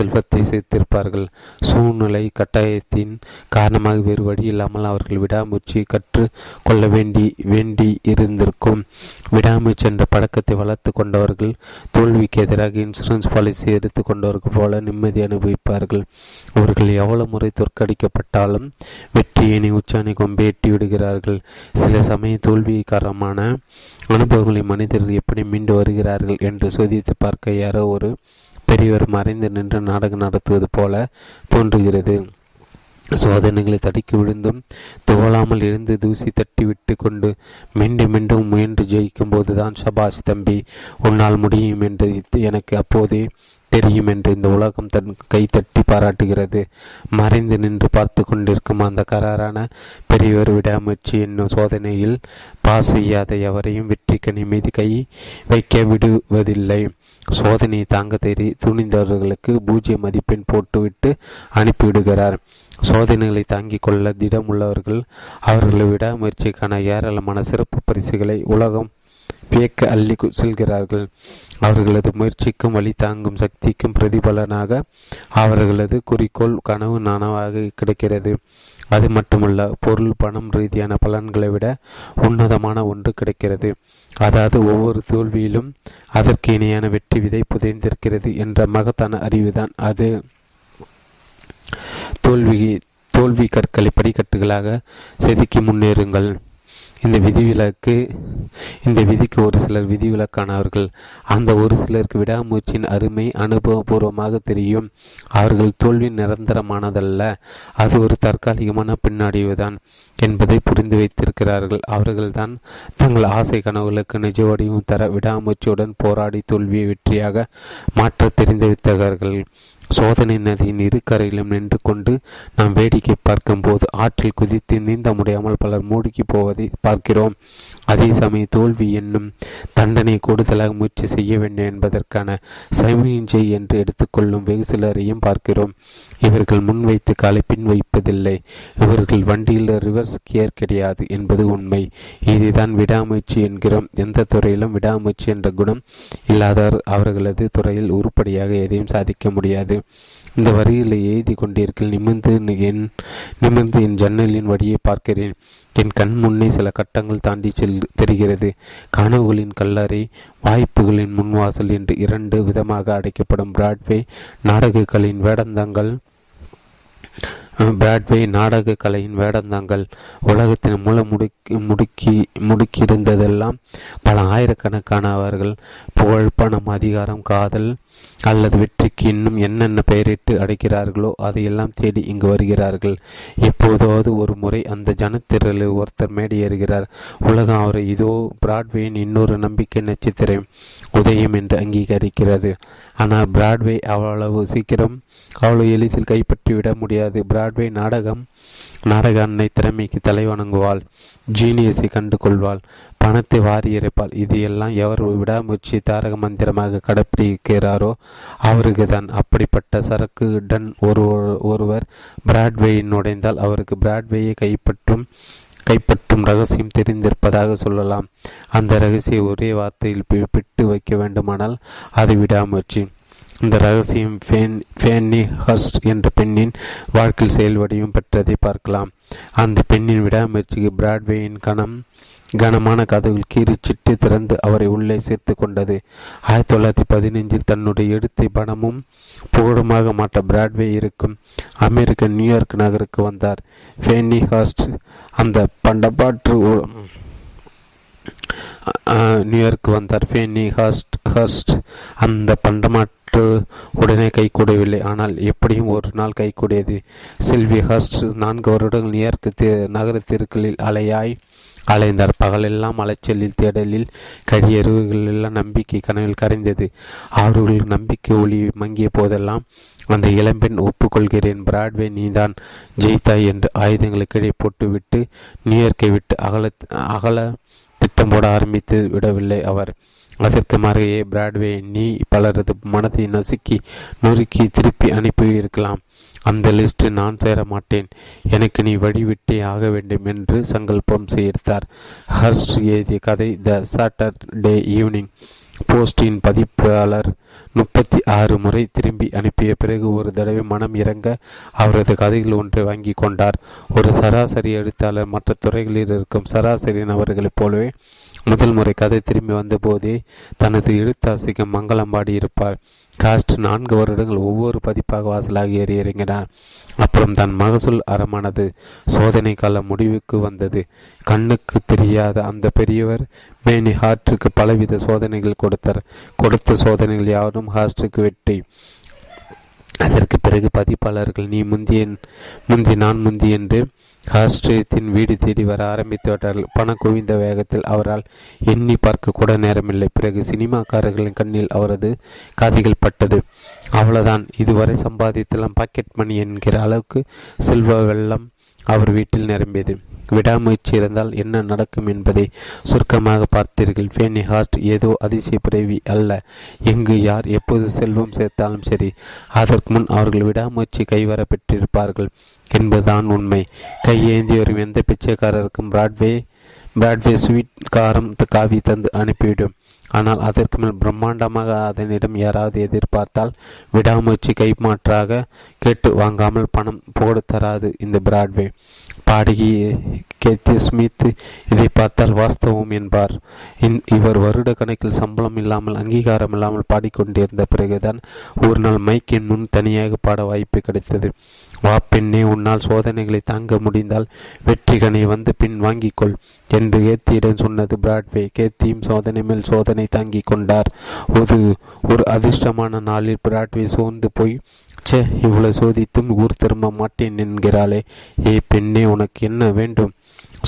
செல்வத்தை சேர்த்திருப்பார்கள். சூழ்நிலை கட்டாயத்தின் காரணமாக வேறு வழி இல்லாமல் அவர்கள் விடாமுயற்சி கற்றுக்கொள்ள வேண்டி இருந்திருக்கும். விடாமுயற்சி என்ற பழக்கத்தை வளர்த்து கொண்டவர்கள் தோல்விக்கு எதிராக இன்சூரன்ஸ் பாலிசி எடுத்து கொண்டவர்கள் போல நிம்மதி அனுபவிப்பார்கள். அவர்கள் எவ்வளவு முறை தோற்கடிக்கப்பட்டாலும் வெற்றியினை உச்சாணி கொம்பே எட்டி விடுகிறார்கள். சில சமயம் தோல்விக்காரமான அனுபவங்களை மனிதர்கள் எப்படி மீண்டு வருகிறார்கள் என்று சோதித்து பார்க்க யாரோ ஒரு பெரியவர் மறைந்து நின்று நாடகம் நடத்துவது போல தோன்றுகிறது. சோதனைகளை தடுக்கி விழுந்தும் துவளாமல் எழுந்து தூசி தட்டி விட்டு கொண்டு மீண்டும் மீண்டும் முயன்று ஜெயிக்கும் போதுதான் சபாஷ் தம்பி உன்னால் முடியும் என்று எனக்கு அப்போதே தெரியும் என்று இந்த உலகம் தன் கைத்தட்டி பாராட்டுகிறது. மறைந்து நின்று பார்த்து கொண்டிருக்கும் அந்த கராரான பெரியவர் விடாமுயற்சி என்னும் சோதனையில் பாஸ் செய்யாத எவரையும் வெற்றிக்கணி மீது கை வைக்க விடுவதில்லை. சோதனையை தாங்க துணிந்தவர்களுக்கு பூஜ்ய மதிப்பெண் போட்டுவிட்டு அனுப்பிவிடுகிறார். சோதனைகளை தாங்கிக் கொள்ள திடமுள்ளவர்கள் அவர்களை விடாமுயற்சிக்கான ஏராளமான சிறப்பு பரிசுகளை உலகம் பேக்க அள்ளி செல்கிறார்கள். அவர்களது முயற்சிக்கும் வழி தாங்கும் சக்திக்கும் பிரதிபலனாக அவர்களது குறிக்கோள் கனவு நனவாக கிடைக்கிறது. அது மட்டுமல்ல, பொருள் பணம் ரீதியான பலன்களை விட உன்னதமான ஒன்று கிடைக்கிறது. அதாவது ஒவ்வொரு தோல்வியிலும் அதற்கு இணையான வெற்றி விதை புதைந்திருக்கிறது என்ற மகத்தான அறிவுதான் அது. தோல்வி கற்களை படிக்கட்டுகளாக செதுக்கி முன்னேறுங்கள். இந்த விதிக்கு ஒரு சிலர் விதிவிலக்கானவர்கள். அந்த ஒரு சிலருக்கு விடாமுயற்சியின் அருமை அனுபவபூர்வமாக தெரியும். அவர்கள் தோல்வி நிரந்தரமானதல்ல, அது ஒரு தற்காலிகமான பின்னடைவுதான் என்பதை புரிந்து வைத்திருக்கிறார்கள். அவர்கள்தான் தங்கள் ஆசை கனவுகளுக்கு நிஜ வடிவம் தர விடாமுயற்சியுடன் போராடி தோல்வியை வெற்றியாக மாற்ற தெரிந்து வைத்தார்கள். சோதனை நதியின் இரு கரையிலும் நின்று கொண்டு நாம் வேடிக்கை பார்க்கும் போது ஆற்றில் குதித்து நீந்த முடியாமல் பலர் மூழ்கி போவதை பார்க்கிறோம். அதே சமயம் தோல்வி என்னும் தண்டனை கூடுதலாக முயற்சி செய்ய வேண்டும் என்பதற்கான சமிஞ்சை என்று எடுத்துக்கொள்ளும் வெகு சிலரையும் பார்க்கிறோம். இவர்கள் முன்வைத்து காலை பின் வைப்பதில்லை. இவர்கள் வண்டியில் ரிவர்ஸ் கியர் கிடையாது என்பது உண்மை. இதுதான் விடாமுயற்சி என்கிறோம். எந்த துறையிலும் விடாமுயற்சி என்ற குணம் இல்லாதவர் அவர்களது துறையில் உருப்படியாக எதையும் சாதிக்க முடியாது. இந்த வரியில் எழுதி கொண்டிருக்கில் நிமிர்ந்து என் ஜன்னலின் வழியை பார்க்கிறேன். என் கண் முன்னே சில கட்டங்கள் தாண்டி தெரிகிறது. கனவுகளின் கல்லறை, வாய்ப்புகளின் முன்வாசல் என்று இரண்டு விதமாக அடைக்கப்படும் பிராட்வே நாடக கலையின் வேடந்தாங்கள் உலகத்தின் மூல முடுக்கியிருந்ததெல்லாம் பல ஆயிரக்கணக்கானவர்கள் புகழ், பணம், அதிகாரம், காதல் அல்லது வெற்றிக்கு இன்னும் என்னென்ன பெயரிட்டு அடைக்கிறார்களோ அதையெல்லாம் தேடி இங்கு வருகிறார்கள். எப்போதாவது ஒரு முறை அந்த ஜனத்திரலில் ஒருத்தர் மேடையேறுகிறார். உலகம் அவரை இதோ பிராட்வேயின் இன்னொரு நம்பிக்கை நட்சத்திரம் உதயம் என்று அங்கீகரிக்கிறது. ஆனால் பிராட்வே அவ்வளவு எளிதில் கைப்பற்றிவிட முடியாது. பிராட்வே நாடக அன்னை திறமைக்கு தலை வணங்குவாள், ஜீனியஸை கண்டு கொள்வாள், பணத்தை வாரி இறைப்பாள். இது எல்லாம் எவர் விடாமுயற்சி தாரக மந்திரமாக கடைப்பிடிக்கிறாரோ அவருக்கு தான். அப்படிப்பட்ட சரக்கு டன் ஒருவர் பிராட்வேயில் நுழைந்தால் அவருக்கு பிராட்வேயை கைப்பற்றும் ரகசியம் தெரிந்திருப்பதாக சொல்லலாம். அந்த ரகசியம் ஒரே வார்த்தையில் பிட்டு வைக்க வேண்டுமானால் அது விடாமுயற்சி. இந்த ரகசியம் ஃபேன்னி ஹர்ஸ்ட் என்ற பெண்ணின் வாழ்க்கையில் செயல்வடிவும் பெற்றதை பார்க்கலாம். அந்த பெண்ணின் விடாமுயற்சிக்கு பிராட்வேயின் கனமான கதவுகள் கீறிச்சிட்டு திறந்து அவரை உள்ளே சேர்த்து கொண்டது. 1915 தன்னுடைய எழுத்தை பணமும் புகழுமாக மாற்ற பிராட்வே இருக்கும் அமெரிக்க நியூயார்க் நகருக்கு வந்தார் ஃபேன்னி ஹர்ஸ்ட். அந்த பண்டபாற்று நியூயார்க் வந்தார் ஃபேன்னி ஹர்ஸ்ட் அந்த பண்டமாற்று உடனே கைகூடவில்லை. ஆனால் எப்படியும் ஒரு நாள் கைகூடியது. செல்வி ஹர்ஸ்ட் 4 வருடங்கள் நியூயார்க் நகரத்திற்குள்ளில் அலைந்தார். பகலெல்லாம் அலைச்சலில், தேடலில், கழியறிவுகளெல்லாம் நம்பிக்கை கனவில் கரைந்தது. அவர்கள் நம்பிக்கை ஒளி மங்கிய போதெல்லாம் அந்த இளம்பெண் ஒப்புக்கொள்கிறேன், பிராட்வே நீதான், ஜெயித்தாய் என்று ஆயுதங்களை கீழே போட்டுவிட்டு நியூயார்க்கை விட்டு அகல திட்டம் போட ஆரம்பித்து விடவில்லை அவர். அதற்கு மாறையே பிராட்வே நீ பலரது மனத்தை நசுக்கி நொறுக்கி திருப்பி அனுப்பியிருக்கலாம். அந்த லிஸ்ட் நான் சேர மாட்டேன், எனக்கு நீ வழிவிட்டே ஆக வேண்டும் என்று சங்கல்பம் செய்தார். ஹர்ஸ்ட் எழுதிய கதை த சாட்டர்டே ஈவினிங். போஸ்டின் பதிப்பாளர் 36 முறை திரும்பி அனுப்பிய பிறகு ஒரு தடவை மனம் இறங்க அவரது கதைகள் ஒன்றை வாங்கி கொண்டார். ஒரு சராசரி எழுத்தாளர் மற்ற துறைகளில் இருக்கும் சராசரி நபர்களைப் போலவே முதல் முறை கதை திரும்பி வந்தபோதே தனது எழுத்தாசைக்கு மங்களம் பாடியிருப்பார். காஸ்ட் 4 வருடங்கள் ஒவ்வொரு பதிப்பாக வாசலாகி இறங்கினார். அப்புறம் தன் மகசூல் அறமானது. சோதனை கால முடிவுக்கு வந்தது. கண்ணுக்கு தெரியாத அந்த பெரியவர் மேனி ஹார்ட்டுக்கு பலவித சோதனைகள் கொடுத்தார். கொடுத்த சோதனைகள் யாரும் ஹார்ட்டுக்கு வெற்றி. அதற்கு பிறகு பதிப்பாளர்கள் நான் முந்தி என்று ஹாஸ்டத்தின் வீடு தேடி வர ஆரம்பித்து விட்டார்கள். பணம் குவிந்த வேகத்தில் அவரால் எண்ணி பார்க்க கூட நேரமில்லை. பிறகு சினிமாக்காரர்களின் கண்ணில் அவரது கதைகள் பட்டது. அவ்வளவுதான். இதுவரை சம்பாதித்தெல்லாம் பாக்கெட் மணி என்கிற அளவுக்கு செல்வ வெள்ளம் அவர் வீட்டில் நிரம்பியது. விடாமுயற்சி இருந்தால் என்ன நடக்கும் என்பதை சுருக்கமாக பார்த்தீர்கள். ஃபேனி ஹாஸ்ட் ஏதோ அதிசய பிறவி அல்ல. எங்கு யார் எப்போது செல்வம் சேர்த்தாலும் சரி, அதற்கு முன் அவர்கள் விடாமுயற்சி கைவர பெற்றிருப்பார்கள் என்பதுதான் உண்மை. கையேந்தி வரும் எந்த பிச்சைக்காரருக்கும் பிராட்வே ஸ்வீட் காரம் காவி தந்து அனுப்பிவிடும். ஆனால் அதற்கு மேல் பிரம்மாண்டமாக அதனிடம் யாராவது எதிர்பார்த்தால் விடாமுயற்சி கைமாற்றாக கேட்டு வாங்காமல் பணம் போடு தராது இந்த பிராட்வே. பாடகி கேத்தி ஸ்மித் இதை பார்த்தால் வாஸ்தவம் என்பார். இவர் வருட கணக்கில் சம்பளம் இல்லாமல் அங்கீகாரம் இல்லாமல் பாடிக்கொண்டிருந்த பிறகுதான் ஒரு நாள் மைக்கின் முன் தனியாக பாட வாய்ப்பு கிடைத்தது. வா பெண்ணே, உன்னால் சோதனைகளை தாங்க முடிந்தால் வெற்றிகனை வந்து பின் வாங்கிக்கொள் என்று கேத்தியிடம் சொன்னது பிராட்வே. கேத்தியும் சோதனை மேல் சோதனை தாங்கி கொண்டார். ஒரு அதிர்ஷ்டமான நாளில் பிராட்வே சோர்ந்து போய், சே இவ்வளவு சோதித்தும் ஊர் திரும்ப மாட்டேன் என்கிறாளே, ஏ பெண்ணே உனக்கு என்ன வேண்டும்,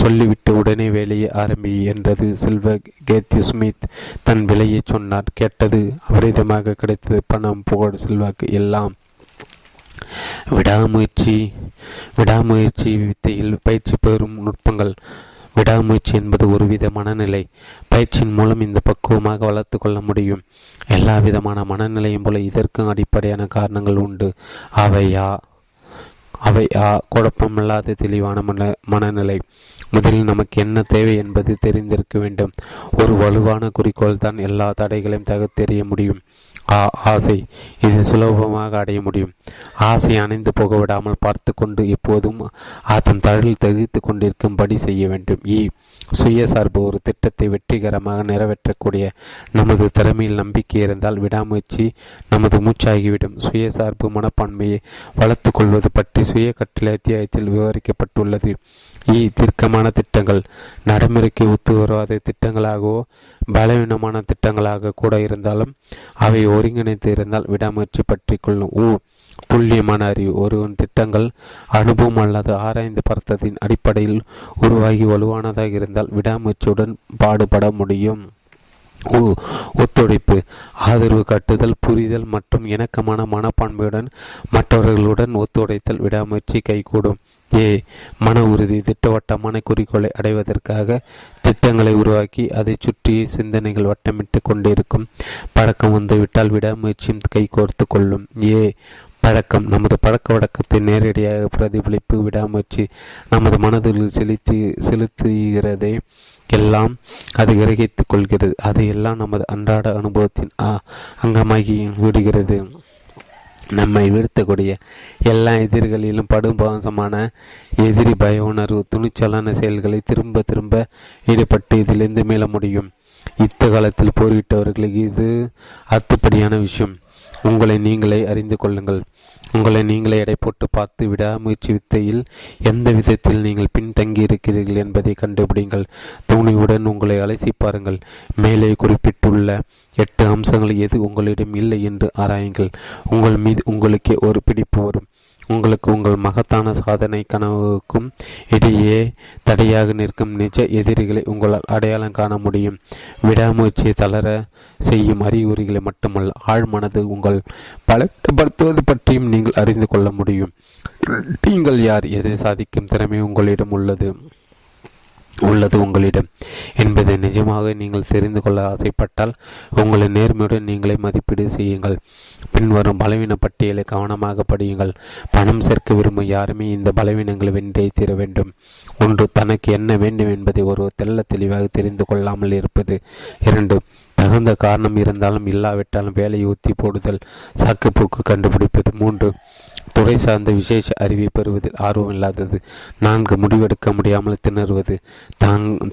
சொல்லிவிட்டு உடனே வேலையை ஆரம்பி என்றது செல்வ. கேத்தி ஸ்மித் தன் விலையை சொன்னார். கேட்டது அபரிதமாக கிடைத்தது. பணம், புகழ், செல்வாக்கு எல்லாம். விடாமுயற்சி வித்தையில் பயிற்சி பெறும் நுட்பங்கள். விடாமுயற்சி என்பது ஒரு விதமான நிலை. பயிற்சியின் மூலம் இந்த பக்குவமாக வளர்த்து கொள்ள முடியும். எல்லா விதமான மனநிலையும் போல இதற்கும் அடிப்படையான காரணங்கள் உண்டு. அவை குழப்பமில்லாத தெளிவான மனநிலை. முதலில் நமக்கு என்ன தேவை என்பது தெரிந்திருக்க வேண்டும். ஒரு வலுவான குறிக்கோள் தான் எல்லா தடைகளையும் தகர்த்தெறிய முடியும். ஆசை, இது சுலபமாக அடைய முடியும். ஆசை அணைந்து போக விடாமல் பார்த்து கொண்டு எப்போதும் அதன் தழலில் தகித்து கொண்டிருக்கும்படி செய்ய வேண்டும். சுயசார்பு, ஒரு திட்டத்தை வெற்றிகரமாக நிறைவேற்றக்கூடிய நமது திறமையில் நம்பிக்கை இருந்தால் விடாமுயற்சி நமது மூச்சாகிவிடும். சுயசார்பு மனப்பான்மையை வளர்த்து கொள்வது பற்றி சுய கட்டளை அத்தியாயத்தில் விவரிக்கப்பட்டுள்ளது. தீர்க்கமான திட்டங்கள் நடைமுறைக்கு ஒத்துவராத திட்டங்களாகவோ பலவீனமான திட்டங்களாக கூட இருந்தாலும் அவை ஒருங்கிணைத்து இருந்தால் விடாமுயற்சி பற்றி கொள்ளும். துல்லியமான அறிவு, ஒருவன் திட்டங்கள் அனுபவம் அல்லது ஆராய்ந்து பார்த்ததின் அடிப்படையில் உருவாகி வலுவானதாக இருந்தால் விடாமுயற்சியுடன் பாடுபட முடியும். ஒத்துழைப்பு, ஆதரவு காட்டுதல், புரிதல் மற்றும் இணக்கமான மனப்பான்மையுடன் மற்றவர்களுடன் ஒத்துழைத்தல் விடாமுயற்சி கைகூடும். மன உறுதி, திட்டவட்டமான குறிக்கோளை அடைவதற்காக திட்டங்களை உருவாக்கி அதை சுற்றி சிந்தனைகள் வட்டமிட்டு கொண்டிருக்கும் பழக்கம் வந்துவிட்டால் விடாமுயற்சியும் கைகோர்த்து கொள்ளும். பழக்கம், நமது பழக்க வழக்கத்தின் நேரடியாக பிரதிபலிப்பு விடாமுயற்சி. நமது மனதில் செலுத்துகிறதை எல்லாம் அது கிரகித்துக் கொள்கிறது. அதையெல்லாம் நமது அன்றாட அனுபவத்தின் அங்கமாகி விடுகிறது. நம்மை வீழ்த்தக்கூடிய எல்லா எதிரிகளிலும் படுபாசமான எதிரி பய உணர்வு துணிச்சலான செயல்களை திரும்ப திரும்ப ஈடுபட்டு இதிலிருந்து மீள முடியும். யுத்த காலத்தில் போரிட்டவர்களுக்கு இது அத்துப்படியான விஷயம். உங்களை நீங்களே அறிந்து கொள்ளுங்கள். உங்களை நீங்களே எடை போட்டு பார்த்து விடாமுயற்சி வித்தையில் எந்த விதத்தில் நீங்கள் பின்தங்கி இருக்கிறீர்கள் என்பதை கண்டுபிடிங்கள். துணிவுடன் உங்களை அலசி பாருங்கள். மேலே குறிப்பிட்டுள்ள 8 அம்சங்கள் எது உங்களிடம் இல்லை என்று ஆராயுங்கள். உங்கள் மீது உங்களுக்கே ஒரு பிடிப்பு வரும். உங்களுக்கு உங்கள் மகத்தான சாதனை கனவுக்கும் இடையே தடையாக நிற்கும் நிஜ எதிரிகளை உங்களால் அடையாளம் காண முடியும். விடாமுயற்சியை தளர செய்யும் அறிகுறிகளை மட்டுமல்ல, ஆழ்மனது உங்கள் பலப்படுத்துவது பற்றியும் நீங்கள் அறிந்து கொள்ள முடியும். நீங்கள் யார், எதை சாதிக்கும் திறமை உங்களிடம் உள்ளது. உள்ளது உங்களிடம் என்பதை நிஜமாக நீங்கள் தெரிந்து கொள்ள ஆசைப்பட்டால் உங்களை நேர்மையுடன் நீங்களே மதிப்பீடு செய்யுங்கள். பின்வரும் பலவீன பட்டியலை கவனமாக படியுங்கள். பணம் சேர்க்க விரும்பும் யாருமே இந்த பலவீனங்களை வென்றே தீர வேண்டும். ஒன்று, தனக்கு என்ன வேண்டும் என்பதை ஒரு தெல்ல தெளிவாக தெரிந்து கொள்ளாமல் இருப்பது. இரண்டு, தகுந்த காரணம் இருந்தாலும் இல்லாவிட்டாலும் வேலையை ஊற்றி போடுதல், சாக்குப்போக்கு கண்டுபிடிப்பது. மூன்று, துறை சார்ந்த விசேஷ அறிவை பெறுவதில் ஆர்வம் இல்லாதது. நான்கு, முடிவெடுக்க முடியாமல் திணறுவது,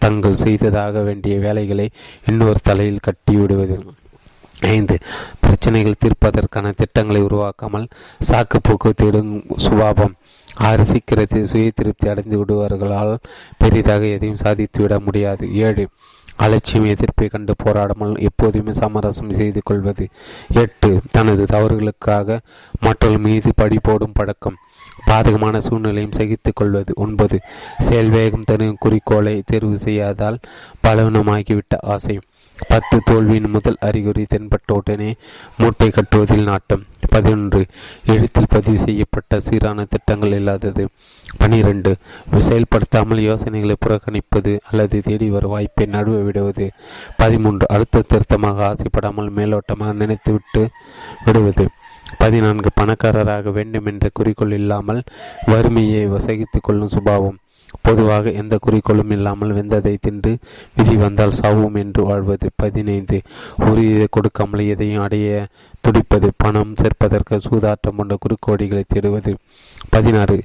தங்கள் செய்ததாக வேண்டிய வேலைகளை இன்னொரு தலையில் கட்டிவிடுவது. ஐந்து, பிரச்சனைகள் தீர்ப்பதற்கான திட்டங்களை உருவாக்காமல் சாக்குப்போக்கு தேடும் சுபாவம். ஆறு, சீக்கிரத்தை சுய திருப்தி அடைந்து விடுவார்களால் பெரிதாக எதையும் சாதித்துவிட முடியாது. ஏழு, அலட்சியம், எதிர்ப்பை கண்டு போராடாமல் எப்போதுமே சமரசம் செய்து கொள்வது. எட்டு, தனது தவறுகளுக்காக மற்றவர்கள் மீது பழி போடும் பழக்கம், பாதகமான சூழ்நிலையும் சகித்து கொள்வது. ஒன்பது, செயல்வேகம் தரும் குறிக்கோளை தேர்வு செய்யாதால் பலவீனமாகிவிட்ட ஆசை. பத்து, தோல்வியின் முதல் அறிகுறி தென்பட்ட உடனே மூட்டை கட்டுவதில் நாட்டம். பதினொன்று, எழுத்தில் பதிவு செய்யப்பட்ட சீரான திட்டங்கள் இல்லாதது. 12, செயல்படுத்தாமல் யோசனைகளை புறக்கணிப்பது அல்லது தேடி வரும் வாய்ப்பை நடுவ விடுவது. 13, அடுத்த திருத்தமாக ஆசைப்படாமல் மேலோட்டமாக நினைத்துவிட்டு விடுவது. 14, பணக்காரராக வேண்டும் என்ற குறிக்கோள் இல்லாமல் வறுமையை வசகித்து கொள்ளும் சுபாவம். பொதுவாக எந்த குறிக்கோளும் இல்லாமல் வெந்ததை தின்று விதி வந்தால் சாவும் என்று வாழ்வது. 15, உரிய கொடுக்காமல் எதையும் அடைய துடிப்பது, பணம் சேர்ப்பதற்கு சூதாட்டம் போன்ற குறுக்கோடிகளை தேடுவது. 16,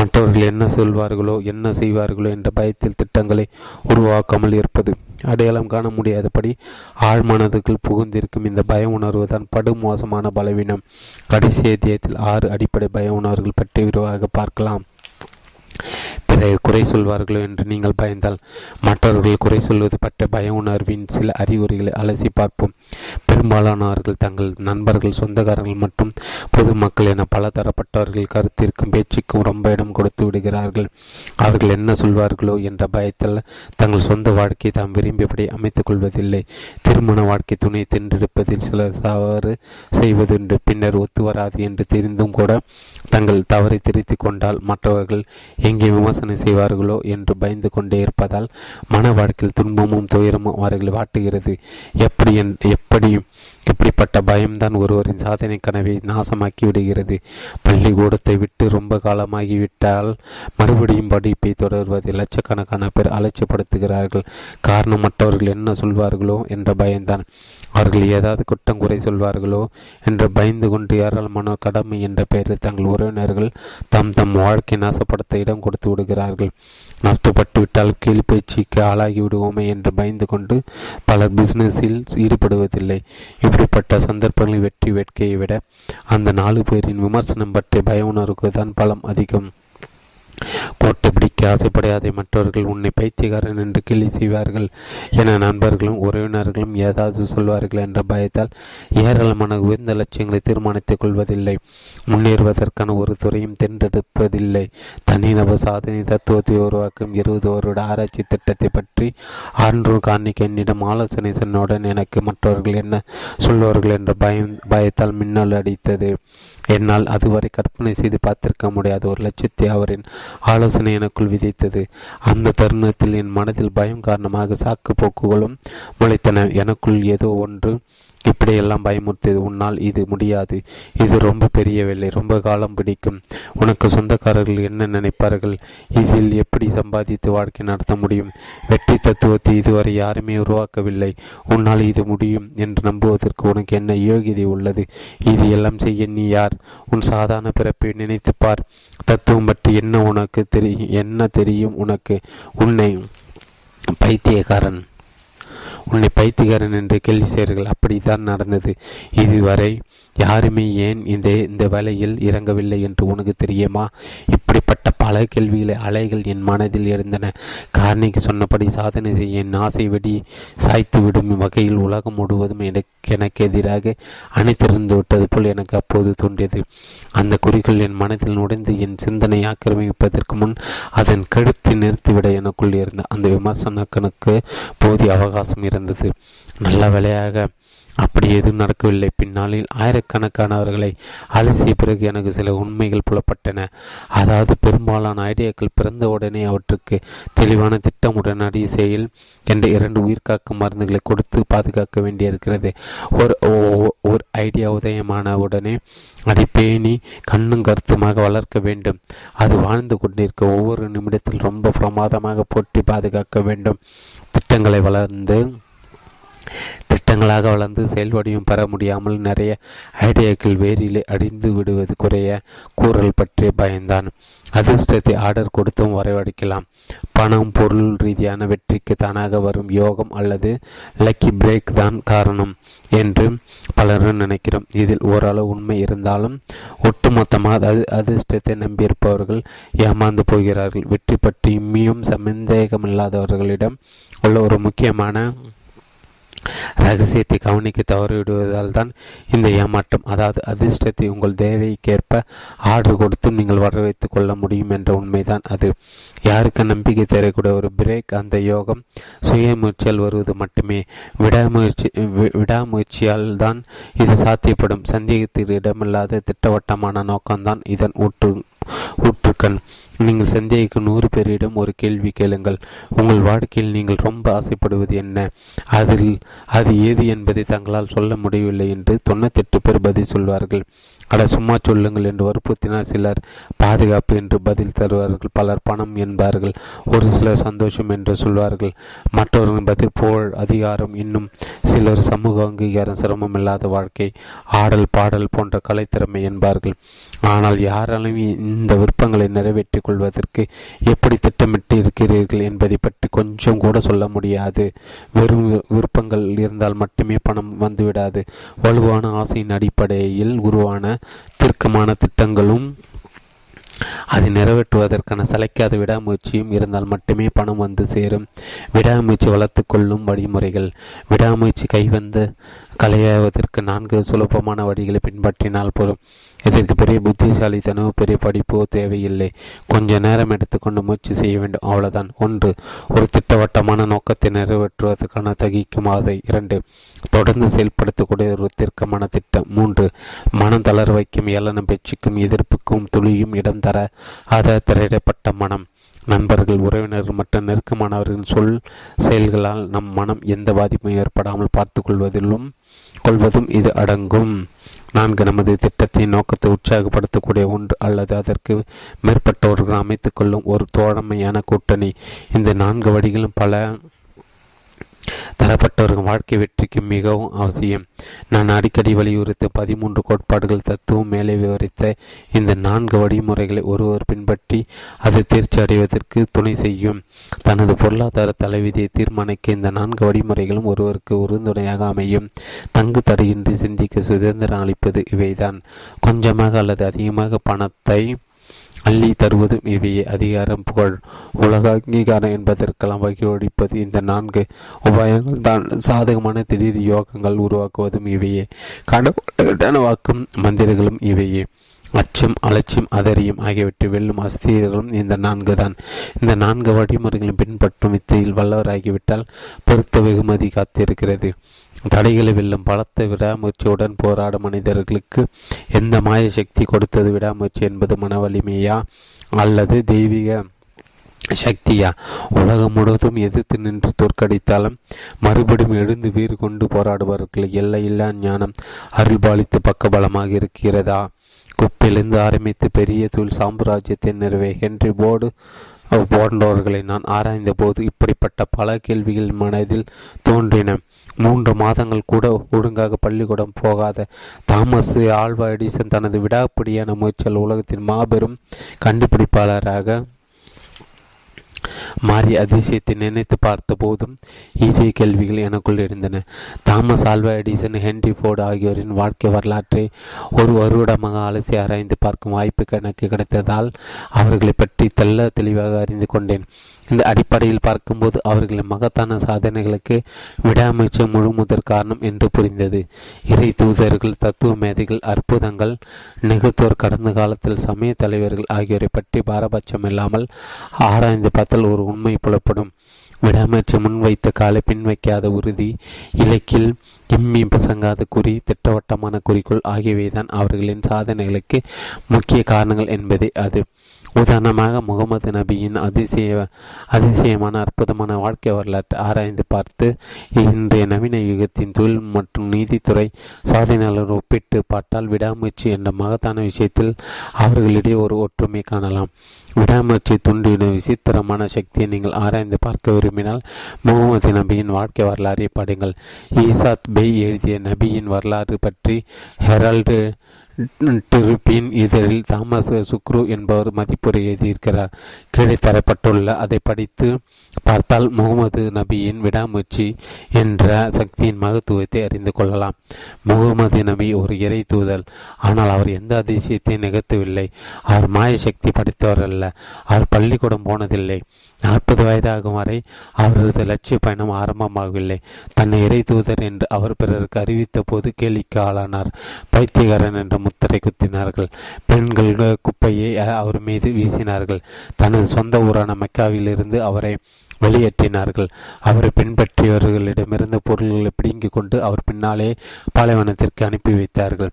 மற்றவர்கள் என்ன சொல்வார்களோ என்ன செய்வார்களோ என்ற பயத்தில் திட்டங்களை உருவாக்காமல் இருப்பது. அடையாளம் காண முடியாதபடி ஆழ்மானதுக்குள் புகுந்திருக்கும் இந்த பய உணர்வு தான் படுமோசமான பலவீனம். கடைசி அத்தியாயத்தில் 6 அடிப்படை பய உணர்வுகள் பற்றி விரிவாக பார்க்கலாம். பிறர் குறை சொல்வார்களோ என்று நீங்கள் பயந்தால் மற்றவர்கள் குறை சொல்வது பற்றிய பய உணர்வின் சில அறிகுறிகளை அலசி பார்ப்போம். பெரும்பாலானவர்கள் தங்கள் நண்பர்கள், சொந்தக்காரர்கள் மற்றும் பொதுமக்கள் என பல தரப்பட்டவர்கள் கருத்திற்கும் பேச்சுக்கும் ரொம்ப இடம் கொடுத்து விடுகிறார்கள். அவர்கள் என்ன சொல்வார்களோ என்ற பயத்தில் தங்கள் சொந்த வாழ்க்கையை தாம் விரும்பியபடி அமைத்துக் கொள்வதில்லை. திருமண வாழ்க்கை துணையை தென்றெடுப்பதில் சில தவறு செய்வதுண்டு. பின்னர் ஒத்து வராது என்று தெரிந்தும் கூட தங்கள் தவறை திருத்தி கொண்டால் மற்றவர்கள் எங்கே விமர்சனம் செய்வார்களோ என்று பயந்து கொண்டே இருப்பதால் மன வாழ்க்கையில் துன்பமும் துயரமும் அவர்களை வாட்டுகிறது. எப்படிப்பட்ட பயம்தான் ஒருவரின் சாதனை கனவை நாசமாக்கி விடுகிறது. பள்ளிக்கூடத்தை விட்டு ரொம்ப காலமாகிவிட்டால் மறுபடியும் படிப்பை தொடர்வது லட்சக்கணக்கான பேர் அலட்சியப்படுத்துகிறார்கள். காரணம், மற்றவர்கள் என்ன சொல்வார்களோ என்ற பயம்தான். அவர்கள் ஏதாவது குற்றம் குறை சொல்வார்களோ என்று பயந்து கொண்டு ஏராளமான கடமை என்ற பெயரில் தங்கள் உறவினர்கள் தம் தம் வாழ்க்கை நாசப்படுத்த இடம் கொடுத்து விடுகிறார்கள். நஷ்டப்பட்டு விட்டால் கீழ் பேச்சுக்கு ஆளாகி விடுவோமே என்று பயந்து கொண்டு பலர் பிசினஸில் ஈடுபடுவதில்லை. இப்படிப்பட்ட சந்தர்ப்பங்களில் வெற்றி வேட்கையை விட அந்த 4 பேரின் விமர்சனம் பற்றிய பய உணர்வுக்கு தான் பலம் அதிகம். கோட்டை பிடிக்க ஆசைப்படையாதை மற்றவர்கள் உன்னை பைத்தியக்காரன் என்று கேலி செய்வார்கள் என நண்பர்களும் உறவினர்களும் ஏதாவது சொல்வார்கள் என்ற பயத்தால் ஏராளமான உயர்ந்த லட்சியங்களை தீர்மானித்துக் கொள்வதில்லை. முன்னேறுவதற்கான ஒரு துறையும் தென்றெடுப்பதில்லை. தனிநபர் சாதனை தத்துவத்தை உருவாக்கும் 20 வருட ஆராய்ச்சி திட்டத்தை பற்றி ஆண்ட்ரூ கார்னிக் என்னிடம் ஆலோசனை சொன்னவுடன் எனக்கு மற்றவர்கள் என்ன சொல்வார்கள் என்ற பயத்தால் மின்னல் அடித்தது. என்னால் அதுவரை கற்பனை செய்து பார்த்திருக்க முடியாத ஒரு லட்சியத்தை அவரின் ஆலோசனை எனக்குள் விதைத்தது. அந்த தருணத்தில் என் மனதில் பயம் காரணமாக சாக்கு போக்குகளும் முளைத்தன. எனக்குள் ஏதோ ஒன்று இப்படியெல்லாம் பயமுறுத்தது. உன்னால் இது முடியாது, இது ரொம்ப பெரிய வேலை, ரொம்ப காலம் பிடிக்கும், உனக்கு சொந்தக்காரர்கள் என்ன நினைப்பார்கள், இதில் எப்படி சம்பாதித்து வாழ்க்கை நடத்த முடியும், வெற்றி தத்துவத்தை இதுவரை யாருமே உருவாக்கவில்லை, உன்னால் இது முடியும் என்று நம்புவதற்கு உனக்கு என்ன யோகியதை உள்ளது, இது எல்லாம் செய்ய நீ யார், உன் சாதாரண பிறப்பை நினைத்துப்பார், தத்துவம் பற்றி என்ன உனக்கு தெரியும், என்ன தெரியும் உனக்கு, உன்னை பைத்தியக்காரன் என்று கேள்வி செய்கிறார்கள். அப்படித்தான் நடந்தது. இதுவரை யாருமே ஏன் இந்த வேலையில் இறங்கவில்லை என்று உனக்கு தெரியுமா? இப்படிப்பட்ட பல கேள்விகளை அலைகள் என் மனதில் எழுந்தன. கார்னிக்கு சொன்னபடி சாதனை செய்ய என் ஆசை வெடி சாய்த்துவிடும் வகையில் உலகம் முழுவதும் எனக்கு எதிராக அணைத்திருந்து விட்டது போல் எனக்கு அப்போது தோன்றியது. அந்த குறிக்கோள் என் மனதில் நுழைந்து என் சிந்தனை ஆக்கிரமிப்பதற்கு முன் அதன் கெடுத்து நிறுத்திவிட எனக்குள் இருந்த அந்த விமர்சனக்கனுக்கு போதிய அவகாசம் இருந்தது. நல்ல வேலையாக அப்படி எதுவும் நடக்கவில்லை. பின்னாளில் ஆயிரக்கணக்கானவர்களை அலசிய பிறகு எனக்கு சில உண்மைகள் புலப்பட்டன. அதாவது, பெரும்பாலான ஐடியாக்கள் பிறந்த உடனே அவற்றுக்கு தெளிவான திட்டம் உடனடி செயல் என்ற இரண்டு உயிர்காக்கும் மருந்துகளை கொடுத்து பாதுகாக்க வேண்டியிருக்கிறது. ஒரு ஐடியா உதயமான உடனே அதை பேணி கண்ணும் கருத்துமாக வளர்க்க வேண்டும். அது வாழ்ந்து கொண்டிருக்க ஒவ்வொரு நிமிடத்தில் ரொம்ப பிரமாதமாக போட்டி பாதுகாக்க வேண்டும். திட்டங்களாக வளர்ந்து செயல்வடியும் பெற முடியாமல் நிறைய ஐடியாக்கள் வேரிலே அடிந்து விடுவது குறைய கூறல் பற்றி பயந்தான். அதிர்ஷ்டத்தை ஆர்டர் கொடுத்தும் வரவழைக்கலாம். பணம் பொருள் ரீதியான வெற்றிக்கு தானாக வரும் யோகம் அல்லது லக்கி பிரேக் தான் காரணம் என்று பலரும் நினைக்கிறோம். இதில் ஓரளவு உண்மை இருந்தாலும் ஒட்டுமொத்தமாக அதிர்ஷ்டத்தை நம்பியிருப்பவர்கள் ஏமாந்து போகிறார்கள். வெற்றி பற்றி இம்மியும் சந்தேகமில்லாதவர்களிடம் உள்ள ஒரு முக்கியமான ரகசியத்தை கவனிக்க தவறிவிடுவதால் தான் இந்த ஏமாற்றம். அதாவது, அதிர்ஷ்டத்தை உங்கள் தேவைக்கேற்ப ஆர்டர் கொடுத்தும் நீங்கள் வரவேற்று கொள்ள முடியும் என்ற உண்மைதான் அது. யாருக்கு நம்பிக்கை தரக்கூடிய ஒரு பிரேக் அந்த யோகம் சுயமுயற்சியால் வருவது மட்டுமே. விடாமுயற்சியால் தான் இது சாத்தியப்படும். சந்தேகத்திற்கு இடமில்லாத திட்டவட்டமான நோக்கம்தான் இதன் ஊற்றுக்கண். நீங்கள் சந்தேகிக்கும் 100 பேரிடம் ஒரு கேள்வி கேளுங்கள். உங்கள் வாழ்க்கையில் நீங்கள் ரொம்ப ஆசைப்படுவது என்ன, அது ஏது என்பதை தங்களால் சொல்ல முடியவில்லை என்று 98 பேர் பதில் சொல்வார்கள். அட சும்மா சொல்லுங்கள் என்று வற்புறுத்தினால் சிலர் பாதுகாப்பு என்று பதில் தருவார்கள். பலர் பணம் என்பார்கள். ஒரு சிலர் சந்தோஷம் என்று சொல்வார்கள். மற்றவர்கள் பதில் புகழ், அதிகாரம். இன்னும் சிலர் சமூக அங்கீகாரம், சிரமம் இல்லாத வாழ்க்கை, ஆடல் பாடல் போன்ற கலைத்திறமை என்பார்கள். ஆனால் யாராலும் இந்த விருப்பங்களை நிறைவேற்றிக் கொள்வதற்கு எப்படி திட்டமிட்டு இருக்கிறீர்கள் என்பதை பற்றி கொஞ்சம் கூட சொல்ல முடியாது. வெறும் விருப்பங்கள் இருந்தால் மட்டுமே பணம் வந்துவிடாது. வலுவான ஆசையின் அடிப்படையில் உருவான தீர்க்கமான திட்டங்களும் அதை நிறைவேற்றுவதற்கான சளைக்காத விடாமுயற்சியும் இருந்தால் மட்டுமே பணம் வந்து சேரும். விடாமுயற்சி வளர்த்து கொள்ளும் வழிமுறைகள். விடாமுயற்சி கைவந்த கலையாவதற்கு 4 சுலபமான வழிகளை பின்பற்றினால் போதும். இதற்கு பெரிய புத்திசாலித்தனமோ பெரிய படிப்போ தேவையில்லை. கொஞ்ச நேரம் எடுத்துக்கொண்டு முயற்சி செய்ய வேண்டும், அவ்வளவுதான். 1. ஒரு திட்டவட்டமான நோக்கத்தை நிறைவேற்றுவதற்கான தகிக்கும் ஆசை. 2. தொடர்ந்து செயல்படுத்தக்கூடிய ஒரு தீர்க்கமான திட்டம். 3. மனம் தளர வைக்கும் ஏளன பேச்சுக்கும் எதிர்ப்புக்கும் துளியும் இடம் தர அத திரையிடப்பட்ட மனம். நண்பர்கள், உறவினர்கள் மற்றும் நெருக்கமானவர்களின் சொல் செயல்களால் நம் மனம் எந்த பாதிப்பும் ஏற்படாமல் பார்த்து கொள்வதும் இது அடங்கும். 4. நமது திட்டத்தின் நோக்கத்தை உற்சாகப்படுத்தக்கூடிய 1 அல்லது அதற்கு மேற்பட்டவர்கள் அமைத்துக் கொள்ளும் ஒரு தோழமையான கூட்டணி. இந்த 4 வழிகளும் பல தரப்பட்டவர்கள் வாழ்க்கை வெற்றிக்கு மிகவும் அவசியம். நான் அடிக்கடி வலியுறுத்த 13 கோட்பாடுகள் தத்துவம் மேலே விவரித்த இந்த 4 வழிமுறைகளை ஒருவர் பின்பற்றி அதை தேர்ச்சி அடைவதற்கு துணை செய்யும். தனது பொருளாதார தலைவிதியை தீர்மானிக்க இந்த 4 வழிமுறைகளும் ஒருவருக்கு உறுதுணையாக அமையும். தங்கு தடையின்றி சிந்திக்க சுதந்திரம் அளிப்பது இவைதான். கொஞ்சமாக அல்லது அதிகமாக பணத்தை அள்ளி தருவதும் இவையே. அதிகாரம், புகழ், உலக அங்கீகாரம் என்பதற்கெல்லாம் வகிவளிப்பது இந்த 4 உபாயங்கள் தான். சாதகமான திடீர் யோகங்கள் உருவாக்குவதும் இவையே. கடவாக்கும் மந்திரங்களும் இவையே. அச்சம், அலட்சியம், அதரியம் ஆகியவற்றை வெல்லும் அஸ்திரங்களும் இந்த 4 தான். இந்த 4 வழிமுறைகளும் பின்பற்றும் வித்தையில் வல்லவராகிவிட்டால் பொருத்த வெகுமதி காத்திருக்கிறது. தடைகளை வெல்லும் பலத்த விடாமுயற்சியுடன் போராடும் மனிதர்களுக்கு எந்த மாய சக்தி கொடுத்தது? விடாமுயற்சி என்பது மன வலிமையா அல்லது தெய்வீக சக்தியா? உலகம் முழுவதும் எதிர்த்து நின்று தோற்கடித்தாலும் மறுபடியும் எழுந்து வீறு கொண்டு போராடுபவர்கள் எல்லையில்லா ஞானம் அருள்பாலித்து பக்கபலமாக இருக்கிறதா? குப்பிலிருந்து ஆரம்பித்து பெரிய தொழில் சாம்ராஜ்யத்தின் நிறுவை ஹென்றி போர்டு போன்றவர்களை நான் ஆராய்ந்த போது இப்படிப்பட்ட பல கேள்விகள் மனதில் தோன்றின. 3 மாதங்கள் கூட ஒழுங்காக பள்ளிக்கூடம் போகாத தாமஸ் ஆல்வா எடிசன் தனது விடாப்பிடியான முயற்சியால் உலகத்தின் மாபெரும் கண்டுபிடிப்பாளராக மாறி அதிசயத்தை நினைத்து பார்த்த போதும் இதே கேள்விகள் எனக்குள் இருந்தன. Thomas Alva Edison, Henry Ford ஆகியோரின் வாழ்க்கை வரலாற்றை ஒரு வருடமாக அலசி ஆராய்ந்து பார்க்கும் வாய்ப்பு எனக்கு கிடைத்ததால் அவர்களை பற்றி தெல்ல தெளிவாக அறிந்து கொண்டேன். இந்த அடிப்படையில் பார்க்கும்போது அவர்களின் மகத்தான சாதனைகளுக்கு விடாமுயற்சி முழு முதற் காரணம் என்று புரிந்தது. இறை தூதர்கள், தத்துவ மேதைகள், அற்புதங்கள் நிகழ்த்தோர், கடந்த காலத்தில் சமய தலைவர்கள் ஆகியோரை பற்றி பாரபட்சம் இல்லாமல் ஆராய்ந்து பார்த்தல் ஒரு உண்மை புலப்படும். விடாமற்று முன்வைத்த காலை பின் வைக்காத உறுதி, இலக்கில் இம்மி பசங்காத குறி, திட்டவட்டமான குறிக்கோள் ஆகியவைதான் அவர்களின் சாதனைகளுக்கு முக்கிய காரணங்கள் என்பதே அது. உதாரணமாக முகமது நபியின் அதிசயமான அற்புதமான வாழ்க்கை வரலாற்றை ஆராய்ந்து பார்த்து இன்றைய நவீன யுகத்தின் தொழில் மற்றும் நீதித்துறை சாதனையாளர் ஒப்பிட்டு பார்த்தால் விடாமுயற்சி என்ற மகத்தான விஷயத்தில் அவர்களிடையே ஒரு ஒற்றுமை காணலாம். விடாமுயற்சி தூண்டிவிடும் விசித்திரமான சக்தியை நீங்கள் ஆராய்ந்து பார்க்க விரும்பினால் முகமது நபியின் வாழ்க்கை வரலாறை பாடுங்கள். ஈசாத் பெய் எழுதிய நபியின் வரலாறு பற்றி ஹெரால்டு டிருப்பின் இதழில் தாமஸ் சுக்ரு என்பவர் மதிப்புரை எழுதியிருக்கிறார். கீழே தரப்பட்டுள்ள அதை படித்து பார்த்தால் முகமது நபியின் விடாமுயற்சி என்ற சக்தியின் மகத்துவத்தை அறிந்து கொள்ளலாம். முகமது நபி ஒரு இறை தூதர், ஆனால் அவர் எந்த அதிசயத்தை நிகழ்த்தவில்லை. அவர் மாய சக்தி படைத்தவர் அல்ல. அவர் பள்ளிக்கூடம் போனதில்லை. 40 வயதாகும் வரை அவரது லட்சிய பயணம் ஆரம்பமாகவில்லை. தன்னை இறை தூதர் என்று அவர் பிறருக்கு அறிவித்த போது கேலிக்கு ஆளானார். பைத்தியகாரன் என்ற முத்திரை குத்தினார்கள். பெண்கள் குப்பையை அவர் மீது வீசினார்கள். தனது சொந்த ஊரான மெக்காவிலிருந்து அவரை வெளியேற்றினார்கள். அவரை பின்பற்றியவர்களிடமிருந்து பொருள்களை பிடுங்கிக் கொண்டு அவர் பின்னாலே பாலைவனத்திற்கு அனுப்பி வைத்தார்கள்.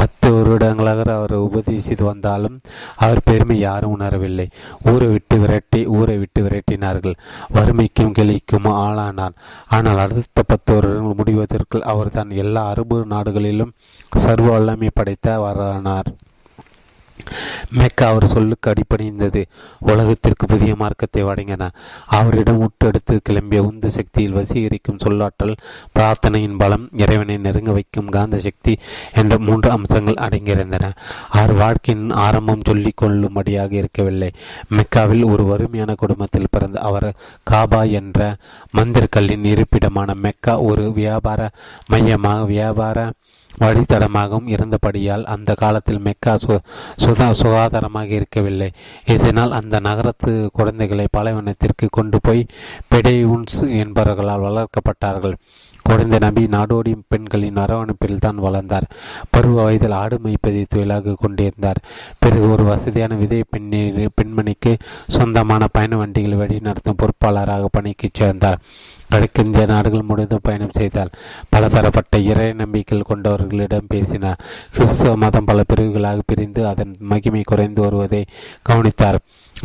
10 வருடங்களாக அவர் உபதேசித்து வந்தாலும் அவர் பெருமை யாரும் உணரவில்லை. ஊரை விட்டு விரட்டினார்கள். வறுமைக்கும் கிளிக்கும் ஆளானார். ஆனால் அடுத்த 10 வருடங்கள் முடிவதற்குள் அவர் தான் எல்லா அரபு நாடுகளிலும் சர்வ வல்லமை படைத்தவரானார். மெக்கா அவர் சொல்லுக்கு அடிபணிந்தது. உலகத்திற்கு புதிய மார்க்கத்தை வழங்கினார். அவரிடம் ஊட்டெடுத்து கிளம்பிய உந்து சக்தியில் வசீகரிக்கும் சொல்லாற்றல், பிரார்த்தனையின் பலம், இறைவனை நெருங்க வைக்கும் காந்த சக்தி என்ற 3 அம்சங்கள் அடங்கியிருந்தன. அவர் வாழ்க்கையின் ஆரம்பம் சொல்லிக் கொள்ளும்படியாக இருக்கவில்லை. மெக்காவில் ஒரு வறுமையான குடும்பத்தில் பிறந்த அவர் காபா என்ற மந்திரக்கல்லின் இருப்பிடமான மெக்கா ஒரு வியாபார மையமாக வழித்தடமாகவும் இருந்தபடியால் அந்த காலத்தில் மெக்கா சுகாதாரமாக இருக்கவில்லை. இதனால் அந்த நகரத்து குழந்தைகளை பாலைவனத்திற்கு கொண்டு போய் பெடேவுன்ஸ் என்பவர்களால் வளர்க்கப்பட்டார்கள். குழந்தை நபி நாடோடி பெண்களின் அரவணைப்பில் தான் வளர்ந்தார். பருவ வயதில் ஆடு மேய்ப்பதை தொழிலாக கொண்டிருந்தார். பிறகு ஒரு வசதியான விதவை பெண்மணிக்கு சொந்தமான பயண வண்டிகளை வழிநடத்தும் பொறுப்பாளராக பணிக்கு சேர்ந்தார். வடக்கிந்திய நாடுகள் முழுவதும் பயணம் செய்தார். பல தரப்பட்ட இறை நம்பிக்கைகள் கொண்டவர்களிடம் பேசினார். கிறிஸ்தவ மதம் பல பிரிவுகளாக பிரிந்து அதன் மகிமை குறைந்து வருவதை கவனித்தார்.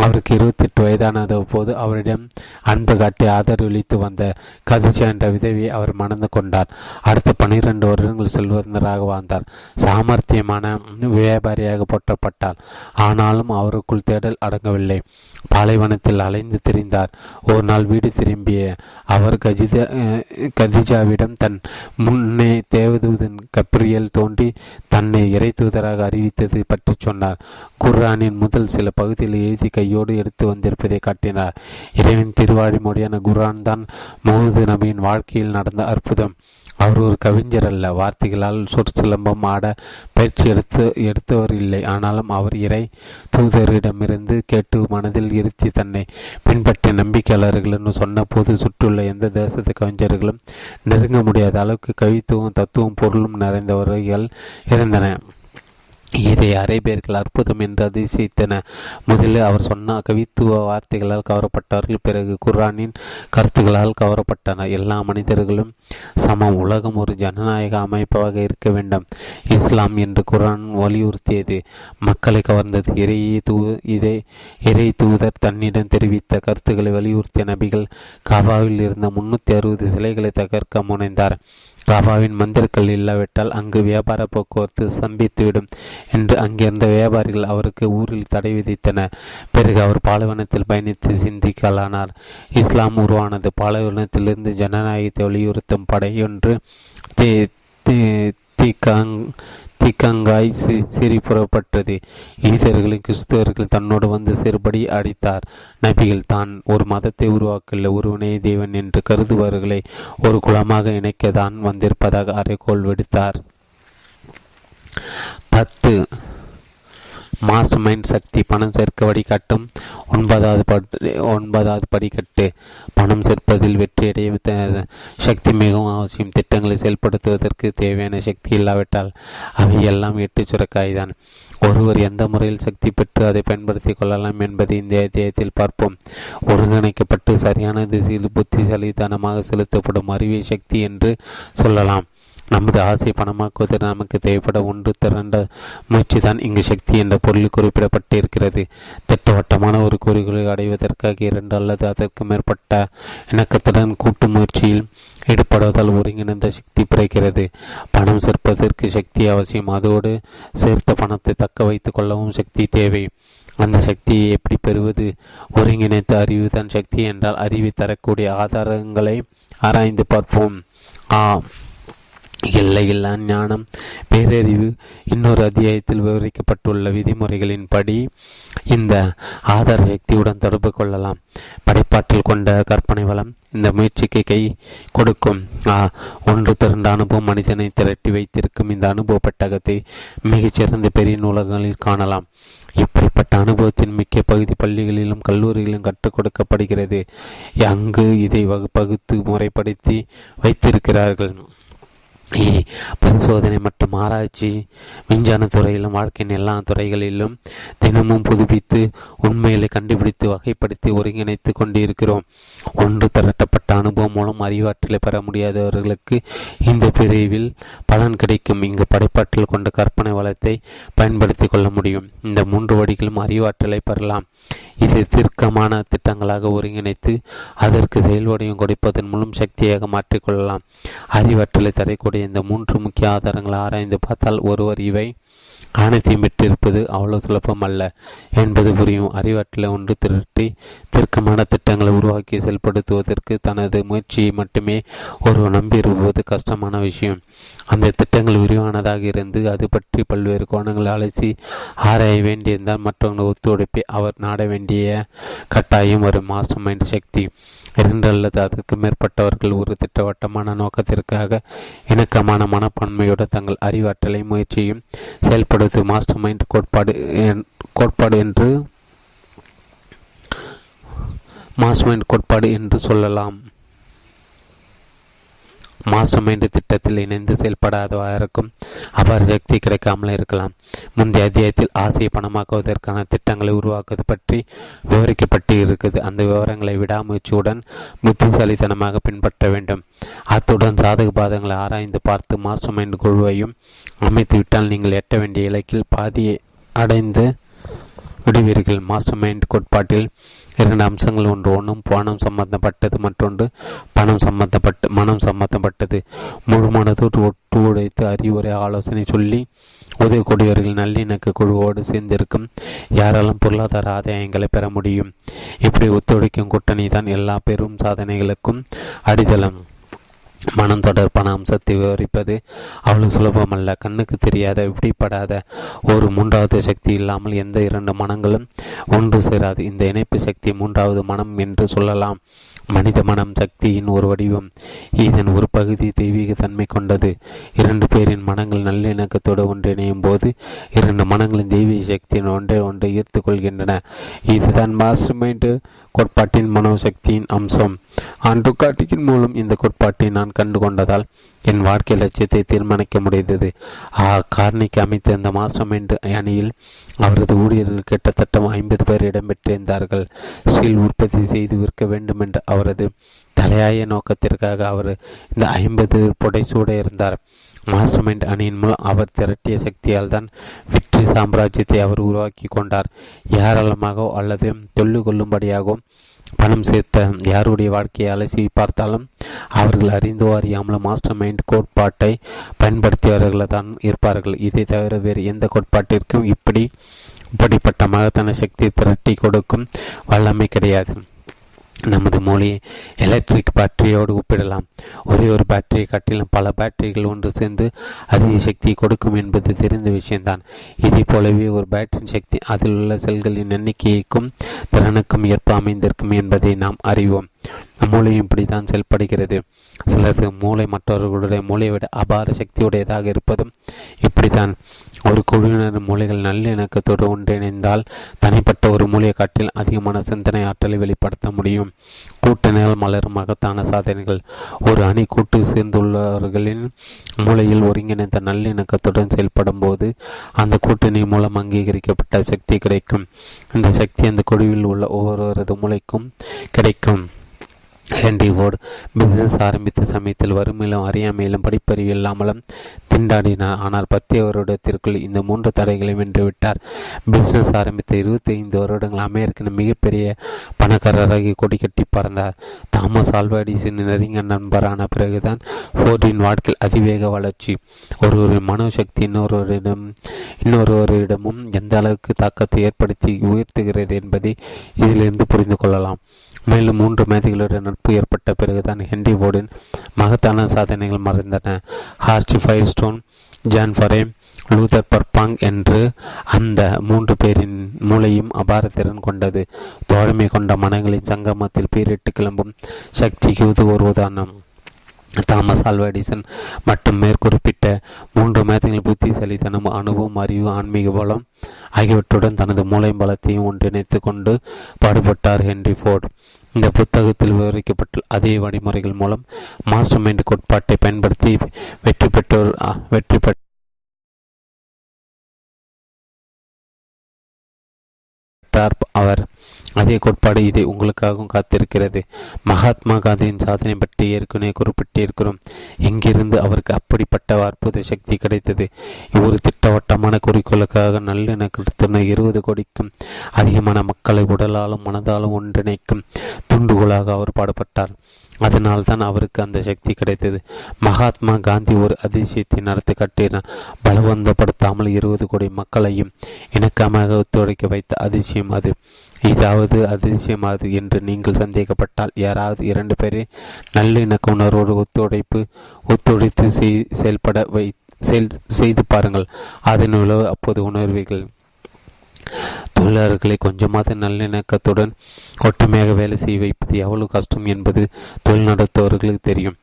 அவருக்கு 28 வயதானது போது அவரிடம் அன்பு காட்டி ஆதரவளித்து வந்த கதிஜா என்ற விதவியை அவர் மணந்து கொண்டார். அடுத்த 12 வருடங்கள் செல்வந்தராக வாழ்ந்தார். சாமர்த்தியமான வியாபாரியாக போற்றப்பட்டார். ஆனாலும் அவருக்குள் தேடல் அடங்கவில்லை. பாலைவனத்தில் அலைந்து திரிந்தார். ஒரு நாள் வீடு திரும்பிய அவர் கதிஜாவிடம் தன் முன்னே தேவதூதன் கப்ரியல் தோன்றி தன்னை இறை தூதராக அறிவித்தது பற்றி சொன்னார். குர்ஆனின் முதல் சில பகுதியில் எழுதி யோடு எடுத்து வந்திருப்பதை காட்டினார். இறைவன் திருவாழி மொழியான குர்ஆன் தான் முகமது நபியின் வாழ்க்கையில் நடந்த அற்புதம். அவர் ஒரு கவிஞர் அல்ல. வார்த்தைகளால் சொற்சிலம்பம் ஆட பயிற்சி எடுத்தவர் இல்லை. ஆனாலும் அவர் இறை தூதரிடமிருந்து கேட்டு மனதில் இருத்தி தன்னை பின்பற்றிய நம்பிக்கையாளர்கள்னு சொன்ன போது சுற்றுள்ள எந்த தேசத்து கவிஞர்களும் நெருங்க முடியாத அளவுக்கு கவித்துவம், தத்துவம், பொருளும் நிறைந்தவர்கள் இருந்தன. இதை அரேபியர்கள் அற்புதம் என்று அதிசயித்தன. முதலில் அவர் சொன்ன கவித்துவ வார்த்தைகளால் கவரப்பட்டார்கள். பிறகு குர்ஆனின் கருத்துக்களால் கவரப்பட்டனர். எல்லா மனிதர்களும் சமம். உலகம் ஒரு ஜனநாயக அமைப்பாக இருக்க வேண்டும் இஸ்லாம் என்று குர்ஆன் வலியுறுத்தியது மக்களை கவர்ந்தது. இறை தூதர் தன்னிடம் தெரிவித்த கருத்துக்களை வலியுறுத்திய நபிகள் காபாவில் இருந்த 360 சிலைகளை தகர்க்க முனைந்தார். காபாவின் மந்திரக்கல் இல்லாவிட்டால் அங்கு வியாபார போக்குவரத்து ஸ்தம்பித்துவிடும் என்று அங்கிருந்த வியாபாரிகள் அவருக்கு ஊரில் தடை விதித்தனர். பிறகு அவர் பாலைவனத்தில் பயணித்து சிந்திக்கலானார். இஸ்லாம் உருவானது பாலைவனத்திலிருந்து ஜனநாயகத்தை வலியுறுத்தும் படையொன்று திக்கங்காய் சிறி புறப்பட்டது. ஈசர்களும் கிறிஸ்தவர்கள் தன்னோடு வந்து சிறுபடி அடித்தார். நபிகள் தான் ஒரு மதத்தை உருவாக்கல, ஒருவனே தேவன் என்று கருதுபவர்களை ஒரு குலமாக இணைக்க தான் வந்திருப்பதாக அறைகோள் விடுத்தார். 10 மாஸ்டர் மைண்ட் சக்தி பணம் சேர்க்க வழிகாட்டும் ஒன்பதாவது படிக்கட்டு. பணம் சேர்ப்பதில் வெற்றியடைய சக்தி மிகவும் அவசியம். திட்டங்களை செயல்படுத்துவதற்கு தேவையான சக்தி இல்லாவிட்டால் அவை எல்லாம் எட்டு சுரக்காய்தான். ஒருவர் எந்த முறையில் சக்தி பெற்று அதை பயன்படுத்தி கொள்ளலாம் என்பதை இந்த அத்தியாயத்தில் பார்ப்போம். ஒருங்கிணைக்கப்பட்டு சரியான திசையில் புத்திசாலித்தனமாக செலுத்தப்படும் அறிவை சக்தி என்று சொல்லலாம். நமது ஆசை பணமாக்குவதற்கு நமக்கு தேவைப்பட ஒன்று திரண்ட முயற்சி தான் இங்கு சக்தி என்ற பொருளில் குறிப்பிடப்பட்டு இருக்கிறது. திட்டவட்டமான ஒரு குறிக்கோளை அடைவதற்காக இரண்டு அல்லது அதற்கு மேற்பட்ட இணக்கத்துடன் கூட்டு முயற்சியில் ஈடுபடுவதால் ஒருங்கிணைந்த சக்தி பிறக்கிறது. பணம் சேர்ப்பதற்கு சக்தி அவசியம். அதோடு சேர்த்த பணத்தை தக்க வைத்து கொள்ளவும் சக்தி தேவை. அந்த சக்தியை எப்படி பெறுவது? ஒருங்கிணைத்த அறிவு தான் சக்தி என்றால் அறிவை தரக்கூடிய ஆதாரங்களை ஆராய்ந்து பார்ப்போம். எல்லையில்லா ஞானம் பேரறிவு இன்னொரு அத்தியாயத்தில் விவரிக்கப்பட்டுள்ள விதிமுறைகளின்படி இந்த ஆதார சக்தியுடன் தொடர்பு கொள்ளலாம். படைப்பாற்றல் கொண்ட கற்பனை வளம் இந்த முயற்சிக்கு கை கொடுக்கும். ஒன்று திரண்ட அனுபவம் மனிதனை திரட்டி வைத்திருக்கும். இந்த அனுபவ பெட்டகத்தை மிகச்சிறந்த பெரிய நூலகங்களில் காணலாம். இப்படிப்பட்ட அனுபவத்தின் முக்கிய பகுதி பள்ளிகளிலும் கல்லூரிகளிலும் கற்றுக் கொடுக்கப்படுகிறது. அங்கு இதை பகுத்து முறைப்படுத்தி வைத்திருக்கிறார்கள். பரிசோதனை மற்றும் ஆராய்ச்சி விஞ்ஞான துறையிலும் வாழ்க்கையின் எல்லா துறைகளிலும் தினமும் புதுப்பித்து உண்மைகளை கண்டுபிடித்து வகைப்படுத்தி ஒருங்கிணைத்து கொண்டிருக்கிறோம். ஒன்று திரட்டப்பட்ட அனுபவம் மூலம் அறிவாற்றலை பெற முடியாதவர்களுக்கு இந்த பிரிவில் பலன் கிடைக்கும். இங்கு படைப்பாற்றல் கொண்ட கற்பனை வளத்தை பயன்படுத்தி கொள்ள முடியும். இந்த மூன்று வழிகளும் அறிவாற்றலை பெறலாம். இதை தீர்க்கமான திட்டங்களாக ஒருங்கிணைத்து அதற்கு செயல்வடிவம் கொடுப்பதன் மூலம் சக்தியாக மாற்றிக்கொள்ளலாம். அறிவாற்றலை தரக்கூடிய இந்த மூன்று முக்கிய ஆதாரங்களை ஆராய்ந்து பார்த்தால் ஒருவர் இவை அனைத்தையும் பெற்றிருப்பது அவ்வளவு சுலபம் அல்ல என்பது புரியும். அறிவாற்றலை ஒன்று திரட்டி தீர்க்கமான திட்டங்களை உருவாக்கி செயல்படுத்துவதற்கு தனது முயற்சியை மட்டுமே ஒருவர் நம்பியிருப்பது கஷ்டமான விஷயம். அந்த திட்டங்கள் விரிவானதாக இருந்து அது பற்றி பல்வேறு கோணங்களை அலசி ஆராய வேண்டியிருந்தால் மற்றவர்கள் ஒத்துழைப்பை அவர் நாட வேண்டிய கட்டாயம் வரும். மாஸ்டர் மைண்ட் சக்தி இரண்டு அல்லது அதற்கு மேற்பட்டவர்கள் ஒரு திட்டவட்டமான நோக்கத்திற்காக இணக்கமான மனப்பான்மையோடு தங்கள் அறிவாற்றலை முயற்சியும் செயல்படுத்து மாஸ்டர் மைண்ட் கோட்பாடு என்று சொல்லலாம். மாஸ்டர் மைண்ட் திட்டத்தில் இணைந்து செயல்படாதவருக்கும் அபார சக்தி கிடைக்காமல் இருக்கலாம். முந்தைய அத்தியாயத்தில் ஆசையை பணமாக்குவதற்கான திட்டங்களை உருவாக்குவது பற்றி விவரிக்கப்பட்டு இருக்குது. அந்த விவரங்களை விடாமுயற்சியுடன் புத்திசாலித்தனமாக பின்பற்ற வேண்டும். அத்துடன் சாதக பாதங்களை ஆராய்ந்து பார்த்து மாஸ்டர் மைண்ட் குழுவையும் அமைத்துவிட்டால் நீங்கள் எட்ட வேண்டிய இலக்கில் பாதியை அடைந்து விடுவீர்கள். மாஸ்டர் மைண்ட் கோட்பாட்டில் இரண்டு அம்சங்கள், ஒன்றும் பணம் சம்பந்தப்பட்டது, மற்றொன்று மனம் சம்பந்தப்பட்டது. முழுமனதோடு ஒட்டு உழைத்து அறிவுரை ஆலோசனை சொல்லி உதவிக்கூடியவர்கள் நல்லிணக்க குழுவோடு சேர்ந்திருக்கும். யாராலும் பொருளாதார ஆதாயங்களை பெற முடியும். இப்படி ஒத்துழைக்கும் கூட்டணி தான் எல்லா பெரும் சாதனைகளுக்கும் அடித்தளம். மனம் தொடர்பான அம்சத்தை விவரிப்பது அவ்வளவு சுலபமல்ல. கண்ணுக்கு தெரியாத விடிப்படாத ஒரு மூன்றாவது சக்தி இல்லாமல் எந்த இரண்டு மனங்களும் ஒன்று சேராது. இந்த இணைப்பு சக்தி மூன்றாவது மனம் என்று சொல்லலாம். மனித மனம் சக்தியின் ஒரு வடிவம். இதன் ஒரு பகுதி தெய்வீக தன்மை கொண்டது. இரண்டு பேரின் மனங்கள் நல்லிணக்கத்தோடு ஒன்றிணையும் போது இரண்டு மனங்களின் தெய்வீக சக்தியின் ஒன்றை ஒன்று ஈர்த்து கொள்கின்றன. இதுதான் மாஸ்டர் மைண்ட் கோட்பாட்டின் மனோசக்தியின் அம்சம். ஆண்டு காட்டியின் மூலம் இந்த கோட்பாட்டை நான் கண்டு கொண்டதால் என் வாழ்க்கை லட்சியத்தை தீர்மானிக்க முடிந்தது. காரணிக்கு அமைத்த இந்த மாஸ்டர் மைண்ட் அணியில் அவரது ஊழியர்கள் கிட்டத்தட்ட 50 பேர் இடம்பெற்றிருந்தார்கள். ஸ்டீல் உற்பத்தி செய்து விற்க வேண்டும் என்ற அவரது தலையாய நோக்கத்திற்காக அவர் இந்த 50 புடைசூட இருந்தார். மாஸ்டர் மைண்ட் அணியின் மூலம் அவர் திரட்டிய சக்தியால் தான் வெற்றி சாம்ராஜ்யத்தை அவர் உருவாக்கி கொண்டார். ஏராளமாகவோ அல்லது தொல்லு கொள்ளும்படியாகவும் பணம் சேர்த்த யாருடைய வாழ்க்கையை அலசி பார்த்தாலும் அவர்கள் அறிந்தோ அறியாமலும் மாஸ்டர் மைண்ட் கோட்பாட்டை பயன்படுத்தியவர்களை தான் இருப்பார்கள். இதை தவிர வேறு எந்த கோட்பாட்டிற்கும் இப்படிப்பட்ட மகத்தான சக்தியை திரட்டி கொடுக்கும் வல்லமை கிடையாது. நமது மூளையை எலக்ட்ரிக் பேட்டரியோடு ஒப்பிடலாம். ஒரே ஒரு பேட்டரியை காட்டிலும் பல பேட்டரிகள் ஒன்று சேர்ந்து அதிக சக்தி கொடுக்கும் என்பது தெரிந்த விஷயம்தான். இதை போலவே ஒரு பேட்டரியின் சக்தி அதில் உள்ள செல்களின் எண்ணிக்கைக்கும் திறனுக்கும் ஏற்ப அமைந்திருக்கும் என்பதை நாம் அறிவோம். மூளையும் இப்படித்தான் செயல்படுகிறது. சிலருக்கு மூளை மற்றவர்களுடைய மூளையை விட அபார சக்தியுடையதாக இருப்பதும் இப்படித்தான். ஒரு குழுவினர் மூளைகள் நல்லிணக்கத்தோடு ஒன்றிணைந்தால் தனிப்பட்ட ஒரு மூளையை காட்டில் அதிகமான சிந்தனை ஆற்றலை வெளிப்படுத்த முடியும். கூட்டணியால் மலரும் மகத்தான சாதனைகள். ஒரு அணி கூட்டு சேர்ந்துள்ளவர்களின் மூளையில் ஒருங்கிணைந்த நல்லிணக்கத்துடன் செயல்படும் போது அந்த கூட்டணி மூலம் அங்கீகரிக்கப்பட்ட சக்தி கிடைக்கும். இந்த சக்தி அந்த குழுவில் உள்ள ஒவ்வொருவரது மூளைக்கும் கிடைக்கும். ஹென்றி ஃபோர்டு பிசினஸ் ஆரம்பித்த சமயத்தில் வறுமையிலும் அறியாமையிலும் படிப்பறிவு இல்லாமலும் திண்டாடினார். ஆனால் 10 வருடத்திற்குள் இந்த 3 தடைகளை வென்றுவிட்டார். பிசினஸ் ஆரம்பித்த 25 வருடங்கள் அமெரிக்கன் மிகப்பெரிய பணக்காரராகி கொடி கட்டி பறந்தார். தாமஸ் ஆல்வா எடிசன் நெருங்கிய நண்பரான பிறகுதான் ஃபோர்டின் வாழ்க்கையில் அதிவேக வளர்ச்சி. ஒருவரின் மனோசக்தி இன்னொருவரிடமும் எந்த அளவுக்கு தாக்கத்தை ஏற்படுத்தி உயர்த்துகிறது என்பதை இதிலிருந்து புரிந்து கொள்ளலாம். மேலும் 3 மேதைகளுடன் நட்பு ஏற்பட்ட பிறகுதான் ஹென்றி ஃபோர்டின் மகத்தான சாதனைகள் மறைந்தன. ஹார்ச்சி ஃபயர்ஸ்டோன், ஜான் ஃபரே, லூதர் பர்பாங் என்று அந்த 3 பேரின் மூளையும் அபாரத்திறன் கொண்டது. தோழமை கொண்ட மனங்களின் சங்கமத்தில் பீரிட்டு கிளம்பும் சக்திக்கு இது ஒரு உதாரணம். தாமஸ் ஆல்வா எடிசன் மற்றும் மேற்குறிப்பிட்ட 3 மேதைகள் புத்திசாலித்தனம், அனுபவம், அறிவு, ஆன்மீக பலம் ஆகியவற்றுடன் தனது மூளை பலத்தையும் ஒன்றிணைத்து கொண்டு பாடுபட்டார் ஹென்றி ஃபோர்டு. இந்த புத்தகத்தில் விவரிக்கப்பட்ட அதே வழிமுறைகள் மூலம் மாஸ்டர் மைண்ட் கோட்பாட்டை பயன்படுத்தி வெற்றி பெற்றார் அவர். அதே கோட்பாடு இதை உங்களுக்காகவும் காத்திருக்கிறது. மகாத்மா காந்தியின் சாதனை பற்றி ஏற்கனவே குறிப்பிட்டிருக்கிறோம். எங்கிருந்து அவருக்கு அப்படிப்பட்ட அற்புத சக்தி கிடைத்தது? ஒரு திட்டவட்டமான குறிக்கோளுக்காக நல்லிணக்கத்துணை 20 கோடிக்கும் அதிகமான மக்களை உடலாலும் மனதாலும் ஒன்றிணைக்கும் துண்டுகோலாக அவர் பாடுபட்டார். அதனால்தான் அவருக்கு அந்த சக்தி கிடைத்தது. மகாத்மா காந்தி ஒரு அதிசயத்தை நடத்தி காட்டினார். பலவந்தப்படுத்தாமல் 20 கோடி மக்களையும் இணக்கமாக ஒத்துழைக்க வைத்த அதிசயம் அது. இதாவது அதிசயமாது என்று நீங்கள் சந்தேகப்பட்டால், யாராவது 2 பேரை நல்லிணக்க உணர்வோடு ஒத்துழைத்து செயல்பட செய்து பாருங்கள். அதன் உழவு அப்போது உணர்வீர்கள். தொழிலாளர்களை கொஞ்சமாவது நல்லிணக்கத்துடன் ஒற்றுமையாக வேலை செய்ய வைப்பது எவ்வளவு கஷ்டம் என்பது தொழில் நடத்துவர்களுக்கு தெரியும்.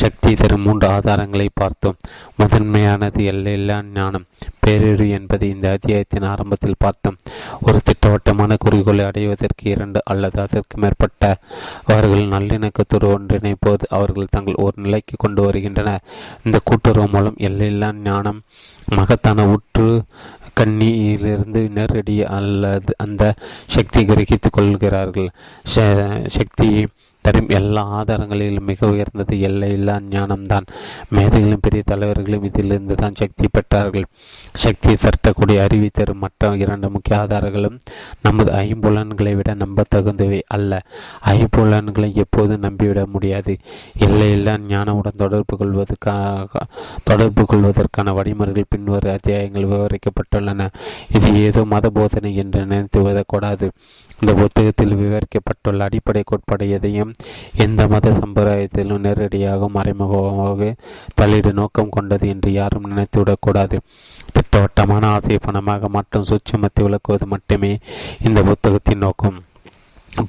சக்தி தரும் 3 ஆதாரங்களை பார்த்தோம். முதன்மையானது எல்லையில்லா ஞானம், பேரறிவு என்பதை இந்த அத்தியாயத்தின் ஆரம்பத்தில் பார்த்தோம். ஒரு திட்டவட்டமான குறிக்கோளை அடைவதற்கு 2 அல்லது அதற்கு மேற்பட்டவர்கள் நல்லிணக்கத்தோடு ஒன்றிணைப்போது அவர்கள் தங்கள் ஒரு நிலைக்கு கொண்டு வருகின்றனர். இந்த கூட்டுறவு மூலம் எல்லையில்லா ஞானம் மகத்தான உற்று கண்ணியிலிருந்து நேரடி அல்லது அந்த சக்தி கிரகித்துக் கொள்கிறார்கள். சக்தியை தரும் எல்லா ஆதாரங்களிலும் மிக உயர்ந்தது எல்லையில்லா ஞானம்தான். மேதைகளும் பெரிய தலைவர்களும் இதிலிருந்து தான் சக்தி பெற்றார்கள். சக்தியை தரக்கூடிய அறிவை தரும் மற்ற 2 முக்கிய ஆதாரங்களும் நமது ஐம்புலன்களை விட நம்ப தகுந்தவை அல்ல. ஐம்புலன்களை எப்போதும் நம்பிவிட முடியாது. எல்லையில்லா ஞானமுடன் தொடர்பு கொள்வதற்கான வழிமுறைகள் பின்வரும் அத்தியாயங்கள் விவரிக்கப்பட்டுள்ளன. இது ஏதோ மத போதனை என்று நினைத்து விடக்கூடாது. இந்த புத்தகத்தில் விவரிக்கப்பட்டுள்ள அடிப்படை கோட்பாடு எதையும் எந்த மத சம்பிரதாயத்திலும் நேரடியாக மறைமுகமாக தலையிட நோக்கம் கொண்டது என்று யாரும் நினைத்துவிடக்கூடாது. திட்டவட்டமான ஆசை பணமாக மற்றும் சுட்சமத்தை விளக்குவது மட்டுமே இந்த புத்தகத்தின் நோக்கம்.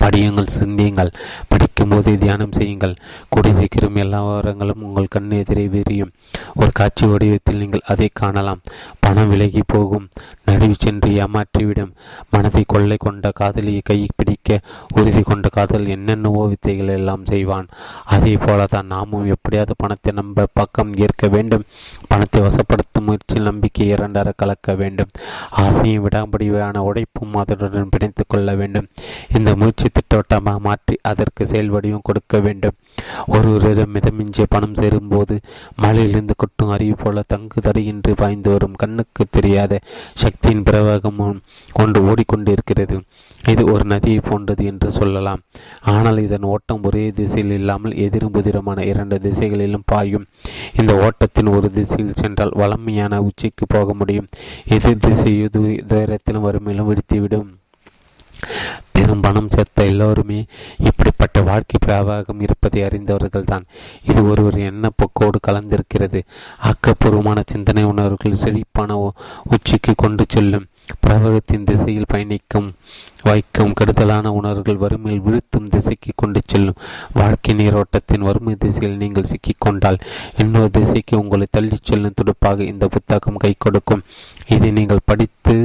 படியுங்கள், சிந்தியுங்கள், படிக்கும்போது தியானம் செய்யுங்கள். கூடிய சீக்கிரம் எல்லா விவரங்களும் உங்கள் கண் எதிரே விரியும். ஒரு காட்சி வடிவத்தில் நீங்கள் அதை காணலாம். பணம் விலகி போகும், நடுவி சென்று ஏமாற்றிவிடும், மனதை கொள்ளை கொண்ட காதலியை கை பிடிக்க உறுதி கொண்ட காதல் என்னென்னவோ வித்தைகள் எல்லாம் செய்வான். அதே போலதான் நாமும் எப்படியாவது பணத்தை நம்ம பக்கம் ஏற்க வேண்டும். பணத்தை வசப்படுத்தும் முயற்சியில் நம்பிக்கை 2 கலக்க வேண்டும். ஆசையை விடாபடியான உடைப்பும் அதனுடன் பிணைத்து கொள்ள வேண்டும். இந்த திட்டவட்டமாக மாற்றி அதற்கு செயல் வடிவம் கொடுக்க வேண்டும். ஒருவரிடம் மிதமிஞ்சிய பணம் சேரும்போது மலையிலிருந்து கொட்டும் அறிவு போல தங்கு தடையின்றி பாய்ந்து வரும் கண்ணுக்கு தெரியாத சக்தியின் பிரவாகம் ஒன்று ஓடிக்கொண்டிருக்கிறது. இது ஒரு நதியை போன்றது என்று சொல்லலாம். ஆனால் இதன் ஓட்டம் ஒரே திசையில் இல்லாமல் எதிரும் புதிரமான 2 திசைகளிலும் பாயும். இந்த ஓட்டத்தின் ஒரு திசையில் சென்றால் வளமையான உச்சிக்கு போக முடியும். எதிர் திசையோ துயரத்திலும் வறுமையிலும் விடுத்துவிடும். பெரும் பணம் சேர்த்த எல்லோருமே இப்படிப்பட்ட வாழ்க்கை பிரவாகம் இருப்பதை அறிந்தவர்கள் தான். இது ஒருவர் எண்ணப்போக்கோடு கலந்திருக்கிறது. ஆக்கப்பூர்வமான சிந்தனை உணர்வுகள் செழிப்பான உச்சிக்கு கொண்டு செல்லும். பரவகத்தின் திசையில் பயணிக்கும் வாய்க்கும் கடுதலான உணர்வுகள் வறுமையில் வீழ்த்தும் திசைக்கு கொண்டு செல்லும். வாழ்க்கை நீரோட்டத்தின் வறுமை திசையில் நீங்கள் சிக்கிக்கொண்டால் இன்னொரு திசைக்கு உங்களை தள்ளிச் செல்லும் துடுப்பாக இந்த புத்தகம் கை கொடுக்கும். இதை நீங்கள் படித்து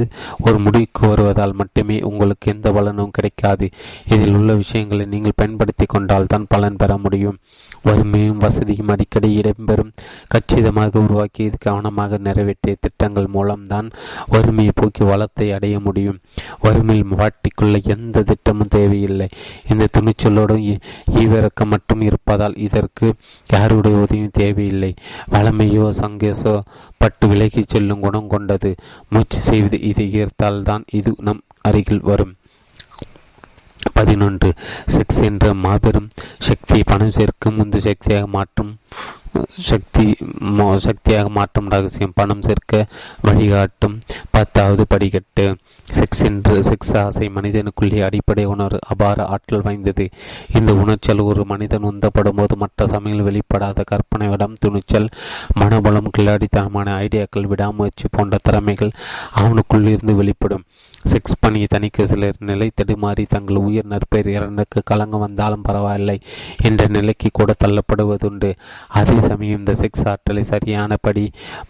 ஒரு முடிவுக்கு வருவதால் மட்டுமே உங்களுக்கு எந்த பலனும் கிடைக்காது. இதில் உள்ள விஷயங்களை நீங்கள் பயன்படுத்தி கொண்டால் தான் பலன் பெற முடியும். வறுமையும் வசதியும் அடிக்கடி இடம்பெறும். கச்சிதமாக உருவாக்கி இது கவனமாக நிறைவேற்றிய திட்டங்கள் மூலம்தான் வறுமையை போக்கி வளத்தை அடைய முடியும். வறுமையில் வாட்டிக்குள்ள எந்த திட்டமும் தேவையில்லை. இந்த துணிச்சலோடு ஈவிரக்கம் மட்டும் இருப்பதால் இதற்கு யாருடைய உதவியும் தேவையில்லை. வளமையோ சங்கேசோ பட்டு விலகி செல்லும் குணம் கொண்டது. முயற்சி செய்வது இதை ஈர்த்தால் தான் இது நம் அருகில் வரும். 11 செக்ஸ் என்ற மாபெரும் சக்தியை பணம் சேர்க்கும் இந்த சக்தியாக மாற்றும் ரகசியம் பணம் சேர்க்க வழிகாட்டும் 10வது படிக்கட்டு. செக்ஸ் ஆசை மனிதனுக்குள்ளே அடிப்படை உணர்வு அபார ஆற்றல் வாய்ந்தது. இந்த உணர்ச்சல் ஒரு மனிதன் உந்தப்படும் போது மற்ற சமையல் வெளிப்படாத கற்பனை விடம், துணிச்சல், மனபலம், கிளாடித்தனமான ஐடியாக்கள், விடாமுயற்சி போன்ற திறமைகள் அவனுக்குள்ளிருந்து வெளிப்படும். செக்ஸ் பணியை தணிக்க சிலர் நிலை தடுமாறி தங்கள் உயிர் நற்பெயர் இரண்டுக்கு கலங்கம் வந்தாலும் பரவாயில்லை என்ற நிலைக்கு கூட தள்ளப்படுவதுண்டு. அதே சமயம் இந்த செக்ஸ் ஆற்றலை சரியானபடி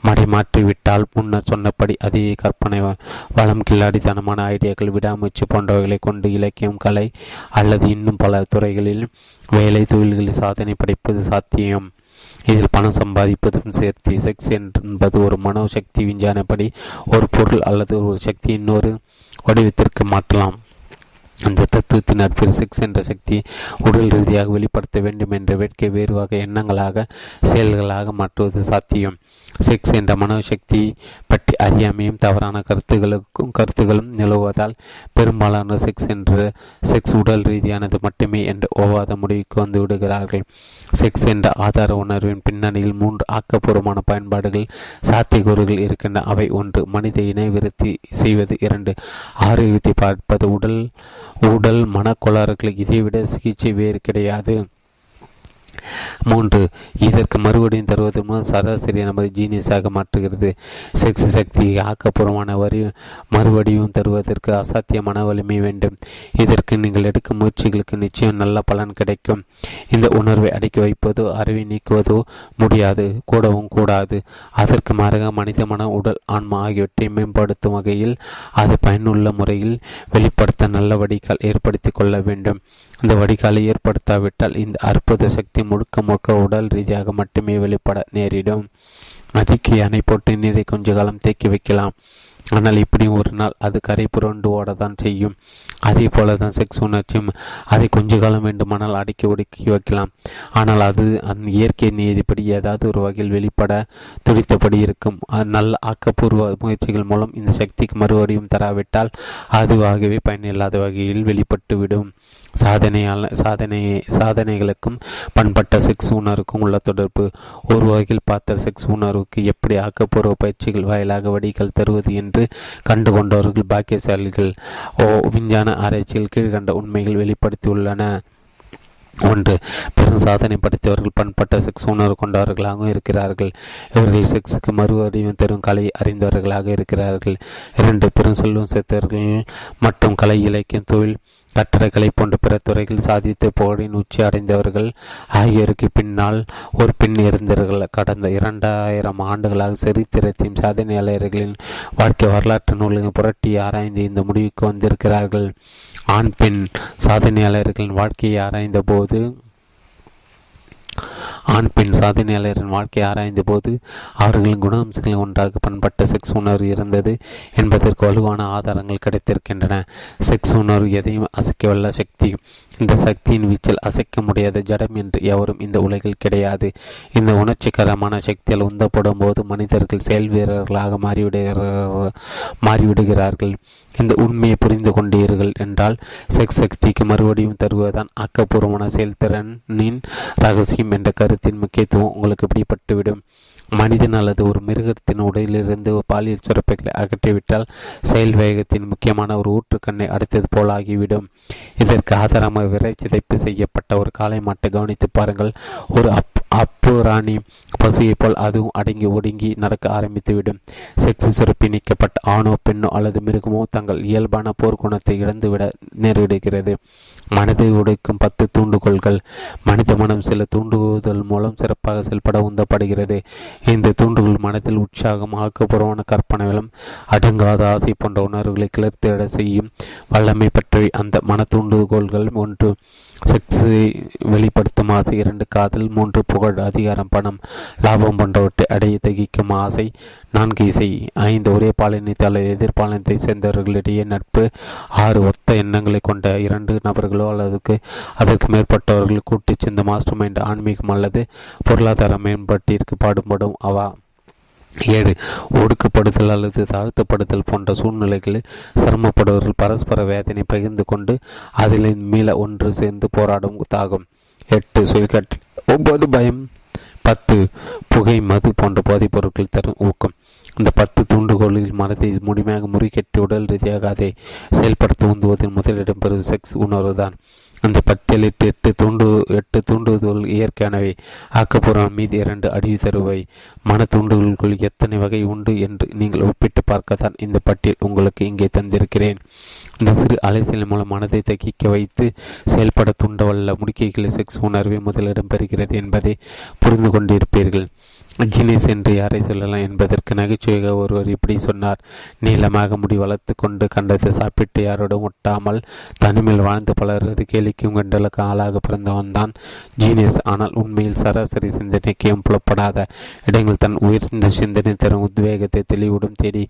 மடைமாற்றிவிட்டால் முன்னர் சொன்னபடி அதே கற்பனை வளம், கில்லாடித்தனமான ஐடியாக்கள், விடாமுயற்சி போன்றவைகளை கொண்டு இலக்கியம், கலை அல்லது இன்னும் பல துறைகளில் வேலை தொழில்களில் சாதனை படைப்பது சாத்தியம். இதில் பணம் சம்பாதிப்பதும் சேர்த்து. செக்ஸ் என்பது ஒரு மனோ சக்தி விஞ்ஞானப்படி ஒரு பொருள் அல்லது ஒரு சக்தி இன்னொரு வடிவத்திற்கு மாற்றலாம். அந்த தத்துவத்தின் அற்பில் செக்ஸ் என்ற சக்தி உடல் ரீதியாக வெளிப்படுத்த வேண்டும் என்ற வேட்கை வேறு வகை எண்ணங்களாக, செயல்களாக மாற்றுவது சாத்தியம். செக்ஸ் என்ற மனோசக்தி பற்றி அறியாமையும் தவறான கருத்துகளும் நிலவுவதால் பெரும்பாலான செக்ஸ் உடல் ரீதியானது மட்டுமே என்ற ஓவாத முடிவுக்கு வந்து விடுகிறார்கள். செக்ஸ் என்ற ஆதார உணர்வின் பின்னணியில் 3 ஆக்கப்பூர்வமான பயன்பாடுகள், சாத்தியக்கூறுகள் இருக்கின்றன. அவை: 1. மனித இணை விருத்தி செய்வது. 2. ஆரோக்கியத்தை பார்ப்பது. உடல் மனக்கோளாறுகளுக்கு இதைவிட சிகிச்சை வேறு கிடையாது. 3. இதற்கு மறுபடியும் தருவதன் மூலம் சராசரி நமது ஜீனியஸாக மாற்றுகிறது. செக்ஸ் சக்தியை ஆக்கப்பூர்வமான மறுபடியும் தருவதற்கு அசாத்தியமான வலிமை வேண்டும். இதற்கு நீங்கள் எடுக்கும் முயற்சிகளுக்கு நிச்சயம் நல்ல பலன் கிடைக்கும். இந்த உணர்வை அடக்கி வைப்பதோ அறிவை நீக்குவதோ முடியாது, கூடவும் கூடாது. அதற்கு மாறாக மனிதமான உடல், ஆன்மா ஆகியவற்றை மேம்படுத்தும் வகையில் அது பயனுள்ள முறையில் வெளிப்படுத்த நல்ல வடிகால் ஏற்படுத்தி கொள்ள வேண்டும். இந்த வடிகாலை ஏற்படுத்தாவிட்டால் இந்த அற்புத சக்தி முழுக்க உடல் ரீதியாக மட்டுமே வெளிப்பட நேரிடும். மதிக்கு அணை போட்டு நீரை கொஞ்ச காலம் தேக்கி வைக்கலாம். ஆனால் இப்படி ஒரு நாள் அது கரை புரண்டு ஓடத்தான் செய்யும். அதே போல தான் செக்ஸ் உணர்ச்சியும். அதை கொஞ்ச காலம் வேண்டுமானால் அடக்கி ஒடுக்கி வைக்கலாம். ஆனால் அது அந்த இயற்கை நீதிப்படி ஏதாவது ஒரு வகையில் வெளிப்பட துடித்தபடி இருக்கும். நல்ல ஆக்கப்பூர்வ முயற்சிகள் மூலம் இந்த சக்திக்கு மறுபடியும் தராவிட்டால் அதுவாகவே பயனில்லாத வகையில் வெளிப்பட்டுவிடும். சாதனைகளுக்கும் பண்பட்ட செக்ஸ் உணர்வுக்கும் உள்ள தொடர்பு. ஒரு வகையில் பார்த்த செக்ஸ் உணர்வுக்கு எப்படி ஆக்கப்பூர்வ பயிற்சிகள் வாயிலாக வடிகள் தருவது என்று கண்டுகொண்டவர்கள் பாக்கியசாலிகள். விஞ்ஞான ஆராய்ச்சியில் கீழ்கண்ட உண்மைகள் வெளிப்படுத்தியுள்ளன. 1. பெரும் சாதனை படைத்தவர்கள் பண்பட்ட செக்ஸ் உணர்வு கொண்டவர்களாகவும் இருக்கிறார்கள். இவர்கள் செக்ஸுக்கு மறுவடிவம் தரும் கலை அறிந்தவர்களாக இருக்கிறார்கள். 2. பெரும் செல்வம் சேர்த்தவர்கள் மற்றும் கலை, இலக்கியம், தொழில், கட்டடக்கலை போன்ற பிற துறைகள் சாதித்த புகழின் உச்சி அடைந்தவர்கள் ஆகியோருக்கு பின்னால் ஒரு பெண் இருந்தவர்கள். கடந்த 2000 ஆண்டுகளாக சரித்திரத்தையும் சாதனையாளர்களின் வாழ்க்கை வரலாற்று நூல்களை புரட்டி ஆராய்ந்து இந்த முடிவுக்கு வந்திருக்கிறார்கள். ஆண் பெண் சாதனையாளர்களின் வாழ்க்கையை ஆராய்ந்த போது அவர்களின் குணாம்சங்களில் ஒன்றாக பண்பட்ட செக்ஸ் உணர்வு இருந்தது என்பதற்கு வலுவான ஆதாரங்கள் கிடைத்திருக்கின்றன. செக்ஸ் உணர்வு எதையும் அசைக்கவல்ல சக்தி. இந்த சக்தியின் வீச்சில் அசைக்க முடியாத ஜடம் என்று எவரும் இந்த உலகில் கிடையாது. இந்த உணர்ச்சிகரமான சக்தியால் உந்தப்படும் போது மனிதர்கள் செயல் வீரர்களாக மாறிவிடுகிறார்கள். இந்த உண்மையை புரிந்து கொண்டீர்கள் என்றால் செக்ஸ் சக்திக்கு மறுபடியும் தருவதுதான் ஆக்கப்பூர்வமான செயல்திறனின் ரகசியம் என்ற கருத்தின் முக்கியத்துவம் உங்களுக்கு பிடிபட்டுவிடும். மனிதன் அல்லது ஒரு மிருகத்தின் உடலிலிருந்து பாலியல் சுரப்பைகளை அகற்றிவிட்டால் செயல் வேகத்தின் முக்கியமான ஒரு ஊற்றுக்கண்ணை அடைத்தது போல் ஆகிவிடும். இதற்கு ஆதாரமாக விரைச்சிதைப்பு செய்யப்பட்ட ஒரு காளை மாட்டை கவனித்து பாருங்கள். ஒரு அப்புராணி பசுவை போல் அதுவும் அடங்கி ஒடுங்கி நடக்க ஆரம்பித்துவிடும். செக்ஸ் சுரப்பி நீக்கப்பட்ட ஆணோ பெண்ணோ அல்லது மிருகமோ தங்கள் இயல்பான போர்க்குணத்தை இழந்துவிட நேரிடுகிறது. மனதை உடைக்கும் 10 தூண்டுகோள்கள். மனித மனம் சில தூண்டுதல் மூலம் சிறப்பாக செயல்பட உந்தப்படுகிறது. இந்த தூண்டுகோள் மனத்தில் உற்சாகம், ஆக்கப்பூர்வமான கற்பனைகளும், அடங்காத ஆசை போன்ற உணர்வுகளை கிளர்த்திட செய்யும் வல்லமை பற்றி அந்த மன தூண்டுகோள்கள். 1 செக்ஸை வெளிப்படுத்தும் ஆசை, 2 காதல், 3 புகழ், அதிகாரம், பணம், லாபம் போன்றவற்றை அடைய தகிக்கும் ஆசை, 4 இசை, 5 ஒரே பாலினத்தை அல்லது எதிர்பாலினத்தை சேர்ந்தவர்களிடையே நட்பு, 6 ஒத்த எண்ணங்களை கொண்ட 2 நபர்களோ அல்லது அதற்கு மேற்பட்டவர்கள் கூட்டிச் சேர்ந்த மாஸ்டர் மைண்ட், ஆன்மீகம் அல்லது பொருளாதார மேம்பாட்டிற்கு பாடுபடும் அவா, 7 ஒடுக்கப்படுதல் அல்லது தாழ்த்தப்படுதல் போன்ற சூழ்நிலைகளில் சிரமப்படுவர்கள் பரஸ்பர வேதனை பகிர்ந்து கொண்டு அதில் மீள ஒன்று சேர்ந்து போராடும் தாகும், 8 சுயக்கட்டு, 9 பயம், 10 புகை, மது போன்ற போதைப் பொருட்கள் தரும் ஊக்கம். இந்த 10 தூண்டுகோளில் மனதை முழுமையாக முறிக்கட்டி உடல் ரீதியாக அதை செயல்படுத்த உந்துவதில் முதலிடம் பெறுவது செக்ஸ் உணர்வு தான். அந்த பட்டியலிட்டு 8 தூண்டுதல் இயற்கையானவை, ஆக்கப்பூர்வம் மீது 2 அடி தருவை. மன தூண்டுகளுக்குள் எத்தனை வகை உண்டு என்று நீங்கள் ஒப்பிட்டு பார்க்கத்தான் இந்த பட்டியல் உங்களுக்கு இங்கே தந்திருக்கிறேன். இந்த சிறு அலைசல் மூலம் மனதை தகிக்க வைத்து செயல்பட தூண்டவல்ல முடுக்கைகளை செக்ஸ் உணர்வை முதலிடம் பெறுகிறது என்பதை புரிந்து கொண்டிருப்பீர்கள். ஜீனியஸ் என்று யாரை சொல்லலாம் என்பதற்கு நகைச்சுவையாக ஒருவர் இப்படி சொன்னார். நீளமாக முடி வளர்த்து கொண்டு கண்டத்தை சாப்பிட்டு யாரோடும் ஒட்டாமல் தனிமையில் வாழ்ந்து பலரது கேலிக்கும் கண்டலுக்கு ஆளாக பிறந்தவன் தான் ஜீனியஸ். ஆனால் உண்மையில் சராசரி சிந்தனைக்கும் புலப்படாத இடங்கள் தன் உயர்ந்த சிந்தனை தரும் உத்வேகத்தை தெளிவுடன் தேடி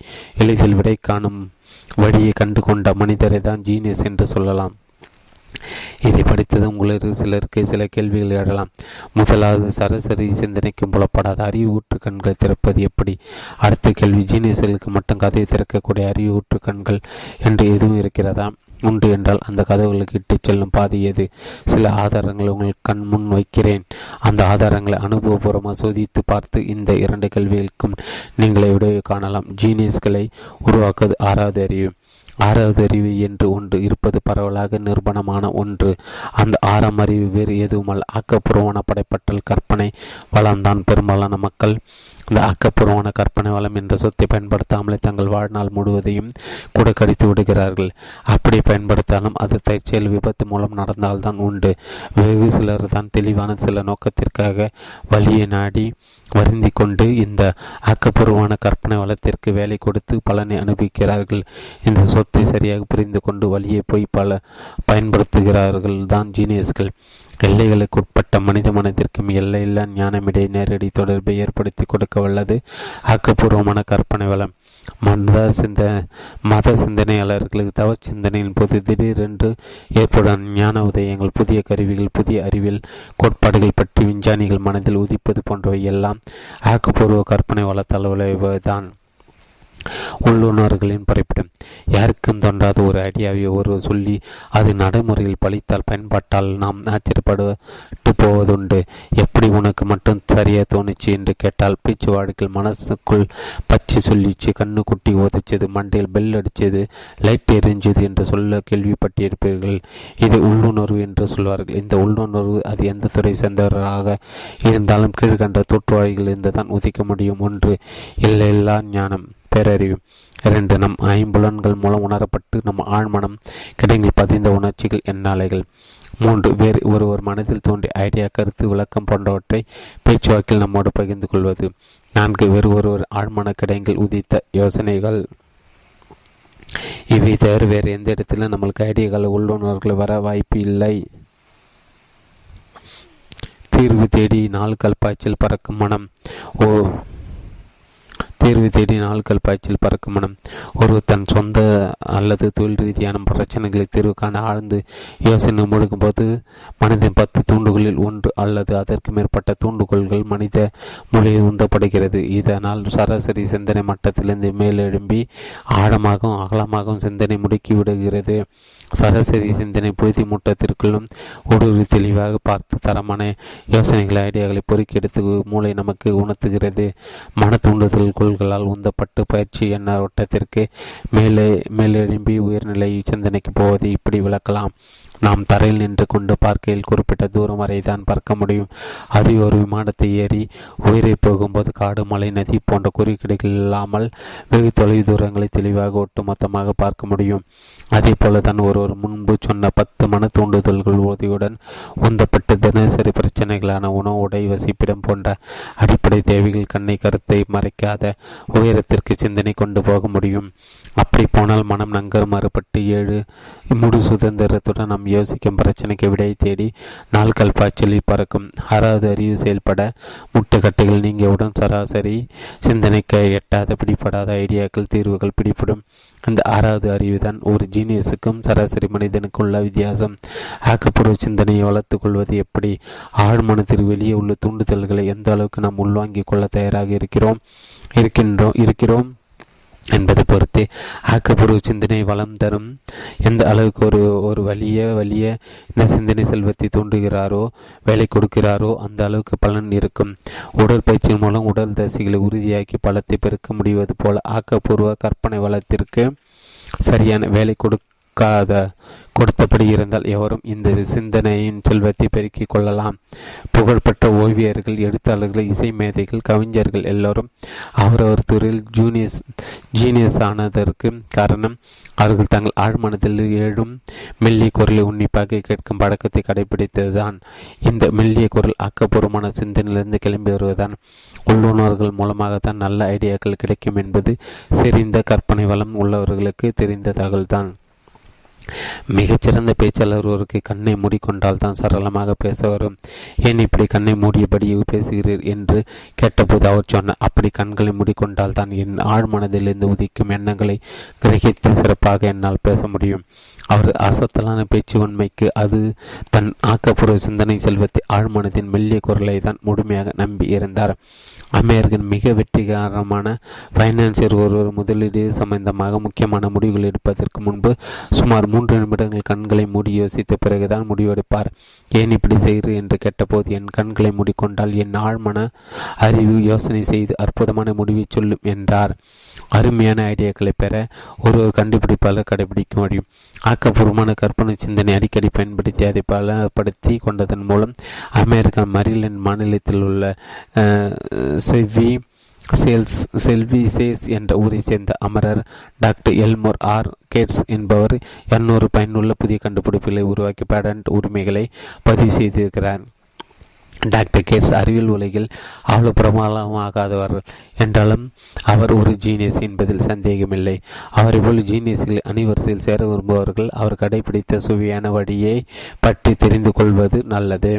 எளிதில் விடை காணும் வழியை கண்டு கொண்ட மனிதரை தான் ஜீனியஸ் என்று சொல்லலாம். இதை படித்தது உங்களுக்கு சிலருக்கு சில கேள்விகள் எழலாம். முதலாவது, சராசரி சிந்தனைக்கும் புலப்படாத அறிவு ஊற்று கண்களை திறப்பது எப்படி? அடுத்த கேள்வி, ஜீனியஸ்களுக்கு மட்டும் கதையை திறக்கக்கூடிய அறிவு ஊற்று கண்கள் என்று எதுவும் இருக்கிறதா? உண்டு என்றால் அந்த கதவுகளுக்கு இட்டுச் செல்லும் பாதி எது? சில ஆதாரங்களை உங்கள் கண் முன் வைக்கிறேன். அந்த ஆதாரங்களை அனுபவபூர்வமாக சோதித்து பார்த்து இந்த 2 கேள்விகளுக்கும் நீங்களே விடையை காணலாம். ஜீனியஸ்களை உருவாக்குவது 6வது அறிவு. 6வது அறிவு என்று ஒன்று இருப்பது பரவலாக நிரூபணமான ஒன்று. அந்த 6ஆம் அறிவு வேறு எதுவுமல் ஆக்கப்பூர்வமான படைப்பற்றல், கற்பனை வளம்தான். பெரும்பாலான மக்கள் இந்த ஆக்கப்பூர்வமான கற்பனை வளம் என்ற சொத்தை பயன்படுத்தாமலே தங்கள் வாழ்நாள் முழுவதையும் கூட கடித்து விடுகிறார்கள். அப்படி பயன்படுத்தாலும் அது தற்செயல் விபத்து மூலம் நடந்தால்தான் உண்டு. வெகு சிலர் தான் தெளிவான சில நோக்கத்திற்காக வழியை நாடி வருந்தி கொண்டு இந்த ஆக்கப்பூர்வமான கற்பனை வளத்திற்கு வேலை கொடுத்து பலனை அனுபவிக்கிறார்கள். இந்த சொத்தை சரியாக புரிந்து கொண்டு வழியை போய் பல பயன்படுத்துகிறார்கள் தான் ஜீனியஸ்கள். எல்லைகளுக்குட்பட்ட மனித மனத்திற்கும் எல்லையில்லா ஞானமிடையே நேரடி தொடர்பை ஏற்படுத்தி கொடுக்க வல்லது ஆக்கப்பூர்வமான கற்பனை வளம். மத சிந்தனையாளர்களுக்கு தவ சிந்தனையின் போது திடீரென்று ஏற்படும் ஞான உதயங்கள், புதிய கருவிகள், புதிய அறிவியல் கோட்பாடுகள் பற்றி விஞ்ஞானிகள் மனதில் உதிப்பது போன்றவை எல்லாம் ஆக்கப்பூர்வ கற்பனை வளத்தால் விளைவுதான். உள்ளுணர்வுகளின் பரப்பிடும். யாருக்கும் தோன்றாத ஒரு ஐடியாவை ஒருவர் சொல்லி அது நடைமுறையில் பழித்தால் பயன்பாட்டால் நாம் ஆச்சரியப்பட்டு போவதுண்டு. எப்படி உனக்கு மட்டும் சரியா தோணுச்சு என்று கேட்டால் பேச்சு வாடிக்கையில் மனசுக்குள் பச்சை சொல்லிச்சு, கண்ணு குட்டி உதைச்சது, மண்டையில் பெல் அடித்தது, லைட் எரிஞ்சது என்று சொல்ல கேள்விப்பட்டிருப்பீர்கள். இதை உள்ளுணர்வு என்று சொல்வார்கள். இந்த உள்ளுணர்வு அது எந்த துறை சேர்ந்தவராக இருந்தாலும் கீழ்கண்ட தோற்றுவாழிகள் இருந்து தான் உதிக்க முடியும். 1 இல்லையில்லா ஞானம், பேரறிவு. 2 நம் ஐம்புலன்கள் மூலம் உணரப்பட்டு நம் ஆழ்மனம் கிடங்கில் பதிந்த உணர்ச்சிகள், எண்ணாலைகள். 3 வேறு ஒருவர் மனதில் தோன்றிய ஐடியா, கருத்து, விளக்கம் போன்றவற்றை பேச்சுவாக்கில் நம்மோடு பகிர்ந்து கொள்வது. 4 வேறு ஒருவர் ஆழ்மன கிடங்கில் உதித்த யோசனைகள். இவை தவிர வேறு எந்த இடத்திலும் நம்மளுக்கு ஐடியாக்கள், உள்ளுணர்கள் வர வாய்ப்பு இல்லை. தீர்வு தேடி 4 கல்பாய்ச்சில் பறக்கும் மனம். தேர்வு தேடி நாள்கள் பாய்ச்சல் பறக்க மனம். ஒருவர் தன் சொந்த அல்லது தொழில் ரீதியான பிரச்சனைகளை தேர்வு காண ஆழ்ந்து யோசனை முழுக்கும் போது மனிதன் 10 தூண்டுகளில் 1 அல்லது அதற்கு மேற்பட்ட தூண்டுகோள்கள் மனித மொழியில் உந்தப்படுகிறது. இதனால் சராசரி சிந்தனை மட்டத்திலிருந்து மேலெழும்பி ஆழமாகவும் அகலமாகவும் சிந்தனை முடுக்கிவிடுகிறது. சராசரி சிந்தனை புழுதி மூட்டத்திற்குள்ளும் ஊடுருவி தெளிவாக பார்த்து தரமான யோசனைகளை ஐடியாக்களை பொறுக்கெடுத்து மூளை நமக்கு உணர்த்துகிறது. மன தூண்டுதல் கொள்களால் உந்தப்பட்டு பயிற்சி எண்ண ஓட்டத்திற்கு மேலெழும்பி உயர்நிலை சிந்தனைக்கு போவதை இப்படி விளக்கலாம். நாம் தரையில் நின்று கொண்டு பார்க்கையில் குறிப்பிட்ட தூரம் வரை தான் பார்க்க முடியும். அது ஒரு விமானத்தை ஏறி உயிரை போகும்போது காடு, மலை, நதி போன்ற குறுக்கீடுகள் இல்லாமல் வெகு தொலை தூரங்களை தெளிவாக ஒட்டுமொத்தமாக பார்க்க முடியும். அதே போல தான் ஒருவர் முன்பு சொன்ன 10 மன தூண்டுதல்கள் உதவியுடன் உந்தப்பட்டு தினசரி பிரச்சனைகளான உணவு, உடை, வசிப்பிடம் போன்ற அடிப்படை தேவைகள் கண்ணை கருத்தை மறைக்காத உயரத்திற்கு சிந்தனை கொண்டு போக முடியும். அப்படி போனால் மனம் நங்கர் மறுபட்டு 7 முழு சுதந்திரத்துடன் நாம் யோசிக்கும் பிரச்சனைக்கு விடையை தேடி நாள்கள் பாய்ச்சலில் பறக்கும். ஆறாவது அறிவு செயல்பட முட்டுக்கட்டைகள் நீங்கியவுடன் சராசரி சிந்தனைக்கு எட்டாத பிடிபடாத ஐடியாக்கள் தீர்வுகள் பிடிபடும். அந்த ஆறாவது அறிவுதான் ஒரு ஜீனியஸுக்கும் சராசரி மனிதனுக்கும் உள்ள வித்தியாசம். ஆக்கப்பூர்வ சிந்தனையை வளர்த்துக் கொள்வது எப்படி? ஆழ்மனத்திற்கு வெளியே உள்ள தூண்டுதல்களை எந்த அளவுக்கு நாம் உள்வாங்கிக் கொள்ள தயாராக இருக்கிறோம் என்பதை பொறுத்து ஆக்கப்பூர்வ சிந்தனை வளம் தரும். எந்த அளவுக்கு ஒரு வலிய இந்த சிந்தனை செல்வத்தை தூண்டுகிறாரோ, வேலை கொடுக்கிறாரோ, அந்த அளவுக்கு பலன் இருக்கும். உடற்பயிற்சியின் மூலம் உடல் தசைகளை உறுதியாக்கி பலத்தை பெருக்க முடிவது போல ஆக்கப்பூர்வ கற்பனை வளத்திற்கு சரியான வேலை கொடுத்தபடி இருந்தால் எவரும் இந்த சிந்தனையின் செல்வத்தை பெருக்கிக் கொள்ளலாம். புகழ்பெற்ற ஓவியர்கள், எழுத்தாளர்கள், இசை மேதைகள், கவிஞர்கள் எல்லோரும் அவரவர் துறையில் ஜீனியஸ் ஆனதற்கு காரணம் அவர்கள் தங்கள் ஆழ்மனத்தில் ஏழும் மெல்லிய குரலை உன்னிப்பாக கேட்கும் பழக்கத்தை கடைபிடித்ததுதான். இந்த மெல்லிய குரல் ஆக்கப்பூர்வமான சிந்தனையிலிருந்து கிளம்பி வருவதுதான். உள்ளுணர்கள் மூலமாகத்தான் நல்ல ஐடியாக்கள் கிடைக்கும் என்பது செறிந்த கற்பனை வளம் உள்ளவர்களுக்கு தெரிந்த தகவல்தான். மிகச்சிறந்த பேச்சாளர் ஒருவருக்கு கண்ணை மூடிக்கொண்டால் தான் சரளமாக பேச வரும். ஏன் இப்படி கண்ணை மூடியபடி பேசுகிறீர் என்று கேட்டபோது அவர் சொன்னார், அப்படி கண்களை மூடிக்கொண்டால் தான் என் ஆழ்மனதிலிருந்து உதிக்கும் எண்ணங்களை கிரகித்து சிறப்பாக என்னால் பேச முடியும். அவர் அசத்தலான பேச்சு உண்மைக்கு அது தன் ஆக்கப்பூர்வ சிந்தனை செல்வத்தை ஆழ்மனதின் மெல்லிய குரலை தான் முழுமையாக நம்பி இருந்தார். அமெரிக்கன் மிக வெற்றிகரமான பைனான்சியர் ஒருவர் முதலீடு சம்பந்தமாக முக்கியமான முடிவுகள் எடுப்பதற்கு முன்பு சுமார் 3 நிமிடங்கள் கண்களை மூடி யோசித்த பிறகுதான் முடிவெடுப்பார். ஏன் இப்படி செய்கிறேன் என்று கேட்டபோது, என் கண்களை மூடிக்கொண்டால் என் ஆழ்மன அறிவு யோசனை செய்து அற்புதமான முடிவை சொல்லும் என்றார். அருமையான ஐடியாக்களை பெற ஒருவர் கண்டுபிடிப்பாளர் கடைபிடிக்க முடியும். ஆக்கப்பூர்வமான கற்பனை சிந்தனை அடிக்கடி பயன்படுத்தி அதை பலப்படுத்தி கொண்டதன் மூலம் அமெரிக்கா மரிலேண்ட் மாநிலத்தில் உள்ள செல்விசேஸ் என்ற ஊரை சேர்ந்த அமரர் டாக்டர் எல்மோர் ஆர் கேட்ஸ் என்பவர் 200 பயனுள்ள புதிய கண்டுபிடிப்புகளை உருவாக்கி பேடண்ட் உரிமைகளை பதிவு செய்திருக்கிறார். டாக்டர் கேட்ஸ் அறிவியல் உலகில் அவ்வளவு பிரபலமாகாதவர்கள் என்றாலும் அவர் ஒரு ஜீனியஸ் என்பதில் சந்தேகமில்லை. அவரை போல் ஜீனியஸ்களை அணிவரிசையில் சேர விரும்புபவர்கள் அவர் கடைபிடித்த சுவையான வழியை பற்றி தெரிந்து கொள்வது நல்லது.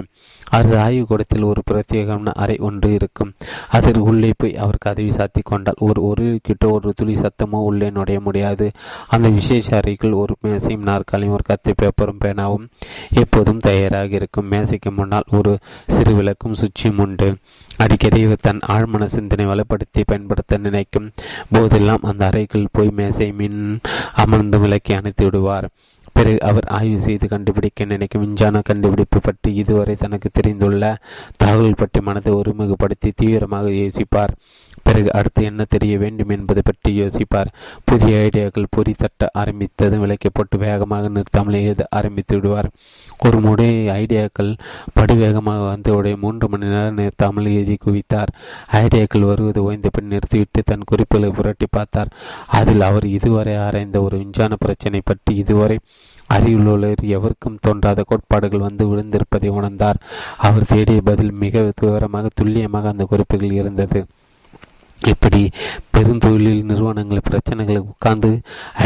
அவரது ஆய்வுக்கூடத்தில் ஒரு பிரத்யேகமான அறை ஒன்று இருக்கும். அதற்கு உள்ளே போய் அவர் கதவை சாத்தி கொண்டால் ஒரு கிட்ட ஒரு துளி சத்தமோ உள்ளே நுடைய முடியாது. அந்த விசேஷ அறைக்குள் ஒரு மேசையும் நாற்காலியும் ஒரு கத்தி பேப்பரும் பேனாவும் எப்போதும் தயாராக இருக்கும். மேசைக்கு முன்னால் ஒரு சிறு விளக்கும் சுவிட்சும் உண்டு. அடிக்கடி இவர் தன் ஆழ்மன சிந்தனை வலுப்படுத்தி பயன்படுத்த நினைக்கும் போதெல்லாம் அந்த அறைக்குள் போய் மேசை மின் அமர்ந்து விளக்கி அணைத்து விடுவார். பிறகு அவர் ஆய்வு செய்து கண்டுபிடிக்க நினைக்கும் விஞ்ஞான கண்டுபிடிப்பு பற்றி இதுவரை தனக்கு தெரிந்துள்ள தகவல் பற்றி மனதை ஒருமுகப்படுத்தி தீவிரமாக யோசிப்பார். பிறகு அடுத்து என்ன தெரிய வேண்டும் என்பது பற்றி யோசிப்பார். புதிய ஐடியாக்கள் பொறி தட்ட ஆரம்பித்ததும் விளக்கை போட்டு வேகமாக நிறுத்தாமலே ஆரம்பித்து விடுவார். ஒரு முறை ஐடியாக்கள் படிவேகமாக வந்தவுடைய 3 மணி நேரம் நிறுத்தாமல் எழுதி குவித்தார். ஐடியாக்கள் வருவது ஓய்ந்த பின் நிறுத்திவிட்டு தன் குறிப்புகளை புரட்டி பார்த்தார். அதில் அவர் இதுவரை ஆராய்ந்த ஒரு விஞ்ஞான பிரச்சனை பற்றி இதுவரை அறிவுள்ளோர் எவருக்கும் தோன்றாத கோட்பாடுகள் வந்து விழுந்திருப்பதை உணர்ந்தார். அவர் தேடிய பதில் மிக விவரமாக துல்லியமாக அந்த குறிப்புகள் இருந்தது. இப்படி பெருந்தொழில் நிறுவனங்கள் பிரச்சனைகளை உட்கார்ந்து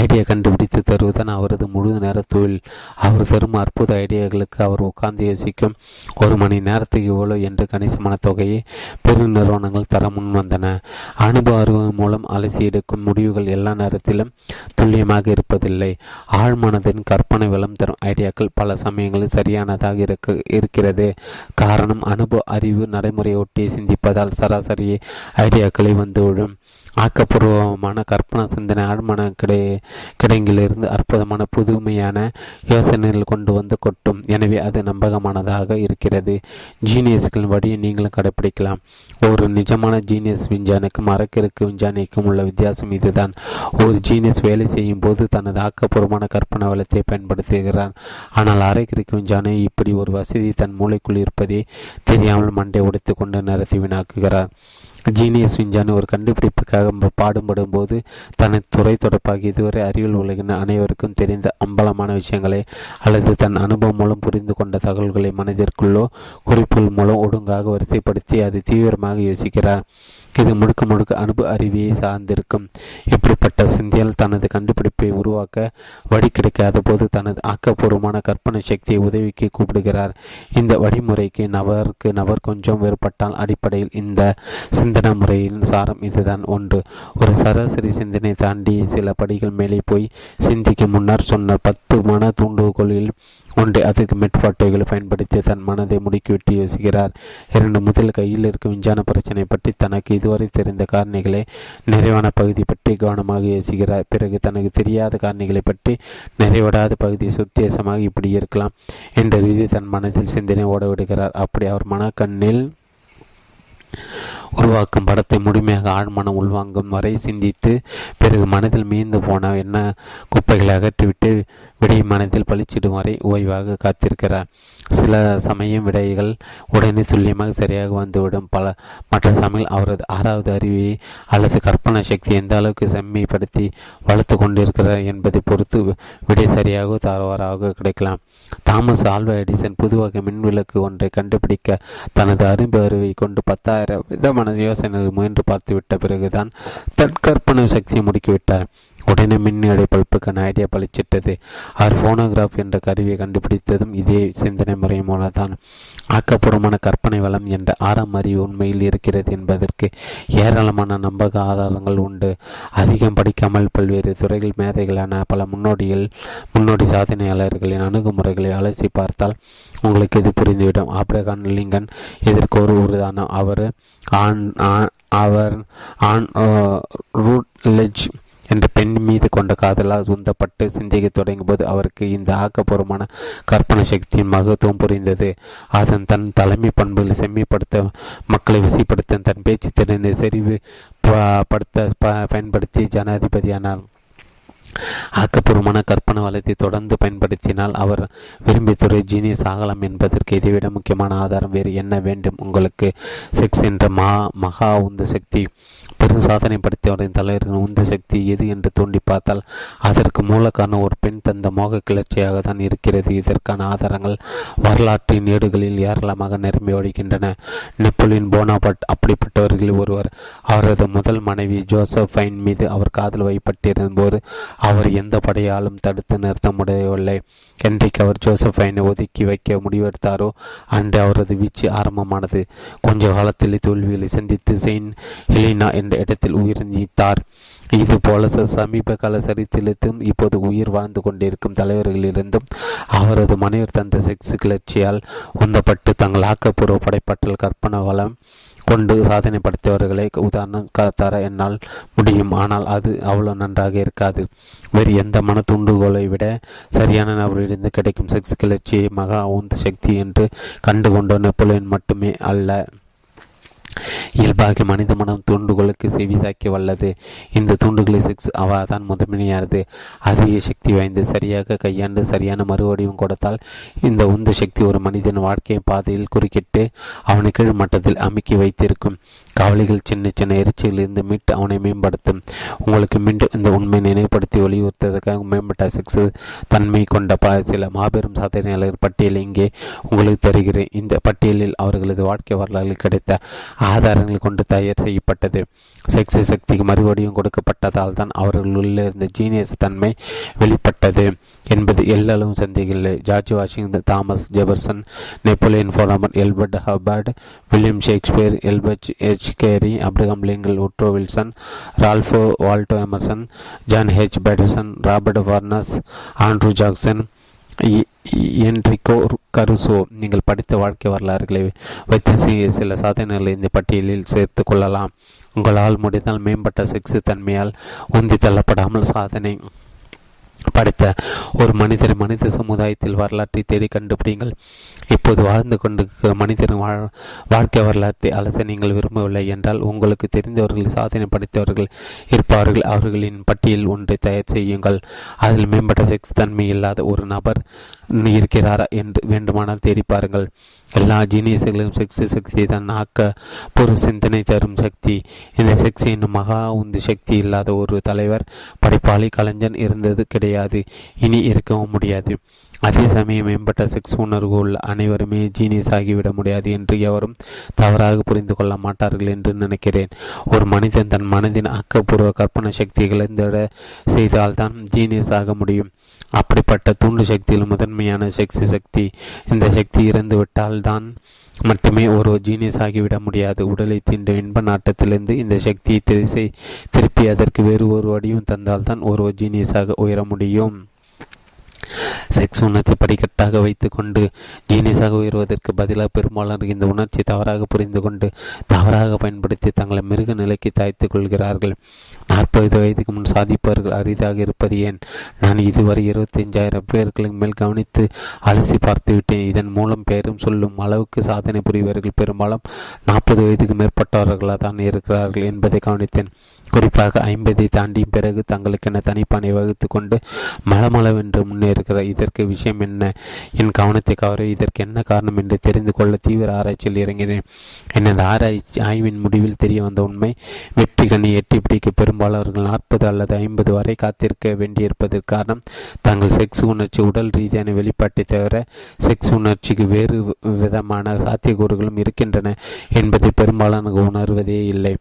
ஐடியா கண்டுபிடித்து தருவதுதான் அவரது முழு நேர தொழில். அவர் தரும் அற்புத ஐடியாக்களுக்கு அவர் உட்கார்ந்து யோசிக்கும் ஒரு மணி நேரத்துக்கு இவ்வளோ என்று கணிசமான தொகையை பெரு நிறுவனங்கள் தர முன் வந்தன. அனுபவம் மூலம் அலசி எடுக்கும் முடிவுகள் எல்லா நேரத்திலும் துல்லியமாக இருப்பதில்லை. ஆழ்மனதின் கற்பனை வளம் தரும் ஐடியாக்கள் பல சமயங்களில் சரியானதாக இருக்கிறது. காரணம், அனுபவ அறிவு நடைமுறையை ஒட்டியை சிந்திப்பதால் சராசரி ஐடியாக்களை வந்துவிடும். ஆக்கப்பூர்வமான கற்பனை சிந்தனை ஆழ்மன கிடங்கிலிருந்து அற்புதமான புதுமையான யோசனைகள் கொண்டு வந்து கொட்டும். எனவே அது நம்பகமானதாக இருக்கிறது. ஜீனியஸ்களின் வழியை நீங்களும் கடைப்பிடிக்கலாம். ஒரு நிஜமான ஜீனியஸ் விஞ்ஞானிக்கும் அரக்கிற்கு விஞ்ஞானிக்கும் உள்ள வித்தியாசம் இதுதான். ஒரு ஜீனியஸ் வேலை செய்யும் போது தனது ஆக்கப்பூர்வமான கற்பனை வளத்தை பயன்படுத்துகிறார். ஆனால் அரக்கிற்கு விஞ்ஞானி இப்படி ஒரு வசதி தன் மூளைக்குள் இருப்பதை தெரியாமல் மண்டை உடைத்து கொண்டு நேரத்தை வீணாக்குகிறார். ஜீனியஸ் விஞ்ஞானி ஒரு கண்டுபிடிப்புக்காக பாடுபடும் போது தனது துறை தொடர்பாக இதுவரை அறிவியல் உலகின அனைவருக்கும் தெரிந்த அம்பலமான விஷயங்களை அல்லது தன் அனுபவம் மூலம் புரிந்து கொண்ட தகவல்களை மனதிற்குள்ளோ குறிப்புகள் மூலம் ஒழுங்காக வரிசைப்படுத்தி அதை தீவிரமாக யோசிக்கிறார். இது முழுக்க முழுக்க அனுபவ அறிவியை சார்ந்திருக்கும். இப்படிப்பட்ட சிந்தியால் தனது கண்டுபிடிப்பை உருவாக்க வழி கிடைக்காத போது தனது ஆக்கப்பூர்வமான கற்பனை சக்தியை உதவிக்கு கூப்பிடுகிறார். இந்த வழிமுறைக்கு நபருக்கு கொஞ்சம் வேறுபட்டால் அடிப்படையில் இந்த சிந்தனை முறையின் சாரம் இதுதான். ஒன்று, ஒரு சராசரி சிந்தனை தாண்டி சில படிகள் மேலே போய் சிந்திக்க முன்னர் சொன்ன 10 மன தூண்டுகோளில் ஒன்று அதுக்கு மெட்பாட்டைகளை பயன்படுத்தி தன் மனதை முடுக்கிவிட்டு யோசிக்கிறார். 2, முதல் கையில் இருக்கும் விஞ்ஞான பிரச்சனை பற்றி தனக்கு இதுவரை தெரிந்த காரணிகளை நிறைவான பகுதி பற்றி கவனமாக யோசிக்கிறார். பிறகு தனக்கு தெரியாத காரணிகளை பற்றி நிறைவடாத பகுதி சுத்தேசமாக இப்படி இருக்கலாம் என்ற ரீதி தன் மனதில் சிந்தனை ஓடவிடுகிறார். அப்படி அவர் மனக்கண்ணில் உருவாக்கும் படத்தை முழுமையாக ஆழ்மனம் உள்வாங்கும் வரை சிந்தித்து பிறகு மனதில் மீந்து போன என்ன குப்பைகளை அகற்றிவிட்டு விடை மனத்தில் பளிச்சிடும் வரை ஓய்வாக காத்திருக்கிறார். சில சமயம் விடைகள் உடனே துல்லியமாக சரியாக வந்துவிடும். மற்ற சமயம் அவரது 6வது அறிவை அல்லது கற்பனை சக்தி எந்த அளவுக்கு செம்மைப்படுத்தி வளர்த்து கொண்டிருக்கிறார் என்பதை பொறுத்து விடை சரியாக தாறுவாறாக கிடைக்கலாம். தாமஸ் ஆல்வா எடிசன் புதுவகை மின்விளக்கு ஒன்றை கண்டுபிடிக்க தனது அறிவை கொண்டு 10,000 விதமான யோசனைகள் முயன்று பார்த்துவிட்ட பிறகுதான் தன் கற்பனை சக்தியை முடுக்கிவிட்டார். உடனே மின்னடை பல்புக்கான ஐடியா பளிச்சிட்டது. அவர் போனோகிராஃப் என்ற கருவியை கண்டுபிடித்ததும் இதே சிந்தனை முறை மூலம்தான். ஆக்கப்பூர்வமான கற்பனை வளம் என்ற 6ஆம் அறிவு உண்மையில் இருக்கிறது என்பதற்கு ஏராளமான நம்பக ஆதாரங்கள் உண்டு. அதிகம் படிக்காமல் பல்வேறு துறைகள் மேதைகளான பல முன்னோடி சாதனையாளர்களின் அணுகுமுறைகளை அலசி பார்த்தால் உங்களுக்கு இது புரிந்துவிடும். ஆப்ரகாம் லிங்கன் இதற்கு ஒரு உருதானம். அவர் ரூட்லெட்ஜ் என்ற பெண் மீது கொண்ட காதலால் உந்தப்பட்டு சிந்திக்க தொடங்கும் போது அவருக்கு இந்த ஆக்கப்பூர்வமான கற்பனை சக்தியின் மகத்துவம் புரிந்தது. அதன் தன் தலைமை பண்புகளை செம்மைப்படுத்த, மக்களை விசைப்படுத்த, தன் பேச்சு திறனை செறிவு பயன்படுத்தி ஜனாதிபதியானார். ஆக்கப்பூர்வமான கற்பனை வளத்தை தொடர்ந்து பயன்படுத்தினால் அவர் விரும்பிய துறை ஜீனியஸ் ஆகலாம் என்பதற்கு இதைவிட முக்கியமான ஆதாரம் வேறு என்ன வேண்டும் உங்களுக்கு? செக்ஸ் என்ற மகா உந்து சக்தி, பெரும் சாதனை படுத்தியவரின் தலைவரின் உந்து சக்தி எது என்று தோண்டி பார்த்தால் அதற்கு மூலக்கான ஒரு பெண் தந்த மோக கிளர்ச்சியாகத்தான் இருக்கிறது. இதற்கான ஆதாரங்கள் வரலாற்றின் ஏடுகளில் ஏராளமாக நிரம்பி ஒழிக்கின்றன. நெப்போலியன் போனாபார்ட் அப்படிப்பட்டவர்களில் ஒருவர். அவரது முதல் மனைவி ஜோசஃபைன் மீது அவர் காதல் வைப்பட்டிருந்தபோது அவர் எந்த படையாலும் தடுத்து நிறுத்த முடியவில்லை. என்றைக்கு அவர் ஜோசஃபைனை ஒதுக்கி வைக்க முடிவெடுத்தாரோ அன்று அவரது வீச்சு ஆரம்பமானது. கொஞ்ச காலத்தில் தோல்விகளை சந்தித்து செயின்ட் ஹெலினா என்ற இடத்தில் உயிர் நீத்தார். இது போல சமீப கால சரித்திரத்திலும் இப்போது உயிர் வாழ்ந்து கொண்டிருக்கும் தலைவர்களிலிருந்தும் அவரது மனைவர் தந்த செக்ஸ் கிளர்ச்சியால் உந்தப்பட்டு தங்கள் ஆக்கப்பூர்வ படைப்பாற்றல் கற்பனை வளம் கொண்டு சாதனை படுத்தியவர்களை உதாரணம் தர என்னால் முடியும். ஆனால் அது அவ்வளோ நன்றாக இருக்காது. வேறு எந்த மன தூண்டுகோலை விட சரியான நபரிலிருந்து கிடைக்கும் செக்ஸ் கிளர்ச்சியை மகா உந்து சக்தி என்று கண்டுகொண்ட நெப்போலியன் மட்டுமே அல்ல, இயல்பாக மனித மனம் தூண்டுகளுக்கு செவிசாக்கி வல்லது. இந்த தூண்டுகளை செக்ஸ் அவாதான் முதன்மையானது. அதிக சக்தி வாய்ந்து சரியாக கையாண்டு சரியான மறுவடிவும் கொடுத்தால் இந்த உந்து சக்தி ஒரு மனிதன் வாழ்க்கை பாதையில் குறுக்கிட்டு அவனை கீழ் மட்டத்தில் அமுக்கி வைத்திருக்கும். காவலிகள் சின்ன சின்ன எரிச்சலிலிருந்து மீட்டு அவனை மேம்படுத்தும். உங்களுக்கு மீண்டும் இந்த உண்மை நினைவுபடுத்தி வலியுறுத்துவதற்காக மேம்பட்ட செக்ஸ் தன்மை கொண்ட சில மாபெரும் சாதனையாளர் பட்டியலை இங்கே உங்களுக்கு தருகிறேன். இந்த பட்டியலில் அவர்களது வாழ்க்கை வரலாறு கிடைத்த ஆதார மரங்கள் கொண்டு தயார் செய்யப்பட்டது. செக்ஸ் சக்திக்கு மறுபடியும் கொடுக்கப்பட்டதால் தான் அவர்கள் உள்ளே இருந்த ஜீனியஸ் தன்மை வெளிப்பட்டது என்பது எல்லளவும் சந்தேகமில்லை. George Washington, Thomas Jefferson, Napoleon Bonaparte, Elbert Hubbard, William Shakespeare, Elbert H Gary, Abraham Lincoln, Woodrow Wilson, Ralph Waldo Emerson, John H Patterson, Robert Warnes, Andrew Jackson, Enrico Caruso. நீங்கள் படித்த வாழ்க்கை வரலாறுகளை வைத்த சில சாதனைகளை இந்த பட்டியலில் சேர்த்து கொள்ளலாம். உங்களால் முடிந்தால் மேம்பட்ட செக்ஸ் தன்மையால் உந்தி தள்ளப்படாமல் சாதனை படைத்த ஒரு மனிதர் மனித சமுதாயத்தில் வரலாற்றை தேடி கண்டுபிடிங்கள். இப்போது வாழ்ந்து கொண்டிருக்கிற மனிதரின் வாழ்க்கை வரலாற்றை அலச நீங்கள் விரும்பவில்லை என்றால் உங்களுக்கு தெரிந்தவர்கள், சாதனை படைத்தவர்கள் இருப்பார்கள். அவர்களின் பட்டியல் ஒன்றை தயார் செய்யுங்கள். அதில் மேம்பட்ட செக்ஸ் தன்மை இல்லாத ஒரு நபர் இருக்கிறாரா என்று வேண்டுமானால் தேடி பாருங்கள். எல்லா ஜீனியஸ்களிலும் செக்ஸ் சக்தியை தான் ஆக்கப்பூர்வ சிந்தனை தரும் சக்தி. இந்த செக்ஸ் என்னும் மகா உந்து சக்தி இல்லாத ஒரு தலைவர், படைப்பாளி, கலைஞன் இருந்தது கிடையாது, இனி இருக்கவும் முடியாது. அதே சமயம் மேம்பட்ட செக்ஸ் உணர்வு உள்ள அனைவருமே ஜீனியஸ் ஆகிவிட முடியாது என்று எவரும் தவறாக புரிந்து கொள்ள மாட்டார்கள் என்று நினைக்கிறேன். ஒரு மனிதன் தன் மனதின் ஆக்கப்பூர்வ கற்பனை சக்திகளை செய்தால்தான் ஜீனியஸ் ஆக முடியும். அப்படிப்பட்ட தூண்டு சக்தியில் முதன்மையான செக்ஸ் சக்தி. இந்த சக்தி இறந்துவிட்டால் தான் மட்டுமே ஒரு ஜீனியஸ் ஆகிவிட முடியாது. உடலை தீண்டும் இன்ப நாட்டத்திலிருந்து இந்த சக்தியை திருப்பி அதற்கு வேறு ஒரு வடிவம் தந்தால்தான் ஒரு ஜீனியஸாக உயர முடியும். செக்ஸ் உணர்ச்சி படிக்கட்டாக வைத்துக்கொண்டு ஜீனியஸாக உயர்வதற்கு பதிலாக பெரும்பாலான இந்த உணர்ச்சி தவறாக புரிந்து கொண்டு தவறாக பயன்படுத்தி தங்களை மிருக நிலைக்கு தாய்த்து கொள்கிறார்கள். 40 வயதுக்கு முன் சாதிப்பவர்கள் அரிதாக இருப்பது ஏன்? நான் இதுவரை 25,000 பேர்களுக்கு மேல் கவனித்து அலசி பார்த்துவிட்டேன். இதன் மூலம் பெயரும் சொல்லும் அளவுக்கு சாதனை புரிவர்கள் பெரும்பாலும் 40 வயதுக்கு மேற்பட்டவர்களாக தான் இருக்கிறார்கள் என்பதை கவனித்தேன். குறிப்பாக 50 தாண்டி பிறகு தங்களுக்கென தனிப்பானை வகுத்து கொண்டு மலமளவென்று முன்னேறுகிறார். இதற்கு விஷயம் என்ன? என் கவனத்தை கவர இதற்கு என்ன காரணம் என்று தெரிந்து கொள்ள தீவிர ஆராய்ச்சியில் இறங்கினேன். எனது ஆய்வின் முடிவில் தெரிய வந்த உண்மை, வெற்றி கண்ணை எட்டி பிடிக்க பெரும்பாலவர்கள் 40 அல்லது 50 வரை காத்திருக்க வேண்டியிருப்பது காரணம் தங்கள் செக்ஸ் உணர்ச்சி உடல் ரீதியான வெளிப்பாட்டை தவிர செக்ஸ் உணர்ச்சிக்கு வேறு விதமான சாத்தியக்கூறுகளும் இருக்கின்றன என்பதை பெரும்பாலான உணர்வதே இல்லை.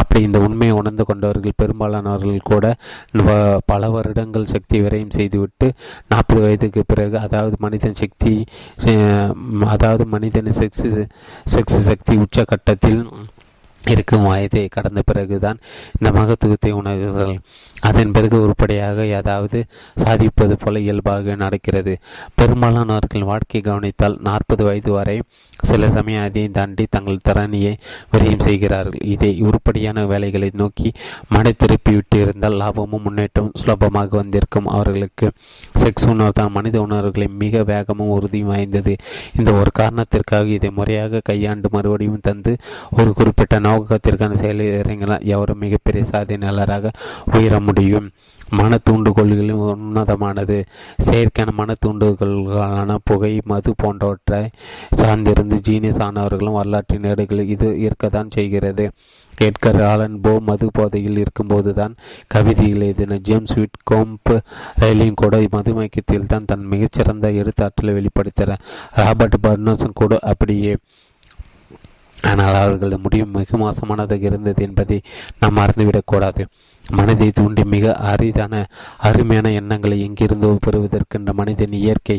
அப்படி இந்த உண்மையை உணர்ந்து கொண்டவர்கள் பெரும்பாலானவர்கள் கூட பல வருடங்கள் சக்தி விரையும் செய்துவிட்டு 40 வயதுக்கு பிறகு அதாவது மனிதன் செக்ஸ் சக்தி உச்சகட்டத்தில் இருக்கும் வயதை கடந்த பிறகுதான் இந்த மகத்துவத்தை உணர்கிறார்கள். அதன் பிறகு உருப்படியாக ஏதாவது சாதிப்பது போல இயல்பாக நடக்கிறது. பெரும்பாலானவர்கள் வாழ்க்கையை கவனித்தால் 40 வயது வரை, சில சமயம் அதை தாண்டி தங்கள் திறனியை விரையும் செய்கிறார்கள். இதை உருப்படியான வேலைகளை நோக்கி மன திருப்பிவிட்டு இருந்தால் லாபமும் முன்னேற்றமும் சுலபமாக வந்திருக்கும். அவர்களுக்கு செக்ஸ் உணர்வு தான் மனித உணர்வுகளை மிக வேகமும் உறுதியும் வாய்ந்தது. இந்த ஒரு காரணத்திற்காக இதை முறையாக கையாண்டு மறுபடியும் தந்து ஒரு குறிப்பிட்ட நோக்கத்திற்கான செயலில் இறங்கினால் எவரும் மிகப்பெரிய சாதனையாளராக உயர முடியும். மன தூண்டுகோள்களின் உன்னதமானது செயற்கையான மன தூண்டுகோள்களான புகை, மது போன்றவற்றை சார்ந்திருந்து ஜீனியஸ் ஆனவர்களும் வரலாற்றின் ஏடுகளில் இது இருக்கத்தான் செய்கிறது. எட்கர் ஆலன் போ மது போதையில் இருக்கும்போதுதான் கவிதையில் எழுதின. ஜேம்ஸ் விட்கோம்ப் ரயிலையும் கூட மதுமயக்கத்தில் தான் தன் மிகச்சிறந்த எழுத்தாற்றலை வெளிப்படுத்தினார். ராபர்ட் பர்னஸும் கூட அப்படியே. ஆனால் அவர்களது முடிவு மிக மோசமானதாக இருந்தது என்பதை நாம் மறந்துவிடக்கூடாது. மனதை தூண்டி மிக அருமையான எண்ணங்களை எங்கிருந்து பெறுவதற்கென்ற மனிதன் இயற்கை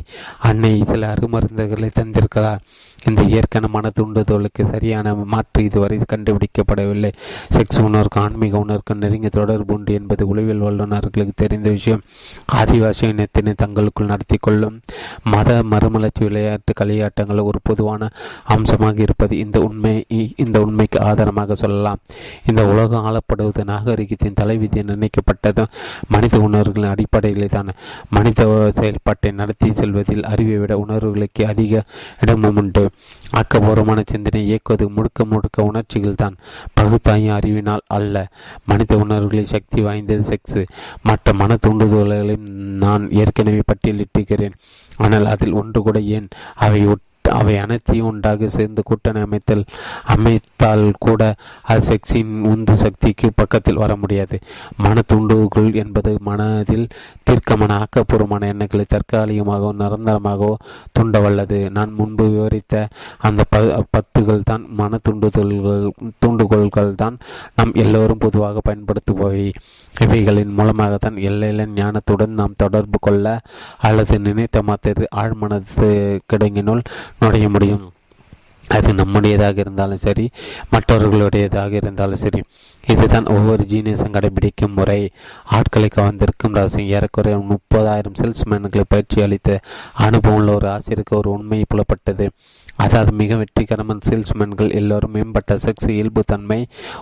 அன்னை சில அருமருந்துகளை தந்திருக்கிறார். இந்த இயற்கையான மன தூண்டுதலுக்கு சரியான மாற்று இதுவரை கண்டுபிடிக்கப்படவில்லை. செக்ஸ் உணர்வுக்கு ஆன்மீக உணர்வுக்கு நெருங்கிய தொடர்பு உண்டு என்பது உளவியல் வல்லுநர்களுக்கு தெரிந்த விஷயம். ஆதிவாசி இனத்தினை தங்களுக்குள் நடத்தி கொள்ளும் மத மறுமலர்ச்சி விளையாட்டு களியாட்டங்கள் ஒரு பொதுவான அம்சமாக இருப்பது இந்த உண்மைக்கு ஆதாரமாக சொல்லலாம். இந்த உலகம் ஆளப்படுவது நாகரிகத்தின் தலைவிதியை நிர்ணயிக்கப்பட்டதும் மனித உணர்வுகளின் அடிப்படையிலே தான். மனித செயல்பாட்டை நடத்தி செல்வதில் அறிவை விட உணர்வுகளுக்கு அதிக இடமும் உண்டு. ஆக்கப்பூர்வமான சிந்தனை இயக்குவது முழுக்க உணர்ச்சிகள் தான், பகுத்தாயும் அறிவினால் அல்ல. மனித உணர்வுகளின் சக்தி வாய்ந்தது செக்ஸ். மற்ற மன தூண்டுதல்களையும் நான் ஏற்கனவே பட்டியலிட்டுகிறேன். ஆனால் அதில் ஒன்று கூட ஏன் அவை அவை அனைத்தையும் ஒன்றாக சேர்ந்து கூட்டணி அமைத்தால் கூட அது செக்ஸின் உந்து சக்திக்கு பக்கத்தில் வர முடியாது. மன தூண்டுகோல் என்பது மனதில் தீர்க்கமான ஆக்கப்பூர்வமான எண்ணங்களை தற்காலிகமாகவோ நிரந்தரமாகவோ தூண்ட வல்லது. நான் முன்பு விவரித்த அந்த பத்துகள் தான் மன தூண்டுகோள்கள் தான் நாம் எல்லோரும் பொதுவாக பயன்படுத்துபவை. இவைகளின் மூலமாகத்தான் எல்லையில ஞானத்துடன் நாம் தொடர்பு கொள்ள அல்லது நினைத்த மாத்திர ஆழ்மனது கிடங்கினுள் நுழைய முடியும். அது நம்முடையதாக இருந்தாலும் சரி, மற்றவர்களுடையதாக இருந்தாலும் சரி. இதுதான் ஒவ்வொரு ஜீனியஸும் கடைபிடிக்கும் முறை. ஆட்களை கவர்ந்திருக்கும் ரசம். ஏறக்குறைய 30,000 சேல்ஸ்மேன்களை பயிற்சி அளித்த அனுபவம் உள்ள ஒரு ஆசிரியருக்கு ஒரு உண்மையை புலப்பட்டது. அதாவது மிக வெற்றிகரமான சேல்ஸ்மேன்கள் எல்லோரும் மேம்பட்ட செக்ஸ் இயல்பு தன்மை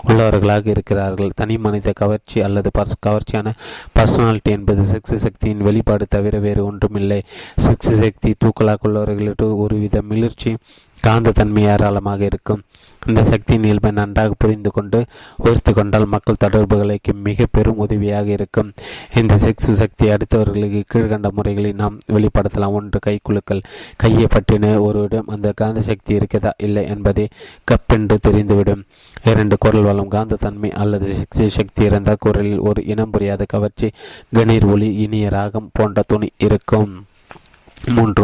உள்ளவர்களாக இருக்கிறார்கள். தனி மனித கவர்ச்சி அல்லது கவர்ச்சியான பர்சனாலிட்டி என்பது செக்ஸ் சக்தியின் வெளிப்பாடு தவிர வேறு ஒன்றும் இல்லை. செக்ஸ் சக்தி தூக்கலாக உள்ளவர்களுக்கு ஒருவித மிளிர்ச்சி காந்த தன்மை ஏராளமாக இருக்கும். இந்த சக்தியின் இயல்பை நன்றாக புரிந்து கொண்டு உயர்த்து கொண்டால் மக்கள் தொடர்புகளுக்கு மிக பெரும் உதவியாக இருக்கும். இந்த செக்ஸ் சக்தியை அடுத்தவர்களுக்கு கீழ்கண்ட முறைகளை நாம் வெளிப்படுத்தலாம். 1. கைக்குலுக்கல். கையை பற்றின ஒருவரிடம் அந்த காந்த சக்தி இருக்கதா இல்லை என்பதை கப்பென்று தெரிந்துவிடும். 2. குரல் வளம். காந்த தன்மை அல்லது செக்ஸ் சக்தி இருந்த குரலில் ஒரு இனம் புரியாத கவர்ச்சி, கணீர் ஒளி, இனிய ராகம் போன்ற துணி இருக்கும். 3.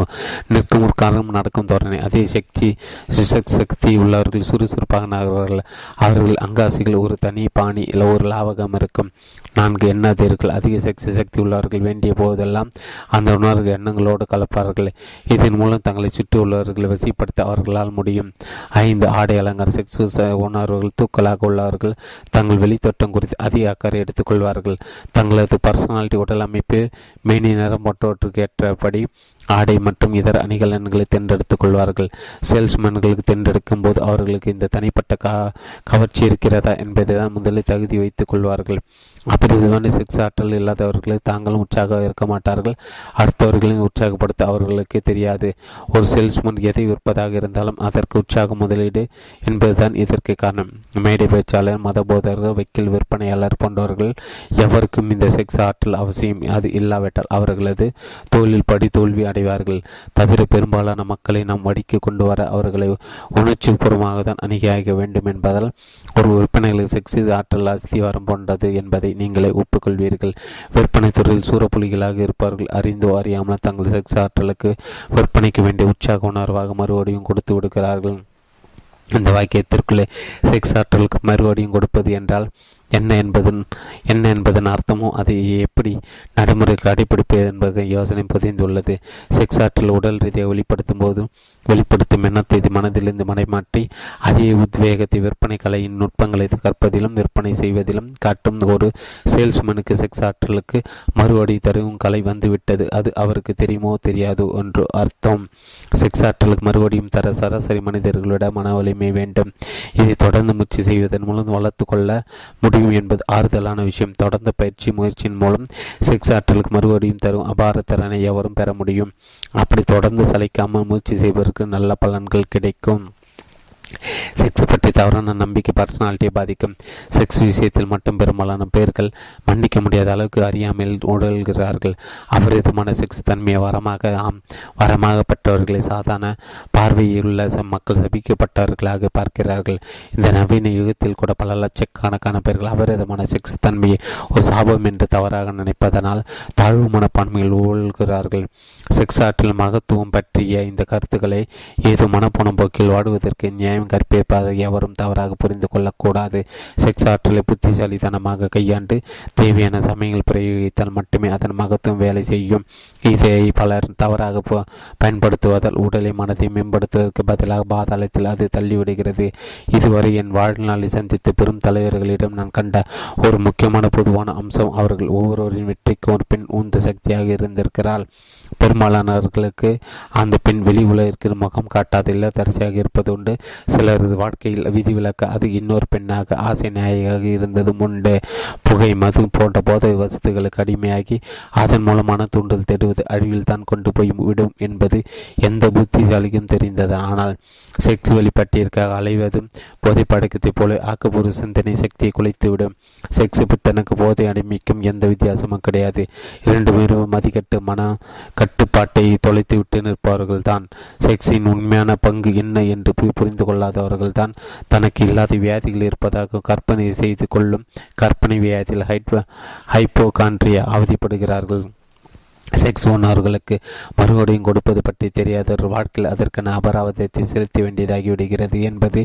நிற்கும் உட்காரம் நடக்கும் தோரணை. அதே சக்தி உள்ளவர்கள் சுறுசுறுப்பாக நகர்வார்கள். அவர்கள் அங்காசிகள் ஒரு தனி பாணி இல்லை ஒரு லாவகம் இருக்கும். 4. எண்ணாதீர்கள். அதிக சக்தி உள்ளவர்கள் வேண்டிய போதெல்லாம் அந்த உணர்வு எண்ணங்களோடு கலப்பார்கள். இதன் மூலம் தங்களை சுற்றி உள்ளவர்களை வசிப்படுத்த அவர்களால் முடியும். 5. ஆடை அலங்கார. செக்ஸ் உணர்வுகள் தூக்கலாக உள்ளவர்கள் தங்கள் வெளித்தோட்டம் குறித்து அதிக அக்கறை எடுத்துக்கொள்வார்கள். தங்களது பர்சனாலிட்டி, உடல் அமைப்பு, மேனி நிறம் போன்றவற்றுக்கு ஏற்றபடி ஆடை மற்றும் இதர அணிகலன்களை தேர்ந்தெடுத்துக் கொள்வார்கள். சேல்ஸ்மேன்களுக்கு தேர்ந்தெடுக்கும் போது அவர்களுக்கு இந்த தனிப்பட்ட கவர்ச்சி இருக்கிறதா என்பதை தான் முதலில் தகுதி வைத்துக் கொள்வார்கள். அபரிதமான செக்ஸ் ஆற்றல் இல்லாதவர்களை தாங்களும் உற்சாக இருக்க மாட்டார்கள். அடுத்தவர்களின் உற்சாகப்படுத்த அவர்களுக்கு தெரியாது. ஒரு சேல்ஸ்மேன் எதை விற்பதாக இருந்தாலும் அதற்கு உற்சாக முதலீடு என்பதுதான் இதற்கு காரணம். மேடை பேச்சாளர், மதபோதகர்கள், வைக்கல் விற்பனையாளர் போன்றவர்கள் எவருக்கும் இந்த செக்ஸ் ஆற்றல் அவசியம். அது இல்லாவிட்டால் அவர்களது தொழில் படி தோல்வி அடைவார்கள். தவிர பெரும்பாலான மக்களை நாம் வடிக்க கொண்டு வர அவர்களை உணர்ச்சி பூர்வமாக தான் அணுகியாக வேண்டும் என்பதால் ஒரு விற்பனைகளுக்கு செக்ஸ் ஆற்றல் அஸ்திவாரம் போன்றது என்பதை நீங்களே ஒப்புக்கொள்வீர்கள். விற்பனை துறையில் சூறப்புலிகளாக இருப்பார்கள். அறிந்தோ அறியாமல் தங்கள் செக்ஸ் ஆற்றலுக்கு விற்பனைக்கு வேண்டிய உற்சாக உணர்வாக மறுபடியும் கொடுத்து விடுகிறார்கள். இந்த வாக்கியத்திற்குள்ளே செக்ஸ் ஆற்றலுக்கு மறுபடியும் கொடுப்பது என்றால் என்ன என்பதன் அர்த்தமோ அதை எப்படி நடைமுறைக்கு அடைப்பிடிப்பது என்பது யோசனை புதைந்துள்ளது. செக்ஸ் ஆற்றல் உடல் ரீதியாக வெளிப்படுத்தும் எண்ணத்தை இது மனதிலிருந்து மடைமாற்றி அதே உத்வேகத்தை விற்பனை கலையின் நுட்பங்களை கற்பதிலும் விற்பனை செய்வதிலும் காட்டும் ஒரு சேல்ஸ்மேனுக்கு செக்ஸ் ஆற்றலுக்கு மறுபடி தருவும் கலை வந்துவிட்டது. அது அவருக்கு தெரியுமோ தெரியாதோ என்று அர்த்தம். செக்ஸ் ஆற்றலுக்கு மறுபடியும் தர சராசரி மனிதர்களிட மன வலிமை வேண்டும். இதை தொடர்ந்து முயற்சி செய்வதன் மூலம் வளர்த்து கொள்ள என்பது ஆறுதலான விஷயம். தொடர்ந்த பயிற்சி முயற்சியின் மூலம் செக்ஸ் ஆற்றலுக்கு மறுபடியும் தரும் அபார திறனை எவரும் பெற முடியும். அப்படி தொடர்ந்து சளைக்காமல் முயற்சி செய்வதற்கு நல்ல பலன்கள் கிடைக்கும். செக்ஸ் பற்றி தவறான நம்பிக்கை பர்சனாலிட்டியை பாதிக்கும். செக்ஸ் விஷயத்தில் மட்டும் பெரும்பாலான பேர்கள் மன்னிக்க முடியாத அளவுக்கு அறியாமையில் உடல்கிறார்கள். அபரிதமான செக்ஸ் தன்மையை வரமாக பெற்றவர்களை சாதாரண பார்வையுள்ள மக்கள் சபிக்கப்பட்டவர்களாக பார்க்கிறார்கள். இந்த நவீன யுகத்தில் கூட பல லட்சக்கணக்கான பேர்கள் அபரிதமான செக்ஸ் தன்மையை ஒரு சாபம் என்று தவறாக நினைப்பதனால் தாழ்வு மனப்பான்மையில் உள்கிறார்கள். செக்ஸ் ஆற்றில் மகத்துவம் பற்றிய இந்த கருத்துக்களை ஏதோ மனப்போன போக்கில் வாடுவதற்கு கற்பிப்பதை எவரும் தவறாக புரிந்து கொள்ளக்கூடாது. செக்ஸ் ஆற்றலை புத்திசாலித்தனமாக கையாண்டு தேவையான சமயங்கள் பிரயோகித்தால் மட்டுமே அதன் மகத்துவம் வேலை செய்யும். இதை பலர் தவறாக பயன்படுத்துவதால் உடலை மனதை மேம்படுத்துவதற்கு பதிலாக பாதாளத்தில் அது தள்ளிவிடுகிறது. இதுவரை என் வாழ்நாளில் சந்தித்த பெரும் தலைவர்களிடம் நான் கண்ட ஒரு முக்கியமான பொதுவான அம்சம் அவர்கள் ஒவ்வொருவரின் வெற்றிக்கு ஒரு பெண் உந்து சக்தியாக இருந்திருக்கிறாள். பெரும்பாலானவர்களுக்கு அந்த பெண் வெளி உலகிற்கு முகம் காட்டாத இல்ல தரிசியாக இருப்பது உண்டு. சிலர் அவரது வாழ்க்கையில் விதிவிலக்கு அது இன்னொரு பெண்ணாக ஆசை நாயகியாக இருந்ததும் உண்டு. புகை மது போன்ற போதை வசதிகளுக்கு அடிமையாகி அதன் மூலமான தூண்டல் தேடுவது அழிவில் தான் கொண்டு போய் விடும் என்பது எந்த புத்திசாலிக்கும் தெரிந்தது. ஆனால் செக்ஸ் வெளிப்பாட்டிற்காக அலைவதும் போதை பழக்கத்தை போல ஆக்கப்பூர்வ சிந்தனை சக்தியை குலைத்துவிடும். செக்ஸ் பித்தனுக்கு போதை அடிமைக்கும் எந்த வித்தியாசமும் கிடையாது. இரண்டு பேரும் மதிக்கட்டு மன கட்டுப்பாட்டை தொலைத்துவிட்டு நிற்பார்கள் தான். செக்ஸின் உண்மையான பங்கு என்ன என்று புரிந்து கொள்ளாதவர்கள் தான் தனக்கு இல்லாத வியாதிகள் இருப்பதாக கற்பனை செய்து கொள்ளும் கற்பனை வியாதியில் ஹைப்போகாண்ட்ரியா அவதிப்படுகிறார்கள். செக்ஸ் ஓனர்களுக்கு மறுபடியும் கொடுப்பது பற்றி தெரியாத ஒரு வாழ்க்கையில் அதற்கான அபராதத்தை செலுத்த வேண்டியதாகிவிடுகிறது என்பது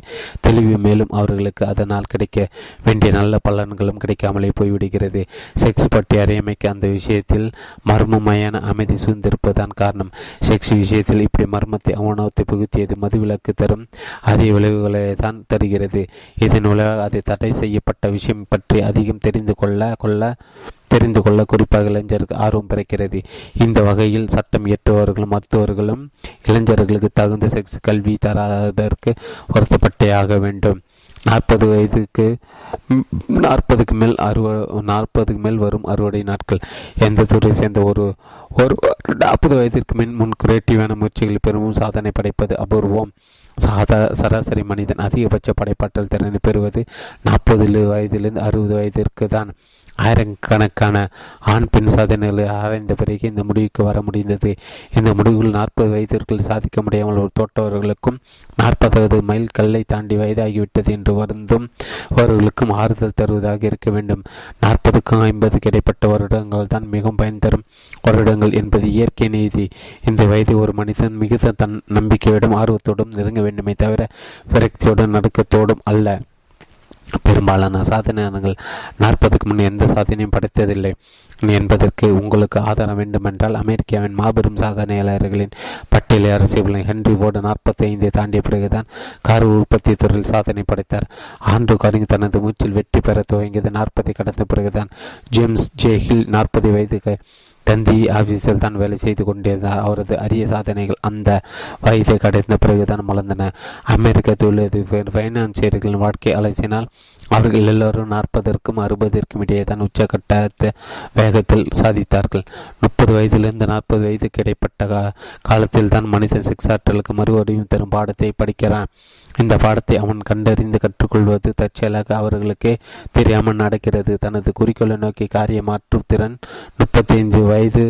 தெளிவு. மேலும் அவர்களுக்கு அதனால் கிடைக்க வேண்டிய நல்ல பலன்களும் கிடைக்காமலே போய்விடுகிறது. செக்ஸ் பற்றி அறியமைக்க அந்த விஷயத்தில் மர்மமையான அமைதி சூழ்ந்திருப்பதுதான் காரணம். செக்ஸ் விஷயத்தில் இப்படி மர்மத்தை அவனத்தை புகுத்தியது மதுவிலக்கு தரும் அதே விளைவுகளை தான் தருகிறது. இதன் விளைவாக அதை தடை செய்யப்பட்ட விஷயம் பற்றி அதிகம் தெரிந்து கொள்ள குறிப்பாக இளைஞருக்கு ஆர்வம் பிறக்கிறது. இந்த வகையில் சட்டம் இயற்றுபவர்களும் மருத்துவர்களும் இளைஞர்களுக்கு தகுந்த செக்ஸ் கல்வி தராதற்கு வருத்தப்பட்டே ஆக வேண்டும். 40 வயதுக்கு மேல் வரும் அறுவடை நாட்கள் எந்த துறை சேர்ந்த ஒரு 40 வயதிற்கு மேல் முன் கிரியேட்டிவான முயற்சிகள் பெருமும் சாதனை படைப்பது அபூர்வம். சராசரி மனிதன் அதிகபட்ச படைப்பாற்றல் திறனை பெறுவது 40 வயதிலிருந்து 60 வயதிற்கு தான். ஆயிரக்கணக்கான ஆண் பெண் சாதனைகளை ஆராய்ந்த பிறகு இந்த முடிவுக்கு வர முடிந்தது. இந்த முடிவுகள் 40 வயதிற்குள் சாதிக்க முடியாமல் ஒரு தோற்றவர்களுக்கும் 40 மைல் கல்லை தாண்டி வயதாகிவிட்டது என்று வருந்தும் அவர்களுக்கும் ஆறுதல் தருவதாக இருக்க வேண்டும். 40க்கும் 50க்கு இடைப்பட்ட வருடங்கள் தான் மிகவும் பயன் தரும் வருடங்கள் என்பது இயற்கை நீதி. இந்த வயதை ஒரு மனிதன் மிகுந்த தன் நம்பிக்கையோடும் ஆர்வத்தோடும் நெருங்க வேண்டுமே தவிர விரக்தியோடும் நடுக்கத்தோடும் அல்ல. பெரும்பாலான சாதனையாளர்கள் 40க்கு முன் எந்த சாதனையும் படைத்ததில்லை என்பதற்கு உங்களுக்கு ஆதாரம் வேண்டுமென்றால் அமெரிக்காவின் மாபெரும் சாதனையாளர்களின் பட்டியலை அரசியல் ஹென்றி போர்டு 45 தாண்டிய பிறகுதான் கார் உற்பத்தி துறையில் சாதனை படைத்தார். ஆண்ட்ரூ காரிங் தனது முயற்சியில் வெற்றி பெற துவங்கியது 40 கடந்த பிறகுதான். ஜேம்ஸ் ஜே ஹில் 40 வயதுக்கு தந்தி ஆபீஸில் தான் வேலை செய்து கொண்டிருந்தார். அவரது அரிய சாதனைகள் அந்த வயதை கடந்த பிறகுதான் மலர்ந்தன. அமெரிக்க தொழிலதிபர் பைனான்சியர்களின் வாழ்க்கை அலசினால் அவர்கள் எல்லோரும் 40க்கும் 60க்கும் இடையே தான் உச்சகட்ட வேகத்தில் சாதித்தார்கள். 30 வயதிலிருந்து 40 வயதுக்கு இடைப்பட்ட காலத்தில் தான் மனித செக்ஸாற்றலுக்கு மறுபடியும் தரும் பாடத்தை படிக்கிறான். இந்த பாடத்தை அவன் கண்டறிந்து கற்றுக்கொள்வது தற்செயலாக அவர்களுக்கே தெரியாமல் நடக்கிறது. தனது குறிக்கோளை நோக்கி காரிய மாற்றும் திறன் 35 வயது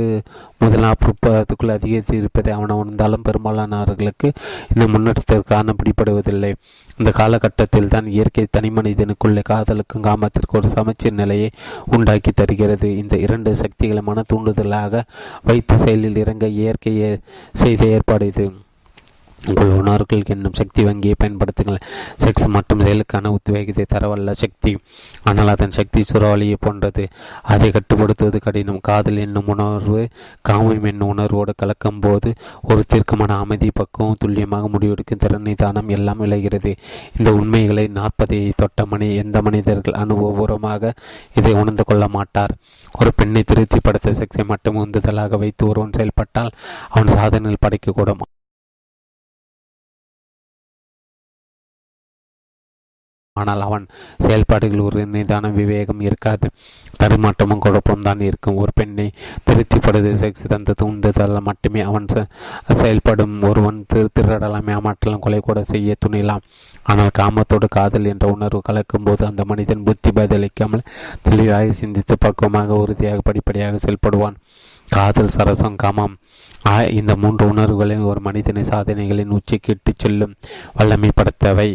முதல் 40க்குள் அதிகரித்து இருப்பதை அவன் உணர்ந்தாலும் பெரும்பாலானவர்களுக்கு இந்த முன்னேற்றத்திற்கு காணப்படுவதில்லை. இந்த காலகட்டத்தில் தான் இயற்கை தனிமனிதனுக்குள்ளே காதலுக்கும் காமத்திற்கு ஒரு சமச்சீர் நிலையை உண்டாக்கி தருகிறது. இந்த இரண்டு சக்திகளை மன தூண்டுதலாக வைத்த செயலில் இறங்க இயற்கையை செய்த ஏற்பாடு இது. உங்கள் உணர்வுகளுக்கு என்னும் சக்தி வங்கியை பயன்படுத்துங்கள். செக்ஸ் மற்றும் செயலுக்கான உத்வேகத்தை தரவல்ல சக்தி, ஆனால் அதன் சக்தி சுறாவளியை போன்றது. அதை கட்டுப்படுத்துவது கடினம். காதல் என்னும் உணர்வு காமம் என்னும் உணர்வோடு கலக்கும் போது ஒரு தீர்க்கமான அமைதி பக்குவம் துல்லியமாக முடிவெடுக்கும் திறனை தானம் எல்லாம் விளைகிறது. இந்த உண்மைகளை 40 தொட்ட எந்த மனிதர்கள் அனுபவபூர்வமாக இதை உணர்ந்து கொள்ள மாட்டார். ஒரு பெண்ணை திருப்திப்படுத்த செக்ஸை மட்டும் உந்துதலாக வைத்து ஒருவன் செயல்பட்டால் அவன் சாதனையில் படைக்கக்கூடும். ஆனால் அவன் செயல்பாடுகள் ஒரு நிதான விவேகம் இருக்காது. தடுமாற்றமும் குழப்பம்தான் இருக்கும். ஒரு பெண்ணை திருப்திப்படுவது செக்ஸ் தந்த தூண்டுதல் மட்டுமே. அவன் செயல்படும் ஒருவன் திருடலாம், ஏமாற்றலாம், கொலை கூட செய்ய துணிலாம். ஆனால் காமத்தோடு காதல் என்ற உணர்வு கலக்கும் போது அந்த மனிதன் புத்தி பதிலளிக்காமல் தெளிவாக சிந்தித்து பக்குவமாக உறுதியாக படிப்படியாக செயல்படுவான். காதல், சரசம், காமம் இந்த 3 உணர்வுகளில் ஒரு மனிதனை சாதனைகளின் உச்சிக்கு இட்டு செல்லும் வல்லமை படுத்தவை.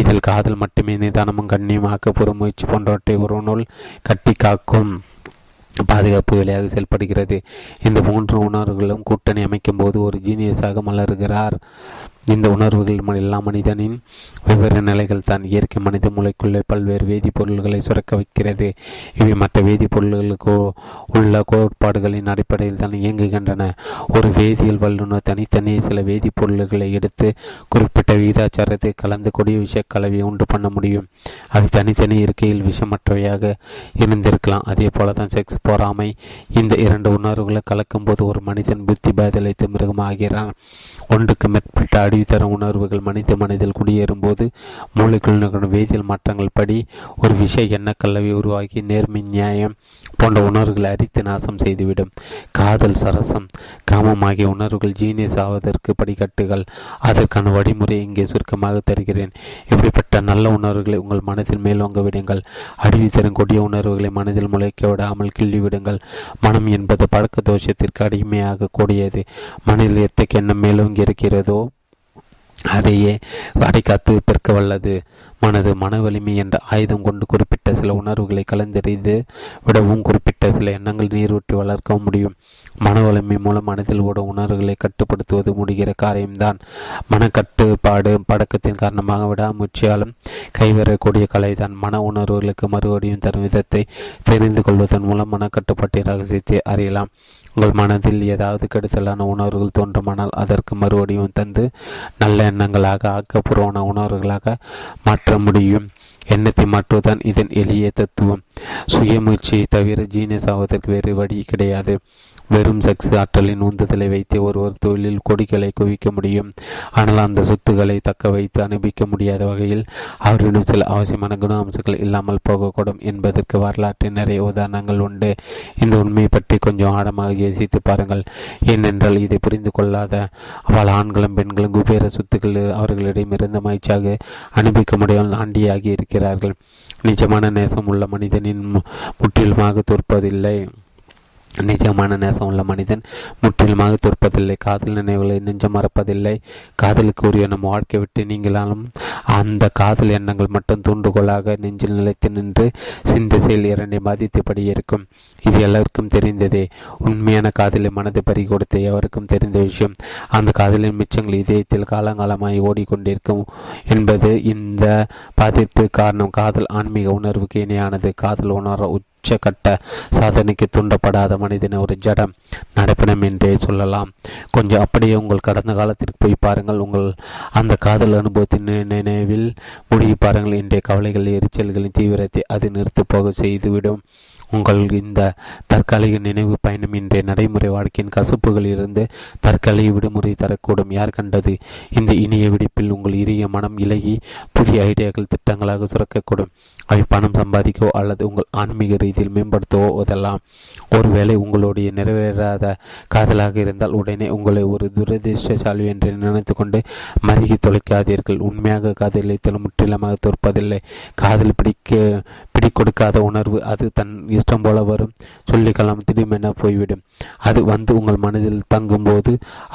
இதில் காதல் மட்டுமே நிதானமும் கண்ணியம் ஆக்கப்பூர்வ முயற்சி போன்றவற்றை ஒருவனுள் கட்டி காக்கும் பாதுகாப்பு வேலையாக செயல்படுகிறது. இந்த 3 உணர்வுகளும் கூட்டணி அமைக்கும் போது ஒரு ஜீனியஸாக மலர்கிறார். இந்த உணர்வுகள் எல்லா மனிதனின் வெவ்வேறு நிலைகள் தான். இயற்கை மனித மூளைக்குள்ளே பல்வேறு வேதிப்பொருள்களை சுரக்க வைக்கிறது. இவை மற்ற வேதிப்பொருள்களுக்கு உள்ள கோட்பாடுகளின் அடிப்படையில் தான் இயங்குகின்றன. ஒரு வேதியியல் வல்லுநர் தனித்தனியே சில வேதிப்பொருள்களை எடுத்து குறிப்பிட்ட விகிதாச்சாரத்தை கலந்து கொடிய விஷக்கலவையை உண்டு பண்ண முடியும். அவை தனித்தனி இருக்கையில் விஷமற்றவையாக இருந்திருக்கலாம். அதே போல தான் செக்ஸ், பொறாமை இந்த 2 உணர்வுகளை கலக்கும் போது ஒரு மனிதன் புத்தி பதிலைத்து மிருகமாகிறான். ஒன்றுக்கு மேற்பட்ட அறிவுத்தர உணர்வுகள் மனித மனதில் குடியேறும் போது மூளைக்குள் நிகழும் வேதியியல் மாற்றங்கள் படி ஒரு விஷய எண்ணக் கலவை உருவாக்கி நேர்மை, நியாயம் போன்ற உணர்வுகளை அரித்து நாசம் செய்துவிடும். காதல், சரசம், காமம் ஆகிய உணர்வுகள் ஜீனியஸ் ஆவதற்கு படிக்கட்டுகள். அதற்கான வழிமுறை இங்கே சுருக்கமாக தருகிறேன். இப்படிப்பட்ட நல்ல உணர்வுகளை உங்கள் மனதில் மேலோங்க விடுங்கள். அறிவுத்தரும் கொடிய உணர்வுகளை மனதில் முளைக்க விடாமல் கிள்ளிவிடுங்கள். மனம் என்பது பழக்க தோஷத்திற்கு அடிமையாக கூடியது. மனதில் எத்தகைய எண்ணம் மேலும் இருக்கிறதோ அதையே அடைக்காத்து பெருக்க வல்லது மனது. மன வலிமை என்ற ஆயுதம் கொண்டு குறிப்பிட்ட சில உணர்வுகளை கலந்தெறிந்து விடவும் குறிப்பிட்ட சில எண்ணங்கள் நீரூற்றி வளர்க்கவும் முடியும். மன வலிமை மூலம் மனதில் ஓட உணர்வுகளை கட்டுப்படுத்துவது முடிகிற காரியம்தான். மனக்கட்டுப்பாடு பழக்கத்தின் காரணமாக விடாமுயற்சியாலும் கைவரக்கூடிய கலைதான். மன உணர்வுகளுக்கு மறுபடியும் தரும் விதத்தை தெரிந்து கொள்வதன் மூலம் மனக்கட்டுப்பாட்டின் ரகசியத்தை அறியலாம். உங்கள் மனதில் ஏதாவது கெடுதலான உணர்வுகள் தோன்றுமானால் அதற்கு மறுபடியும் தந்து நல்ல எண்ணங்களாக, ஆக்கப்பூர்வமான உணர்வுகளாக மாற்ற முடியும். எண்ணத்தை மாற்றுவதுதான் இதன் எளிய தத்துவம். சுயமுயற்சியை தவிர ஜீனியஸ் ஆவதற்கு வேறு வழி கிடையாது. வெறும் செக்ஸ் ஆற்றலின் உந்துதலை வைத்து ஒருவர் தொழிலில் கொடிகளை குவிக்க முடியும். ஆனால் அந்த சொத்துக்களை தக்க வைத்து அனுபவிக்க முடியாத வகையில் அவரிடம் சில அவசியமான குண அம்சங்கள் இல்லாமல் போகக்கூடும் என்பதற்கு வரலாற்றின் நிறைய உதாரணங்கள் உண்டு. இந்த உண்மையை பற்றி கொஞ்சம் ஆழமாக யோசித்து பாருங்கள். ஏனென்றால் இதை புரிந்து கொள்ளாத பல ஆண்களும் பெண்களும் குபேர சொத்துக்கள் அவர்களிடம் இருந்த மகிழ்ச்சியாக அனுபவிக்க முடியாமல் ஆண்டியாகி இருக்கிறார்கள். நிஜமான நேசம் உள்ள மனிதனின் முற்றிலுமாக தோற்பதில்லை. நிஜமான நேசம் உள்ள மனிதன் முற்றிலுமாக தோற்பதில்லை. காதல் நினைவுகளை நெஞ்சம் மறப்பதில்லை. காதலுக்கு உரிய நம் வாழ்க்கை விட்டு நீங்களாலும் அந்த காதல் எண்ணங்கள் மட்டும் தூண்டுகோலாக நெஞ்சில் நிலைத்து நின்று சிந்த செயல் இரண்டை பாதித்தபடி இருக்கும். இது எல்லாருக்கும் தெரிந்ததே. உண்மையான காதலை மனதை பறி கொடுத்த எவருக்கும் தெரிந்த விஷயம். அந்த காதலின் மிச்சங்கள் இதயத்தில் காலங்காலமாய் ஓடிக்கொண்டிருக்கும் என்பது இந்த பாதிப்பு காரணம். காதல் ஆன்மீக உணர்வுக்கு இணையானது. காதல் உணர்வு கட்ட சாதனைக்கு தூண்டப்படாத மனிதனை ஒரு ஜடம், நடைப்பணம் என்றே சொல்லலாம். கொஞ்சம் அப்படியே உங்கள் கடந்த காலத்திற்கு போய் பாருங்கள். உங்கள் அந்த காதல் அனுபவத்தின் நினைவில் மூழ்கி பாருங்கள். இன்றைய கவலைகள், எரிச்சல்களின் தீவிரத்தை அது நிறுத்து போக செய்துவிடும். உங்கள் இந்த தற்காலிக நினைவு பயணம் இன்றைய நடைமுறை வாழ்க்கையின் கசப்புகளிலிருந்து தற்காலிக விடுமுறை தரக்கூடும். யார் கண்டது? இந்த இனிய விடுப்பில் உங்கள் இரிய மனம் இலகி புதிய ஐடியாக்கள் திட்டங்களாக சுரக்கக்கூடும். அவை பணம் சம்பாதிக்கவோ அல்லது உங்கள் ஆன்மீக ரீதியில் மேம்படுத்தவோ உதலாம். ஒருவேளை உங்களுடைய நிறைவேறாத காதலாக இருந்தால் உடனே உங்களை ஒரு துரதிருஷ்டசாலி என்று நினைத்து கொண்டு மருகி தொலைக்காதீர்கள். உண்மையாக காதலித்தலும் முற்றிலுமாக தோற்பதில்லை. காதல் பிடிக்கொடுக்காத உணர்வு அது தன் இஷ்டம் போல வரும். சொல்லிக்கலாம், திடீமென போய்விடும். அது வந்து உங்கள் மனதில் தங்கும்போது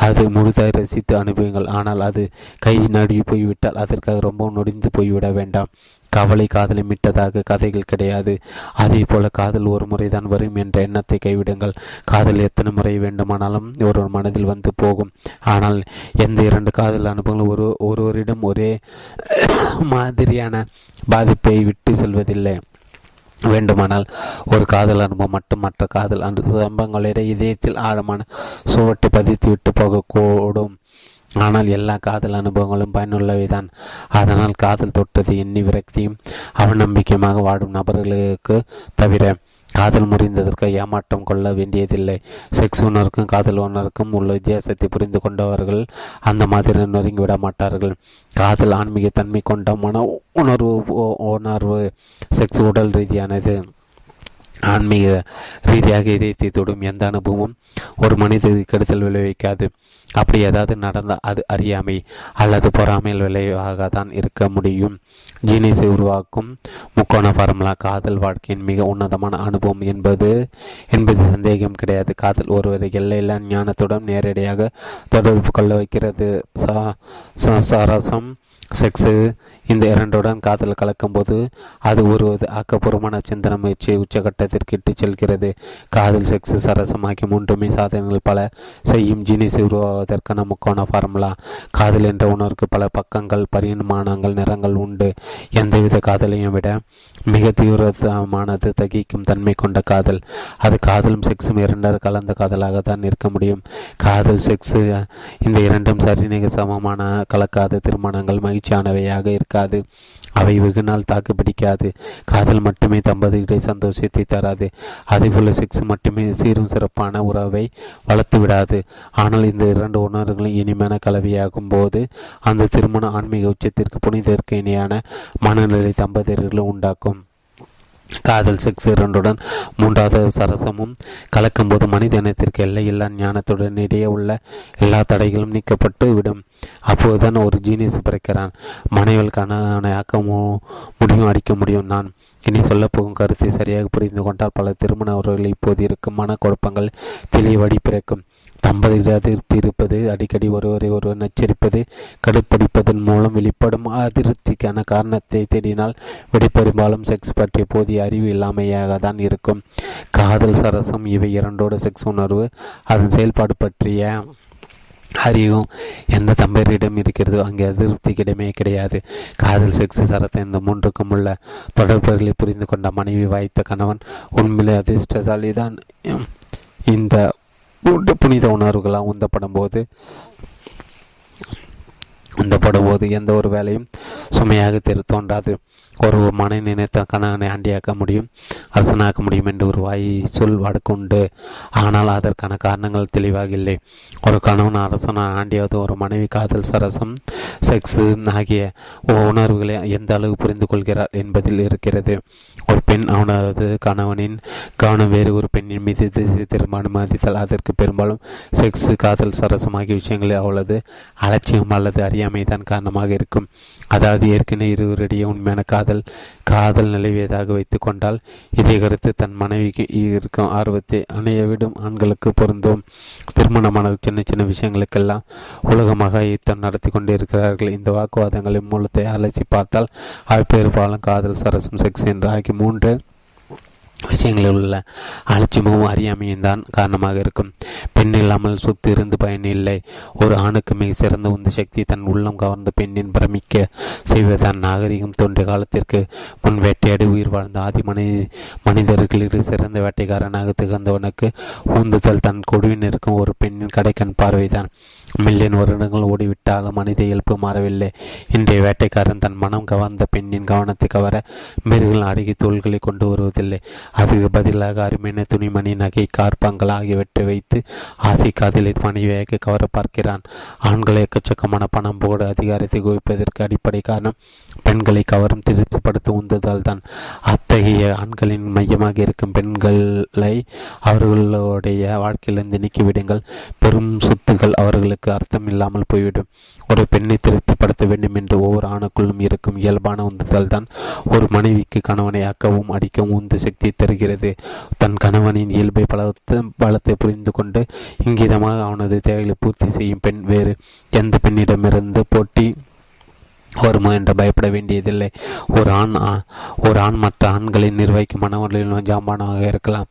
அது முழுதாய் ரசித்து அனுபவிங்கள். ஆனால் அது கை நடுவி போய்விட்டால் அதற்காக ரொம்பவும் நொடிந்து போய்விட வேண்டாம். கவலை காதலை மீட்டதாக கதைகள் கிடையாது. அதே போல காதல் ஒரு முறைதான் வரும் என்ற எண்ணத்தை கைவிடுங்கள். காதல் எத்தனை முறை வேண்டுமானாலும் ஒரு மனதில் வந்து போகும். ஆனால் எந்த இரண்டு காதல் அனுபவங்களும் ஒருவரிடம் ஒரே மாதிரியான பாதிப்பை விட்டு செல்வதில்லை. வேண்டுமானால் ஒரு காதல் அனுபவம் மட்டும் மற்ற காதல் சம்பவங்களிடையே இதயத்தில் ஆழமான சுவட்டை பதித்துவிட்டு போகக்கூடும். ஆனால் எல்லா காதல் அனுபவங்களும் பயனுள்ளவைதான். அதனால் காதல் தொட்டது எண்ணி விரக்தியும் அவநம்பிக்கையுமாக வாடும் நபர்களுக்கு தவிர காதல் முறிந்ததற்கு ஏமாற்றம் கொள்ள வேண்டியதில்லை. செக்ஸ் உணர்வுக்கும் காதல் உணர்வுக்கும் உள்ள வித்தியாசத்தை புரிந்து கொண்டவர்கள் அந்த மாதிரி நொறுங்கிவிட மாட்டார்கள். காதல் ஆன்மீக தன்மை கொண்ட மன உணர்வு. செக்ஸ் உடல் ரீதியானது. ஆன்மீக ரீதியாக இதயத்தை தொடும் எந்த அனுபவமும் ஒரு மனிதனுக்கு கெடுதல் விளைவிக்காது. அப்படி ஏதாவது நடந்தால் அது அறியாமை அல்லது பொறாமையில் விளைவாக தான் இருக்க முடியும். ஜீனியஸை உருவாக்கும் முக்கோண ஃபார்முலா. காதல் வாழ்க்கையின் மிக உன்னதமான அனுபவம் என்பது சந்தேகம் கிடையாது. காதல் ஒருவரை எல்லையில்லா ஞானத்துடன் நேரடியாக தொடர்பு கொள்ள வைக்கிறது. சரசம், செக்ஸு இந்த இரண்டுடன் காதல் கலக்கும்போது அது ஒருவது ஆக்கப்பூர்வமான சிந்தன முயற்சியை உச்சகட்டத்திற்கு இட்டுச் செல்கிறது. காதல், செக்ஸு, சரசமாகி மூன்றுமே சாதனைகள் பல செய்யும் ஜீனியஸை உருவாவதற்கான முக்கோண ஃபார்முலா. காதல் என்ற உணர்வுக்கு பல பக்கங்கள், பரிமாணங்கள், நிறங்கள் உண்டு. எந்தவித காதலையும் விட மிக தீவிரமானது தகிக்கும் தன்மை கொண்ட காதல். அது காதலும் செக்ஸும் இரண்டாறு கலந்த காதலாகத்தான் இருக்க முடியும். காதல், செக்ஸு இந்த இரண்டும் சரிநிக சமமான கலக்காத திருமணங்கள் மகிழ்ச்சியானவையாக இருக்காது. அவை வெகு நாள் தாக்கு பிடிக்காது. காதல் மட்டுமே தம்பதிகளை சந்தோஷத்தை தராது. அதேபோல் செக்ஸ் மட்டுமே சீரும் சிறப்பான உறவை வளர்த்து விடாது. ஆனால் இந்த இரண்டு உணர்வுகளும் இனிமையான கலவையாகும் போது அந்த திருமண ஆன்மீக உச்சத்திற்கு புனிதற்கு இணையான மனநிலை தம்பதியர்களும் உண்டாக்கும். காதல் செக்ஸ் இரண்டுடன் மூன்றாவது சரசமும் கலக்கும்போது மனித இனத்திற்கு எல்லையில்லா ஞானத்துடன் இடையே உள்ள எல்லா தடைகளும் நீக்கப்பட்டு விடும். அப்போதுதான் ஒரு ஜீனியஸ் பிறக்கிறான். மனைவர்களுக்கான ஆக்கமோ முடியும் அடிக்க முடியும். நான் இனி சொல்லப்போகும் கருத்தை சரியாக புரிந்து கொண்டால் பல திருமண உறவுகளில் இப்போது இருக்கும் மனக்குழப்பங்கள் தெளிவடி பிறக்கும். தம்பதிகள் அதிருப்தி இருப்பது, அடிக்கடி ஒருவரை ஒருவர் எச்சரிப்பது, கடுப்படிப்பதன் மூலம் வெளிப்படும் அதிருப்திக்கான காரணத்தை தேடினால் விடைபெரும்பாலும் செக்ஸ் பற்றிய போதிய அறிவு இல்லாமையாக தான் இருக்கும். காதல் சரசம் இவை இரண்டோட செக்ஸ் உணர்வு அதன் செயல்பாடு பற்றிய அறிவும் எந்த தம்பதியிடம் இருக்கிறதோ அங்கே அதிருப்தி கிடையாது. காதல் செக்ஸ் சரத்தை இந்த மூன்றுக்கும் உள்ள தொடர்புகளை புரிந்து கொண்ட மனைவி வாய்த்த கணவன் உண்மையிலே அதிர்ஷ்டசாலிதான். இந்த புனித உணர்வுகளால் உந்தப்படும் போது எந்த ஒரு வேலையும் சுமையாக தோன்றாது. ஒரு மன நினைத்த கணவனை ஆண்டியாக்க முடியும், அரசனாக்க முடியும் என்று ஒரு வாய் சொல் வழக்குண்டு. ஆனால் அதற்கான காரணங்கள் தெளிவாக இல்லை. ஒரு கணவன் அரசனாக ஆண்டியாவது ஒரு மனைவி காதல் சரசம் செக்ஸ் ஆகிய உணர்வுகளை எந்த அளவு புரிந்து கொள்கிறார் என்பதில் இருக்கிறது. ஒரு பெண் அவனது கணவனின் கவனம் வேறு ஒரு பெண்ணின் மீது திசை திரும்ப அனுமதித்தால் அதற்கு பெரும்பாலும் செக்ஸ் காதல் சரசம் ஆகிய விஷயங்களில் அவளது அலட்சியம் அல்லது அறியாமை தான் காரணமாக இருக்கும். அதாவது ஏற்கனவே இருவருடைய உண்மையான காதல் நிலவியதாக வைத்துக் கொண்டால் இதை கருத்து தன் மனைவிக்கு இருக்கும் ஆர்வத்தை அணையவிடும் ஆண்களுக்கு பொருந்தும். திருமணமான சின்ன சின்ன விஷயங்களுக்கெல்லாம் உலகமாக யுத்தம் நடத்தி கொண்டிருக்கிறார்கள். இந்த வாக்குவாதங்களின் மூலத்தை அலசி பார்த்தால் அவை பெரும்பாலும் காதல் சரசம் செக்ஸ் என்று ஆகிய மூன்று விஷயங்களில் உள்ள அலட்சியமும் அறியாமையும் தான் காரணமாக இருக்கும். பெண் இல்லாமல் சொத்து இருந்து பயன் இல்லை. ஒரு ஆணுக்கு மிக சிறந்த உந்து சக்தி தன் உள்ளம் கவர்ந்த பெண்ணின் பிரமிக்க செய்வதுதான். நாகரிகம் தோன்றிய காலத்திற்கு முன் வேட்டையாடி உயிர் வாழ்ந்த ஆதி மனிதர்களில் சிறந்த வேட்டைக்காரனாக திகழ்ந்தவனுக்கு ஊந்துதல் தன் குழுவின் இருக்கும் ஒரு பெண்ணின் கடைக்கண் பார்வைதான். மில்லியன் வருடங்கள் ஓடிவிட்டாலும் மனித இயல்பு மாறவில்லை. இன்றைய வேட்டைக்காரன் தன் மனம் கவர்ந்த பெண்ணின் கவனத்தை கவர மிருகங்கள் அடிகை தோள்களை கொண்டு வருவதில்லை. அதுக்கு பதிலாக அருமையான துணிமணி, நகை, கார்பங்கள் ஆகியவற்றை வைத்து ஆசை காதலை மனைவியாக கவர பார்க்கிறான். ஆண்களை எக்கச்சக்கமான பணம் போடு அதிகாரத்தை குவிப்பதற்கு அடிப்படை காரணம் பெண்களை கவரும் திருப்திப்படுத்தும் உந்துதல் தான். அத்தகைய ஆண்களின் மையமாக இருக்கும் பெண்களை அவர்களுடைய வாழ்க்கையிலிருந்து நீக்கிவிடுங்கள். பெரும் சொத்துகள் அவர்களுக்கு அர்த்தம் இல்லாமல் போய்விடும். ஒரு பெண்ணை திருப்திப்படுத்த வேண்டும் என்று ஒவ்வொரு ஆணுக்குள்ளும் இருக்கும் இயல்பான உந்துதல் தான் ஒரு மனைவிக்கு கணவனை அக்கவும் அடிக்கவும் உந்து சக்தியை தருகிறது. தன் கணவனின் இயல்பை பலத்தை புரிந்து கொண்டு இங்கிதமாக அவனது தேவைகளை பூர்த்தி செய்யும் பெண் வேறு எந்த பெண்ணிடமிருந்து போட்டி வருமோ என்று பயப்பட வேண்டியதில்லை. ஒரு ஆண் மற்ற ஆண்களை நிர்வகிக்கும் மனவர்களில் ஜாம்பானாக இருக்கலாம்.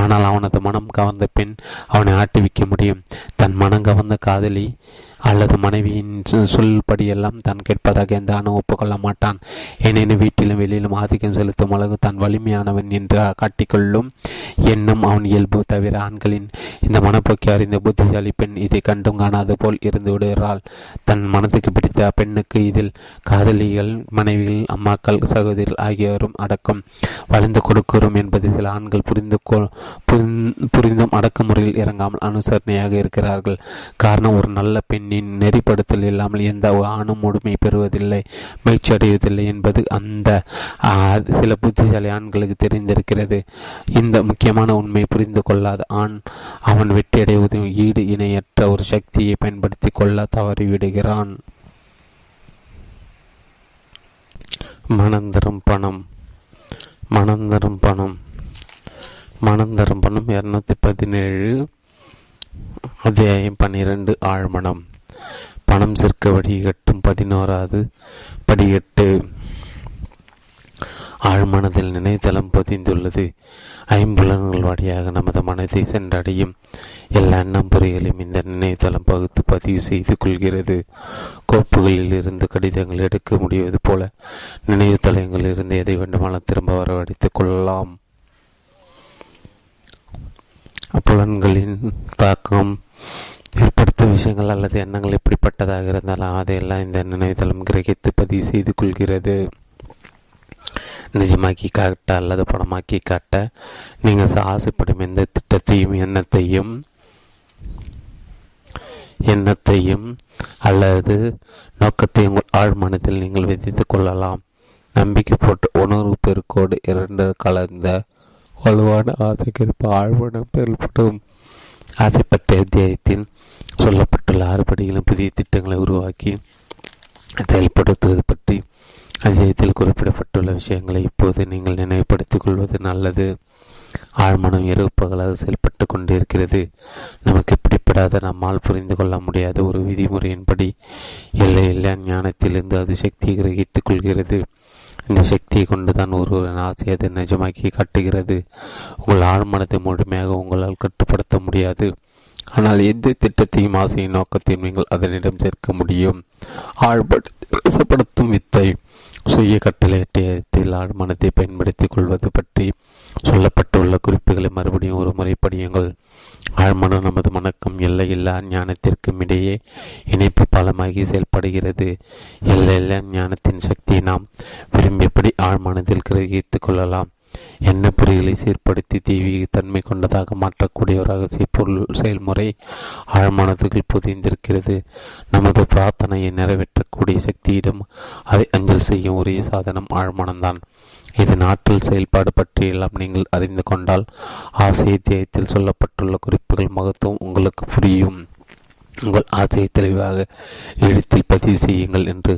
ஆனால் அவனது மனம் கவர்ந்த பெண் அவனை ஆட்டுவிக்க முடியும். தன் மனம் கவர்ந்த காதலி அல்லது மனைவியின் சொல்படியெல்லாம் தான் கேட்பதாக எந்த ஆணும் ஒப்புக்கொள்ள மாட்டான். ஏனெனும் வீட்டிலும் வெளியிலும் ஆதிக்கம் செலுத்தும் அளவு தான் வலிமையானவன் என்று காட்டிக்கொள்ளும் எண்ணம் அவன் இயல்பு. தவிர ஆண்களின் இந்த மனப்போக்கை அறிந்த புத்திசாலி பெண் இதை கண்டும் காணாது போல் இருந்து விடுகிறாள். தன் மனத்துக்கு பிடித்த பெண்ணுக்கு இதில் காதலிகள், மனைவிகள், அம்மாக்கள், சகோதரிகள் ஆகியோரும் அடக்கம். வளர்ந்து கொடுக்கிறோம் என்பதை சில ஆண்கள் புரிந்தும் அடக்குமுறையில் இறங்காமல் அனுசரணையாக இருக்கிறார்கள். காரணம், ஒரு நல்ல பெண் நெறிப்படுத்தல் இல்லாமல் எந்த ஆணும் முழுமை பெறுவதில்லை, முயற்சி அடைவதில்லை என்பது அந்த சில புத்திசாலி ஆண்களுக்கு தெரிந்திருக்கிறது. இந்த முக்கியமான உண்மை புரிந்து கொள்ளாத ஆண் அவன் வெற்றியடைவது ஈடு இணையற்ற ஒரு சக்தியை பயன்படுத்தி கொள்ள தவறிவிடுகிறான். மனம் தரும் பணம் 217 அத்தியாயம் 12 ஆழ்மனம். பணம் சேர்க்க வழிகட்டும் 11வது படிகட்டு. ஆழ்மனதில் நினைத்தளம் பொதிந்துள்ளது. ஐம்புலன்கள் வழியாக நமது மனத்தை சென்றடையும் எல்லா எண்ணம்புறைகளையும் இந்த நினைத்தளம் பகுத்து பதிவு செய்து கொள்கிறது. கோப்புகளில் இருந்து கடிதங்கள் எடுக்க முடிவது போல நினைவு தளங்களில் இருந்து எதை வேண்டுமானால் திரும்ப வரவழைத்துக் கொள்ளலாம். புலன்களின் தாக்கம் ஏற்படுத்த விஷயங்கள் அல்லது எண்ணங்கள் எப்படிப்பட்டதாக இருந்தாலும் அதையெல்லாம் இந்த நினைவுதளம் கிரகித்து பதிவு செய்து கொள்கிறது. நிஜமாக்கி காட்ட அல்லது படமாக்கி காட்ட நீங்கள் ஆசைப்படும் எந்த திட்டத்தையும் எண்ணத்தையும் அல்லது நோக்கத்தை உங்கள் ஆழ்மனத்தில் நீங்கள் விதித்துக் கொள்ளலாம். நம்பிக்கை போட்டு உணர்வு பெருக்கோடு இரண்டு கலந்த வலுவான ஆசைக்கேற்ப ஆழ்மனம் பெறப்படும். ஆசைப்பட்ட அத்தியாயத்தில் சொல்லப்பட்டுள்ள ஆறுபடிகளும் புதிய திட்டங்களை உருவாக்கி செயல்படுத்துவது பற்றி அத்தியாயத்தில் குறிப்பிடப்பட்டுள்ள விஷயங்களை இப்போது நீங்கள் நினைவுபடுத்திக் கொள்வது நல்லது. ஆழ்மனம் இரவு பகலாக செயல்பட்டு கொண்டிருக்கிறது. நமக்கு பிடிப்படாத நம்மால் புரிந்து கொள்ள முடியாத ஒரு விதிமுறையின்படி எல்லையில்லா ஞானத்திலிருந்து அது சக்தியை கிரகித்துக் கொள்கிறது. இந்த சக்தியை கொண்டுதான் ஒருவரின் ஆசையை அதை நிஜமாக்கி காட்டுகிறது. உங்கள் ஆழ்மனத்தை முழுமையாக உங்களால் கட்டுப்படுத்த முடியாது, ஆனால் எந்த திட்டத்தையும் ஆசையின் நோக்கத்தையும் நீங்கள் அதனிடம் சேர்க்க முடியும். ஆழ்படுத்தப்படுத்தும் வித்தை சுய கட்டளையத்தில் ஆழ்மனத்தை பயன்படுத்திக் கொள்வது பற்றி சொல்லப்பட்டுள்ள குறிப்புகளை மறுபடியும் ஒரு முறை படியுங்கள். ஆழ்மனம் நமது மனக்கும் எல்லையில்லா ஞானத்திற்கும் இடையே இணைப்பு பாலமாகி செயல்படுகிறது. எல்லையில்லா ஞானத்தின் சக்தியை நாம் விரும்பியபடி ஆழ்மனத்தில் கிரகித்துக் கொள்ளலாம். எண்ண பொறிகளை சீர்படுத்தி தெய்வீக தன்மை கொண்டதாக மாற்றக்கூடிய ஒரு ரகசிய பொருள் செயல்முறை ஆழ்மானத்துக்குள் புதிந்திருக்கிறது. நமது பிரார்த்தனையை நிறைவேற்றக்கூடிய சக்தியிடம் அதை அஞ்சல் செய்யும் ஒரே சாதனம் ஆழ்மானம்தான். இது நாட்டில் செயல்பாடு பற்றியெல்லாம் நீங்கள் அறிந்து கொண்டால் ஆசை தியாயத்தில் சொல்லப்பட்டுள்ள குறிப்புகள் மகத்துவம் உங்களுக்கு புரியும். உங்கள் ஆசையை தெளிவாக எழுத்தில் பதிவு செய்யுங்கள் என்று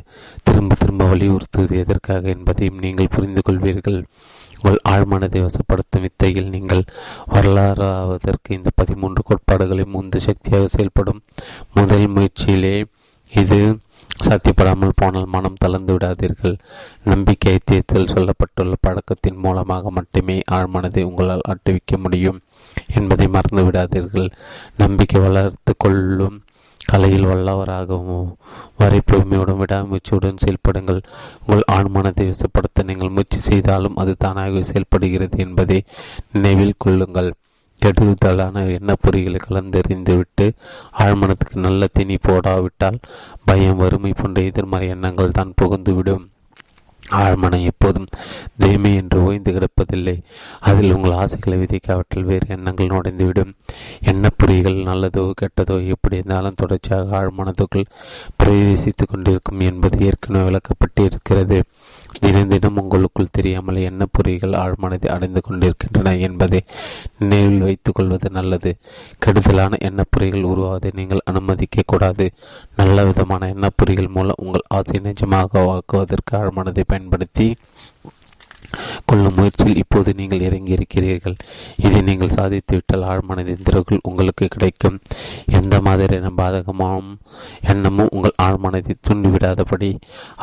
திரும்ப திரும்ப வலியுறுத்துவது எதற்காக என்பதையும் நீங்கள் புரிந்து கொள்வீர்கள். உங்கள் ஆழ்மனதை வசப்படுத்தும் வித்தையில் நீங்கள் வரலாறாவதற்கு இந்த 13 கோட்பாடுகளையும் உந்து சக்தியாக செயல்படும். முதல் முயற்சியிலே இது சாத்தியப்படாமல் போனால் மனம் தளர்ந்து விடாதீர்கள். நம்பிக்கை ஐத்தியத்தில் சொல்லப்பட்டுள்ள பழக்கத்தின் மூலமாக மட்டுமே ஆழ்மனதை உங்களால் ஆட்டுவிக்க முடியும் என்பதை மறந்து விடாதீர்கள். நம்பிக்கை வளர்த்து கொள்ளும் கலையில் வல்லவராகவும் வரை பொறுமையுடன் விடாமுயற்சியுடன் செயல்படுங்கள். உங்கள் ஆழ்மனத்தை வசப்படுத்த நீங்கள் முயற்சி செய்தாலும் அது தானாகவே செயல்படுகிறது என்பதை நினைவில் கொள்ளுங்கள். கெடுதலான எண்ண பொறிகளை கலந்தெறிந்துவிட்டு ஆழ்மனத்துக்கு நல்ல திணி போடாவிட்டால் பயம், வறுமை போன்ற எதிர்மறை எண்ணங்கள் தான் புகுந்துவிடும். ஆழ்மனம் எப்போதும் தெய்மை என்று ஓய்ந்து கிடப்பதில்லை. அதில் உங்கள் ஆசைகளை விதைக்காவற்றில் வேறு எண்ணங்கள் நுழைந்துவிடும். எண்ண பொறிகள் நல்லதோ கெட்டதோ எப்படி இருந்தாலும் தொடர்ச்சியாக ஆழ்மனத்துக்குள் பிரவேசித்து கொண்டிருக்கும் என்பது ஏற்கனவே விளக்கப்பட்டு இருக்கிறது. தினம் தினம் உங்களுக்குள் தெரியாமல் எண்ண பொறிகள் ஆழ்மனத்தை அடைந்து கொண்டிருக்கின்றன என்பதை நினைவில் வைத்துக் கொள்வது நல்லது. கெடுதலான எண்ண பொறிகள் உருவாவதை நீங்கள் அனுமதிக்க கூடாது. நல்ல விதமான எண்ண பொறிகள் மூலம் உங்கள் ஆசை நிஜமாக ஆக்குவதற்கு ஆழ்மனத்தை பயன்படுத்தி கொள்ளும் முயற்சியில் இப்போது நீங்கள் இறங்கி இருக்கிறீர்கள். இதை நீங்கள் சாதித்துவிட்டால் ஆழ்மனதின் திறகுள் உங்களுக்கு கிடைக்கும். எந்த மாதிரியான பாதகமாகவும் எண்ணமும் உங்கள் ஆழ்மனதை தூண்டிவிடாதபடி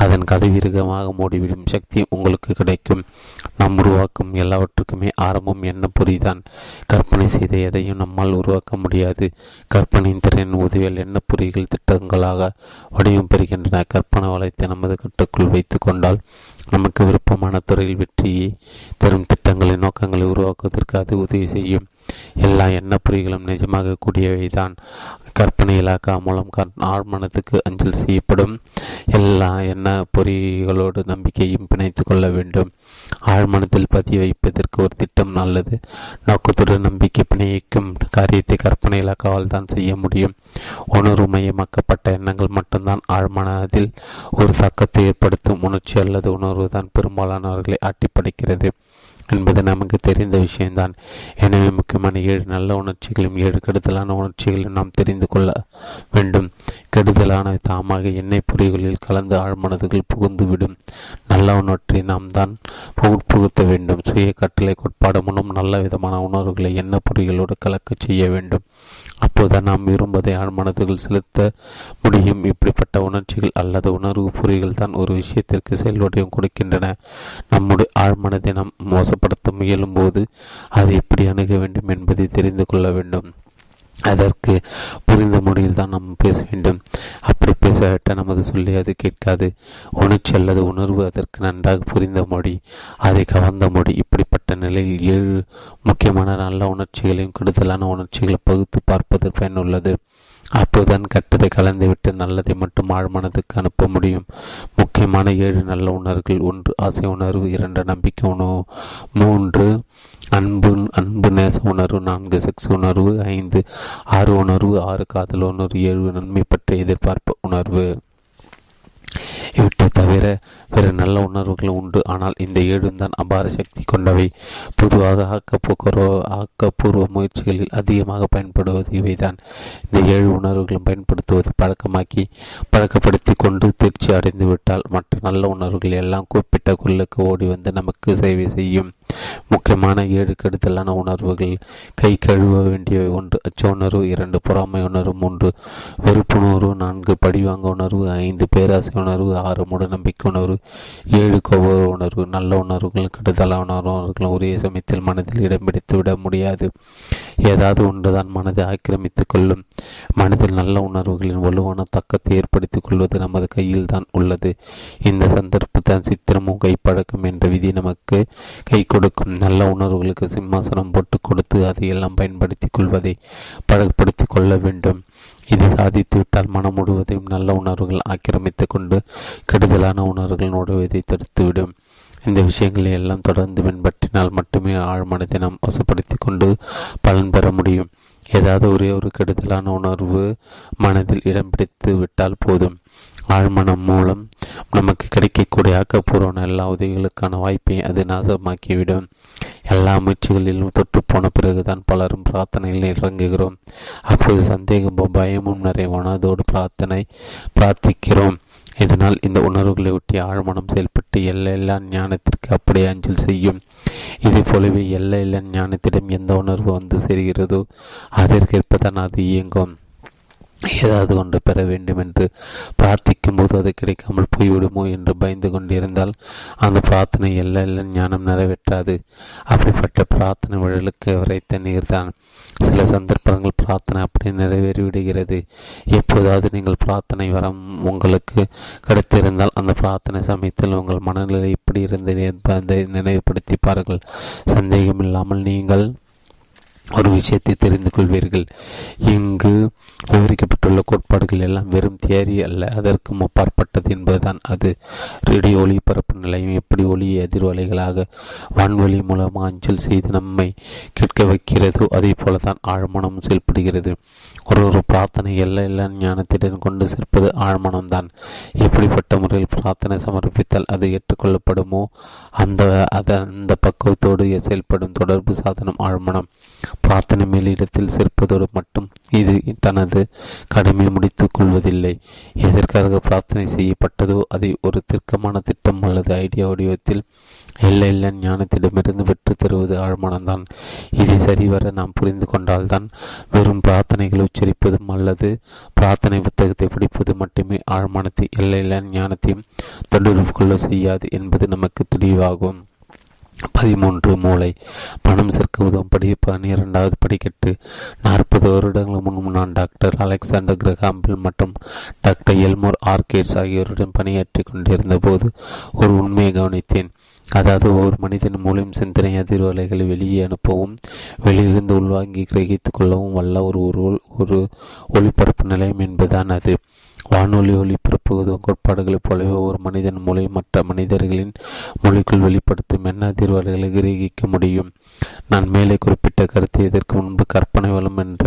அதன் கதவிருகமாக மூடிவிடும் சக்தியும் உங்களுக்கு கிடைக்கும். நாம் உருவாக்கும் எல்லாவற்றுக்குமே ஆரம்பம் எண்ண பொறிதான். கற்பனை செய்த எதையும் நம்மால் உருவாக்க முடியாது. கற்பனையின் திறன் உதவியால் எண்ண பொறிகள் திட்டங்களாக வடிவம் பெறுகின்றன. கற்பனை வளத்தை நமது கட்டுக்குள் வைத்து கொண்டால் நமக்கு விருப்பமான துறையில் வெற்றியை தரும் திட்டங்களை நோக்கங்களை உருவாக்குவதற்கு அது உதவி செய்யும். எல்லா எண்ண பொறிகளும் நிஜமாக கூடியவைதான். கற்பனை இலாக்கா மூலம் ஆழ்மனத்துக்கு அஞ்சல் செய்யப்படும் எல்லா எண்ண பொறிகளோடு நம்பிக்கையும் பிணைத்து கொள்ள வேண்டும். ஆழ்மனத்தில் பதிய வைப்பதற்கு ஒரு திட்டம் நல்லது நோக்கத்துடன் நம்பிக்கை பிணைக்கும் காரியத்தை கற்பனை இலாக்காவால் தான் செய்ய முடியும். உணர்வு மயமாக்கப்பட்ட எண்ணங்கள் மட்டும்தான் ஆழ்மனத்தில் ஒரு தாக்கத்தை ஏற்படுத்தும். உணர்ச்சி அல்லது உணர்வு தான் பெரும்பாலானவர்களை ஆட்டிப்படைக்கிறது என்பது நமக்கு தெரிந்த விஷயம்தான். எனவே முக்கியமான 7 நல்ல உணர்ச்சிகளையும் 7 கெடுதலான உணர்ச்சிகளையும் நாம் தெரிந்து கொள்ள வேண்டும். கெடுதலான தாமாக எண்ணெய் பொறிகளில் கலந்து ஆழ்மனதுகள் புகுந்துவிடும். நல்ல உணர்வை நாம் தான் புகுத்த வேண்டும். சுய கட்டளை கோட்பாடு மூலம் நல்ல விதமான உணர்வுகளை எண்ணெய் பொறிகளோடு கலக்க செய்ய வேண்டும். அப்போதான் நாம் விரும்பதை ஆழ்மனதுகள் செலுத்த முடியும். இப்படிப்பட்ட உணர்ச்சிகள் அல்லது உணர்வு பொறிகள் தான் ஒரு விஷயத்திற்கு செயல்வடிவம் கொடுக்கின்றன. நம்முடைய ஆழ்மனதை நாம் மோசப்படுத்த முயலும் போது அதை எப்படி அணுக வேண்டும் என்பதை தெரிந்து கொள்ள வேண்டும். அதற்கு புரிந்த மொழியில் தான் நாம் பேச வேண்டும். அப்படி பேசவிட்ட நமது சொல்லி அது கேட்காது. உணர்ச்சி அல்லது உணர்வு அதற்கு நன்றாக புரிந்த மொழி, அதை கவர்ந்த மொழி. இப்படிப்பட்ட நிலையில் 7 முக்கியமான நல்ல உணர்ச்சிகளையும் கெடுதலான உணர்ச்சிகளை பகுத்து பார்ப்பது பயனுள்ளது. அப்போதுதான் கெட்டதை கலந்துவிட்டு நல்லதை மட்டும் ஆழ்மனதுக்கு அனுப்ப முடியும். முக்கியமான 7 நல்ல உணர்வுகள்: 1. ஆசை உணர்வு. 2. நம்பிக்கை உணர்வு. 3. அன்பு நேச உணர்வு. 4. செக்ஸ் உணர்வு. 5. ஆறு உணர்வு. 6. காதல் உணர்வு. 7. நன்மை பற்றிய எதிர்பார்ப்பு உணர்வு. இவற்றை தவிர வேறு நல்ல உணர்வுகள் உண்டு, ஆனால் இந்த 7 தான் அபார சக்தி கொண்டவை. பொதுவாக ஆக்கப்பூர்வ முயற்சிகளில் அதிகமாக பயன்படுவது இவைதான். இந்த 7 உணர்வுகளும் பயன்படுத்துவது பழக்கப்படுத்தி கொண்டு தேர்ச்சி அடைந்துவிட்டால் மற்ற நல்ல உணர்வுகள் எல்லாம் குறிப்பிட்ட குள்ளுக்கு ஓடி வந்து நமக்கு சேவை செய்யும். முக்கியமான 7 கெடுதலான உணர்வுகள்: கை கழுவ வேண்டியவை. 1. அச்ச உணர்வு. 2. பொறாமை உணர்வு. 3. வெறுப்புணர்வு. 4. பழிவாங்க உணர்வு. 5. பேராசை உணர்வு. 6. மூட நம்பிக்கை உணர்வு. 7. கோப உணர்வு. நல்ல உணர்வுகள் கெடுதலான உணர்வுகள் ஒரே சமயத்தில் மனதில் இடம் பிடித்து விட முடியாது. ஏதாவது ஒன்றுதான் மனதை ஆக்கிரமித்துக் கொள்ளும். மனதில் நல்ல உணர்வுகளின் வலுவான தாக்கத்தை ஏற்படுத்திக் கொள்வது நமது கையில் தான் உள்ளது. இந்த சந்தர்ப்பத்தான் சித்திரமும் கைப்பழக்கம் என்ற விதி நமக்கு கை கொடுக்கும். நல்ல உணர்வுகளுக்கு சிம்மாசனம் போட்டு கொடுத்து அதையெல்லாம் பயன்படுத்திக் கொள்வதை பழகப்படுத்திக் கொள்ள வேண்டும். இதை சாதித்துவிட்டால் மனம் முழுவதையும் நல்ல உணர்வுகள் ஆக்கிரமித்து கொண்டு கெடுதலான உணர்வுகள் நுழைவதை தடுத்துவிடும். இந்த விஷயங்களை எல்லாம் தொடர்ந்து பின்பற்றினால் மட்டுமே ஆழ்மனத்தை நாம் வசப்படுத்தி கொண்டு பலன் பெற முடியும். ஏதாவது ஒரு கெடுதலான உணர்வு மனதில் இடம் பிடித்து விட்டால் போதும். ஆழ்மனம் மூலம் நமக்கு கிடைக்கக்கூடிய ஆக்கப்பூர்வமான எல்லா உதவிகளுக்கான வாய்ப்பை அது நாசமாக்கிவிடும். எல்லா முயற்சிகளிலும் தொற்றுப்போன பிறகுதான் பலரும் பிரார்த்தனையில் இறங்குகிறோம். அப்போது சந்தேகமும் பயமும் நிறைவானதோடு பிரார்த்திக்கிறோம். இதனால் இந்த உணர்வுகளை ஒட்டி ஆழ்மனம் செயல்பட்டு எல்லையில்லா ஞானத்திற்கு அப்படியே அஞ்சல் செய்யும். இதே போலவே எல்லையில்லா ஞானத்திடம் எந்த உணர்வு வந்து சேர்கிறதோ அதற்கேற்பதான் அது இயங்கும். ஏதாவது ஒன்று பெற வேண்டும் என்று பிரார்த்திக்கும் போது அது கிடைக்காமல் போய்விடுமோ என்று பயந்து கொண்டிருந்தால் அந்த பிரார்த்தனை எல்லையில்லா ஞானம் நிறைவேற்றாது. அப்படிப்பட்ட பிரார்த்தனை விழலுக்கு வரைத்த நீர்தான். சில சந்தர்ப்பங்கள் பிரார்த்தனை அப்படி நிறைவேறிவிடுகிறது. எப்போதாவது நீங்கள் பிரார்த்தனை வரம் உங்களுக்கு கிடைத்திருந்தால் அந்த பிரார்த்தனை சமயத்தில் உங்கள் மனநிலை எப்படி இருந்து அதை நினைவுபடுத்தி பாருங்கள். சந்தேகமில்லாமல் நீங்கள் ஒரு விஷயத்தை தெரிந்து கொள்வீர்கள். இங்கு விவரிக்கப்பட்டுள்ள கோட்பாடுகள் எல்லாம் வெறும் தியரி அல்ல, அதற்கும் அப்பாற்பட்டது என்பதுதான் அது. ரேடியோ ஒளிபரப்பு நிலையம் எப்படி ஒளியை எதிர்வலைகளாக வான்வெளி மூலமாக அஞ்சல் செய்து நம்மை கேட்க வைக்கிறதோ அதே போலதான் ஆழ்மனம் செயல்படுகிறது. ஒரு பிரார்த்தனை எல்லையில்லா ஞானத்திடம் கொண்டு சேர்ப்பது ஆழ்மனம்தான். இப்படிப்பட்ட முறையில் பிரார்த்தனை சமர்ப்பித்தால் அது ஏற்றுக்கொள்ளப்படுமோ அந்த பக்குவத்தோடு செயல்படும் தொடர்பு சாதனம் ஆழ்மனம். பிரார்த்தனை மேலிடத்தில் சேர்ப்பதோடு மட்டும் இது தனது கடமையை முடித்துக் கொள்வதில்லை. எதற்காக பிரார்த்தனை செய்யப்பட்டதோ அதை ஒரு தர்க்கமான திட்டம் அல்லது ஐடியா வடிவத்தில் எல்லையில்லா ஞானத்திடமிருந்து பெற்று தருவது ஆழ்மனம்தான். இதை சரிவர நாம் புரிந்து கொண்டால்தான் வெறும் பிரார்த்தனைகளை உச்சரிப்பதும் அல்லது பிரார்த்தனை புத்தகத்தை படிப்பது மட்டுமே ஆழ்மனத்தை எல்லையில்லா ஞானத்தையும் தொடர்பு கொள்ள செய்யாது என்பது நமக்கு தெளிவாகும். 13. மூளை. பணம் சேர்க்க உதவும்படி 12வது படிக்கட்டு. 40 வருடங்களுக்கு முன்பு நான் டாக்டர் அலெக்சாண்டர் கிரகாம்பில் மற்றும் டாக்டர் எல்மோர் ஆர்கேட்ஸ் ஆகியோருடன் பணியாற்றி கொண்டிருந்த போது ஒரு உண்மையை கவனித்தேன். அதாவது ஒவ்வொரு மனிதன் மூலம் சிந்தனை அதிர்வலைகளை வெளியே அனுப்பவும் வெளியிலிருந்து உள்வாங்கி கிரகித்து கொள்ளவும் வல்ல ஒரு ஒளிபரப்பு நிலையம் என்பதுதான் அது. வானொலி ஒளிபரப்பு கோட்பாடுகளைப் போலவே ஒவ்வொரு மனிதன் மொழி மற்ற மனிதர்களின் மொழிக்குள் வெளிப்படுத்தும் எண்ண அதிர்வலைகளை கிரகிக்க முடியும். நான் மேலே குறிப்பிட்ட கருத்தை இதற்கு முன்பு கற்பனை வளம் என்ற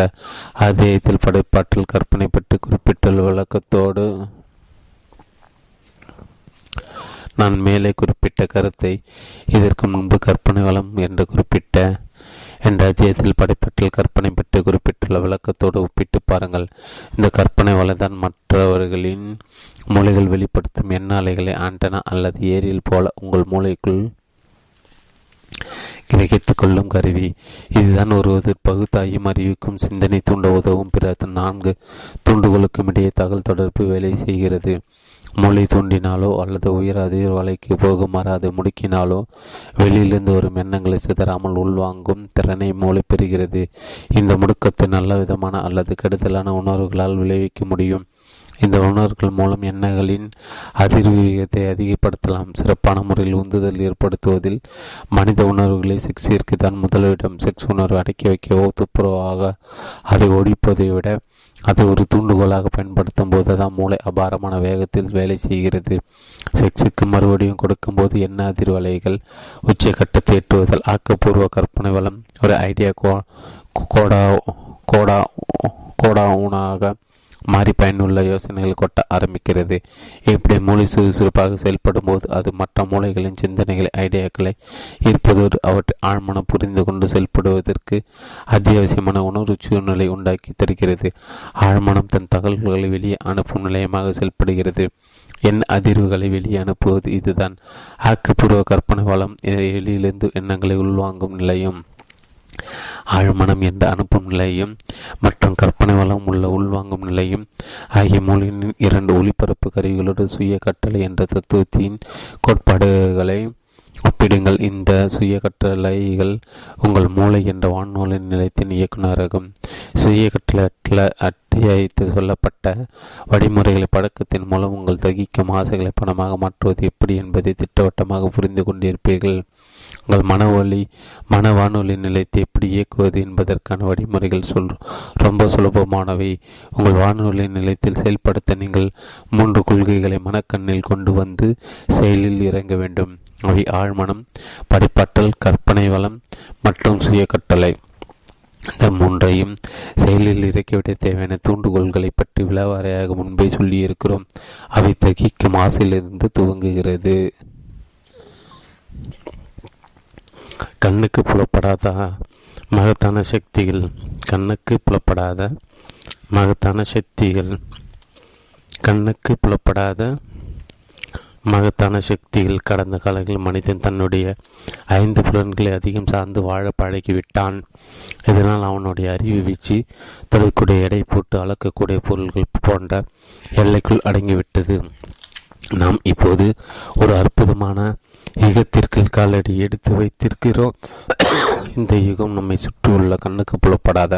அதியத்தில் படைப்பாற்றல் கற்பனை பற்றி குறிப்பிட்டுள்ள விளக்கத்தோடு ஒப்பிட்டு பாருங்கள். இந்த கற்பனை வளம்தான் மற்றவர்களின் மூளைகள் வெளிப்படுத்தும் எண்ண அலைகளை ஆண்டனா அல்லது ஏரியில் போல உங்கள் மூளைக்குள் கிரகித்துக் கொள்ளும் கருவி. இதுதான் ஒருவது பகுத்தாயும் அறிவிக்கும் சிந்தனை தூண்ட உதவும் பிற 4 தூண்டுகளுக்கும் இடையே தகவல் தொடர்பு வேலை செய்கிறது. மூளை தூண்டினாலோ அல்லது உயர் அதிர் வலைக்கு போகுமாறு அதை முடுக்கினாலோ வெளியிலிருந்து வரும் எண்ணங்களை சிதறாமல் உள்வாங்கும் திறனை மூளை பெறுகிறது. இந்த முடுக்கத்தை நல்ல விதமான அல்லது கெடுதலான உணர்வுகளால் விளைவிக்க முடியும். இந்த உணர்வுகள் மூலம் எண்ணங்களின் அதிர்வீகத்தை அதிகப்படுத்தலாம். சிறப்பான முறையில் உந்துதல் ஏற்படுத்துவதில் மனித உணர்வுகளை செக்ஸிற்கு தான் முதலிடம். செக்ஸ் உணர்வு அடக்கி வைக்கவோ துப்புரவாக அதை ஒழிப்பதை விட அதை ஒரு தூண்டுகோலாக பயன்படுத்தும் போது தான் மூளை அபாரமான வேகத்தில் வேலை செய்கிறது. செக்ஸுக்கு மறுபடியும் கொடுக்கும்போது எண்ண அதிர்வலைகள் உச்சகட்டத்தை எட்டுவதால் ஆக்கப்பூர்வ கற்பனை வளம் ஒரு ஐடியா கோடாவுனாக மாறி பயனுள்ள யோசனைகள் கொட்ட ஆரம்பிக்கிறது. இப்படி மூளை சுறுசுறுப்பாக செயல்படும் போது அது மற்ற மூளைகளின் சிந்தனைகளை ஐடியாக்களை ஈர்ப்பதோடு அவற்றை ஆழ்மனம் புரிந்து கொண்டு செயல்படுவதற்கு அத்தியாவசியமான உணர்வு சூழ்நிலை உண்டாக்கி தருகிறது. ஆழ்மனம் தன் தகவல்களை வெளியே அனுப்பும் நிலையமாக செயல்படுகிறது. என் அதிர்வுகளை வெளியே அனுப்புவது இதுதான் ஆக்கப்பூர்வ கற்பனை வளம். எளியிலிருந்து எண்ணங்களை உள்வாங்கும் நிலையும் ஆழ்மனம் என்ற அனுப்பும் நிலையும் மற்றும் கற்பனை வளம் உள்ள உள்வாங்கும் நிலையும் ஆகிய மூலின் இரண்டு ஒளிபரப்பு கருவிகளோடு சுய கட்டளை என்ற தத்துவத்தின் கோட்பாடுகளை ஒப்பிடுங்கள். இந்த சுய கட்டளைகள் உங்கள் மூளை என்ற வானொலி நிலையத்தின் இயக்குநராகும். சுய கட்டளை அத்தியாயத்தை சொல்லப்பட்ட வழிமுறைகளை பழக்கத்தின் மூலம் உங்கள் தகிக்கும் ஆசைகளை பணமாக மாற்றுவது எப்படி என்பதை திட்டவட்டமாக புரிந்து கொண்டிருப்பீர்கள். உங்கள் மன வானொலி நிலையத்தை எப்படி இயக்குவது என்பதற்கான வழிமுறைகள் ரொம்ப சுலபமானவை. உங்கள் வானொலி நிலையத்தில் செயல்படுத்த நீங்கள் 3 கொள்கைகளை மனக்கண்ணில் கொண்டு வந்து செயலில் இறங்க வேண்டும். அவை ஆழ்மனம், படைப்பாற்றல், கற்பனை வளம் மற்றும் சுய கட்டளை. இந்த 3ஐயும் செயலில் இறக்கிவிட தேவையான தூண்டுகோள்களை பற்றி விளவாரையாக முன்பே சொல்லியிருக்கிறோம். அவை தகிக்கும் ஆசையிலிருந்து துவங்குகிறது. கண்ணுக்கு புலப்படாத மகத்தான சக்திகள் கடந்த காலங்களில் மனிதன் தன்னுடைய 5 புலன்களை அதிகம் சார்ந்து வாழ பழகிவிட்டான். இதனால் அவனுடைய அறிவு வீச்சு தொடக்கூடிய எடை போட்டு அளக்கக்கூடிய பொருள்கள் போன்ற எல்லைக்குள் அடங்கிவிட்டது. நாம் இப்போது ஒரு அற்புதமான யுகத்திற்குள் காலடி எடுத்து வைத்திருக்கிறோம். இந்த யுகம் நம்மை சுற்றியுள்ள கண்ணுக்கு புலப்படாத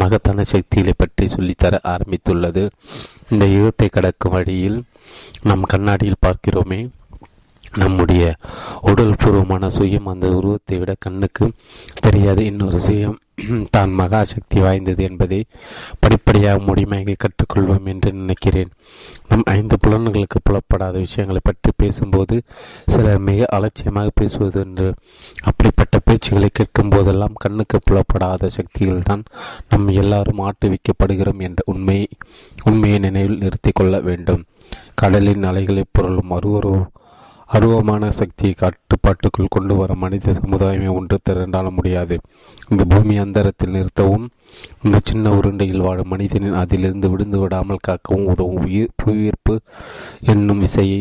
மகத்தான சக்திகளை பற்றி சொல்லித்தர ஆரம்பித்துள்ளது. இந்த யுகத்தை கடக்கும் வழியில் நாம் கண்ணாடியில் பார்க்கிறோமே, நம்முடைய உடல் பூர்வமான சுயம் அந்த உருவத்தை விட கண்ணுக்கு தெரியாத இன்னொரு சுயம் தான் மகாசக்தி வாய்ந்தது என்பதை படிப்படியாக முடிமையாக கற்றுக்கொள்வோம் என்று நினைக்கிறேன். நம் 5 புலன்களுக்கு புலப்படாத விஷயங்களை பற்றி பேசும்போது சிலர் மிக அலட்சியமாக பேசுவது என்று. அப்படிப்பட்ட பேச்சுகளை கேட்கும் போதெல்லாம் கண்ணுக்கு புலப்படாத சக்திகள் தான் நம் எல்லாரும் ஆட்டுவிக்கப்படுகிறோம் என்ற உண்மையை நினைவில் நிறுத்தி கொள்ள வேண்டும். கடலின் அலைகளை புரளும் அருவமான சக்தியை கட்டுப்பாட்டுக்குள் கொண்டு வர மனித சமுதாயமே ஒன்று திரண்டால முடியாது. இந்த பூமி அந்தரத்தில் நிறுத்தவும் இந்த சின்ன உருண்டையில் வாழும் மனிதனின் அதிலிருந்து விழுந்து விடாமல் காக்கவும் உதவும் புவியீர்ப்பு என்னும் விசையை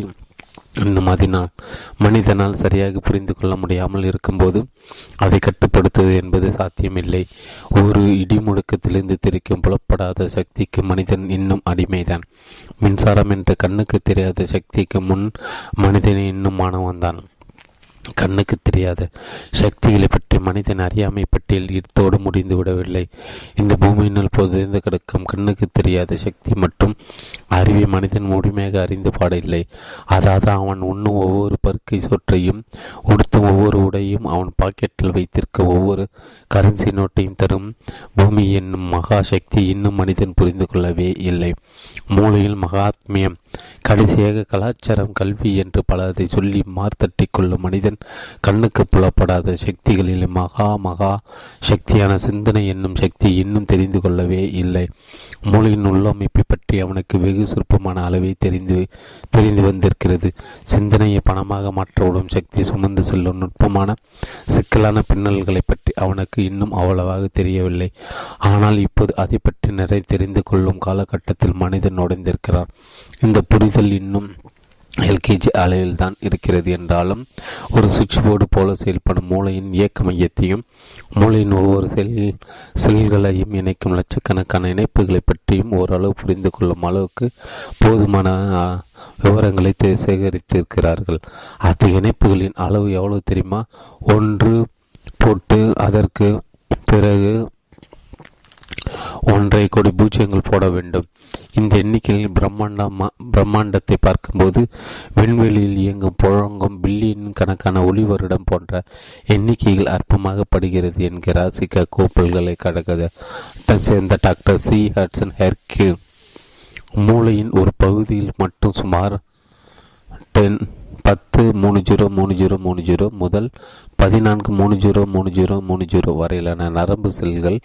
இன்னும் மனிதனால் சரியாக புரிந்து கொள்ள முடியாமல் இருக்கும்போது அதை கட்டுப்படுத்துவது என்பது சாத்தியமில்லை. ஒரு இடிமுழக்கத்திலிருந்து தெரிக்கும் புலப்படாத சக்திக்கு மனிதன் இன்னும் அடிமைதான். மின்சாரம் என்ற கண்ணுக்கு தெரியாத சக்திக்கு முன் மனிதனை இன்னும் மாணவன்தான். கண்ணுக்கு தெரியாத சக்திகளை பற்றி மனிதன் அறியாமை பட்டியல் ஈர்த்தோடு முடிந்து விடவில்லை. இந்த பூமியினால் புதைந்து கிடக்கும் கண்ணுக்கு தெரியாத சக்தி மற்றும் அறிவை மனிதன் முழுமையாக அறிந்து பாடில்லை. அதாவது அவன் உண்ணும் ஒவ்வொரு பருக்கை சொற்றையும் உடுத்தும் ஒவ்வொரு உடையும் அவன் பாக்கெட்டில் வைத்திருக்க ஒவ்வொரு கரன்சி நோட்டையும் தரும் பூமி என்னும் மகாசக்தி இன்னும் மனிதன் புரிந்து கொள்ளவே இல்லை. மூளையில் மகாத்மியம், கடைசியாக கலாச்சாரம், கல்வி என்று பலதை சொல்லி மார்த்தட்டி கொள்ளும் மனிதன் கண்ணுக்கு புலப்படாத சக்திகளில் மகா சக்தியான சிந்தனை என்னும் சக்தி இன்னும் தெரிந்து கொள்ளவே இல்லை. மூளையின் உள்ளமைப்பை பற்றி அவனுக்கு வெகு சுருப்பமான அளவை தெரிந்து வந்திருக்கிறது. சிந்தனையை பணமாக மாற்றவிடும் சக்தி சுமந்து செல்லும் நுட்பமான சிக்கலான பின்னல்களை பற்றி அவனுக்கு இன்னும் அவ்வளவாக தெரியவில்லை. ஆனால் இப்போது அதை பற்றி நிறைய தெரிந்து கொள்ளும் காலகட்டத்தில் மனிதன் நுழைந்திருக்கிறான். இந்த புரிதல் இன்னும் எல்கேஜி அளவில் தான் இருக்கிறது என்றாலும் ஒரு சுவிட்ச் போர்டு போல செயல்படும் மூளையின் இயக்க மையத்தையும் மூளையின் ஒவ்வொரு செல்களையும் இணைக்கும் லட்சக்கணக்கான இணைப்புகளை பற்றியும் ஓரளவு புரிந்து கொள்ளும் அளவுக்கு போதுமான விவரங்களை சேகரித்திருக்கிறார்கள். அந்த இணைப்புகளின் அளவு எவ்வளவு தெரியுமா? 1 போட்டு அதற்கு பிறகு 1.5 கோடி பூஜ்ஜியங்கள் போட வேண்டும். இந்த எண்ணிக்கையில் பிரம்மாண்டத்தை பார்க்கும்போது விண்வெளியில் இயங்கும் புழங்கும் பில்லியன் கணக்கான ஒளிவரிடம் போன்ற எண்ணிக்கையில் அற்பமாக படுகிறது என்கிறார் சிகாகோ பல்கலைக்கழகத்தை சேர்ந்த டாக்டர் சி ஹட்சன் ஹெர்க்யூ. மூளையின் ஒரு பகுதியில் மட்டும் சுமார் 10 முதல் 14 வரையிலான நரம்பு செல்கள்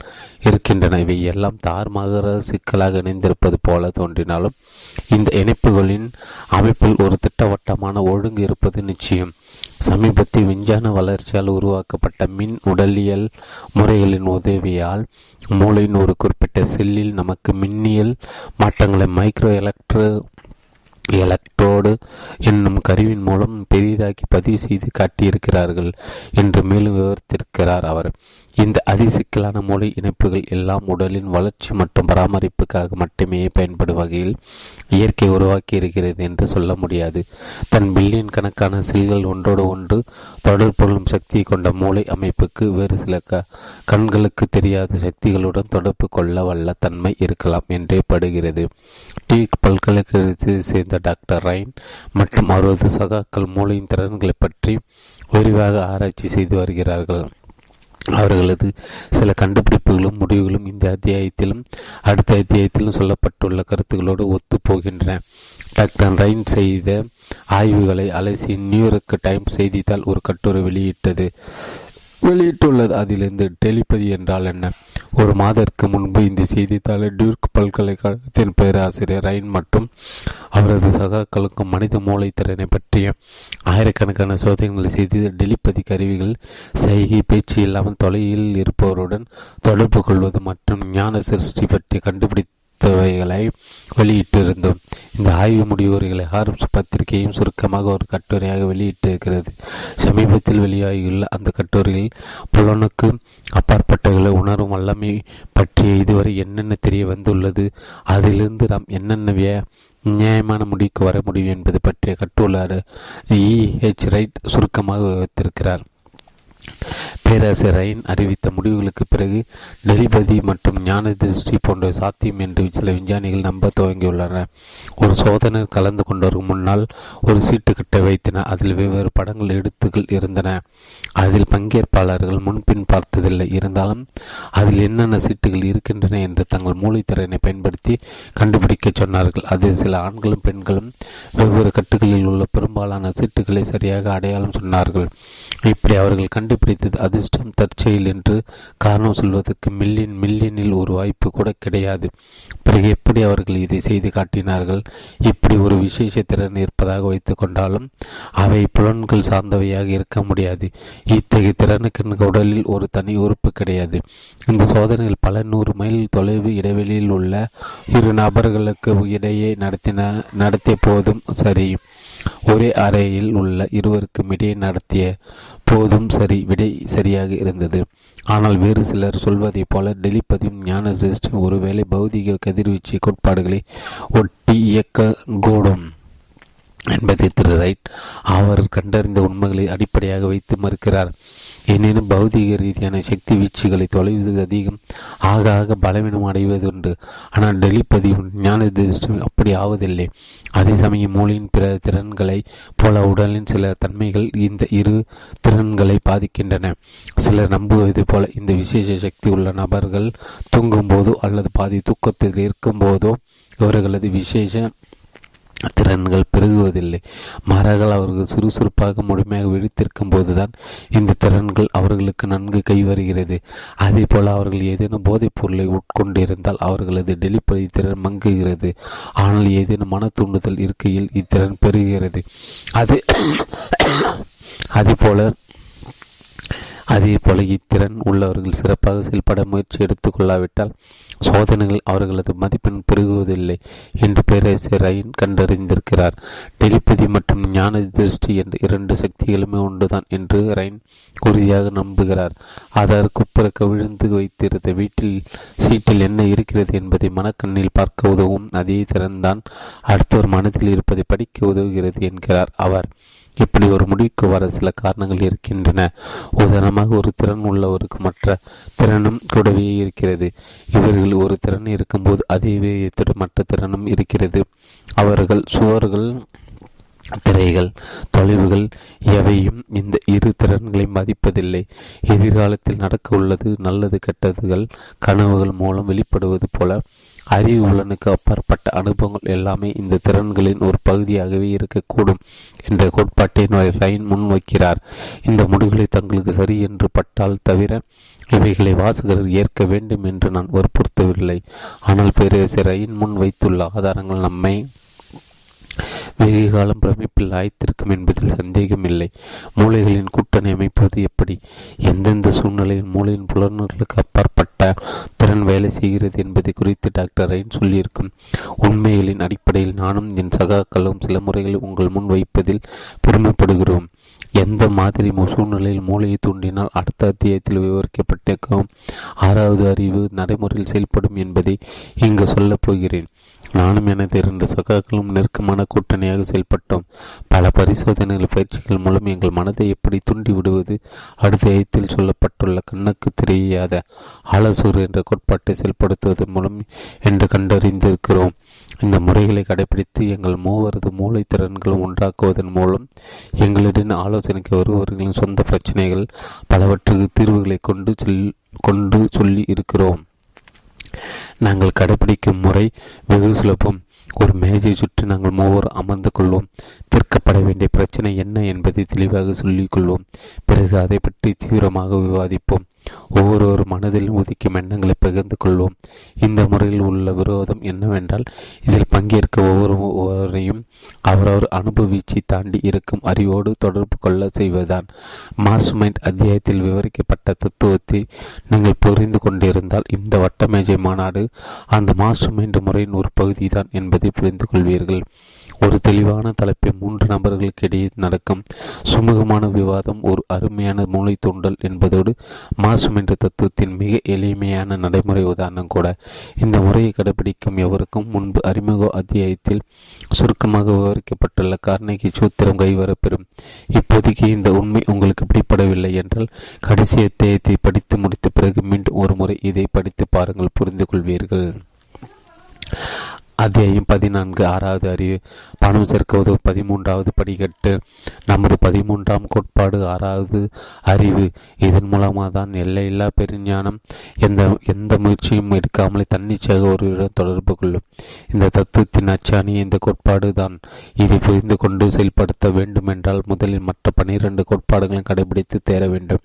இருக்கின்றன. இவை எல்லாம் தார்மாக சிக்கலாக இணைந்திருப்பது போல தோன்றினாலும் இந்த இணைப்புகளின் அமைப்பில் ஒரு திட்டவட்டமான ஒழுங்கு இருப்பது நிச்சயம். சமீபத்தில் விஞ்ஞான வளர்ச்சியால் உருவாக்கப்பட்ட மின் உடலியல் முறைகளின் உதவியால் மூளையின் ஒரு குறிப்பிட்ட செல்லில் நமக்கு மின்னியல் மாற்றங்களை மைக்ரோ எலக்ட்ரோடு என்னும் கருவின் மூலம் பெரிதாக்கி பதிவு செய்து காட்டியிருக்கிறார்கள் என்று மேலும் விவரித்திருக்கிறார் அவர். இந்த அதிசிக்கலான மூளை இணைப்புகள் எல்லாம் உடலின் வளர்ச்சி மற்றும் பராமரிப்புக்காக மட்டுமே பயன்படும் வகையில் இயற்கை உருவாக்கி இருக்கிறது என்று சொல்ல முடியாது. தன் பில்லியன் கணக்கான செல்கள் ஒன்றோடு ஒன்று தொடர்புகளும் சக்தியை கொண்ட மூளை அமைப்புக்கு வேறு சில கண்களுக்கு தெரியாத சக்திகளுடன் தொடர்பு கொள்ள வல்ல தன்மை இருக்கலாம் என்றே படுகிறது. டி பல்கலைக்கழகத்தை சேர்ந்த டாக்டர் ரைன் மற்றும் அவரது சகாக்கள் மூளையின் திறன்களை பற்றி விரிவாக ஆராய்ச்சி செய்து வருகிறார்கள். அவர்களது சில கண்டுபிடிப்புகளும் முடிவுகளும் இந்த அத்தியாயத்திலும் அடுத்த அத்தியாயத்திலும் சொல்லப்பட்டுள்ள கருத்துக்களோடு ஒத்துப்போகின்றன. டாக்டர் ரைன் செய்த ஆய்வுகளை அலசி நியூயார்க் டைம்ஸ் செய்தித்தாள் ஒரு கட்டுரை வெளியிட்டுள்ளது. அதிலிருந்து டெலிபதி என்றால் என்ன? ஒரு மாதத்திற்கு முன்பு இந்த செய்தித்தாளை டியூர்க் பல்கலைக்கழகத்தின் பேராசிரியர் ரைன் மற்றும் அவரது சகாக்களுக்கும் மனித மூளைத்திறனை பற்றிய ஆயிரக்கணக்கான சோதனைகளை செய்து டெலிபதி கருவிகள் சைகை பேச்சு இல்லாமல் தொலைவில் இருப்பவருடன் தொடர்பு கொள்வது மற்றும் ஞான சிருஷ்டி பற்றி கண்டுபிடித்தவைகளை வெளியிட்டிருந்தோம். இந்த ஆய்வு முடிவுரைகளை ஹார்ப்ஸ் பத்திரிகையும் சுருக்கமாக ஒரு கட்டுரையாக வெளியிட்டிருக்கிறது. சமீபத்தில் வெளியாகியுள்ள அந்த கட்டுரையில் புலனுக்கு அப்பாற்பட்டவர்களை உணரும் வல்லமை பற்றிய இதுவரை என்னென்ன தெரிய வந்துள்ளது, அதிலிருந்து நாம் என்னென்ன நியாயமான முடிவுக்கு வர முடியும் என்பது பற்றிய கட்டுரையாளர் E.H. ரைட் சுருக்கமாக விவரித்திருக்கிறார். பேராசிரியர் ரைன் அறிவித்த முடிவுகளுக்கு பிறகு டெலிபதி மற்றும் ஞான திருஷ்டி போன்ற சாத்தியம் என்று சில விஞ்ஞானிகள் நம்ப துவங்கியுள்ளனர். ஒரு சோதனை கலந்து கொண்டவருக்கு முன்னால் ஒரு சீட்டுக்கட்டை வைத்தனர். அதில் வெவ்வேறு படங்கள் எடுத்துகள் இருந்தன. அதில் பங்கேற்பாளர்கள் முன்பின் பார்த்ததில்லை. இருந்தாலும் அதில் என்னென்ன சீட்டுகள் இருக்கின்றன என்று தங்கள் மூளைத்திறனை பயன்படுத்தி கண்டுபிடிக்க சொன்னார்கள். அதில் சில ஆண்களும் பெண்களும் வெவ்வேறு கட்டுகளில் உள்ள பெரும்பாலான சீட்டுகளை சரியாக அடையாளம் சொன்னார்கள். இப்படி அவர்கள் கண்டுபிடித்தது அதிர்ஷ்டம், தற்செயல் என்று காரணம் சொல்வதற்கு மில்லியனில் ஒரு வாய்ப்பு கூட கிடையாது. பிறகு எப்படி அவர்கள் இதை செய்து காட்டினார்கள்? இப்படி ஒரு விசேஷ திறன் இருப்பதாக வைத்துக் கொண்டாலும் அவை புலன்கள் சார்ந்தவையாக இருக்க முடியாது. இத்தகைய திறனுக்கு உடலில் ஒரு தனி உறுப்பு கிடையாது. இந்த சோதனையில் பல 100 மைல் தொலைவு இடைவெளியில் உள்ள இரு நபர்களுக்கு இடையே நடத்திய போதும் சரி, ஒரே அறையில் உள்ள இருவருக்கும் இடையே நடத்திய போதும் சரி, விடை சரியாக இருந்தது. ஆனால் வேறு சிலர் சொல்வதைப் போல டெலிபதியும் ஞான சிஸ்டம் ஒருவேளை பௌதிக கதிர்வீச்சு கோட்பாடுகளை ஒட்டி இயக்கக்கூடும் என்பதை திரு ரைட் அவர் கண்டறிந்த உண்மைகளை அடிப்படையாக வைத்து மறுக்கிறார். எனினும் பௌதிக ரீதியான சக்தி வீச்சுகளை தொலைவு அதிகம் ஆக ஆக பலவீனம் அடைவதுண்டு. ஆனால் டெலிபதி ஞான திருஷ்டி அப்படி ஆவதில்லை. அதே சமயம் மூளையின் பிற திறன்களை போல உடலின் சில தன்மைகள் இந்த இரு திறன்களை பாதிக்கின்றன. சிலர் நம்புவது போல இந்த விசேஷ சக்தி உள்ள நபர்கள் தூங்கும்போதோ அல்லது பாதி தூக்கத்தில் இருக்கும்போதோ இவர்களது விசேஷ திறன்கள் பெருகுவதில்லை. மாறாக அவர்கள் சுறுசுறுப்பாக முழுமையாக விழித்திருக்கும் போதுதான் இந்த திறன்கள் அவர்களுக்கு நன்கு கை வருகிறது. அதே போல அவர்கள் ஏதேனும் போதைப் பொருளை உட்கொண்டிருந்தால் அவர்களது டெலிபதி திறன் மங்குகிறது. ஆனால் ஏதேனும் மன தூண்டுதல் இருக்கையில் இத்திறன் பெருகிறது. அதே போல இத்திறன் உள்ளவர்கள் சிறப்பாக செயல்பட முயற்சி எடுத்துக்கொள்ளாவிட்டால் சோதனைகள் அவர்களது மதிப்பெண் பெருகுவதில்லை என்று பேராசிரியர் ரைன் கண்டறிந்திருக்கிறார். டெலிபதி மற்றும் ஞான திருஷ்டி என்ற இரண்டு சக்திகளுமே ஒன்றுதான் என்று ரைன் உறுதியாக நம்புகிறார். அதற்கு பிறகு விழுந்து வைத்திருந்த வீட்டில் சீட்டில் என்ன இருக்கிறது என்பதை மனக்கண்ணில் பார்க்க உதவும் அதே திறன்தான் அடுத்தவர் மனதில் இருப்பதை படிக்க உதவுகிறது என்கிறார் அவர். இப்படி ஒரு முடிவுக்கு வர சில காரணங்கள் இருக்கின்றன. உதாரணமாக, ஒரு திறன் உள்ளவருக்கு மற்ற திறனும் கூடவே இருக்கிறது. இவர்கள் ஒரு திறன் இருக்கும்போது அதே வேகத்துடன் மற்ற திறனும் இருக்கிறது. அவர்கள் சுவர்கள், திரைகள், தொலைவுகள் எவையும் இந்த இரு திறன்களை மதிப்பதில்லை. எதிர்காலத்தில் நடக்க உள்ளது, நல்லது கெட்டதுகள் கனவுகள் மூலம் வெளிப்படுவது போல அறிவு உலனுக்கு அப்பாற்பட்ட அனுபவங்கள் எல்லாமே இந்த திறன்களின் ஒரு பகுதியாகவே இருக்கக்கூடும் என்ற கோட்பாட்டை ரைன் முன்வைக்கிறார். இந்த முடிவுகளை தங்களுக்கு சரி என்று பட்டால் தவிர இவைகளை வாசகர்கள் ஏற்க வேண்டும் என்று நான் வற்புறுத்தவில்லை. ஆனால் பேரரசர் ரைன் முன் வைத்துள்ள ஆதாரங்கள் நம்மை வெகு காலம் பிரமிப்பில் ஆய்த்திருக்கும் என்பதில் சந்தேகமில்லை. மூளைகளின் கூட்டணி அமைப்பது எப்படி, எந்தெந்த சூழ்நிலையில் மூளையின் புலனுக்கு அப்பாற்பட்ட திறன் வேலை செய்கிறது என்பதை குறித்து டாக்டர் ரைன் சொல்லியிருக்கும் உண்மைகளின் அடிப்படையில் நானும் என் சகாக்களும் சில முறைகளை உங்கள் முன் வைப்பதில் பெருமைப்படுகிறோம். எந்த மாதிரி சூழ்நிலையில் மூளையை தூண்டினால் அடுத்த அத்தியாயத்தில் விவரிக்கப்பட்டிருக்கும் 6வது அறிவு நடைமுறையில் செயல்படும் என்பதை இங்கு சொல்லப் போகிறேன். நானும் எனது 2 சகாக்களும் நெருக்கமான கூட்டணியாக செயல்பட்டோம். பல பரிசோதனைகள் பயிற்சிகள் மூலம் எங்கள் மனதை எப்படி தூண்டி விடுவது, அடுத்த அத்தியாயத்தில் சொல்லப்பட்டுள்ள கண்ணுக்கு தெரியாத ஆலசூர் என்ற கோட்பாட்டை செயல்படுத்துவதன் மூலம் என்று கண்டறிந்திருக்கிறோம். இந்த முறைகளை கடைபிடித்து எங்கள் மூவரது மூளை திறன்கள் ஒன்றாக்குவதன் மூலம் எங்களிடம் ஆலோசனைக்கு வருபவர்களின் சொந்த பிரச்சனைகள் பலவற்றுக்கு தீர்வுகளை கொண்டு சொல்லி இருக்கிறோம். நாங்கள் கடைபிடிக்கும் முறை வெகு சுலபம். ஒரு மேஜை சுற்றி நாங்கள் மூவர் அமர்ந்து கொள்வோம். தீர்க்கப்பட வேண்டிய பிரச்சனை என்ன என்பதை தெளிவாக சொல்லிக் கொள்வோம். பிறகு அதை பற்றி தீவிரமாக விவாதிப்போம். ஒவ்வொரு மனதிலும் உதிக்கும் எண்ணங்களை பகிர்ந்து கொள்வோம். இந்த முறையில் உள்ள விரோதம் என்னவென்றால், இதில் பங்கேற்க ஒவ்வொருவரையும் அவரவர் அனுபவீச்சை தாண்டி இருக்கும் அறிவோடு தொடர்பு கொள்ள செய்வதுதான். மாஸ்டர் மைண்ட் அத்தியாயத்தில் விவரிக்கப்பட்ட தத்துவத்தை நீங்கள் புரிந்து கொண்டிருந்தால் இந்த வட்டமேஜை மாநாடு அந்த மாஸ்டர் மைண்ட் முறையின் ஒரு பகுதி தான் என்பதை புரிந்து கொள்வீர்கள். ஒரு தெளிவான தலைப்பை 3 நபர்களுக்கு இடையே நடக்கும் சுமூகமான விவாதம் ஒரு அருமையான மூளை தூண்டல் என்பதோடு மாசும் என்ற தத்துவத்தின் மிக எளிமையான நடைமுறை உதாரணம் கூட. இந்த முறையை கடைபிடிக்கும் எவருக்கும் முன்பு அறிமுக அத்தியாயத்தில் சுருக்கமாக விவரிக்கப்பட்டுள்ள கார்னகி சூத்திரம் கைவரப்பெறும். இப்போதைக்கு இந்த உண்மை உங்களுக்கு பிடிப்படவில்லை என்றால் கடைசி அத்தியாயத்தை படித்து முடித்த பிறகு மீண்டும் ஒரு முறை இதை படித்து பாருங்கள், புரிந்து கொள்வீர்கள். அத்தியாயம் 14, 6வது அறிவு. பணம் சேர்க்குவது 13வது படிக்கட்டு. நமது 13ஆம் கோட்பாடு 6வது அறிவு. இதன் மூலமாக தான் எல்லையில்லா பெருஞானம் எந்த முயற்சியும் எடுக்காமலே தன்னிச்சையாக ஒருவருடன் தொடர்பு கொள்ளும். இந்த தத்துவத்தின் அச்சாணி இந்த கோட்பாடு தான். இதை புரிந்து கொண்டு செயல்படுத்த வேண்டுமென்றால் முதலில் மற்ற 12 கோட்பாடுகளையும் கடைபிடித்து தேர வேண்டும்.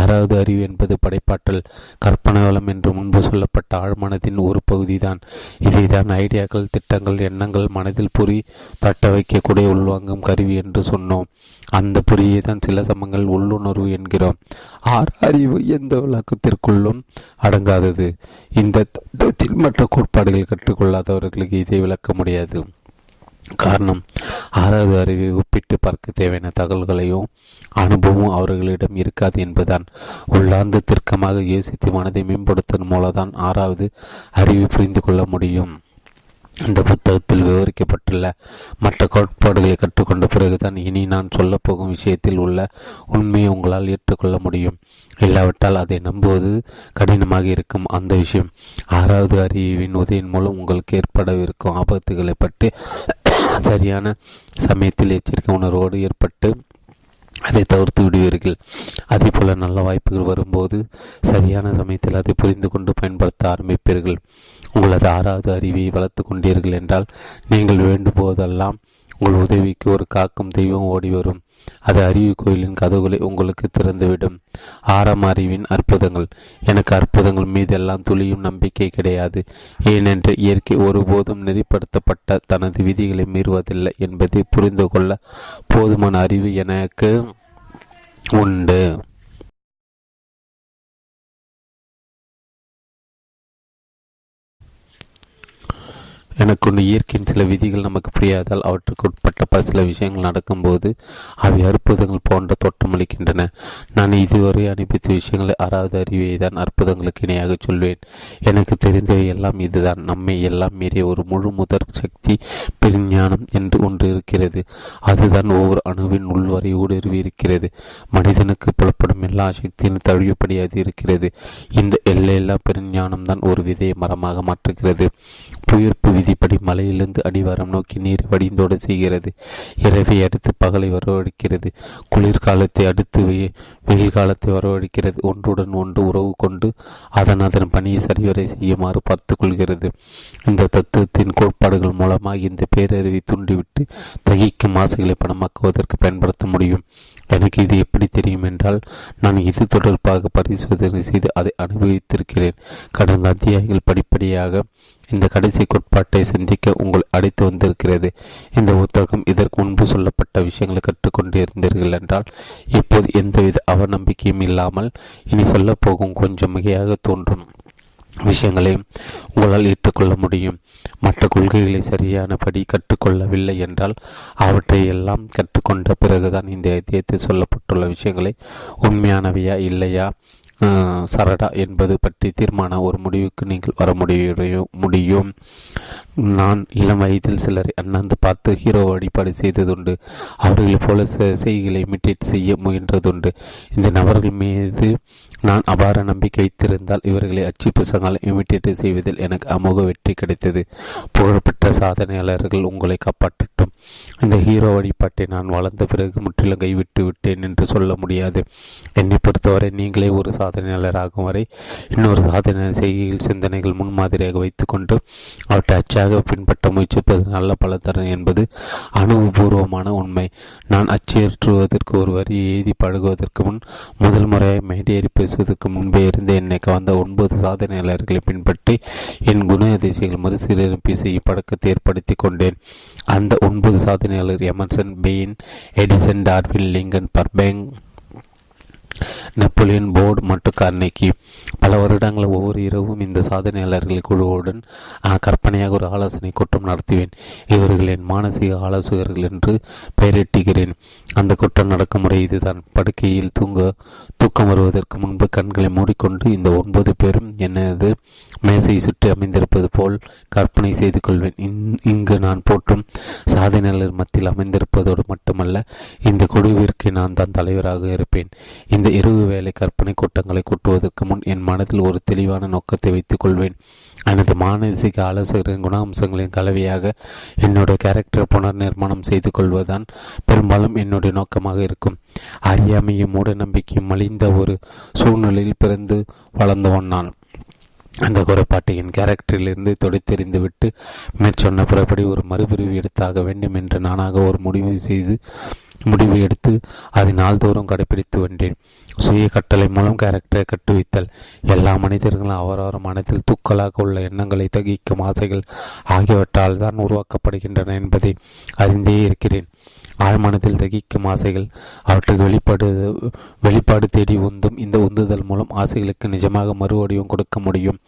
6வது அறிவு என்பது படைப்பாற்றல், கற்பனை வளம் என்று முன்பு சொல்லப்பட்ட ஆழ்மனத்தின் ஒரு பகுதி தான். இதைதான் ஐடியா திட்டங்கள், எண்ணங்கள் மனதில் புரி தட்ட வைக்கக்கூடிய உள்வாங்கும் கருவி என்று சொன்னோம். அந்த புரியை தான் சில சமங்கள் உள்ளுணர்வு என்கிறோம். அறிவு எந்த விளக்கத்திற்குள்ளும் அடங்காதது. இந்த மற்ற கோட்பாடுகள் கற்றுக்கொள்ளாதவர்களுக்கு இதை விளக்க முடியாது. காரணம், 6வது அறிவை ஒப்பிட்டு பார்க்க தேவையான தகவல்களையோ அனுபவமும் அவர்களிடம் இருக்காது என்பதுதான். உள்ளார்ந்து தர்க்கமாக யோசித்து மனதை மேம்படுத்தும் மூலம்தான் 6வது அறிவை புரிந்து கொள்ள முடியும். இந்த புத்தகத்தில் விவரிக்கப்பட்டுள்ள மற்ற கோட்பாடுகளை கற்றுக்கொண்ட பிறகுதான் இனி நான் சொல்லப்போகும் விஷயத்தில் உள்ள உண்மையை உங்களால் ஏற்றுக்கொள்ள முடியும். இல்லாவிட்டால் அதை நம்புவது கடினமாக இருக்கும். அந்த விஷயம் 6வது அறிவின் உதவியின் மூலம் உங்களுக்கு ஏற்படவிருக்கும் ஆபத்துகளை பற்றி சரியான சமயத்தில் எச்சரிக்கை உணர்வோடு ஏற்பட்டு அதை தவிர்த்து விடுவீர்கள். அதே போல நல்ல வாய்ப்புகள் வரும்போது சரியான சமயத்தில் அதை புரிந்து கொண்டு பயன்படுத்த ஆரம்பிப்பீர்கள். உங்களது 6வது அறிவை வளர்த்து கொண்டீர்கள் என்றால் நீங்கள் வேண்டும் போதெல்லாம் உங்கள் உதவிக்கு ஒரு காக்கும் தெய்வம் ஓடி வரும். அது அறிவு கோயிலின் கதவுகளை உங்களுக்கு திறந்துவிடும். 6ஆம் அறிவின் அற்புதங்கள். எனக்கு அற்புதங்கள் மீதெல்லாம் துளியும் நம்பிக்கை கிடையாது. ஏனென்று இயற்கை ஒருபோதும் நெறிப்படுத்தப்பட்ட தனது விதிகளை மீறுவதில்லை என்பதை புரிந்து கொள்ள போதுமான அறிவு எனக்கு உண்டு. எனக்கு ஒன்று, இயற்கையின் சில விதிகள் நமக்கு புரியாதால் அவற்றுக்கு உட்பட்ட சில விஷயங்கள் நடக்கும்போது அவை அற்புதங்கள் போன்ற தோற்றமளிக்கின்றன. நான் இதுவரை அனுப்பித்த விஷயங்களை ஆறாவது அறிவையை தான் அற்புதங்களுக்கு இணையாக சொல்வேன். எனக்கு தெரிந்தவை எல்லாம் இதுதான். நம்மை எல்லாம் மீறிய ஒரு முழு முதற் சக்தி பெருஞானம் என்று ஒன்று இருக்கிறது. அதுதான் ஒவ்வொரு அணுவின் உள்வரை ஊடுருவி இருக்கிறது. மனிதனுக்கு புலப்படும் எல்லா சக்தியும் தழுவிப்படியாது இருக்கிறது. இந்த எல்லையெல்லாம் பெருஞானம் தான் ஒரு விதையை மரமாக மாற்றுகிறது. புயர்ப்பு விதிப்படி மலையிலிருந்து அடிவாரம் நோக்கி நீர் வடிந்தோடு செய்கிறது. இரவை அடுத்து பகலை வரவழைக்கிறது. குளிர்காலத்தை அடுத்து வெயில் காலத்தை வரவழைக்கிறது. ஒன்றுடன் ஒன்று உறவு கொண்டு அதன் பணியை சரிவரை செய்யுமாறு பார்த்து கொள்கிறது. இந்த தத்துவத்தின் கோட்பாடுகள் மூலமாக இந்த பேரறிவை தூண்டிவிட்டு தகிக்கும் ஆசைகளை பணமாக்குவதற்கு பயன்படுத்த முடியும். எனக்கு இது எப்படி தெரியும் என்றால், நான் இது தொடர்பாக பரிசோதனை செய்து அதை அனுபவித்திருக்கிறேன். கடந்த அத்தியாயங்கள் படிப்படியாக இந்த கடைசி கோட்பாட்டை சிந்திக்க உங்களை அழைத்து வந்திருக்கிறது. இந்த புத்தகம் இதற்கு முன்பு சொல்லப்பட்ட விஷயங்களை கற்றுக்கொண்டிருந்தீர்கள் என்றால் இப்போது எந்தவித அவநம்பிக்கையும் இல்லாமல் இனி சொல்லப்போகும் கொஞ்சம் மிகையாக தோன்றும் விஷயங்களையும் உங்களால் ஏற்றுக்கொள்ள முடியும். மற்ற கொள்கைகளை சரியானபடி கற்றுக்கொள்ளவில்லை என்றால் அவற்றை எல்லாம் கற்றுக்கொண்ட பிறகுதான் இந்த அத்தியாயத்தில் சொல்லப்பட்டுள்ள விஷயங்களை உண்மையானவையா இல்லையா சரடா என்பது பற்றி தீர்மான ஒரு முடிவுக்கு நீங்கள் வர முடியும். நான் இளம் வயதில் சிலரை அண்ணாந்து பார்த்து ஹீரோ வழிபாடு செய்ததுண்டு. அவர்களை போல செய்திகளை இமிட்டேட் செய்ய முயன்றதுண்டு. இந்த நபர்கள் மீது நான் அபார நம்பிக்கை வைத்திருந்தால் இவர்களை அச்சு பசங்களை இமிட்டேட் செய்வதில் எனக்கு அமோக வெற்றி கிடைத்தது. புகழ்பெற்ற சாதனையாளர்கள் உங்களை காப்பாற்றட்டும். இந்த ஹீரோ வழிபாட்டை நான் வளர்ந்த பிறகு முற்றிலும் கைவிட்டு விட்டேன் என்று சொல்ல முடியாது. என்னை பொறுத்தவரை நீங்களே ஒரு சாதனையாளராகும் வரை இன்னொரு சாதனை செய்கையில் சிந்தனைகள் முன்மாதிரியாக வைத்துக்கொண்டு அவற்றை அச்சாக பின்பற்ற முயற்சிப்பது நல்ல பலத்தரன் என்பது அனுபவபூர்வமான உண்மை. நான் அச்சேற்றுவதற்கு ஒரு வரியை எழுதி பழகுவதற்கு முன் முதல் முறையாக மேடேறி பேசுவதற்கு முன்பே இருந்து என்னை கவர்ந்த 9 சாதனையாளர்களை பின்பற்றி என் குண அதிசயங்கள் மறுசீரமைப்பு செய்யும் பழக்கத்தை ஏற்படுத்தி கொண்டேன். அந்த 9 சாதனையாளர் Emerson, Paine, Edison, Darwin, Lincoln, Burbank, Napoleon, Ford மற்றும் கார்னேகி. பல வருடங்கள் ஒவ்வொரு இரவும் இந்த சாதனையாளர்கள் குழுவுடன் கற்பனையாக ஒரு ஆலோசனை கூட்டம் நடத்துவேன். இவர்களின் மானசீக ஆலோசகர்கள் என்று பெயரிட்டுகிறேன். அந்த கூட்டம் நடக்கும் முறை இதுதான். படுக்கையில் தூக்கம் வருவதற்கு முன்பு கண்களை மூடிக்கொண்டு இந்த 9 பேரும் எனது மேசையை சுற்றி அமைந்திருப்பது போல் கற்பனை செய்து கொள்வேன். இங்கு நான் போற்றும் சாதனையாளர் மத்தியில் அமைந்திருப்பதோடு மட்டுமல்ல, இந்த குழுவிற்கு நான் தான் தலைவராக இருப்பேன். இந்த இரவு வேலை கற்பனை கூட்டங்களை கூட்டுவதற்கு முன் என் மனதில் ஒரு தெளிவான நோக்கத்தை வைத்துக் கொள்வேன். எனது மானசீக ஆலோசகரின் குணாம்சங்களின் கலவையாக என்னுடைய கேரக்டர் புனர் நிர்மாணம் செய்து கொள்வதுதான் பெரும்பாலும் என்னுடைய நோக்கமாக இருக்கும். அறியாமையும் மூட நம்பிக்கையும் மலிந்த ஒரு சூழ்நிலையில் பிறந்து வளர்ந்தவன் நான். அந்த குறைபாட்டை என் கேரக்டரிலிருந்து தொடைத்தெறிந்துவிட்டு மேற்சொன்ன புறப்படி ஒரு மறுபிரிவு எடுத்தாக வேண்டும் என்று நானாக ஒரு முடிவு எடுத்து அதை நாள்தோறும் கடைபிடித்து வந்தேன். சுய கட்டளை மூலம் கேரக்டரை கட்டுவித்தல். எல்லா மனிதர்களும் அவரவர் மனத்தில் தூக்கலாக உள்ள எண்ணங்களை தகிக்கும் ஆசைகள் ஆகியவற்றால் தான் உருவாக்கப்படுகின்றன என்பதை அறிந்தே இருக்கிறேன். ஆழ்மனத்தில் தகிக்கும் ஆசைகள் அவற்றுக்கு வெளிப்பாடு தேடி உந்தும். இந்த உந்துதல் மூலம் ஆசைகளுக்கு நிஜமாக மறுவடிவம் கொடுக்க முடியும்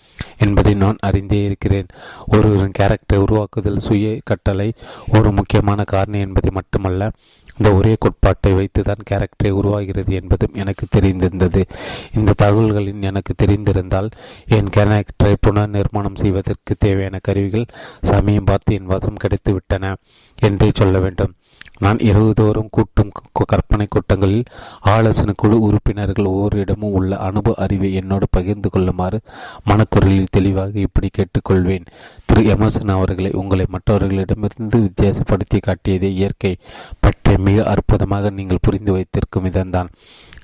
என்பதை நான் அறிந்தே இருக்கிறேன். ஒருவரின் கேரக்டரை உருவாக்குதல் சுய கட்டளை ஒரு முக்கியமான காரணம் என்பதை மட்டுமல்ல, இந்த ஒரே கோட்பாட்டை வைத்துதான் கேரக்டரை உருவாகிறது என்பதும் எனக்கு தெரிந்திருந்தது. இந்த தகவல்களின் எனக்கு தெரிந்திருந்தால் என் கேரக்டரை புனர் நிர்மாணம் செய்வதற்கு தேவையான கருவிகள் சமயம் பார்த்து என் வசம் கிடைத்துவிட்டன என்றே சொல்ல வேண்டும். நான் இரவுதோறும் கூட்டும் கற்பனை கூட்டங்களில் ஆலோசனை குழு உறுப்பினர்கள் ஒவ்வொரு இடமும் உள்ள அனுபவ அறிவை என்னோடு பகிர்ந்து கொள்ளுமாறு மனக்குரலில் தெளிவாக இப்படி கேட்டுக்கொள்வேன். திரு எமர்சன் அவர்களை, உங்களை மற்றவர்களிடமிருந்து வித்தியாசப்படுத்தி காட்டியதே இயற்கை பற்றிய மிக அற்புதமாக நீங்கள் புரிந்து வைத்திருக்கும் விதம்தான்.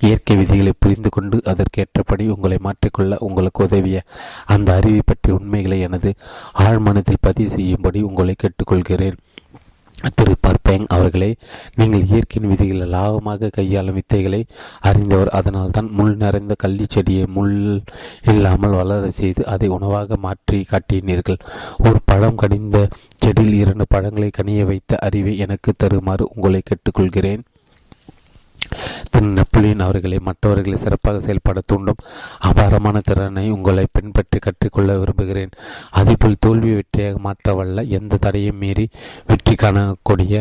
இயற்கை விதிகளை புரிந்து கொண்டு அதற்கேற்றபடி உங்களை மாற்றிக்கொள்ள உங்களுக்கு உதவிய அந்த அறிவை பற்றிய உண்மைகளை எனது ஆழ்மனத்தில் பதிவு செய்யும்படி உங்களை கேட்டுக்கொள்கிறேன். திரு பர்பேங் அவர்களே, நீங்கள் இயற்கையின் விதிகளை லாபமாக கையாளும் வித்தைகளை அறிந்தவர். அதனால் தான் முள் நிறைந்த கள்ளி செடியை முள் இல்லாமல் வளர செய்து அதை உணவாக மாற்றி காட்டினீர்கள். ஒரு பழம் கனிந்த செடியில் 2 பழங்களை கனிய வைத்த அறிவை எனக்கு தருமாறு உங்களை கேட்டுக்கொள்கிறேன். திரு நெப்போலியன் அவர்களை மற்றவர்களை சிறப்பாக செயல்பட தூண்டும் அபாரமான திறனை உங்களை பின்பற்றி கற்றுக்கொள்ள விரும்புகிறேன். அதேபோல் தோல்வி வெற்றியாக மாற்றவல்ல எந்த தடையும் மீறி வெற்றி காணக்கூடிய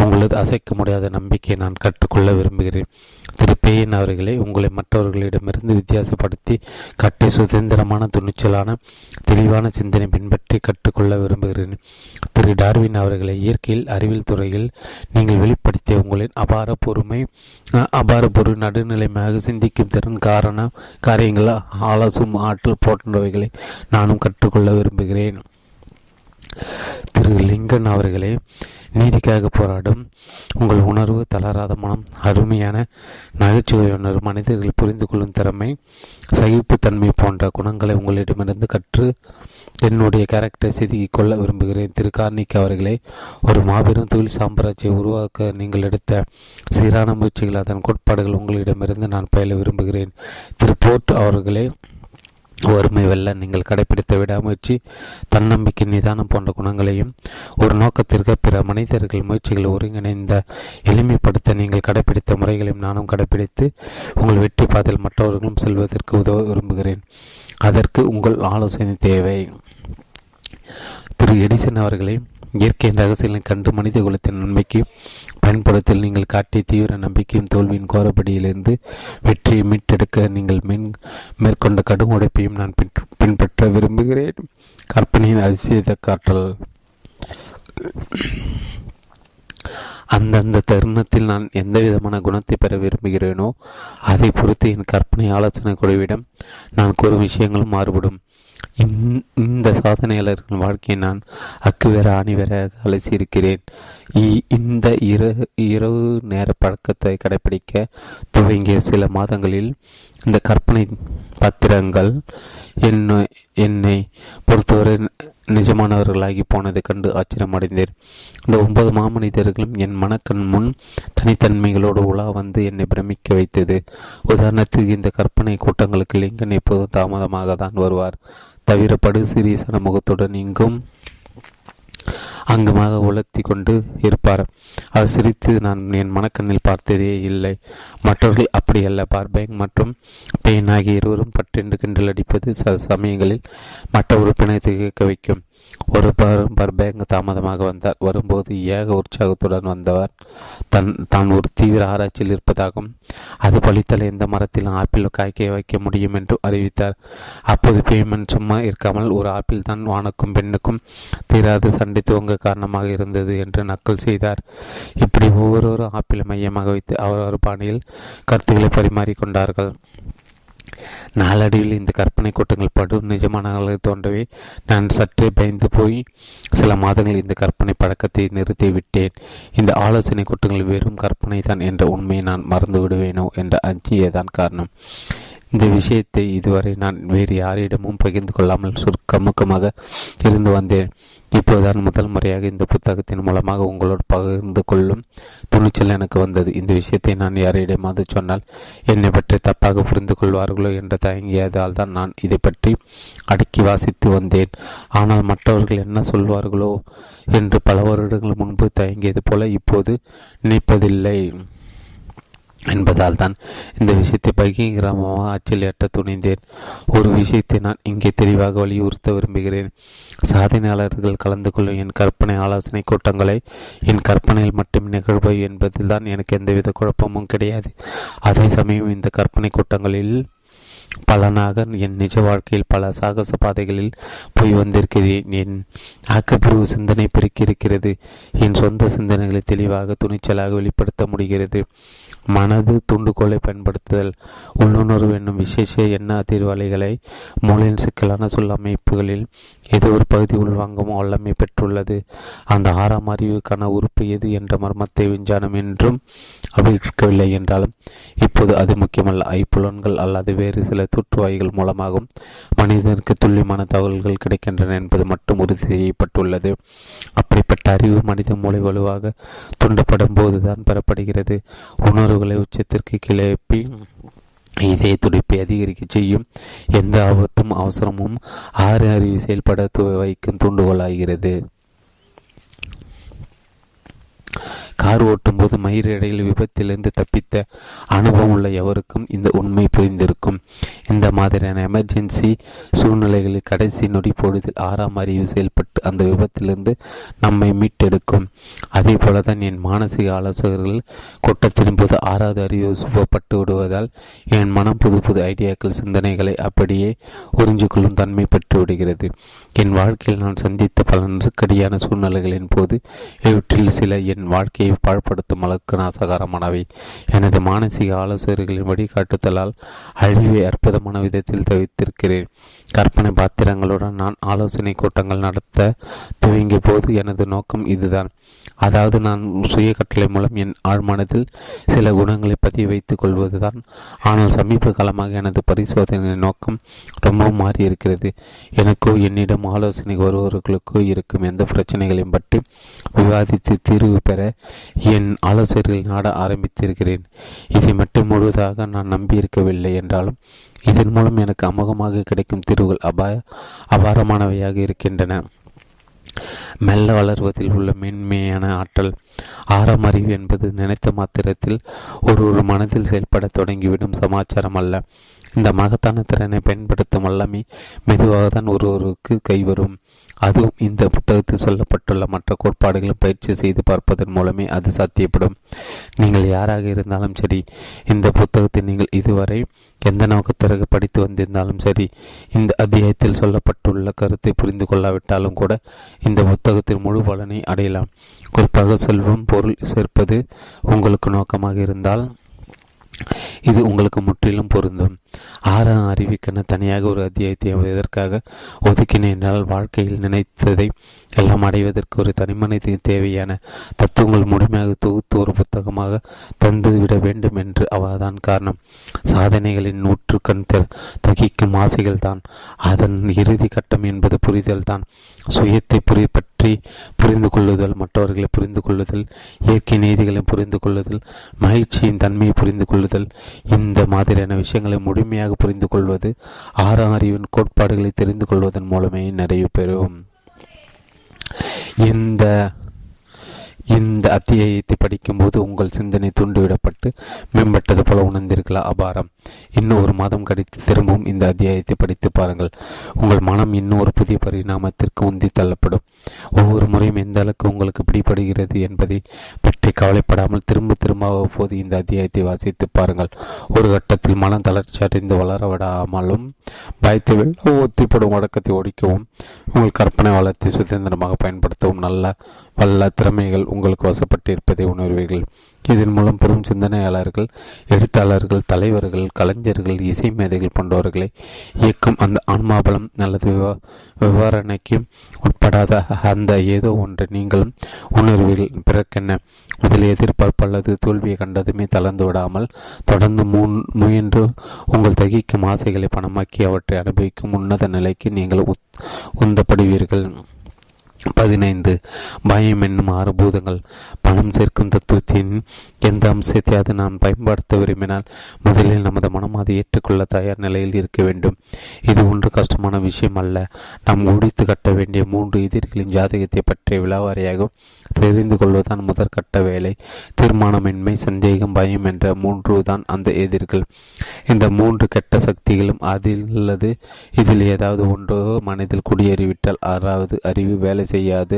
உங்களது அசைக்க முடியாத நம்பிக்கையை நான் கற்றுக்கொள்ள விரும்புகிறேன். திரு பேயின் அவர்களே, உங்களை மற்றவர்களிடமிருந்து வித்தியாசப்படுத்தி கட்டி சுதந்திரமான துணிச்சலான தெளிவான சிந்தனை பின்பற்றி கற்றுக்கொள்ள விரும்புகிறேன். திரு டார்வின் அவர்களை, இயற்கையில் அறிவியல் துறையில் நீங்கள் வெளிப்படுத்திய உங்களின் அபார பொறு நடுநிலைமையாக சிந்திக்கும் திறன் காரியங்களை ஆலோசும் ஆற்றல் போன்றவைகளை நானும் கற்றுக்கொள்ள விரும்புகிறேன். திரு லிங்கன் அவர்களே, நீதிக்காக போராடும் உங்கள் உணர்வு, தளராத மனம், அருமையான நகைச்சுவை உணர்வு, மனிதர்கள் புரிந்து கொள்ளும் திறமை, சகிப்புத்தன்மை போன்ற குணங்களை உங்களிடமிருந்து கற்று என்னுடைய கேரக்டரை செதுக்கிக் கொள்ள விரும்புகிறேன். திரு கார்னிக் அவர்களே, ஒரு மாபெரும் தொழில் சாம்ராஜ்யத்தை உருவாக்க நீங்கள் எடுத்த சீரான முயற்சிகள், அதன் கோட்பாடுகள் உங்களிடமிருந்து நான் பயில விரும்புகிறேன். திரு போர்ட் அவர்களே, வறுமை வெல்ல நீங்கள் கடைபிடித்த விடாமுயற்சி, தன்னம்பிக்கை, நிதானம் போன்ற குணங்களையும் ஒரு நோக்கத்திற்கு பிற மனிதர்கள் முயற்சிகளை ஒருங்கிணைந்த எளிமைப்படுத்த நீங்கள் கடைபிடித்த முறைகளையும் நானும் கடைபிடித்து உங்கள் வெற்றி பாதையில் மற்றவர்களும் செல்வதற்கு உதவ விரும்புகிறேன். அதற்கு உங்கள் ஆலோசனை தேவை. திரு எடிசன் அவர்களை, இயற்கையின் ரகசியங்களை கண்டு மனித குலத்தின் நன்மைக்கு பயன்படுத்தல் நீங்கள் காட்டிய தீவிர நம்பிக்கையும் தோல்வியின் கோரப்படியிலிருந்து வெற்றியை மீட்டெடுக்க நீங்கள் மேற்கொண்ட கடும் உழைப்பையும் நான் பின்பற்ற விரும்புகிறேன். கற்பனையின் அதிசயத்தை காற்றல், அந்தந்த தருணத்தில் நான் எந்த விதமான குணத்தை பெற விரும்புகிறேனோ அதை பொறுத்து என் கற்பனை ஆலோசனை குழுவிடம் நான் கூறும் விஷயங்களும் மாறுபடும். இந்த சாதனையாளர்கள் வாழ்க்கையை நான் அக்குவேற ஆணிவராக அலசியிருக்கிறேன். இந்த இரவு நேர பழக்கத்தை கடைபிடிக்க துவங்கிய சில மாதங்களில் இந்த கற்பனை பாத்திரங்கள் என்னை பொறுத்தவரை நிஜமானவர்களாகி போனதை கண்டு ஆச்சரியமடைந்தேன். இந்த 9 மாமனிதர்களும் என் மனக்கண் முன் தனித்தன்மைகளோடு உலா வந்து என்னை பிரமிக்க வைத்தது. உதாரணத்துக்கு, இந்த கற்பனை கூட்டங்களுக்கு லிங்கன் எப்போதும் தாமதமாக தான் வருவார், தவிரப்படு சீரியஸான முகத்துடன் இங்கும் அங்கமாக உலர்த்தி கொண்டு இருப்பார். அவர் சிரித்து நான் என் மனக்கண்ணில் பார்த்ததே இல்லை. மற்றவர்கள் அப்படியல்ல. பார்பேங் மற்றும் பெயின் ஆகிய இருவரும் பற்றென்று கிண்டல் அடிப்பது சில சமயங்களில் மற்ற உறுப்பினரை திகைக்க வைக்கும். ஒரு பர்பேங் தாமதமாக வந்தார். வரும்போது ஏக உற்சாகத்துடன் வந்தவர் தான் ஒரு தீவிர ஆராய்ச்சியில் இருப்பதாகவும் அது பழித்தால் எந்த மரத்திலும் ஆப்பிள் காய்க்க வைக்க முடியும் என்று அறிவித்தார். அப்போது பேமெண்ட் சும்மா இருக்காமல் ஒரு ஆப்பிள் தான் வானுக்கும் பெண்ணுக்கும் தீராது சண்டை துவங்க காரணமாக இருந்தது என்று நக்கல் செய்தார். இப்படி ஒவ்வொரு ஆப்பிளை மையமாக வைத்து அவரவர் பாணியில் கருத்துக்களை பரிமாறிக்கொண்டார்கள். நாளடியில் இந்த கற்பனை கூட்டங்கள் படும் நிஜமானவர்களை தோன்றவே நான் சற்றே பயந்து போய் சில மாதங்கள் இந்த கற்பனை பழக்கத்தை நிறுத்திவிட்டேன். இந்த ஆலோசனை கூட்டங்கள் வெறும் கற்பனை தான் என்ற உண்மையை நான் மறந்து விடுவேனோ என்ற அஞ்சியேதான் காரணம். இந்த விஷயத்தை இதுவரை நான் வேறு யாரிடமும் பகிர்ந்து கொள்ளாமல் சுருக்கமுக்கமாக இருந்து வந்தேன். இப்போதுதான் முதல் முறையாக இந்த புத்தகத்தின் மூலமாக உங்களோடு பகிர்ந்து கொள்ளும் துணிச்சல் எனக்கு வந்தது. இந்த விஷயத்தை நான் யாரிடமாவது சொன்னால் என்னை பற்றி தப்பாக புரிந்து கொள்வார்களோ என்ற தயங்கியதால் தான் நான் இதை பற்றி அடுக்கி வாசித்து வந்தேன். ஆனால் மற்றவர்கள் என்ன சொல்வார்களோ என்று பல வருடங்கள் முன்பு தயங்கியது போல இப்போது நினைப்பதில்லை என்பதால் தான் இந்த விஷயத்தை பகிரமாக அச்சலியற்ற துணிந்தேன். ஒரு விஷயத்தை நான் இங்கே தெளிவாக வலியுறுத்த விரும்புகிறேன். சாதனையாளர்கள் கலந்து கொள்ளும் என் கற்பனை ஆலோசனை கூட்டங்களை என் கற்பனையில் மட்டும் நிகழ்வு என்பதில் தான் எனக்கு எந்தவித குழப்பமும் கிடையாது. அதே சமயம் இந்த கற்பனை கூட்டங்களில் பலனாக என் நிஜ வாழ்க்கையில் பல சாகச பாதைகளில் போய் வந்திருக்கிறேன். என் ஆக்கப்பூர்வ சிந்தனை பெருக்கியிருக்கிறது. என் சொந்த சிந்தனைகளை தெளிவாக துணிச்சலாக வெளிப்படுத்த முடிகிறது. மனது தூண்டுகோலை பயன்படுத்துதல், உள்ளுணர்வு என்னும் விசேஷ எண்ண அதிர்வலைகளை மூளையின் சிக்கலான சொல்லமைப்புகளில் ஏதோ ஒரு பகுதி உள்வாங்கமோ வல்லமை பெற்றுள்ளது. அந்த 6ஆம் அறிவுக்கான உறுப்பு எது என்ற மர்மத்தை விஞ்ஞானம் என்றும் அபிவிக்கவில்லை என்றாலும் இப்போது அது முக்கியமல்ல. ஐப்புலன்கள் அல்லது வேறு சில தொற்றுவாய்கள் மூலமாகவும் மனிதனுக்கு துல்லியமான தகவல்கள் கிடைக்கின்றன என்பது மட்டும் உறுதி செய்யப்பட்டுள்ளது. அப்படிப்பட்ட அறிவு மனித மூளை வலுவாக தூண்டப்படும் போதுதான் பெறப்படுகிறது. உணர்வுகளை உச்சத்திற்கு கிளப்பி இதே துடிப்பை அதிகரிக்க செய்யும் எந்த ஆபத்தும் அவசரமும் அறிவு செயல்பட வைக்கும் தூண்டுகோலாகிறது. கார் ஓட்டும்போது மயிரிடையில் விபத்திலிருந்து தப்பித்த அனுபவம் உள்ள எவருக்கும் இந்த உண்மை புரிந்திருக்கும். இந்த மாதிரியான எமர்ஜென்சி சூழ்நிலைகளில் கடைசி நொடி பொழுதில் ஆறாம் அறிவு செயல்பட்டு அந்த விபத்திலிருந்து நம்மை மீட்டெடுக்கும். அதே போல தான் என் மானசீக ஆலோசகர்கள் கூட்டத்தின் போது ஆறாவது அறிவு சுபப்பட்டு விடுவதால் என் மனம் புது புது ஐடியாக்கள் சிந்தனைகளை அப்படியே உறிஞ்சிக்கொள்ளும் தன்மை பெற்று விடுகிறது. என் வாழ்க்கையில் நான் சந்தித்த பல நெருக்கடியான சூழ்நிலைகளின் போது இவற்றில் சில என் வாழ்க்கையை பாழ்படுத்தும் அளவுக்கு நாசகாரமானவை. எனது மானசீக ஆலோசகர்களின் வழிகாட்டுதலால் அழிவை அற்புதமான விதத்தில் தவிர்த்திருக்கிறேன். கற்பனை பாத்திரங்களுடன் நான் ஆலோசனை கூட்டங்கள் நடத்த துவங்கிய போது எனது நோக்கம் இதுதான். அதாவது நான் சுய கட்டளை மூலம் என் ஆழ்மானத்தில் சில குணங்களை பதிவு வைத்துக் கொள்வதுதான். ஆனால் சமீப காலமாக எனது பரிசோதனையின் நோக்கம் ரொம்பவும் மாறியிருக்கிறது. எனக்கோ என்னிடம் ஆலோசனை ஒருவர்களுக்கோ இருக்கும் எந்த பிரச்சனைகளையும் பற்றி விவாதித்து தீர்வு பெற என் ஆலோசனைகளை நாட ஆரம்பித்திருக்கிறேன். இதை மட்டும் முழுவதாக நான் நம்பியிருக்கவில்லை என்றாலும் இதன் மூலம் எனக்கு அமோகமாக கிடைக்கும் தீர்வுகள் அபாரமானவையாக இருக்கின்றன. மெல்ல வளர்வதில் உள்ள மேன்மையான ஆற்றல். ஆறாம் அறிவு என்பது நினைத்த மாத்திரத்தில் ஒரு ஒரு மனதில் செயல்பட தொடங்கிவிடும் சமாச்சாரம் அல்ல. இந்த மகத்தான திறனை பயன்படுத்தும் வல்லமை மெதுவாக தான் ஒருவருக்கு கைவரும். அதுவும் இந்த புத்தகத்தில் சொல்லப்பட்டுள்ள மற்ற கோட்பாடுகளும் பயிற்சி செய்து பார்ப்பதன் மூலமே அது சாத்தியப்படும். நீங்கள் யாராக இருந்தாலும் சரி, இந்த புத்தகத்தை நீங்கள் இதுவரை எந்த நோக்கத்திற்கு படித்து வந்திருந்தாலும் சரி, இந்த அத்தியாயத்தில் சொல்லப்பட்டுள்ள கருத்தை புரிந்து கொள்ளாவிட்டாலும் கூட இந்த புத்தகத்தின் முழு பலனை அடையலாம். குறிப்பாக செல்வம் பொருள் சேர்ப்பது உங்களுக்கு நோக்கமாக இருந்தால் இது உங்களுக்கு முற்றிலும் பொருந்தும். ஆறாம் அறிவிக்கென தனியாக ஒரு அத்தியாயத்தை எதற்காக ஒதுக்கினால் வாழ்க்கையில் நினைத்ததை எல்லாம் அடைவதற்கு ஒரு தனிமனித தேவையான தத்துவங்கள் முழுமையாக தொகுத்து ஒரு புத்தகமாக தந்துவிட வேண்டும் என்று அவதான் காரணம். சாதனைகளின் நூற்றுக்கண் தகிக்கும் ஆசைகள் தான் அதன் இறுதி கட்டம் என்பது புரிதல் தான். சுயத்தை புரிந்து கொள்ளுதல், மற்றவர்களை புரிந்து கொள்ளுதல், இயற்கை நீதிகளை புரிந்து கொள்ளுதல், மகிழ்ச்சியின் தன்மையை புரிந்து கொள்ளுதல், இந்த மாதிரியான விஷயங்களை முழுமையாக புரிந்து கொள்வது ஆறாம் அறிவின் கோட்பாடுகளை தெரிந்து கொள்வதன் மூலமே நிறைவு பெறும். இந்த அத்தியாயத்தை படிக்கும்போது உங்கள் சிந்தனை தூண்டுவிடப்பட்டு மேம்பட்டது போல உணர்ந்திருக்கலாம். அபாரம். இன்னும் ஒரு மாதம் கழித்து திரும்பவும் இந்த அத்தியாயத்தை படித்து பாருங்கள். உங்கள் மனம் இன்னும் ஒரு புதிய பரிணாமத்திற்கு உந்தி தள்ளப்படும். ஒவ்வொரு முறையும் எந்த அளவுக்கு உங்களுக்கு பிடிபடுகிறது என்பதை பற்றி கவலைப்படாமல் திரும்ப திரும்ப அவ்வப்போது இந்த அத்தியாயத்தை வாசித்து பாருங்கள். ஒரு கட்டத்தில் மனம் தளர்ச்சி அடைந்து வளரவிடாமலும் பயத்தை வெள்ள ஒத்திப்படும் வழக்கத்தை ஒழிக்கவும் உங்கள் கற்பனை வளத்தை சுதந்திரமாக பயன்படுத்தவும் நல்ல வல்ல திறமைகள் உங்களுக்கு வசப்பட்டிருப்பதை உணர்வீர்கள். இதன் மூலம் பெரும் சிந்தனையாளர்கள், எழுத்தாளர்கள், தலைவர்கள், கலைஞர்கள், இசை மேதைகள் போன்றவர்களை இயக்கும் அந்த ஆன்மாபலம் அல்லது விவரணைக்கு உட்படாத அந்த ஏதோ ஒன்று நீங்களும் உணர்வீர்கள். பிறக்கென்ன, அதில் எதிர்பார்ப்பு அல்லது தோல்வியை கண்டதுமே தளர்ந்து விடாமல் தொடர்ந்து முயன்று உங்கள் தகிக்கும் ஆசைகளை பணமாக்கி அவற்றை அனுபவிக்கும் உன்னத நிலைக்கு நீங்கள் உந்தப்படுவீர்கள். 15. பயம் என்னும் ஆறு பூதங்கள். பணம் சேர்க்கும் தத்துவத்தின் எந்த அம்சத்தை அது நாம் பயன்படுத்த விரும்பினால் முதலில் நமது மனம் அதை ஏற்றுக்கொள்ள தயார் நிலையில் இருக்க வேண்டும். இது ஒன்று கஷ்டமான விஷயம் அல்ல. நாம் ஒழித்து கட்ட வேண்டிய 3 எதிரிகளின் ஜாதகத்தை பற்றிய விழாவாரியாக தெரிந்து கொள்வதுதான் முதற்கட்ட வேலை. தீர்மானமின்மை, சந்தேகம், பயம் என்ற 3 தான் அந்த எதிர்கள். இந்த 3 கெட்ட சக்திகளும் அதில் அல்லது இதில் ஏதாவது ஒன்றோ மனதில் குடியேறிவிட்டால் ஆறாவது அறிவு வேலை செய்யாது.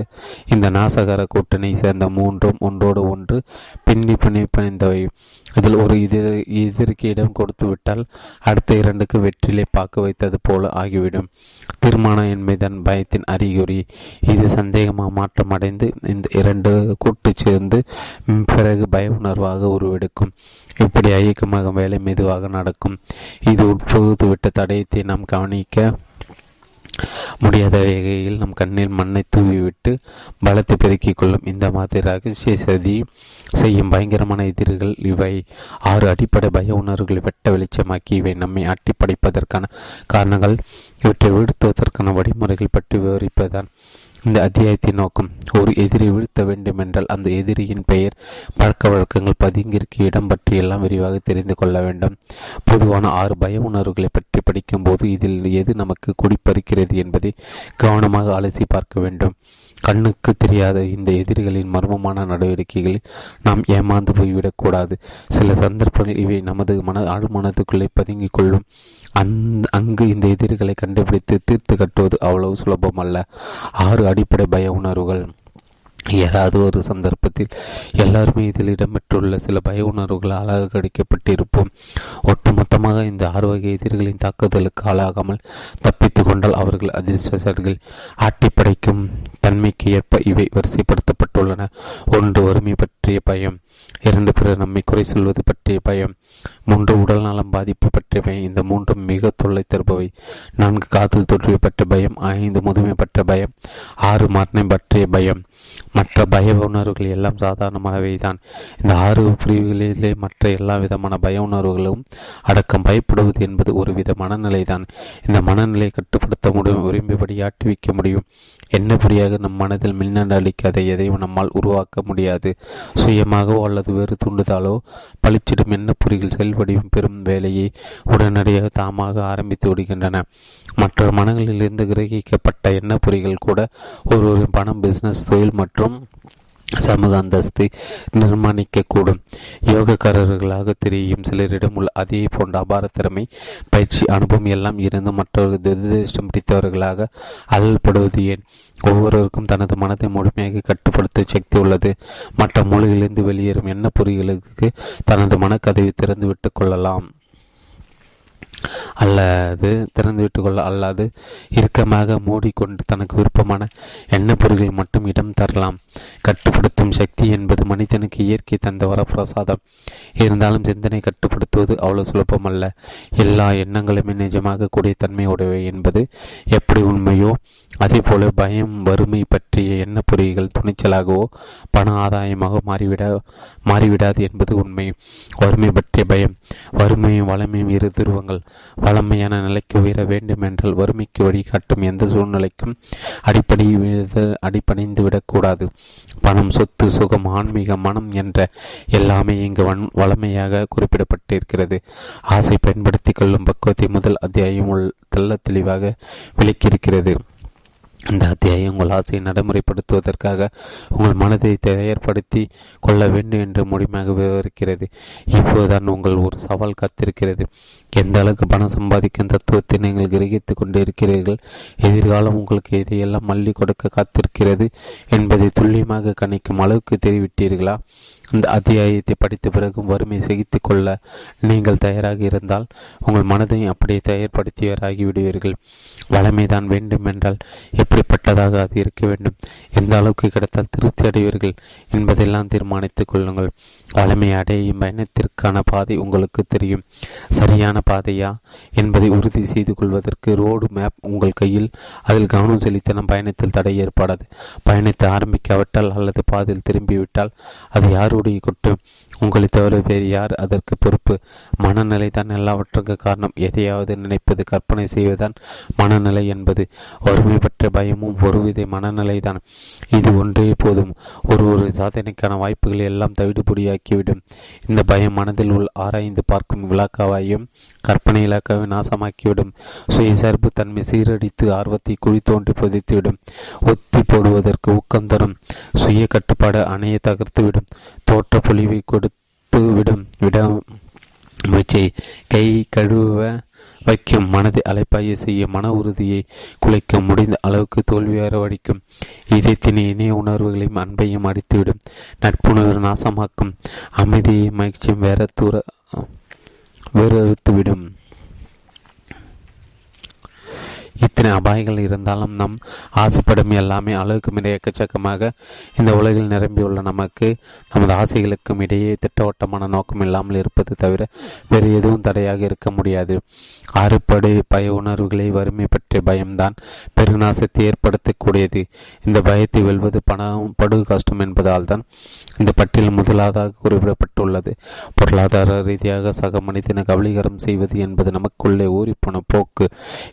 இந்த நாசகார கூட்டணி சேர்ந்த 3ம் ஒன்றோடு ஒன்று பின்னி பிணைந்தவை. இதில் ஒரு எதிர்க்கு இடம் கொடுத்து விட்டால் அடுத்த 2க்கு வெற்றிலை பார்க்க வைத்தது போல ஆகிவிடும். தீர்மானம் என்பதன் பயத்தின் அறிகுறி. இது சந்தேகமாக மாற்றமடைந்து இந்த 2 கூட்டு சேர்ந்து பிறகு பய உணர்வாக உருவெடுக்கும். இப்படி ஐயக்கமாக வேலை மெதுவாக நடக்கும். இது உட்புகுத்து விட்ட தடயத்தை நாம் கவனிக்க முடியாத வகையில் நம் கண்ணில் மண்ணை தூவிவிட்டு பலத்தை பெருக்கிக் கொள்ளும். இந்த மாதிரி ரகசிய சதி செய்யும் பயங்கரமான எதிரிகள் இவை. 6 அடிப்படை பய உணர்வுகளை வெட்ட வெளிச்சமாக்கி இவை நம்மை ஆட்டி படைப்பதற்கான காரணங்கள், இவற்றை வீழ்த்துவதற்கான வழிமுறைகள் பற்றி விவரிப்பதுதான். இந்த அத்தியாயத்தின் நோக்கம். ஒரு எதிரி வீழ்த்த வேண்டுமென்றால் அந்த எதிரியின் பெயர், பழக்க வழக்கங்கள், பதுங்கியிருக்க இடம் பற்றி எல்லாம் விரிவாக தெரிந்து கொள்ள வேண்டும். பொதுவான 6 பய உணர்வுகளை பற்றி படிக்கும் போது இதில் எது நமக்கு குடிப்பறிக்கிறது என்பதை கவனமாக அலசி பார்க்க வேண்டும். கண்ணுக்கு தெரியாத இந்த எதிரிகளின் மர்மமான நடவடிக்கைகளில் நாம் ஏமாந்து போய்விடக்கூடாது. சில சந்தர்ப்பங்கள் இவை நமது ஆழ்மனதுக்குள்ளே பதுங்கிக் கொள்ளும். அங்கு இந்த எதிரிகளை கண்டுபிடித்து தீர்த்து கட்டுவது அவ்வளவு சுலபமல்ல. 6 அடிப்படை பய உணர்வுகள். யாராவது ஒரு சந்தர்ப்பத்தில் எல்லாருமே இதில் இடம்பெற்றுள்ள சில பய உணர்வுகள் அலங்கடிக்கப்பட்டிருப்போம். ஒட்டுமொத்தமாக இந்த 6 வகை எதிரிகளின் தாக்குதலுக்கு ஆளாகாமல் தப்பித்து கொண்டால் அவர்கள் அதிர்ஷ்டசாலிகள். ஆட்டிப்படைக்கும் தன்மைக்கு ஏற்ப இவை வரிசைப்படுத்தப்பட்டுள்ளன. 1 வறுமை பற்றிய பயம், 2 பிறர் நம்மை குறை சொல்வது பற்றிய பயம், 3 உடல் நலம் பாதிப்பு பற்றிய பயம். இந்த 3 மிக தொல்லை தருபவை. 4 காதல் தொற்று பற்றிய பயம், 5 முதுமை பற்றிய பயம், 6 மரணம் பற்றிய பயம். மற்ற பய உணர்வுகள் எல்லாம் சாதாரணமானவை தான். இந்த 6 பிரிவுகளிலே மற்ற எல்லா விதமான பய உணர்வுகளும் அடக்கம். பயப்படுவது என்பது ஒரு வித மனநிலை தான். இந்த மனநிலையை கட்டுப்படுத்த முடியும், விரும்பிபடி ஆட்டுவிக்க முடியும். என்னபடியாக நம் மனதில் மின்னணு அளிக்காத எதையும் நம்மால் உருவாக்க முடியாது. சுயமாகவோ அல்லது வேறு தூண்டுதலோ பழிச்சிடும் எண்ண பொறிகள் செயல்படியும் பெரும் வேலையை உடனடியாக தாமாக ஆரம்பித்து விடுகின்றன. மற்ற மனங்களிலிருந்து கிரகிக்கப்பட்ட எண்ண பொறிகள் கூட ஒருவரின் பணம், பிசினஸ், தொழில் மற்றும் சமூக அந்தஸ்தை நிர்மாணிக்கக்கூடும். யோகக்காரர்களாக தெரியும் சிலரிடம் உள்ள அதே போன்ற அபார திறமை, பயிற்சி, அனுபவம் எல்லாம் இருந்தும் மற்றவர்கள் துரதிருஷ்டம் பிடித்தவர்களாக அல்லப்படுவது ஏன்? ஒவ்வொருவருக்கும் தனது மனத்தை முழுமையாக கட்டுப்படுத்த சக்தி உள்ளது. மற்ற மூலையிலிருந்து வெளியேறும் எண்ண பொறிகளுக்கு தனது மனக்கதவை திறந்துவிட்டு கொள்ளலாம் அல்லது திறந்துவிட்டுக்கொள்ள அல்லாது இறுக்கமாக மூடிக்கொண்டு தனக்கு விருப்பமான எண்ண பொருள்கள் மட்டும் இடம் தரலாம். கட்டுப்படுத்தும் சக்தி என்பது மனிதனுக்கு இயற்கை தந்த வரப்பிரசாதம். இருந்தாலும் சிந்தனை கட்டுப்படுத்துவது அவ்வளவு சுலபமல்ல. எல்லா எண்ணங்களுமே நிஜமாக கூடிய தன்மையுடையவை என்பது எப்படி உண்மையோ அதே போல பயம், வறுமை பற்றிய எண்ண பொறிகள் துணிச்சலாகவோ பண ஆதாயமாக மாறிவிடாது என்பது உண்மை. வறுமை பற்றிய பயம். வறுமையும் வளமையும் இரு துருவங்கள். வளமையான நிலைக்கு உயர வேண்டும் என்றால் வறுமைக்கு வழிகாட்டும் எந்த சூழ்நிலைக்கும் அடிப்படைந்து விடக்கூடாது. பணம், சொத்து, சுகம், ஆன்மீக, மனம் என்ற எல்லாமே இங்கு வளமையாக குறிப்பிடப்பட்டிருக்கிறது. ஆசை பயன்படுத்தி கொள்ளும் பக்குவத்தை முதல் அத்தியாயம் தெள்ள தெளிவாக விளக்கியிருக்கிறது. இந்த அத்தியாயம் உங்கள் ஆசையை நடைமுறைப்படுத்துவதற்காக உங்கள் மனதை தயார்படுத்தி கொள்ள வேண்டும் என்று முடிவாக விவரிக்கிறது. இப்போதுதான் உங்கள் ஒரு சவால் காத்திருக்கிறது. எந்த அளவுக்கு பணம் சம்பாதிக்கும் தத்துவத்தை நீங்கள் கிரகித்து கொண்டு இருக்கிறீர்கள்? எதிர்காலம் உங்களுக்கு எதையெல்லாம் மல்லி கொடுக்க காத்திருக்கிறது என்பதை துல்லியமாக கணிக்கும் அளவுக்கு தெரிவிட்டீர்களா? இந்த அத்தியாயத்தை படித்த பிறகும் வறுமை சகித்து கொள்ள நீங்கள் தயாராக இருந்தால் உங்கள் மனதையும் அப்படியே தயார்படுத்தியவராகிவிடுவீர்கள். வளமை தான் வேண்டும் என்றால் எப்படிப்பட்டதாக அது இருக்க வேண்டும், எந்த அளவுக்கு கிடைத்தால் திருப்தி அடைவீர்கள் என்பதெல்லாம் தீர்மானித்துக் கொள்ளுங்கள். வளமை அடையும் பயணத்திற்கான பாதை உங்களுக்கு தெரியும். சரியான பாதையா என்பதை உறுதி செய்து கொள்வதற்கு ரோடு மேப் உங்கள் கையில். அதில் கவனம் செலுத்த நம் பயணத்தில் தடை ஏற்படாது. பயணத்தை ஆரம்பிக்காவிட்டால் அல்லது பாதையில் திரும்பிவிட்டால் அது யாருடைய கொட்டு? உங்களை தவிர வேறு யார் அதற்கு பொறுப்பு? மனநிலை தான் எல்லாவற்றுக்கு காரணம். எதையாவது நினைப்பது, கற்பனை செய்வதுதான் மனநிலை என்பது. வறுமை பற்றிய பயமும் ஒருவித மனநிலை தான். இது ஒன்றே போதும் ஒரு சாதனைக்கான வாய்ப்புகளை எல்லாம் தவிடுபொடியாக்கிவிடும். இந்த பயம் மனதில் உள்ள ஆராய்ந்து பார்க்கும் விழாக்காவையும் கற்பனை இலக்காவை நாசமாக்கிவிடும். சுயசார்பு தன்மை சீரடித்து ஆர்வத்தை குழி தோண்டி புதைத்துவிடும். ஒத்தி போடுவதற்கு ஊக்கம் தரும். சுய கட்டுப்பாடு அணையை தகர்த்துவிடும். தோற்ற பொலிவை கொடுத்து விடும். மூச்சை கை கழுவ வைக்கும். மனதை அலைப்பாய செய்ய மன உறுதியை குலைக்க முடிந்த அளவுக்கு தோல்வி அரவடிக்கும். இதயத்தினை இணைய உணர்வுகளையும் அன்பையும் அடித்துவிடும். நட்புணர்வு நாசமாக்கும். அமைதியை மகிழ்ச்சியும் வேறறுத்துவிடும். இத்தனை அபாயங்கள் இருந்தாலும் நம் ஆசைப்படும் எல்லாமே அளவுக்கு மிக எக்கச்சக்கமாக இந்த உலகில் நிரம்பியுள்ள நமக்கு நமது ஆசைகளுக்கும் இடையே திட்டவட்டமான நோக்கம் இல்லாமல் இருப்பது தவிர வேறு எதுவும் தடையாக இருக்க முடியாது. 6 பய உணர்வுகளை வறுமை பற்றிய பயம்தான் பெருநாசத்தை ஏற்படுத்தக்கூடியது. இந்த பயத்தை வெல்வது படு கஷ்டம் என்பதால் தான் இந்த பட்டியல் முதலாவதாக குறிப்பிடப்பட்டுள்ளது. பொருளாதார ரீதியாக சக மனிதனை கவலைகரம் செய்வது என்பது நமக்குள்ளே ஊறிப்போன போக்கு.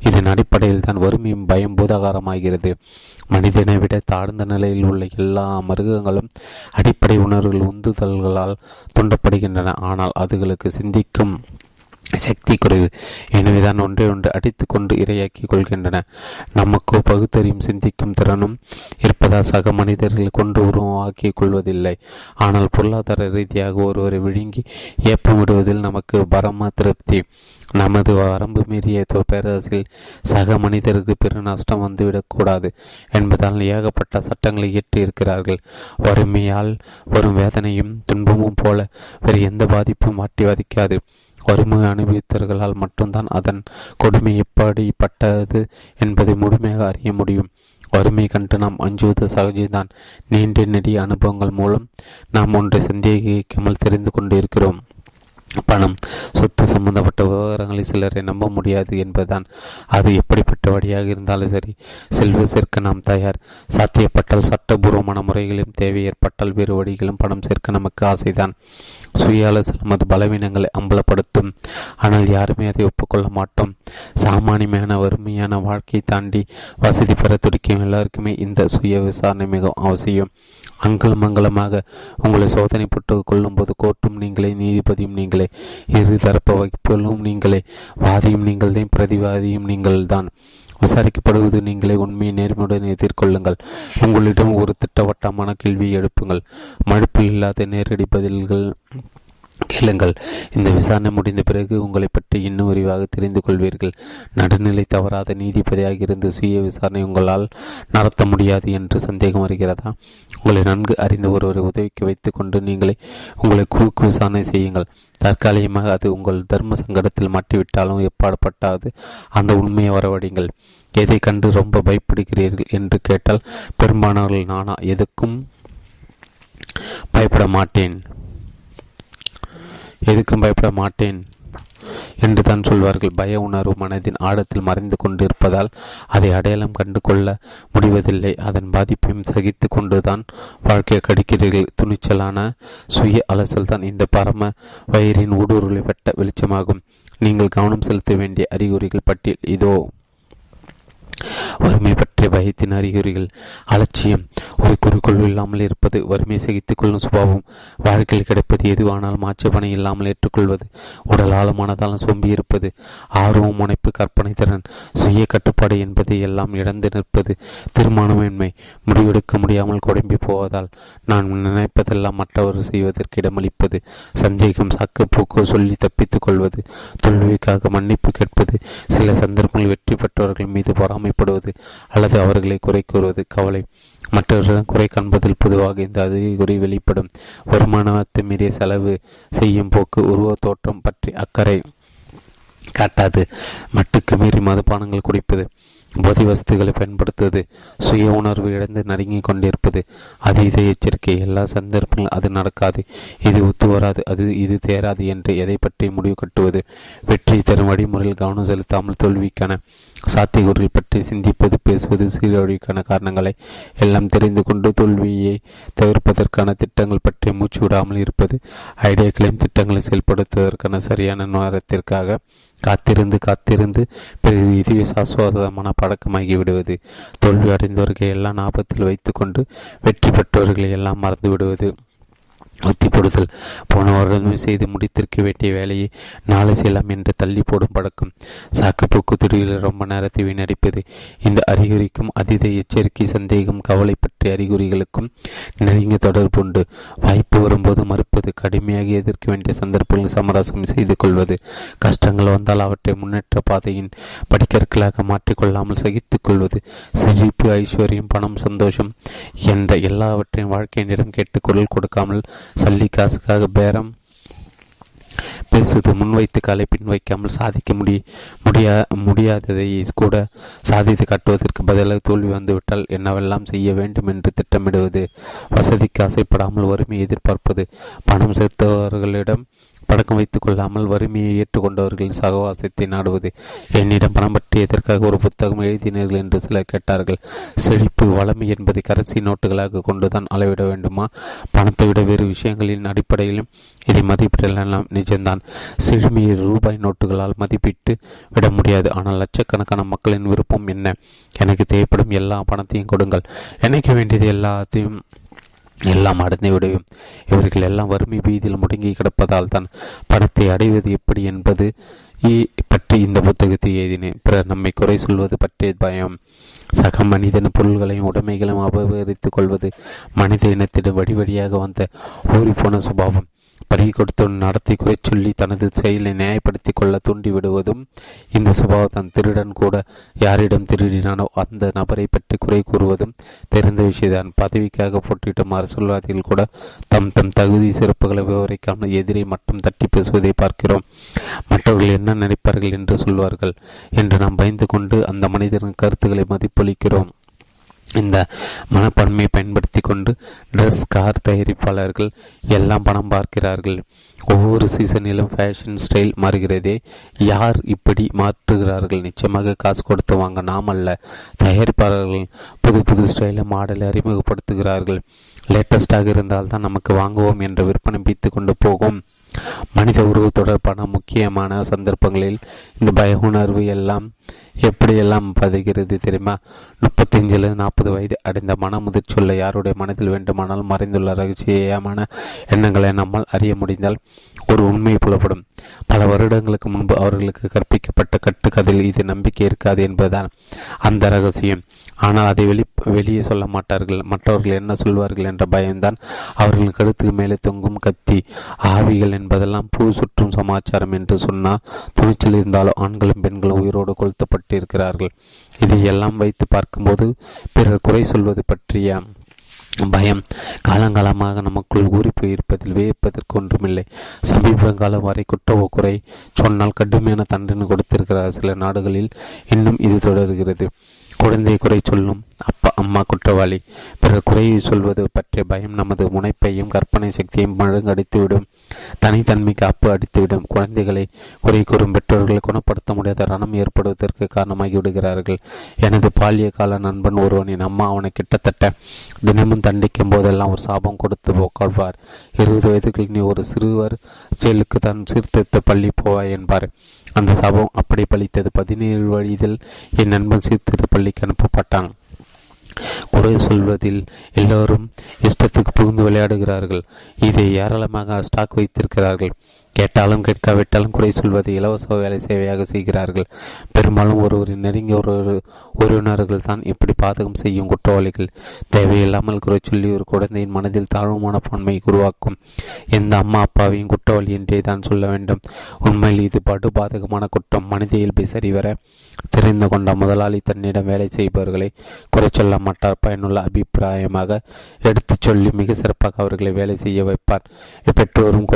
இதன் அடிப்படையில் தான் தான் வறுமையும் பயம் பூதாகாரமாகிறது. மனிதனை விட தாழ்ந்த நிலையில் உள்ள எல்லா மிருகங்களும் அடிப்படை உணர்வுகள் உந்துதல்களால் தூண்டப்படுகின்றன. ஆனால் அதுகளுக்கு சிந்திக்கும் சக்தி குறைவு. எனவேதான் ஒன்றை ஒன்று அடித்து கொண்டு இரையாக்கிக் கொள்கின்றன. நமக்கு பகுத்தறியும் சிந்திக்கும் திறனும் இருப்பதால் சக மனிதர்கள் கொண்டு உருவாக்கிக் கொள்வதில்லை. ஆனால் பொருளாதார ரீதியாக ஒருவரை விழுங்கி ஏப்பமிடுவதில் நமக்கு பரம திருப்தி. நமது வரம்பு மீறிய பேரரசில் சக மனிதருக்கு பெரு நஷ்டம் வந்துவிடக்கூடாது என்பதால் ஏகப்பட்ட சட்டங்களை இயற்றி இருக்கிறார்கள். வறுமையால் வரும் வேதனையும் துன்பமும் போல வேறு எந்த பாதிப்பும் மாட்டி வதிக்காது. வறுமை அனுபவித்தவர்களால் மட்டும்தான் அதன் கொடுமை எப்படிப்பட்டது என்பதை முழுமையாக அறிய முடியும். வறுமை கண்டு நாம் அஞ்சுவது சகஜம்தான். நீண்ட நெடிய அனுபவங்கள் மூலம் நாம் ஒன்றை சந்தேகிக்காமல் தெரிந்து கொண்டு இருக்கிறோம். பணம் சொத்து சம்பந்தப்பட்ட விவகாரங்களை சிலரை நம்ப முடியாது என்பதுதான். அது எப்படிப்பட்ட வழியாக இருந்தாலும் சரி செல்வ சேர்க்க நாம் தயார். சாத்தியப்பட்டால் சட்டபூர்வமான முறைகளும் தேவை ஏற்பட்டால் வேறு வழிகளும் பணம் சேர்க்க நமக்கு ஆசைதான். சுய ஆலோசனை நமது பலவீனங்களை அம்பலப்படுத்தும். ஆனால் யாருமே அதை ஒப்புக்கொள்ள மாட்டோம். சாமானியமான வறுமையான வாழ்க்கையை தாண்டி வசதி பெற துடிக்கும் எல்லாருக்குமே இந்த சுய விசாரணை மிகவும் அவசியம். அங்கலம் மங்கலமாக உங்களை சோதனை போட்டு கொள்ளும் போது கோர்ட்டும் நீங்களே, நீதிபதியும் நீங்களே, இரு தரப்பு வகிப்புகளும் நீங்களே, வாதியும் நீங்கள்தான், பிரதிவாதியும் நீங்கள்தான். விசாரிக்கப்படுவது நீங்களே. உண்மையை நேர்மையுடன் எதிர்கொள்ளுங்கள். உங்களிடம் ஒரு திட்டவட்டமான கேள்வியை எழுப்புங்கள். மழுப்பு இல்லாத நேரடி பதில்கள் கேளுங்கள். இந்த விசாரணை முடிந்த பிறகு உங்களை பற்றி இன்னும் விரிவாக தெரிந்து கொள்வீர்கள். நடுநிலை தவறாத நீதிபதியாக இருந்து சுய விசாரணை உங்களால் நடத்த முடியாது என்று சந்தேகம் வருகிறதா? உங்களை நன்கு அறிந்து ஒருவரை உதவிக்கு வைத்து கொண்டு நீங்களே உங்களை குறுக்கு விசாரணை செய்யுங்கள். தற்காலிகமாக அது உங்கள் தர்ம சங்கடத்தில் மாட்டிவிட்டாலும் எப்பாடுபட்டாது அந்த உண்மையை வரவடைங்கள். எதை கண்டு ரொம்ப பயப்படுகிறீர்கள் என்று கேட்டால் பெரும்பாலானவர்கள் நானா எதுக்கும் பயப்பட மாட்டேன் என்று தான் சொல்வார்கள். பய உணர்வு மனதின் ஆழத்தில் மறைந்து கொண்டிருப்பதால் அதை அடையாளம் கண்டு கொள்ள முடிவதில்லை. அதன் பாதிப்பையும் சகித்து கொண்டுதான் வாழ்க்கையை கடிக்கிறீர்கள். துணிச்சலான சுய அலசல் தான் இந்த பரம வயிறின் ஊடுருளை வெட்ட வெளிச்சமாகும். நீங்கள் கவனம் செலுத்த வேண்டிய அறிகுறிகள் பட்டியல் இதோ. வறுமை பற்றிய பயத்தின் அறிகுறிகள்: அலட்சியம், ஒரு குறிக்கோள் இல்லாமல் இருப்பது, வறுமை சகித்துக் கொள்ளும் சுபாவம், வாழ்க்கையில் கிடைப்பது எதுவானாலும் ஆட்சேபனை இல்லாமல் ஏற்றுக்கொள்வது, உடல் ஆழமானதாலும் சோம்பி இருப்பது, ஆர்வம், முனைப்பு, கற்பனை திறன், சுய கட்டுப்பாடு என்பதை எல்லாம் இழந்து நிற்பது, தீர்மானமின்மை, முடிவெடுக்க முடியாமல் குழம்பி போவதால் நான் நினைப்பதெல்லாம் மற்றவர் செய்வதற்கு இடமளிப்பது, சந்தேகம், சாக்குப்போக்கு சொல்லி தப்பித்துக் கொள்வது, தோல்விக்காக மன்னிப்பு கேட்பது, சில சந்தர்ப்பங்களில் வெற்றி பெற்றவர்கள் மீது பொறாமை ப்படுவது அல்லது அவர்களை குறை கூறுவது, கவலை, மற்றவர்களிடம் குறை காண்பதில் பொதுவாக இந்த அறிகுறி வெளிப்படும். வருமானத்தை மீறிய செலவு செய்யும் போக்கு, உருவ தோற்றம் பற்றி அக்கறை காட்டாது, மட்டுக்கு மீறி மதுபானங்கள் குடிப்பது, போதை வசதிகளை பயன்படுத்துவது, சுய உணர்வு இழந்து நடுங்கிக் கொண்டிருப்பது, அது இதை எச்சரிக்கை. எல்லா சந்தர்ப்பங்களும் அது நடக்காது, இது ஒத்து வராது, இது தேராது என்று எதை பற்றி முடிவு கட்டுவது, வெற்றி தரும் வழிமுறையில் கவனம் செலுத்தாமல் தோல்விக்கான சாத்தியக்கூறுகள் பற்றி சிந்திப்பது, பேசுவது, சீரழிவுக்கான காரணங்களை எல்லாம் தெரிந்து கொண்டு தோல்வியை தவிர்ப்பதற்கான திட்டங்கள் பற்றி மூச்சு விடாமல் இருப்பது, ஐடியாக்களையும் திட்டங்களை செயல்படுத்துவதற்கான சரியான நேரத்திற்காக காத்திருந்து பிறகு இதுவே சாஸ்வதமான பழக்கமாகி விடுவது, தோல்வி அடைந்தவர்களை எல்லாம் ஞாபகத்தில் வைத்து கொண்டு வெற்றி பெற்றவர்களை எல்லாம் மறந்து விடுவது, ஒத்தி போடுதல், போன வருடமே செய்து முடித்திருக்க வேண்டிய வேலையை நாளை செய்யலாம் என்று தள்ளி போடும் பழக்கம், சாக்குப்போக்கு, துடிகளில் ரொம்ப நேரத்தை வீணடிப்பது. இந்த அறிகுறிக்கும் அதீத எச்சரிக்கை, சந்தேகம், கவலை பற்றிய அறிகுறிகளுக்கும் நெருங்கிய தொடர்பு உண்டு. வாய்ப்பு வரும்போது மறுப்பது, கடுமையாக எதிர்க்க வேண்டிய சந்தர்ப்பங்களை சமரசம் செய்து கொள்வது, கஷ்டங்கள் வந்தால் அவற்றை முன்னேற்ற பாதையின் படிக்கற்களாக மாற்றிக்கொள்ளாமல் சகித்துக் கொள்வது, செழிப்பு, ஐஸ்வர்யம், பணம், சந்தோஷம் என்ற எல்லாவற்றையும் வாழ்க்கையினிடம் கேட்டு குரல் கொடுக்காமல் சல்லி காசுக்காக பேரம் பேசுவது, முன்வைத்து காலை பின் வைக்காமல் சாதிக்க முடியாததை கூட சாதித்து காட்டுவதற்கு பதிலாக தோல்வி வந்துவிட்டால் என்னவெல்லாம் செய்ய வேண்டும் என்று திட்டமிடுவது, வசதிக்கு ஆசைப்படாமல் வறுமையை எதிர்பார்ப்பது, பணம் சேர்த்தவர்களிடம் பழக்கம் வைத்துக் கொள்ளாமல் வறுமையை ஏற்றுக்கொண்டவர்கள் சகவாசத்தை நாடுவது. என்னிடம் பணம் பற்றி எதற்காக ஒரு புத்தகம் எழுதினீர்கள் என்று சிலர் கேட்டார்கள். செழிப்பு வளமை என்பதை கரசி நோட்டுகளாக கொண்டுதான் அளவிட வேண்டுமா? பணத்தை விட வேறு விஷயங்களின் அடிப்படையிலும் இதை மதிப்பிடலாம். நிஜம்தான், செழுமையை ரூபாய் நோட்டுகளால் மதிப்பிட்டு விட முடியாது. ஆனால் லட்சக்கணக்கான மக்களின் விருப்பம் என்ன? எனக்கு தேவைப்படும் எல்லா பணத்தையும் கொடுங்கள், எனக்கு வேண்டியது எல்லாத்தையும் எல்லாம் அடைந்து விடையும். இவர்கள் எல்லாம் வறுமை வீதியில் முடங்கி கிடப்பதால் தான். பணத்தை அடைவது எப்படி என்பது பற்றி இந்த புத்தகத்தை எழுதினேன். பிறர் நம்மை குறை சொல்வது பற்றிய பயம், சக மனிதன் பொருள்களையும் உடைமைகளையும் அபகரித்துக் கொள்வது, மனித இனத்திடம் வழி வழியாக வந்த ஊறிப்போன சுபாவம், பருகி கொடுத்த நடத்தை குறை சொல்லி தனது செயலை நியாயப்படுத்தி கொள்ள தூண்டி விடுவதும் இந்த சுபாவத்தான். திருடன் கூட யாரிடம் திருடினானோ அந்த நபரை பற்றி குறை கூறுவதும் தெரிந்த விஷயம்தான். பதவிக்காக போட்டியிடும் அரசியல்வாதிகள் கூட தம் தம் தகுதி சிறப்புகளை விவரிக்காமல் எதிரை மட்டும் தட்டி பேசுவதை பார்க்கிறோம். மற்றவர்கள் என்ன நினைப்பார்கள் என்று சொல்வார்கள் என்று நாம் பயந்து கொண்டு அந்த மனிதரின் கருத்துக்களை மதிப்பளிக்கிறோம். இந்த மனப்பான்மையை பயன்படுத்தி கொண்டு ட்ரெஸ், கார் தயாரிப்பாளர்கள் எல்லாம் பணம் பார்க்கிறார்கள். ஒவ்வொரு சீசனிலும் ஃபேஷன் ஸ்டைல் மாறுகிறதே, யார் இப்படி மாற்றுகிறார்கள்? நிச்சயமாக காசு கொடுத்து வாங்க நாம் அல்ல, தயாரிப்பாளர்கள் புது புது ஸ்டைலை, மாடலை அறிமுகப்படுத்துகிறார்கள். லேட்டஸ்டாக இருந்தால்தான் நமக்கு வாங்குவோம் என்று விற்பனை பிடித்து கொண்டு போகும். மனித உறவு தொடர்பான முக்கியமான சந்தர்ப்பங்களில் இந்த பய உணர்வு எல்லாம் எப்படியெல்லாம் பதுகிறது தெரியுமா? 35-40 வயது அடைந்த மன முதிர்ச்சியுள்ள யாருடைய மனதில் வேண்டுமானால் மறைந்துள்ள ரகசியமான எண்ணங்களை நம்மால் அறிய முடிந்தால் ஒரு உண்மை புலப்படும். பல வருடங்களுக்கு முன்பு அவர்களுக்கு கற்பிக்கப்பட்ட கட்டுக்கதையில் இது நம்பிக்கை இருக்காது என்பதுதான் அந்த ரகசியம். ஆனால் அதை வெளியே சொல்ல மாட்டார்கள். மற்றவர்கள் என்ன சொல்வார்கள் என்ற பயம்தான் அவர்கள் கழுத்துக்கு மேலே தொங்கும் கத்தி. ஆவிகள் என்பதெல்லாம் பூ சுற்றும் சமாச்சாரம் என்று சொன்னால் துணிச்சல் இருந்தாலோ ஆண்களும் பெண்களும் உயிரோடு கொளுத்தப்பட்டிருக்கிறார்கள். இதையெல்லாம் வைத்து பார்க்கும்போது பிறர் குறை சொல்வது பற்றிய பயம் காலங்காலமாக நமக்குள் ஊறிப்போயிருப்பதில் வியப்பதற்கு ஒன்றுமில்லை. சமீப காலம் வரை குற்றக்குறை சொன்னால் கடுமையான தண்டனை கொடுத்திருக்கிறார். சில நாடுகளில் இன்னும் இது தொடர்கிறது. குழந்தை குறை சொல்லும், அப்பா அம்மா குற்றவாளி. பிறர் குறையை சொல்வது பற்றிய பயம் நமது முனைப்பையும் கற்பனை சக்தியையும் மழுங்கடித்துவிடும், தனித்தன்மை காப்பு அடித்துவிடும். குழந்தைகளை குறை கூறும் பெற்றோர்களை குணப்படுத்த முடியாத ரணம் ஏற்படுவதற்கு காரணமாகி விடுகிறார்கள். எனது பாலிய கால நண்பன் ஒருவனின் அம்மா அவனை கிட்டத்தட்ட தினமும் தண்டிக்கும் போதெல்லாம் ஒரு சாபம் கொடுத்து போக்கொள்வார். 20 வயதுகளில் நீ ஒரு சிறுவர் செயலுக்கு தான் சீர்திருத்த பள்ளி போவாய் என்பார். அந்த சபம் அப்படி பழித்தது. 17 வயதில் என் நண்பன் சீர்திருத்த பள்ளிக்கு அனுப்பப்பட்டான். குறை சொல்வதில் எல்லோரும் இஷ்டத்துக்கு புகுந்து விளையாடுகிறார்கள். இதை ஏராளமாக ஸ்டாக் வைத்திருக்கிறார்கள். கேட்டாலும் கேட்காவிட்டாலும் குறை சொல்வதை இலவச வேலை சேவையாக செய்கிறார்கள். பெரும்பாலும் ஒருவரின் நெருங்கிய உறவினர்கள் தான் இப்படி பாதகம் செய்யும் குற்றவாளிகள். தேவையில்லாமல் குறை சொல்லி ஒரு குழந்தையின் மனதில் தாழ்வுமான பன்மையை உருவாக்கும். எந்த அம்மா அப்பாவையும் குற்றவாளி என்றே தான் சொல்ல வேண்டும். உண்மையில் இது படு பாதகமான குற்றம். மனித இயல்பை சரிவர தெரிந்து கொண்ட முதலாளி தன்னிடம் வேலை செய்பவர்களை குறை சொல்ல மாட்டார். பயனுள்ள அபிப்பிராயமாக எடுத்துச் சொல்லி மிக சிறப்பாக அவர்களை வேலை செய்ய வைப்பார். பெற்றோரும்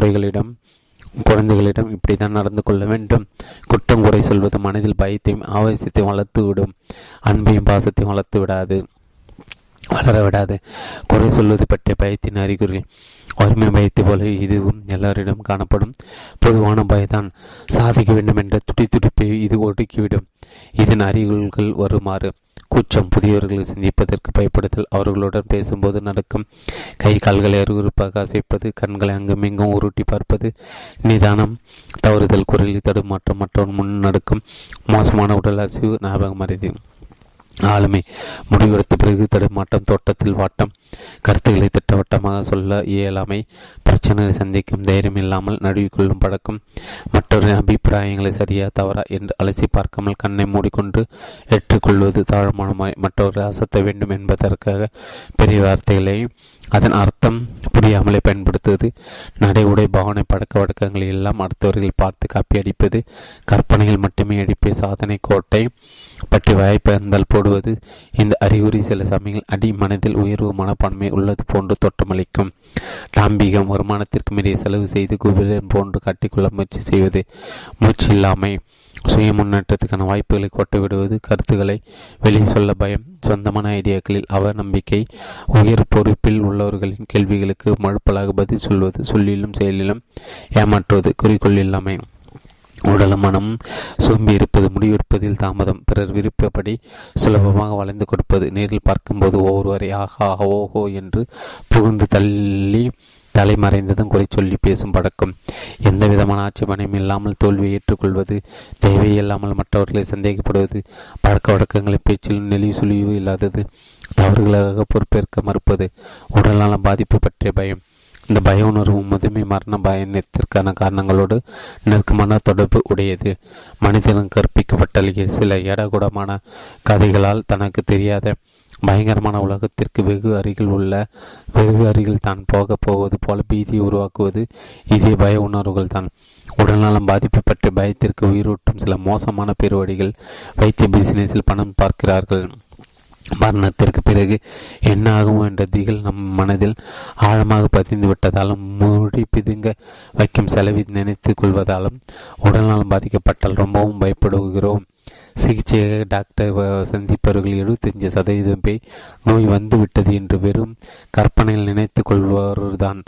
குழந்தைகளிடம் இப்படித்தான் நடந்து கொள்ள வேண்டும். குற்றம் குறை சொல்வது மனதில் பயத்தையும் ஆவேசத்தையும் வளர்த்துவிடும், அன்பையும் பாசத்தையும் வளர விடாது. குறை சொல்வது பற்றிய பயத்தின் அறிகுறிகள். வறுமை பயத்தை போல இதுவும் எல்லாரிடம் காணப்படும் பொதுவான பயம்தான். சாதிக்க வேண்டும் என்ற துடித்துடிப்பை இது ஒடுக்கிவிடும். இதன் அறிகுறிகள் வருமாறு: கூச்சம், புதியவர்களை சந்திப்பதற்கு பயப்படுதல், அவர்களுடன் பேசும்போது நடக்கும் கை கால்களை அருவருப்பாக அசைப்பது, கண்களை அங்கும் இங்கும் உருட்டி பார்ப்பது, நிதானம் தவறுதல், குரலில் தடுமாற்றம், மற்றவன் முன் நடக்கும் மோசமான உடல் அசைவு, ஞாபகம் மறைதி, ஆளுமை, முடிவெடுத்த பிறகு தடுமாட்டம், தோட்டத்தில் வாட்டம், கருத்துக்களை திட்டவட்டமாக சொல்ல இயலாமை, பிரச்சனைகளை சந்திக்கும் தைரியம் இல்லாமல் நடுவிக்கொள்ளும் பழக்கம், மற்றவரின் அபிப்பிராயங்களை சரியா தவறா என்று அலசி பார்க்காமல் கண்ணை மூடிக்கொண்டு ஏற்றுக்கொள்வது, தாழ்மானமாய் மற்றவரை அசத்த வேண்டும் என்பதற்காக பெரிய வார்த்தைகளை அதன் அர்த்தம் புரியாமலே பயன்படுத்துவது, நடை உடை பாவனை பழக்க வழக்கங்களை எல்லாம் அடுத்தவர்கள் பார்த்து காப்பி அடிப்பது, கற்பனைகள் மட்டுமே அடிப்பை சாதனை கோட்டை பற்றி வாய்ப்பு இருந்தால் போடுவது. இந்த அறிகுறி சில சமயங்கள் அடி மனதில் உயர்வு மனப்பான்மை உள்ளது போன்று தோற்றமளிக்கும். டாம்பிகம், வருமானத்திற்கு மீறிய செலவு செய்து குபேரன் போன்று காட்டிக்கொள்ள முயற்சி செய்வது, மூச்சு இல்லாமை, சுய முன்னேற்றத்துக்கான வாய்ப்புகளை கொட்ட விடுவது, கருத்துக்களை வெளியே சொல்ல பயம், சொந்தமான ஐடியாக்களில் அவநம்பிக்கை, உயர் பொறுப்பில் உள்ளவர்களின் கேள்விகளுக்கு மறுப்பலாக பதில் சொல்வது, சொல்லிலும் செயலிலும் ஏமாற்றுவது, குறிக்கோள் இல்லாமை, உடல் மனமும் சோம்பி இருப்பது, முடிவெடுப்பதில் தாமதம், பிறர் விருப்பப்படி சுலபமாக வளைந்து கொடுப்பது, நேரில் பார்க்கும்போது ஒவ்வொருவரை ஆஹா ஓஹோ என்று புகுந்து தள்ளி தலைமறைந்ததும் குறை சொல்லி பேசும் பழக்கம், எந்த விதமான ஆட்சேபனையும் இல்லாமல் தோல்வியை ஏற்றுக்கொள்வது, தேவையில்லாமல் மற்றவர்களை சந்தேகப்படுவது, பழக்க வழக்கங்களை பேச்சிலும் நெளிவு சுழிவு இல்லாதது, தவறுகளாக பொறுப்பேற்க மறுப்பது, உடல்நல பாதிப்பு பற்றிய பயம். இந்த பய உணர்வு முதுமை மரண பயத்திற்கான காரணங்களோடு நெருக்கமான தொடர்பு உடையது. மனிதனும் கற்பிக்கப்பட்ட சில ஏடகூடமான கதைகளால் தனக்கு தெரியாத பயங்கரமான உலகத்திற்கு வெகு அருகில் தான் போகப் போவது போல பீதியை உருவாக்குவது இதே பய உணர்வுகள் தான். உடல்நலம் பாதிப்பு பற்றி பயத்திற்கு உயிரூட்டும் சில மோசமான பேருவடிகள் வைத்திய பிசினஸில் பணம் பார்க்கிறார்கள். மரணத்திற்கு பிறகு என்ன ஆகும் என்ற திகில் நம் மனதில் ஆழமாக பதிந்து விட்டதாலும் மூடி பிதுங்க வைக்கும் செலவை நினைத்து கொள்வதாலும் உடல்நலம் பாதிக்கப்பட்டால் ரொம்பவும் பயப்படுகிறோம். சிகிச்சையாக டாக்டர் சந்திப்பவர்கள் 75% பேர் நோய் வந்துவிட்டது என்று வெறும் கற்பனையில் நினைத்து கொள்வார்தான்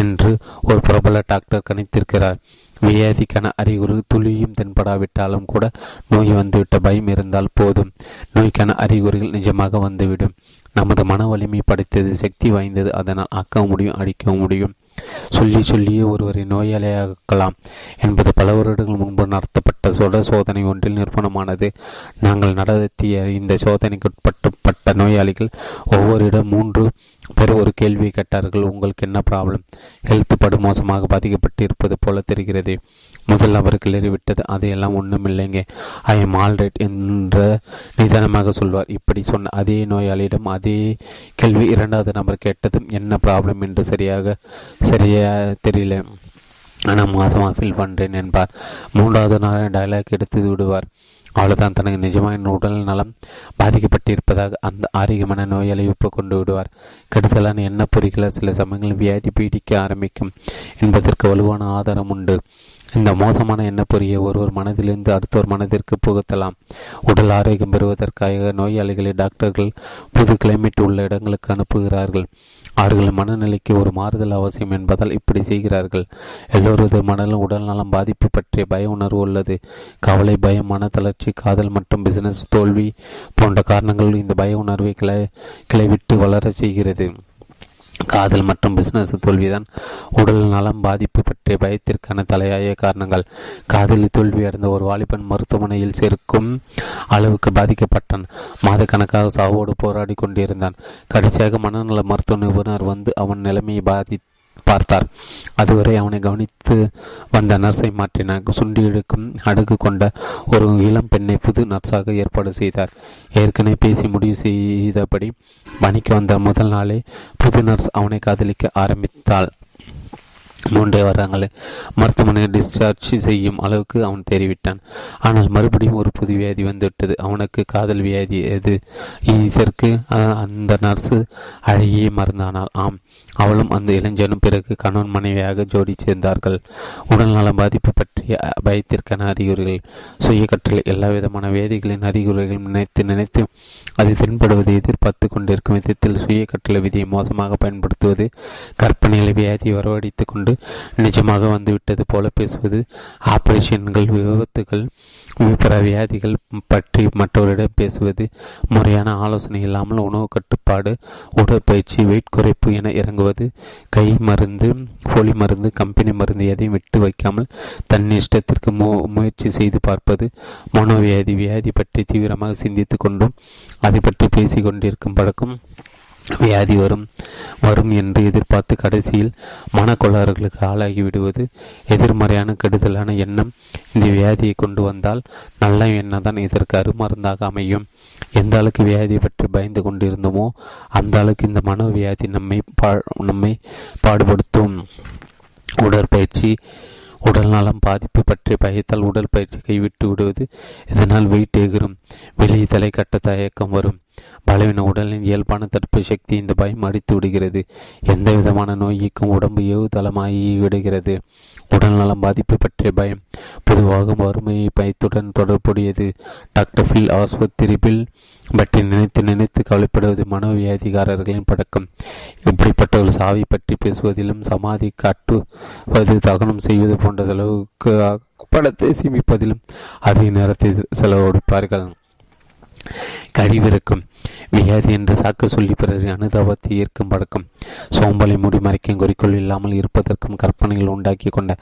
என்று ஒரு பிரபல டாக்டர் கணித்திருக்கிறார். வியாதிக்கான அறிகுறி துளியும் தென்படாவிட்டாலும் கூட நோய் வந்துவிட்ட பயம் இருந்தால் போதும், நோய்க்கான அறிகுறிகள் நிஜமாக வந்துவிடும். நமது மன வலிமை படைத்தது, சக்தி வாய்ந்தது, அதனால் ஆக்க முடியும், அழிக்க முடியும். சொல்லியே ஒருவரை நோயாளியாக்கலாம் என்பது பல வருடங்கள் முன்பு நடத்தப்பட்ட சோதனை ஒன்றில் நிரூபணமானது. நாங்கள் நடத்திய இந்த சோதனைக்குட்பட்ட நோயாளிகள் ஒவ்வொருடம் 3 பேர் ஒரு கேள்வியை கேட்டார்கள், உங்களுக்கு என்ன ப்ராப்ளம்? ஹெல்த் படுமோசமாக பாதிக்கப்பட்டு இருப்பது போல தெரிகிறது. முதல் அவருக்கு எறிவிட்டது, அதையெல்லாம் ஒன்றும் இல்லைங்க, ஐ எம் ஆல்ரைட் என்ற நிதானமாக சொல்வார். இப்படி சொன்ன அதே நோயாளியிடம் அதே கேள்வி 2வது நபர் கேட்டதும் என்ன ப்ராப்ளம் என்று சரியா தெரியல, ஆனால் மாசமாக ஃபீல் பண்ணுறேன் என்பார். 3வது நாள் டைலாக் எடுத்து விடுவார், அவ்வளோதான், தனக்கு நிஜமான உடல் நலம் பாதிக்கப்பட்டு இருப்பதாக அந்த ஆரோக்கியமான நோயாளி ஒப்புக்கொண்டு விடுவார். கெடுதலான என்ன பொறிகளால் சில சமயங்களில் வியாதி பீடிக்க ஆரம்பிக்கும் என்பதற்கு வலுவான ஆதாரம் உண்டு. இந்த மோசமான எண்ணப்பொறியை ஒருவர் மனதிலிருந்து அடுத்தவர் மனதிற்கு புகுத்தலாம். உடல் ஆரோக்கியம் பெறுவதற்காக நோயாளிகளை டாக்டர்கள் புது கிளைமேட் உள்ள இடங்களுக்கு அனுப்புகிறார்கள். அவர்கள் மனநிலைக்கு ஒரு மாறுதல் அவசியம் என்பதால் இப்படி செய்கிறார்கள். எல்லோரது மனதிலும் உடல் நலம் பாதிப்பு பற்றிய பய உணர்வு உள்ளது. கவலை, பயம், மனத்தளர்ச்சி, காதல் மற்றும் பிசினஸ் தோல்வி போன்ற காரணங்கள் இந்த பய உணர்வை கிளைவிட்டு வளர செய்கிறது. காதல் மற்றும் பிசினஸ் தோல்விதான் உடல் நலம் பாதிப்பு பற்றிய பயத்திற்கான தலையாய காரணங்கள். காதலில் தோல்வி அடைந்த ஒரு வாலிபன் மருத்துவமனையில் சேர்க்கும் அளவுக்கு பாதிக்கப்பட்டான். மாதக்கணக்காக சாவோடு போராடி கொண்டிருந்தான். கடைசியாக மனநல மருத்துவ நிபுணர் வந்து அவன் நிலைமையை பார்த்தார். அதுவரை அவனை கவனித்து வந்த நர்ஸை மாற்றினார். சுண்டி இழுக்கும் அடகு கொண்ட ஒரு இளம் பெண்ணை புது நர்ஸாக ஏற்பாடு செய்தார். ஏற்கனவே பேசி முடிவு செய்தபடி பணிக்கு வந்த முதல் நாளே புது நர்ஸ் அவனை காதலிக்க ஆரம்பித்தாள். 3 வருடங்களை மருத்துவமனையை டிஸ்சார்ஜ் செய்யும் அளவுக்கு அவன் தெரிவித்தான். ஆனால் மறுபடியும் ஒரு புது வியாதி வந்துவிட்டது, அவனுக்கு காதல் வியாதி. எது? இதற்கு அந்த நர்ஸு அழகியே மறந்தானால்? ஆம், அவளும் அந்த இளைஞனும் பிறகு கணவன் மனைவியாக ஜோடி சேர்ந்தார்கள். உடல்நல பாதிப்பு பற்றிய பயத்திற்கான அறிகுறிகள். சுய கற்றலை எல்லா விதமான வியாதிகளின் அறிகுறிகள் நினைத்து அது தென்படுவதை எதிர்பார்த்து கொண்டிருக்கும் விதத்தில் சுய கற்றலை விதியை மோசமாக பயன்படுத்துவது, கற்பனையில் வியாதியை வரவழைத்து கொண்டு நிஜமாக வந்துவிட்டது போல பேசுவது, ஆபரேஷன்கள், விபத்துகள், பிற வியாதிகள் பற்றி மற்றவரிடம் பேசுவது, முறையான ஆலோசனை இல்லாமல் உணவு கட்டுப்பாடு, உடற்பயிற்சி, வெயிட் குறைப்பு என இறங்குவது, கை மருந்து, போலி மருந்து, கம்பெனி மருந்து எதையும் விட்டு வைக்காமல் தன் இஷ்டத்திற்கு முயற்சி செய்து பார்ப்பது, மனோவியாதி பற்றி தீவிரமாக சிந்தித்து கொண்டும் அதை பற்றி பேசி கொண்டிருக்கும் பழக்கம், வியாதி வரும் என்று எதிர்பார்த்து கடைசியில் மனக்கோளாறுகளுக்கு ஆளாகிவிடுவது, எதிர்மறையான கெடுதலான எண்ணம். இந்த வியாதியை கொண்டு வந்தால் நல்ல எண்ணம் தான் இதற்கு அருமருந்தாக அமையும். எந்த அளவுக்கு வியாதியை பற்றி பயந்து கொண்டிருந்தோமோ அந்த அளவுக்கு இந்த மனோவியாதி நம்மை பாடுபடுத்தும். உடற்பயிற்சி. உடல் நலம் பாதிப்பு பற்றி பயத்தால் உடற்பயிற்சி கைவிட்டு விடுவது, இதனால் வெயிட் ஏகிரும், வெளியே தலை கட்ட தயக்கம் வரும், பலவீன உடலின் இயல்பான தடுப்பு சக்தி இந்த பயம் அடித்து விடுகிறது. எந்த விதமான நோய்க்கும் உடம்பு ஏவுதளமாகி விடுகிறது. உடல்நலம் பாதிப்பு பற்றிய பயம் பொதுவாக வறுமையை பயத்துடன் தொடர்புடையது. டாக்டர் ஃபில் ஆஸ்பத்திரி பில் பற்றி நினைத்து நினைத்து கவலைப்படுவது மனோவியாதிகாரர்களின் பழக்கம். இப்படிப்பட்ட ஒரு சாவி பற்றி பேசுவதிலும் சமாதி காட்டுவது தகனம் செய்வது போன்ற செலவுக்கு படத்தை சேமிப்பதிலும் அதிக நேரத்தை செலவழிப்பார்கள். கழிவிருக்கும் வியாதி என்று சாக்கு சொல்லி பிறகு அனுதாபத்தை ஏற்கும் பழக்கம். சோம்பலை மூடிமறைக்கும் குறிக்கோள் இல்லாமல் இருப்பதற்கும் கற்பனைகள் உண்டாக்கி கொண்ட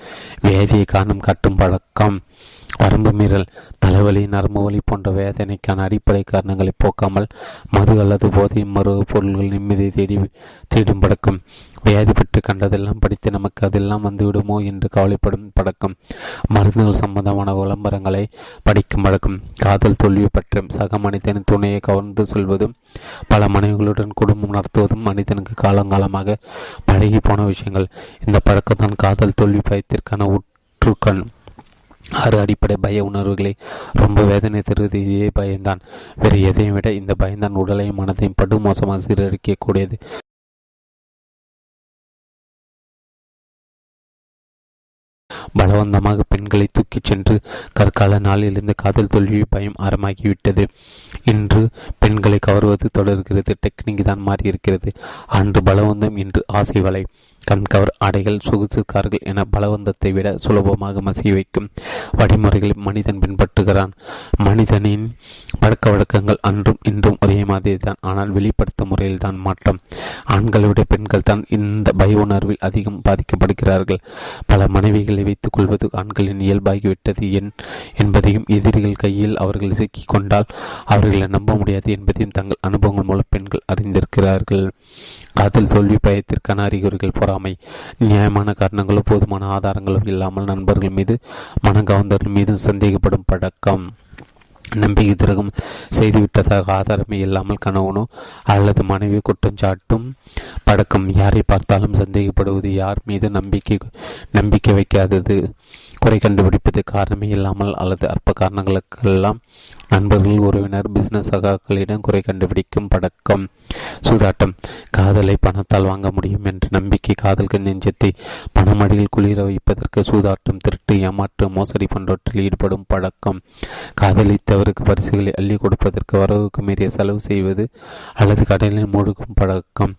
வியாதியை காரணம் காட்டும் பழக்கம். வரம்பு மீறல், தலைவலி, நரம்பு வலி போன்ற வேதனைக்கான அடிப்படை காரணங்களை போக்காமல் மது அல்லது போதை மறு பொருள்கள் நிம்மதியை தேடும் பழக்கம். வியாதி பற்றி கண்டதெல்லாம் படித்து நமக்கு அதெல்லாம் வந்துவிடுமோ என்று கவலைப்படும் பழக்கம். மருந்துகள் சம்பந்தமான விளம்பரங்களை படிக்கும் பழக்கம். காதல் தோல்வி பற்றி சக மனிதனின் துணையை கவர்ந்து சொல்வதும் பல மனைவிகளுடன் குடும்பம் நடத்துவதும் மனிதனுக்கு காலங்காலமாக பழகி போன விஷயங்கள். இந்த பழக்கம்தான் காதல் தோல்வி பயத்திற்கான ஊற்றுக்கண். 6 அடிப்படை பய உணர்வுகளை ரொம்ப வேதனை தருவது இதே பயம்தான். வேறு எதையும் விட இந்த பயம்தான் உடலையும் மனத்தையும் படுமோசமாக சீரழிக்கக்கூடியது. பலவந்தமாக பெண்களை தூக்கிச் சென்று கற்கால நாளிலிருந்து காதல் தோல்வி பயம் ஆரமாகிவிட்டது. இன்று பெண்களை கவர்வது தொடர்கிறது. டெக்னிக் தான் மாறியிருக்கிறது. அன்று பலவந்தம், இன்று ஆசை வலை. கண்கவர் ஆடைகள், சொகுசு கார்கள் என பலவந்தத்தை விட சுலபமாக மசிய வைக்கும் வழிமுறைகளை மனிதன் பின்பற்றுகிறான். மனிதனின் பழக்க வழக்கங்கள் அன்றும் இன்றும் ஒரே மாதிரி தான். ஆனால் வெளிப்படுத்தும் முறையில் தான் மாற்றம். ஆண்களை விட பெண்கள் தான் இந்த பய உணர்வில் அதிகம் பாதிக்கப்படுகிறார்கள். பல மனைவிகளை வைத்துக் கொள்வது ஆண்களின் இயல்பாகிவிட்டது என்பதையும், எதிரிகள் கையில் அவர்கள் சிக்கிக் கொண்டால் அவர்களை நம்ப முடியாது என்பதையும் தங்கள் அனுபவங்கள் மூலம் பெண்கள் அறிந்திருக்கிறார்கள். காதல் தோல்வி பயத்திற்கான அறிகுறிகள்: நியாயமான காரணங்களோ போதுமான ஆதாரங்களோ இல்லாமல் நண்பர்கள் மீது, மனக்கவர்ந்தர்கள் மீது சந்தேகப்படும் பழக்கம். நம்பிக்கை துரோகம் செய்துவிட்டதாக ஆதாரமே இல்லாமல் கணவனோ அல்லது மனைவி குற்றம் சாட்டும் பழக்கம். யாரை பார்த்தாலும் சந்தேகப்படுவது, யார் மீது நம்பிக்கை வைக்காதது, குறை கண்டுபிடிப்பது. காரணமே இல்லாமல் அல்லது அற்ப காரணங்களுக்கெல்லாம் நண்பர்கள், உறவினர், பிஸ்னஸ் சகாக்களிடம் குறை கண்டுபிடிக்கும் பழக்கம். சூதாட்டம்: காதலை பணத்தால் வாங்க முடியும் என்ற நம்பிக்கை காதல்கள் நெஞ்சத்தை பணமடியில் குளிர வைப்பதற்கு சூதாட்டம், திருட்டு, ஏமாற்று, மோசடி போன்றவற்றில் ஈடுபடும் பழக்கம். காதலித்தவருக்கு பரிசுகளை அள்ளி கொடுப்பதற்கு வரவுக்கு மீறிய செலவு செய்வது அல்லது கடலில் மூழ்கும் பழக்கம்.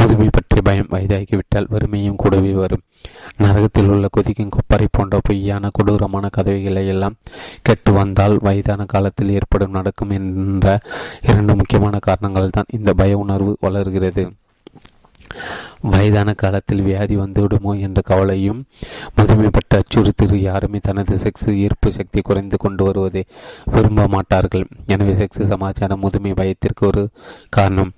மதுமை பற்றி பயம்: வயதாகிவிட்டால் வறுமையும் கூடவே வரும். நரகத்தில் உள்ள கொதிக்கும் கொப்பரை போன்ற பொய்யான கொடூரமான கதவைகளை எல்லாம் கெட்டு வந்தால் வயதான காலத்தில் ஏற்படும் நடக்கும் என்ற 2 முக்கியமான காரணங்கள் தான் இந்த பய உணர்வு வளர்கிறது. வயதான காலத்தில் வியாதி வந்துவிடுமோ என்ற கவலையும் மதுமை பட்ட அச்சுறுத்தல். யாருமே தனது செக்ஸ் ஈர்ப்பு சக்தி குறைந்து கொண்டு வருவதை விரும்ப மாட்டார்கள். எனவே செக்ஸ் சமாச்சாரம் முதுமை பயத்திற்கு ஒரு காரணம்.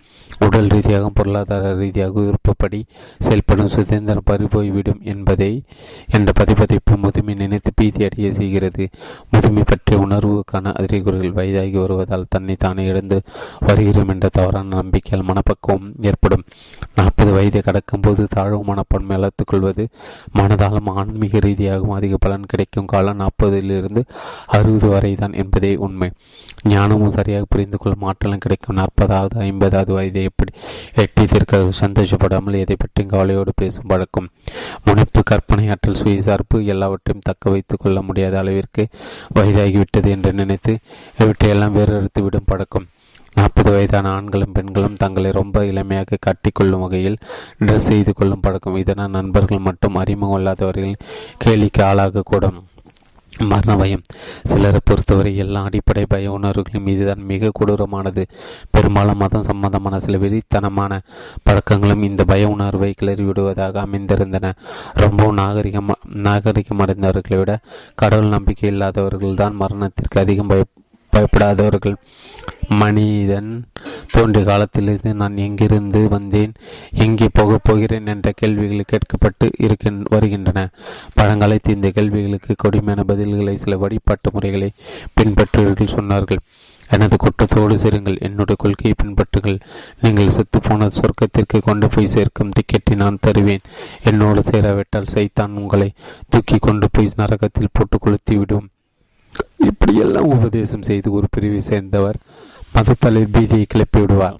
உடல் ரீதியாக, பொருளாதார ரீதியாக விருப்பப்படி செயல்படும் சுதந்திரம் பறிபோய்விடும் என்ற பதிப்பதைப்பு முதுமை நினைத்து பீதி அடைய செய்கிறது. முதுமை பற்றிய உணர்வுக்கான அறிகுறிகள்: வயதாகி வருவதால் தன்னை தானே இழந்து வருகிறோம் என்ற தவறான நம்பிக்கையால் மனப்பக்குவம் ஏற்படும். 40 வயதை கடக்கும்போது தாழ்வு மனப்பான்மை வளர்த்துக் கொள்வது. மனதாலும் ஆன்மீக ரீதியாகவும் அதிக பலன் கிடைக்கும் காலம் 40லிருந்து 60 வரை தான் என்பதே உண்மை. ஞானமும் சரியாக புரிந்து கொள்ளும் ஆற்றலும் கிடைக்கும். 40வது 50வது வயதை எப்படி எட்டியதற்கு சந்தோஷப்படாமல் எதை பற்றியும் கவலையோடு பேசும் பழக்கம். முனைப்பு, கற்பனை ஆற்றல், சுயசார்பு எல்லாவற்றையும் தக்க வைத்துக் கொள்ள முடியாத அளவிற்கு வயதாகிவிட்டது என்று நினைத்து இவற்றையெல்லாம் வேறறுத்து விடும் பழக்கம். 40 வயதான ஆண்களும் பெண்களும் தங்களை ரொம்ப இளமையாக காட்டிக்கொள்ளும் வகையில் ட்ரெஸ் செய்து கொள்ளும் பழக்கம். இதனால் நண்பர்கள் மற்றும் அறிமுகம் இல்லாதவர்கள் கேலிக்கு ஆளாகக்கூடும். மரண பயம்: சிலரை பொறுத்தவரை எல்லா அடிப்படை பய உணர்வுகளின் மீதுதான் மிக கொடூரமானது. பெரும்பாலும் மதம் சம்பந்தமான சில வெறித்தனமான பழக்கங்களும் இந்த பய உணர்வை கிளறிவிடுவதாக அமைந்திருந்தன. ரொம்பவும் நாகரிகம் அடைந்தவர்களை விட கடவுள் நம்பிக்கை இல்லாதவர்கள்தான் மரணத்திற்கு அதிகம் பயப்படாதவர்கள். மனிதன் தோன்றிய காலத்திலிருந்து நான் எங்கிருந்து வந்தேன், எங்கே போகப் போகிறேன் என்ற கேள்விகள் கேட்கப்பட்டு வருகின்றன. பழங்காலத்து இந்த கேள்விகளுக்கு கொடுமையான பதில்களை சில வழிபாட்டு முறைகளை பின்பற்றுவர்கள் சொன்னார்கள். எனது குற்றத்தோடு சேருங்கள், என்னுடைய கொள்கையை பின்பற்றுங்கள், நீங்கள் செத்துப்போன சொர்க்கத்திற்கு கொண்டு போய் சேர்க்கும் டிக்கெட்டை நான் தருவேன், என்னோடு சேராவிட்டால் சைத்தான் உங்களை தூக்கி கொண்டு போய் நரகத்தில் போட்டு கொளுத்தி விடும். இப்படியெல்லாம் உபதேசம் செய்து ஒரு பிரிவை சேர்ந்தவர் மதத்தலைவர் பீதியை கிளப்பி விடுவார்.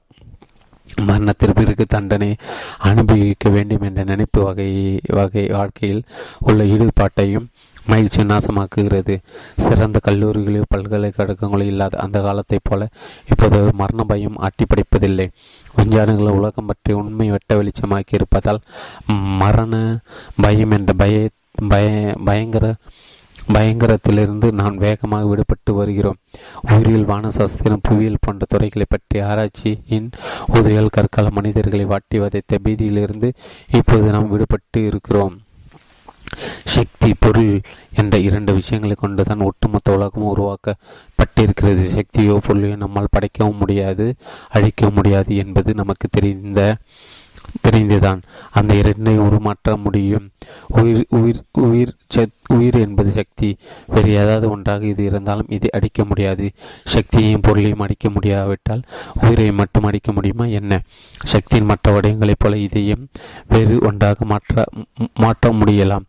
மரணத்திற்கு தண்டனை அனுபவிக்க வேண்டும் என்ற நினைப்பு வகை வாழ்க்கையில் உள்ள ஈடுபாட்டையும் மகிழ்ச்சி நாசமாக்குகிறது. சிறந்த கல்லூரிகளில் பல்கலைக்கழகங்களில் இல்லாத அந்த காலத்தைப் போல இப்போது மரண பயம் அட்டிப்படைப்பதில்லை. விஞ்ஞானிகளை உலகம் பற்றி உண்மை வெட்ட வெளிச்சமாக்கி இருப்பதால் மரண பயம் என்ற பயங்கரத்திலிருந்து நான் வேகமாக விடுபட்டு வருகிறோம். உயிரியல், வானசாஸ்திரம், புவியியல் போன்ற துறைகளை பற்றி ஆராய்ச்சியின் உதவியால் கற்கால மனிதர்களை வாட்டி வதைத்த பீதியிலிருந்து இப்போது நாம் விடுபட்டு இருக்கிறோம். சக்தி, பொருள் என்ற இரண்டு விஷயங்களை கொண்டுதான் ஒட்டுமொத்த உலகம் உருவாக்கப்பட்டிருக்கிறது. சக்தியோ பொருளையோ நம்மால் படைக்கவும் முடியாது, அழிக்கவும் முடியாது என்பது நமக்கு தெரிந்துதான். அந்த இரண்டை உருமாற்ற முடியும். உயிர் என்பது சக்தி. வேறு ஏதாவது ஒன்றாக இது இருந்தாலும் இதை அடிக்க முடியாது. சக்தியையும் பொருளையும் அடிக்க முடியாவிட்டால் உயிரை மட்டும் அடிக்க முடியுமா என்ன? சக்தியின் மற்ற வடிவங்களைப் போல இதையும் வேறு ஒன்றாக மாற்ற முடியலாம்.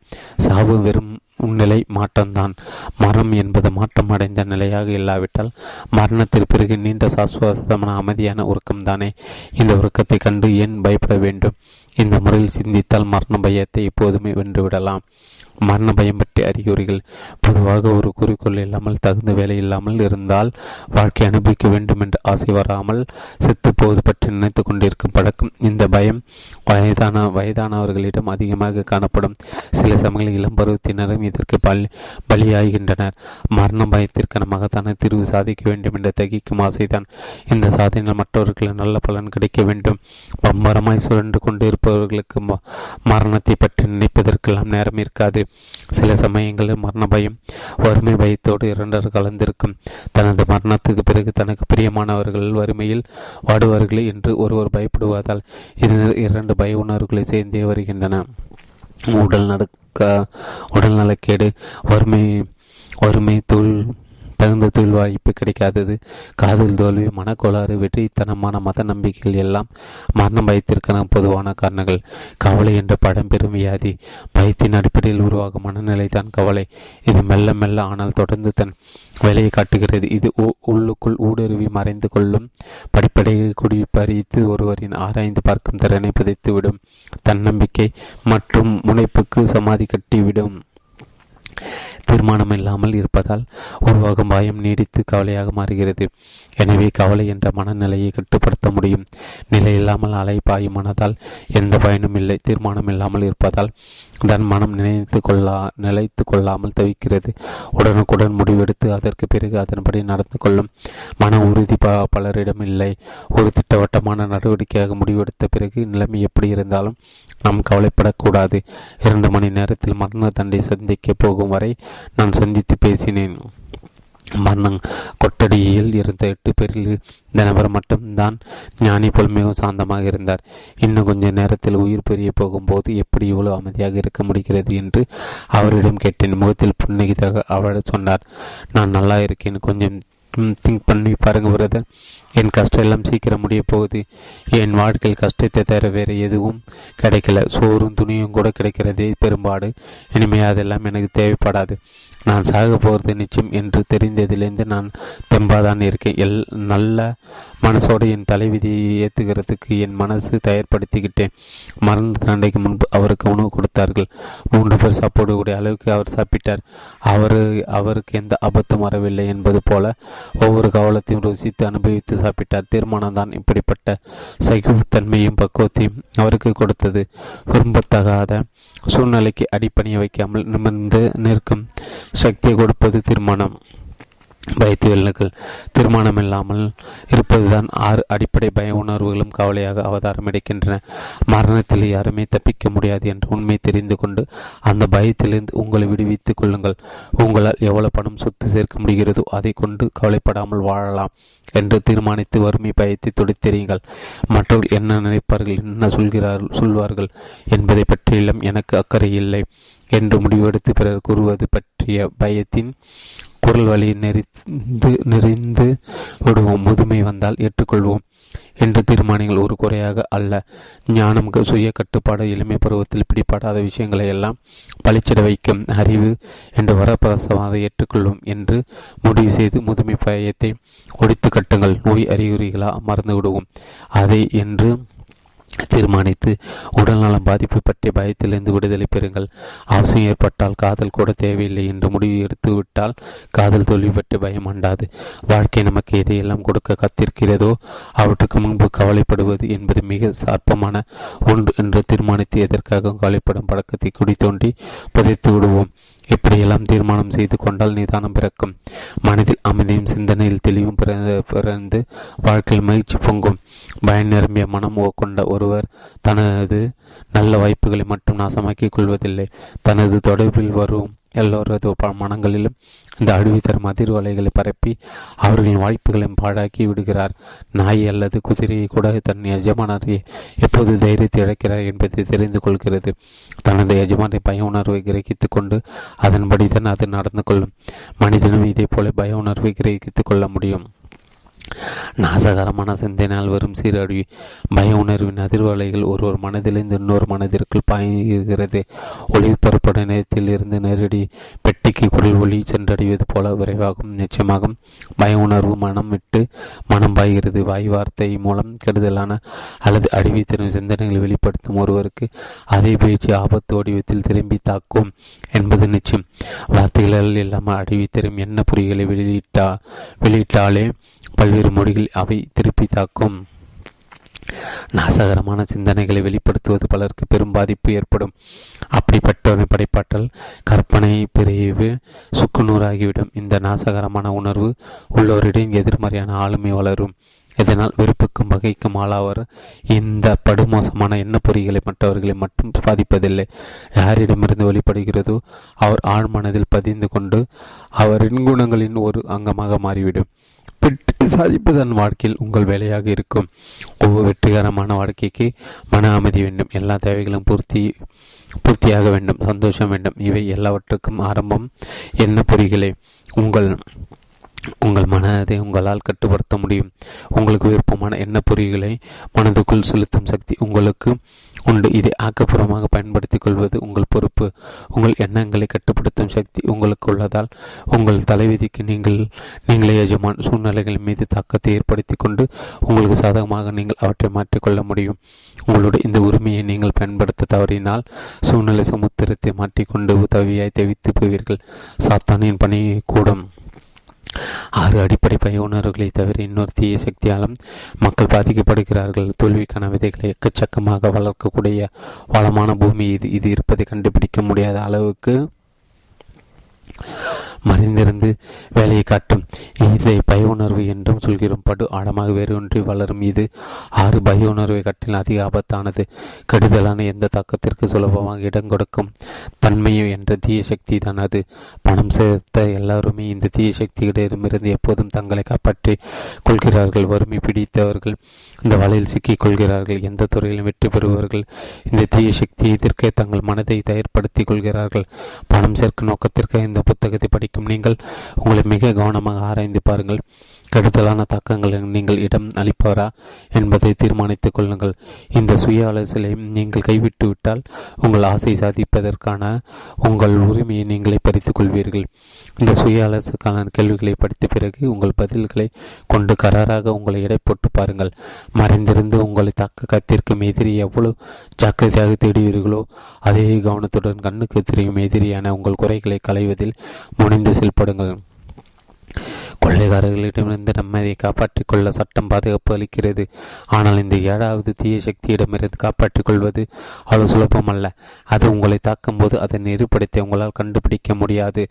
சாவு வெறும் உன்னிலை மாற்றம்தான். மரம் என்பது மாற்றம் அடைந்த நிலையாக இல்லாவிட்டால் மரணத்திற்கு பிறகு நீண்ட சாஸ்வசமான அமைதியான உறக்கம்தானே. இந்த உறக்கத்தை கண்டு ஏன் பயப்பட வேண்டும்? இந்த முறையில் சிந்தித்தால் மரண பயத்தை எப்போதுமே வென்றுவிடலாம். மரண பயம் பற்றி அறிகுறிகள். பொதுவாக ஒரு குறிக்கோள் இல்லாமல், தகுந்த வேலை இல்லாமல் இருந்தால், வாழ்க்கை அனுபவிக்க வேண்டும் என்று ஆசை வராமல், செத்துப்போவது பற்றி நினைத்து கொண்டிருக்கும் பழக்கம். இந்த பயம் வயதானவர்களிடம் அதிகமாக காணப்படும். சில சமயங்களில் இளம் பருவத்தினரும் இதற்கு பலியாகின்றனர். மரண பயத்திற்கான மகத்தான தீர்வு சாதிக்க வேண்டும் என்ற தகிக்கும் ஆசைதான். இந்த சாதனையில் மற்றவர்களுக்கு நல்ல பலன் கிடைக்க வேண்டும். பம்பரமாய் சுழன்று கொண்டு இருப்பவர்களுக்கு மரணத்தை பற்றி நினைப்பதற்கெல்லாம் நேரம் இருக்காது. சில சமயங்களில் மரண பயம் வறுமை பயத்தோடு இரண்டர் கலந்திருக்கும். தனது மரணத்துக்கு பிறகு தனக்கு பிரியமானவர்கள் வறுமையில் வாடுவார்களே என்று ஒருவர் பயப்படுவதால் இது இரண்டு பய உணர்வுகளை சேர்ந்தே வருகின்றன. உடல்நலக்கேடு, வறுமை, தகுந்த தொழில் வாய்ப்பு கிடைக்காதது, காதல் தோல்வி, மனக்கோளாறு, வெற்றித்தனமான மத நம்பிக்கைகள் எல்லாம் மரண பயத்திற்கான பொதுவான காரணங்கள். கவலை என்ற படம் பெறும் வியாதி. பயத்தின் அடிப்படையில் உருவாகும் மனநிலை தான் கவலை. இது மெல்ல மெல்ல ஆனால் தொடர்ந்து தன் வேலையை காட்டுகிறது. இது உள்ளுக்குள் ஊடுருவி மறைந்து கொள்ளும், படிப்படையை குடிப்பறித்து ஒருவரின் ஆராய்ந்து பார்க்கும் திறனை புதைத்துவிடும். தன்னம்பிக்கை மற்றும் முனைப்புக்கு சமாதி கட்டிவிடும். தீர்மானம் இல்லாமல் இருப்பதால் உருவாகும் பயம் நீடித்து கவலையாக மாறுகிறது. எனவே கவலை என்ற மனநிலையை கட்டுப்படுத்த முடியும். நிலை இல்லாமல் அலைப்பாயும் மனதால் எந்த பயனும் இல்லை. தீர்மானம் இல்லாமல் இருப்பதால் தன் மனம் நிலைத்து கொள்ளாமல் தவிக்கிறது. உடனுக்குடன் முடிவெடுத்து அதற்கு பிறகு அதன்படி நடந்து கொள்ளும் மன உறுதி பலரிடம் இல்லை. ஒரு திட்டவட்டமான நடவடிக்கையாக முடிவெடுத்த பிறகு நிலைமை எப்படி இருந்தாலும் நாம் கவலைப்படக்கூடாது. 2 மணி நேரத்தில் மரண தண்டை சந்திக்கப் போகும் வரை நான் சந்தித்து பேசினேன். மரணம் கொட்டடியில் இருந்த 8 பேரில் இந்த நபர் மட்டும்தான் ஞானி போல் மிகவும் சாந்தமாக இருந்தார். இன்னும் கொஞ்சம் நேரத்தில் உயிர் பெரிய போகும்போது எப்படி இவ்வளவு அமைதியாக இருக்க முடிகிறது என்று அவரிடம் கேட்டேன். முகத்தில் புன்னகையாக அவள் சொன்னார், நான் நல்லா இருக்கேன், கொஞ்சம் திங்க் பண்ணி பாருங்க பிரதர், என் கஷ்டம் எல்லாம் சீக்கிரம் முடிய போகுது. என் வாழ்க்கையில் கஷ்டத்தை தவிர வேறு எதுவும் கிடைக்கல. சோறும் துணியும் கூட கிடைக்கிறதே பெரும்பாடு. இனிமேல் அதெல்லாம் எனக்கு தேவைப்படாது. நான் சாக போகிறது நிச்சயம் என்று தெரிந்ததிலிருந்து நான் தெம்பாதான் இருக்கேன். நல்ல மனசோடு என் தலைவிதியை ஏற்றுக்கிறதுக்கு என் மனசு தயார்படுத்திக்கிட்டேன். மருந்து தண்டைக்கு முன்பு அவருக்கு உணவு கொடுத்தார்கள். 3 பேர் சாப்பிடக்கூடிய அளவுக்கு அவர் சாப்பிட்டார். அவருக்கு எந்த ஆபத்தும் வரவில்லை என்பது போல ஒவ்வொரு கவலத்தையும் ருசித்து அனுபவித்து சாப்பிட்டார். தீர்மானம் தான் இப்படிப்பட்ட சகிப்புத்தன்மையும் பக்குவத்தையும் அவருக்கு கொடுத்தது. விரும்பத்தகாத சூழ்நிலைக்கு அடிப்பணிய வைக்காமல் நிமிர்ந்து நிற்கும் சக்தியை கொடுப்பது தீர்மானம். பயத்து வெள்ளங்கள். தீர்மானம் இல்லாமல் இருப்பதுதான் 6 அடிப்படை பய உணர்வுகளும் கவலையாக அவதாரம் எடுக்கின்றன. மரணத்தில் யாருமே தப்பிக்க முடியாது என்று உண்மை தெரிந்து கொண்டு அந்த பயத்திலிருந்து உங்களை விடுவித்துக் கொள்ளுங்கள். உங்களால் எவ்வளவு பணம் சொத்து சேர்க்க முடிகிறதோ அதை கொண்டு கவலைப்படாமல் வாழலாம் என்று தீர்மானித்து வறுமை பயத்தை தொடுத்தெறியுங்கள். மற்றவர்கள் என்ன நினைப்பார்கள், என்ன சொல்வார்கள் என்பதை பற்றியெல்லாம் எனக்கு அக்கறை இல்லை. என்று முடிவெடுத்து பிறர் கூறுவது பற்றிய பயத்தின் குரல் வழி நிறைந்து விடுவோம். முதுமை வந்தால் ஏற்றுக்கொள்வோம் என்ற தீர்மானங்கள் ஒரு குறையாக அல்ல. ஞானம், சுய கட்டுப்பாடு, எளிமை பருவத்தில் பிடிபடாத விஷயங்களை எல்லாம் பழிச்சிட வைக்கும் அறிவு என்ற வரப்பிரசவாதை ஏற்றுக்கொள்ளும் என்று முடிவு செய்து முதுமை பயத்தை ஒழித்து கட்டுங்கள். நோய் அறிகுறிகளா மறந்து விடுவோம் அதை என்று தீர்மானித்து உடல்நலம் பாதிப்பு பற்றிய பயத்திலிருந்து விடுதலை பெறுங்கள். அவசியம் ஏற்பட்டால் காதல் கூட தேவையில்லை என்று முடிவு எடுத்துவிட்டால் காதல் தோல்வி பற்றி பயம் அண்டாது. வாழ்க்கை நமக்கு எதையெல்லாம் கொடுக்க காத்திருக்கிறதோ அவற்றுக்கு முன்பு கவலைப்படுவது என்பது மிக சார்பமான ஒன்று என்று தீர்மானித்து எதற்காக கவலைப்படும் பழக்கத்தை குடி தோண்டி புதைத்து விடுவோம். இப்படியெல்லாம் தீர்மானம் செய்து கொண்டால் நிதானம் பிறக்கும். மனதில் அமைதியும் சிந்தனையில் தெளிவும் பிறந்து வாழ்க்கையில் மகிழ்ச்சி பொங்கும். பயன் நிரம்பிய மனம் கொண்ட ஒருவர் தனது நல்ல வாய்ப்புகளை மட்டும் நாசமாக்கிக் கொள்வதில்லை. தனது தொடர்பில் வரும் எல்லோரது மனங்களிலும் இந்த அழிவுதரும் அதிர்வலைகளை பரப்பி அவர்களின் வாய்ப்புகளையும் பாழாக்கி விடுகிறார். நாய் அல்லது குதிரையை கூட தன் எஜமானரை எப்போது தைரியத்தை இழக்கிறார் என்பதை தெரிந்து கொள்கிறது. தனது எஜமானரை பய உணர்வை கிரகித்து கொண்டு அதன்படி தான் அது நடந்து கொள்ளும். மனிதனும் இதே போல பய உணர்வை கிரகித்து கொள்ள முடியும். நாசகரமான சிந்தனையால் வரும் சீரழிவு பய உணர்வின் அதிர்வலைகள் ஒருவர் மனதிலிருந்து இன்னொரு மனதிற்குள் பாய்கிறது. ஒளிபரப்பட நேரத்தில் இருந்து நேரடி பெட்டிக்கு குரல் ஒளி சென்றடைவது போல விரைவாகும். நிச்சயமாகும் பய உணர்வு மனம் விட்டு மனம் பாய்கிறது. வாய் வார்த்தை மூலம் கருதலான அல்லது அழிவை தரும் சிந்தனைகளை வெளிப்படுத்தும் ஒருவருக்கு அதே பேச்சு ஆபத்து வடிவத்தில் திரும்பி தாக்கும் என்பது நிச்சயம். வார்த்தைகளால் இல்லாமல் அழிவை தரும் என்ன புரிகளை வெளியிட்டாலே பல்வேறு மொழிகள் அவை திருப்பி தாக்கும். நாசகரமான சிந்தனைகளை வெளிப்படுத்துவது பலருக்கு பெரும் பாதிப்பு ஏற்படும். அப்படிப்பட்ட படைப்பாற்றல் கற்பனை பிரிவு சுக்குநூறாகிவிடும். இந்த நாசகரமான உணர்வு உள்ளோரிடம் எதிர்மறையான ஆளுமை வளரும். இதனால் வெறுப்புக்கும் வகைக்கும் ஆளாவர். இந்த படுமோசமான எண்ண பொறிகளை மற்றவர்களை மட்டும் பாதிப்பதில்லை. யாரிடமிருந்து வெளிப்படுகிறதோ அவர் ஆழ்மனதில் பதிந்து கொண்டு அவரின் குணங்களின் ஒரு அங்கமாக மாறிவிடும். சாதிப்பதன் வாழ்க்கையில் உங்கள் வேலையாக இருக்கும். ஒவ்வொரு வெற்றிகரமான வாழ்க்கைக்கு மன அமைதி வேண்டும். எல்லா தேவைகளும் பூர்த்தியாக வேண்டும். சந்தோஷம் வேண்டும். இவை எல்லாவற்றுக்கும் ஆரம்பம் என்ன பொறிகளே. உங்கள் மனதை உங்களால் கட்டுப்படுத்த முடியும். உங்களுக்கு விருப்பமான எண்ண பொறிகளை மனதுக்குள் செலுத்தும் சக்தி உங்களுக்கு உண்டு. இதை ஆக்கப்பூர்வமாக பயன்படுத்திக் கொள்வது உங்கள் பொறுப்பு. உங்கள் எண்ணங்களை கட்டுப்படுத்தும் சக்தி உங்களுக்கு உள்ளதால் உங்கள் தலைவிதிக்கு நீங்களே எஜமான். சூழ்நிலைகள் மீது தாக்கத்தை ஏற்படுத்தி கொண்டு உங்களுக்கு சாதகமாக நீங்கள் அவற்றை மாற்றிக்கொள்ள முடியும். உங்களுடைய இந்த உரிமையை நீங்கள் பயன்படுத்த தவறினால் சூழ்நிலை சமுத்திரத்தை மாற்றிக்கொண்டு தவியாய் தவித்து போவீர்கள். சாத்தானின் பணி கூடும் 6 அடிப்படை பய உணர்வுகளை தவிர இன்னொரு தீய சக்தியாலும் மக்கள் பாதிக்கப்படுகிறார்கள். தோல்விக்கான விதைகளை எக்கச்சக்கமாக வளர்க்கக்கூடிய வளமான பூமி இது. இது இருப்பதை கண்டுபிடிக்க முடியாத அளவுக்கு மறைந்திருந்து வேலையை காட்டும். இதை பய உணர்வு என்றும் சொல்கிறோம். படு ஆழமாக வேறொன்றி வளரும் இது 6 பய உணர்வை கட்டில் அதிக ஆபத்தானது. கெடுதலான எந்த தாக்கத்திற்கு சுலபமாக இடம் கொடுக்கும் தன்மையும் என்ற தீய சக்தி தான் அது. பணம் சேர்த்த எல்லாருமே இந்த தீய சக்தியிடமிருந்து எப்போதும் தங்களை காப்பாற்றி கொள்கிறார்கள். வறுமை பிடித்தவர்கள் இந்த வலையில் சிக்கிக் கொள்கிறார்கள். எந்த துறையிலும் வெற்றி பெறுபவர்கள் இந்த தீய சக்தியை எதிர்க்க தங்கள் மனதை தயார்படுத்திக் கொள்கிறார்கள். பணம் சேர்க்கும் நோக்கத்திற்கு இந்த புத்தகத்தை படிக்கும் நீங்கள் உங்களை மிக கவனமாக ஆராய்ந்து பாருங்கள். கடுதலான தாக்கங்களை நீங்கள் இடம் அளிப்பவரா என்பதை தீர்மானித்துக் கொள்ளுங்கள். இந்த சுய ஆலோசனை நீங்கள் கைவிட்டுவிட்டால் உங்கள் ஆசை சாதிப்பதற்கான உங்கள் உரிமையை நீங்களே பறித்துக் கொள்வீர்கள். இந்த சுய ஆலோசனைக்கான கேள்விகளை படித்த பிறகு உங்கள் பதில்களை கொண்டு கராராக உங்களை எடை போட்டு பாருங்கள். மறைந்திருந்து உங்களை தாக்க கத்திற்கும் எதிரி எவ்வளவு ஜாக்கிரதையாக தேடுவீர்களோ அதே கவனத்துடன் கண்ணுக்கு தெரியும் எதிரியான உங்கள் குறைகளை களைவதில் முனைந்து செயல்படுங்கள். கொள்ளைக்காரர்களிடமிருந்து நம்மை காப்பாற்றிக் கொள்ள சட்டம் பாதுகாப்பு அளிக்கிறது. ஆனால் இந்த 7வது தீய சக்தியிடமிருந்து காப்பாற்றிக் கொள்வது அவ்வளவு சுலபமல்ல. அது உங்களை தாக்கும் போது அதை நெறிப்படுத்தி உங்களால் கண்டுபிடிக்க முடியாது.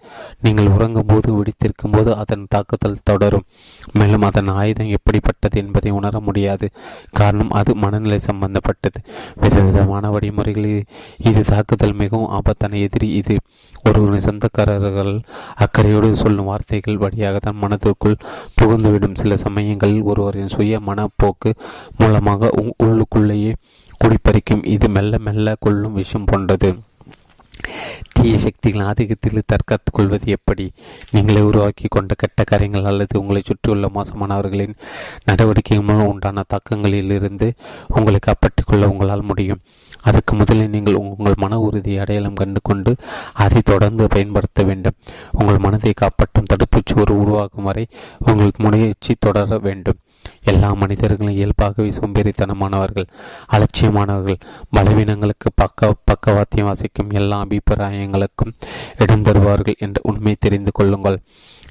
நீங்கள் உறங்கும் போது விழித்திருக்கும் போது அதன் தாக்குதல் தொடரும். மேலும் அதன் ஆயுதம் எப்படிப்பட்டது என்பதை உணர முடியாது. காரணம் அது மனநிலை சம்பந்தப்பட்டது. விதவிதமான வழிமுறைகளில் இது தாக்குதல் மிகவும் ஆபத்தான எதிரி. இது ஒருவரின் சொந்தக்காரர்கள் அக்கறையோடு சொல்லும் வார்த்தைகள் வழியாகத்தான் மனத்திற்குள் புகுந்துவிடும். சில சமயங்களில் ஒருவரின் சுய மனப்போக்கு மூலமாக உள்ளுக்குள்ளேயே குடிப்பறிக்கும். இது மெல்ல மெல்ல கொள்ளும் விஷம் போன்றது. தீய சக்திகள் ஆதிக்கத்தில் தற்காத்துக் கொள்வது எப்படி? நீங்களை உருவாக்கி கொண்ட கெட்ட காரியங்கள் அல்லது உங்களை சுற்றியுள்ள மோசமானவர்களின் நடவடிக்கை மூலம் உண்டான தாக்கங்களிலிருந்து உங்களை காப்பாற்றிக் கொள்ள உங்களால் முடியும். அதுக்கு முதலில் நீங்கள் உங்கள் மன உறுதியை அடையாளம் கண்டு கொண்டு அதை தொடர்ந்து பயன்படுத்த வேண்டும். உங்கள் மனதை காப்பாற்றும் தடுப்புச்சுவர் உருவாகும் வரை உங்களுக்கு முயற்சி தொடர வேண்டும். எல்லா மனிதர்களும் இயல்பாகவே சோம்பேறித்தனமானவர்கள், அலட்சியமானவர்கள். பலவீனங்களுக்கு பக்கவாத்தியம் வாசிக்கும் எல்லா அபிப்பிராயங்களுக்கும் இடம் தருவார்கள் என்ற உண்மை தெரிந்து கொள்ளுங்கள்.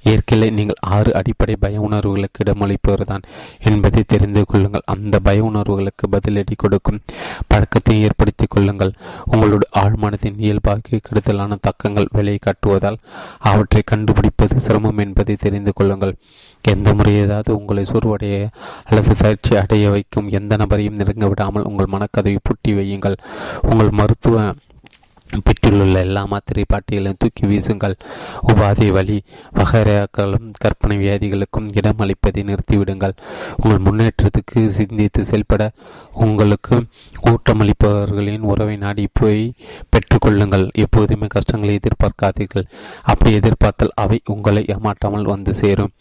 இயற்கையிலே நீங்கள் 6 அடிப்படை பய உணர்வுகளுக்கு இடமளிப்பவர்தான் என்பதை தெரிந்து கொள்ளுங்கள். அந்த பய உணர்வுகளுக்கு பதிலடி கொடுக்கும் பழக்கத்தை ஏற்படுத்திக் கொள்ளுங்கள். உங்களுடைய ஆழ்மனத்தின் இயல்பாகிய கெடுதலான தாக்கங்கள் விலை காட்டுவதால் அவற்றை கண்டுபிடிப்பது சிரமம் என்பதை தெரிந்து கொள்ளுங்கள். எந்த முறையாவது உங்களை சோர்வடைய அல்லது தளர்ச்சி அடைய வைக்கும் எந்த நபரையும் நெருங்க விடாமல் உங்கள் மனக்கதவை பூட்டி வையுங்கள். உங்கள் மருத்துவ பெற்றிலுள்ள எல்லா மாத்திரை பாட்டிகளையும் தூக்கி வீசுங்கள். உபாதை, வலி, வகைராக்களும் கற்பனை வியாதிகளுக்கும் இடம் அளிப்பதை நிறுத்திவிடுங்கள். உங்கள் முன்னேற்றத்துக்கு சிந்தித்து செயல்பட உங்களுக்கு ஊட்டமளிப்பவர்களின் உறவை நாடி போய் பெற்றுக்கொள்ளுங்கள். எப்போதுமே கஷ்டங்களை எதிர்பார்க்காதீர்கள். அப்படி எதிர்பார்த்தால் அவை உங்களை ஏமாற்றாமல் வந்து சேரும்.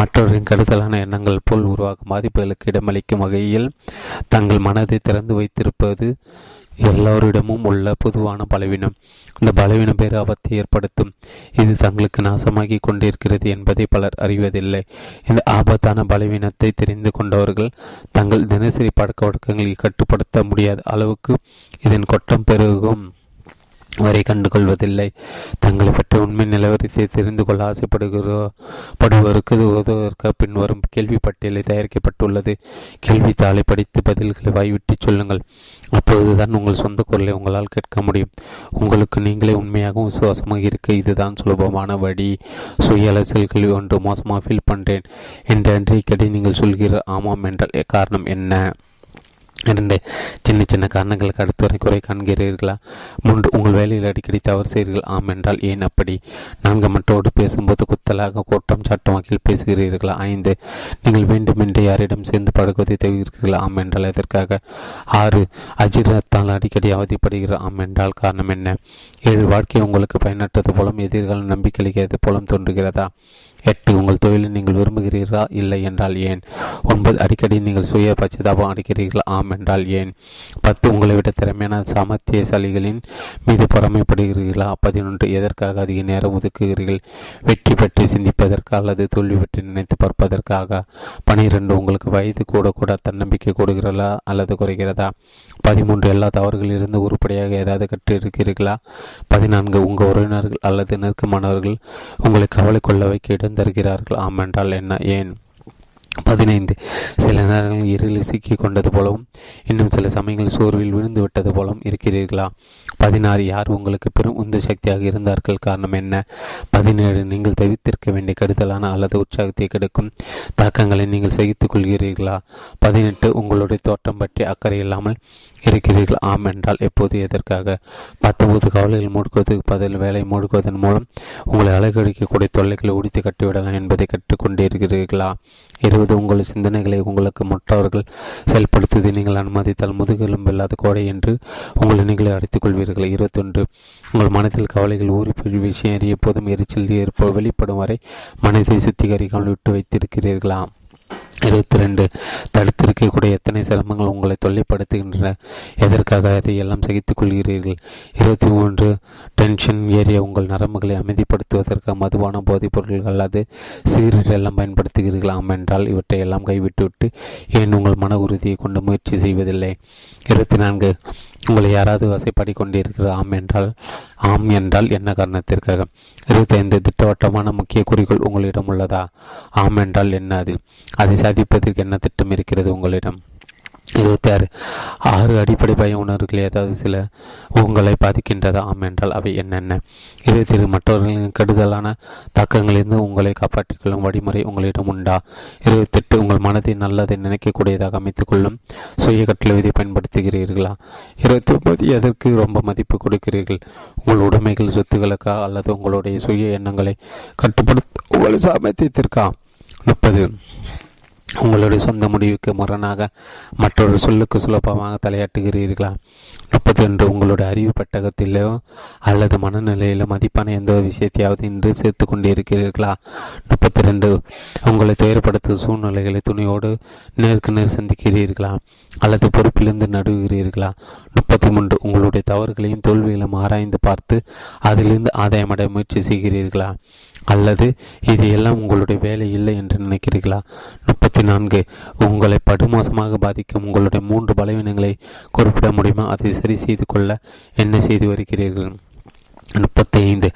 மற்றவரின் கடுதலான எண்ணங்கள் போல் உருவாகும் பாதிப்புகளுக்கு இடமளிக்கும் வகையில் தங்கள் மனதை திறந்து வைத்திருப்பது எல்லோரிடமும் உள்ள பொதுவான பலவீனம். இந்த பலவீனம் பேர் ஆபத்தை ஏற்படுத்தும். இது தங்களுக்கு நாசமாகி கொண்டிருக்கிறது என்பதை பலர் அறிவதில்லை. இந்த ஆபத்தான பலவீனத்தை தெரிந்து கொண்டவர்கள் தங்கள் தினசரி பழக்க வழக்கங்களை கட்டுப்படுத்த முடியாத அளவுக்கு இதன் கொட்டம் பெருகும் வரை கண்டுகொள்வதில்லை. தங்களை பற்றி உண்மை நிலவரத்தை தெரிந்து கொள்ள ஆசைப்படுவருக்கு உதவுவதற்கு பின்வரும் கேள்வி பட்டியலை தயாரிக்கப்பட்டுள்ளது. கேள்வித்தாளை படித்து பதில்களை வாய்விட்டு சொல்லுங்கள். அப்போதுதான் உங்கள் சொந்த குரலை உங்களால் கேட்க முடியும். உங்களுக்கு நீங்களே உண்மையாகவும் விசுவாசமாக இருக்க இதுதான் சுலபமான வழி. சுய அலசல்கள் ஒன்று. மோசமாக ஃபீல் பண்ணுறேன் என்று அன்றைக்கடி நீங்கள் சொல்கிற ஆமாம் என்றால் காரணம் என்ன? 2. சின்ன சின்ன காரணங்களுக்கு அடுத்து வரை குறை காண்கிறீர்களா? 3. உங்கள் வேலையில் அடிக்கடி தவறு செய்கிறீர்கள். ஆம் என்றால் ஏன் அப்படி? 4. மற்றோடு பேசும்போது குத்தலாக கோட்டம் சாட்டம் வகையில் பேசுகிறீர்களா? 5. நீங்கள் வேண்டுமென்றே யாரிடம் சேர்ந்து படுக்குவதை தவிர்க்கிறீர்களா? ஆம் என்றால் எதற்காக? 6. அஜீரணத்தால் அடிக்கடி அவதிப்படுகிற. ஆம் என்றால் காரணம் என்ன? 7. வாழ்க்கை உங்களுக்கு பயனற்றது போலும் எதிர்கால நம்பிக்கையிலிக்கிறது போலும் தோன்றுகிறதா? 8. உங்கள் தொழிலில் நீங்கள் விரும்புகிறீர்களா? இல்லை என்றால் ஏன்? 9. அடிக்கடி நீங்கள் சுய பச்சதாபம் அடிக்கிறீர்களா? ஆம் என்றால் ஏன்? 10. உங்களை விட திறமையான சாமர்த்தியசாலிகளின் மீது பொறாமைப்படுகிறீர்களா? 11. எதற்காக அதிக நேரம் ஒதுக்குகிறீர்கள்? வெற்றி பற்றி சிந்திப்பதற்கா அல்லது தோல்வி பற்றி நினைத்து பார்ப்பதற்காக? 12. உங்களுக்கு வயது கூட கூட தன்னம்பிக்கை கொடுகிறீர்களா அல்லது குறைகிறதா? 13. எல்லா தவறுகளிலிருந்து உருப்படியாக ஏதாவது கற்றிருக்கிறீர்களா? 14. உங்கள் உறவினர்கள் அல்லது நெருக்கமானவர்கள் உங்களை கவலை கொள்ள வைக்க இடம் தருகிறார்கள். ஆம் என்றால் என்ன, ஏன்? 15. சில நேரங்கள் இருளில் சிக்கிக் கொண்டது போலவும் இன்னும் சில சமயங்கள் சோர்வில் விழுந்து விட்டது போலவும் இருக்கிறீர்களா? 16. யார் உங்களுக்கு பெரும் உந்து சக்தியாக இருந்தார்கள்? காரணம் என்ன? 17. நீங்கள் தவிர்த்திருக்க வேண்டிய கடுதலான அல்லது உற்சாகத்தை கெடுக்கும் தாக்கங்களை நீங்கள் சகித்துக் கொள்கிறீர்களா? 18. உங்களுடைய தோற்றம் பற்றி அக்கறை இல்லாமல் இருக்கிறீர்கள். ஆம் என்றால் எப்போது, எதற்காக? 19. கவலைகள் மூடுக்குவதற்கு பதில் வேலை மூடுக்குவதன் மூலம் உங்களை அழகடிக்கக்கூடிய தொல்லைகளை உடித்து கட்டிவிடலாம் என்பதை கற்றுக்கொண்டிருக்கிறீர்களா? 20. உங்கள் சிந்தனைகளை உங்களுக்கு மற்றவர்கள் செயல்படுத்துவதை நீங்கள் அனுமதித்தால் முதுகெலும்பில்லாத கோடை என்று உங்களை நீங்களே அடித்துக் கொள்வீர்கள். 21. உங்கள் மனத்தில் கவலைகள் ஊறி விஷயம் எப்போதும் எரிச்சல் வெளிப்படும் வரை மனத்தை சுத்திகரிக்காமல் விட்டு வைத்திருக்கிறீர்களா? 22. தடுத்திருக்கக்கூடிய எத்தனை சிரமங்கள் உங்களை தொல்லைப்படுத்துகின்றன? எதற்காக அதை எல்லாம் சகித்துக் கொள்கிறீர்கள்? 23. டென்ஷன் ஏரிய உங்கள் நரம்புகளை அமைதிப்படுத்துவதற்காக மதுவான போதைப் பொருட்கள் அல்லது சிகரெட் எல்லாம் பயன்படுத்துகிறீர்களாம் என்றால் இவற்றை எல்லாம் கைவிட்டுவிட்டு ஏன் உங்கள் மன உறுதியை கொண்டு முயற்சி செய்வதில்லை? 24. உங்களை யாராவது வசைப்பாடி கொண்டிருக்கிற. ஆம் என்றால் என்ன காரணத்திற்காக? 25. திட்டவட்டமான முக்கிய குறிக்கோள் உங்களிடம் உள்ளதா? ஆம் என்றால் என்ன அது? அதை சாதிப்பதற்கு என்ன திட்டம் இருக்கிறது உங்களிடம்? 26. 6 அடிப்படை பய உணர்வுகள் ஏதாவது சில உங்களை பாதிக்கின்றதா? ஆம் என்றால் அவை என்னென்ன? 27. மற்றவர்களின் கடுதலான தாக்கங்களிலிருந்து உங்களை காப்பாற்றிக் கொள்ளும் வழிமுறை உங்களிடம் உண்டா? 28. உங்கள் மனதை நல்லதை நினைக்கக்கூடியதாக அமைத்துக் கொள்ளும் சுய கட்டளை பயன்படுத்துகிறீர்களா? 29. எதற்கு ரொம்ப மதிப்பு கொடுக்கிறீர்கள்? உங்கள் உடைமைகள் சொத்துக்களுக்கா அல்லது உங்களுடைய சுய எண்ணங்களை கட்டுப்படுத்த உங்கள் சாமர்த்தியத்திற்கா? 30. உங்களுடைய சொந்த முடிவுக்கு முரணாக மற்றொரு சொல்லுக்கு சுலபமாக தலையாட்டுகிறீர்களா? 31. உங்களுடைய அறிவு பட்டகத்திலோ அல்லது மனநிலையிலோ மதிப்பான எந்த ஒரு விஷயத்தையாவது இன்று சேர்த்து கொண்டிருக்கிறீர்களா? 32. உங்களை துயரப்படுத்தும் சூழ்நிலைகளை துணியோடு நேருக்கு நேர் சந்திக்கிறீர்களா அல்லது பொறுப்பிலிருந்து நடுவுகிறீர்களா? 33. உங்களுடைய தவறுகளையும் தோல்விகளையும் ஆராய்ந்து பார்த்து அதிலிருந்து ஆதாயமடைய முயற்சி செய்கிறீர்களா அல்லது இது எல்லாம் உங்களுடைய வேலை இல்லை என்று நினைக்கிறீர்களா? 4. உங்களை படுமோசமாக பாதிக்கும் உங்களுடைய 3 பலவீனங்களை குறிப்பிட முடியுமா? அதை சரி செய்து கொள்ள என்ன செய்து வருகிறீர்கள்? 35.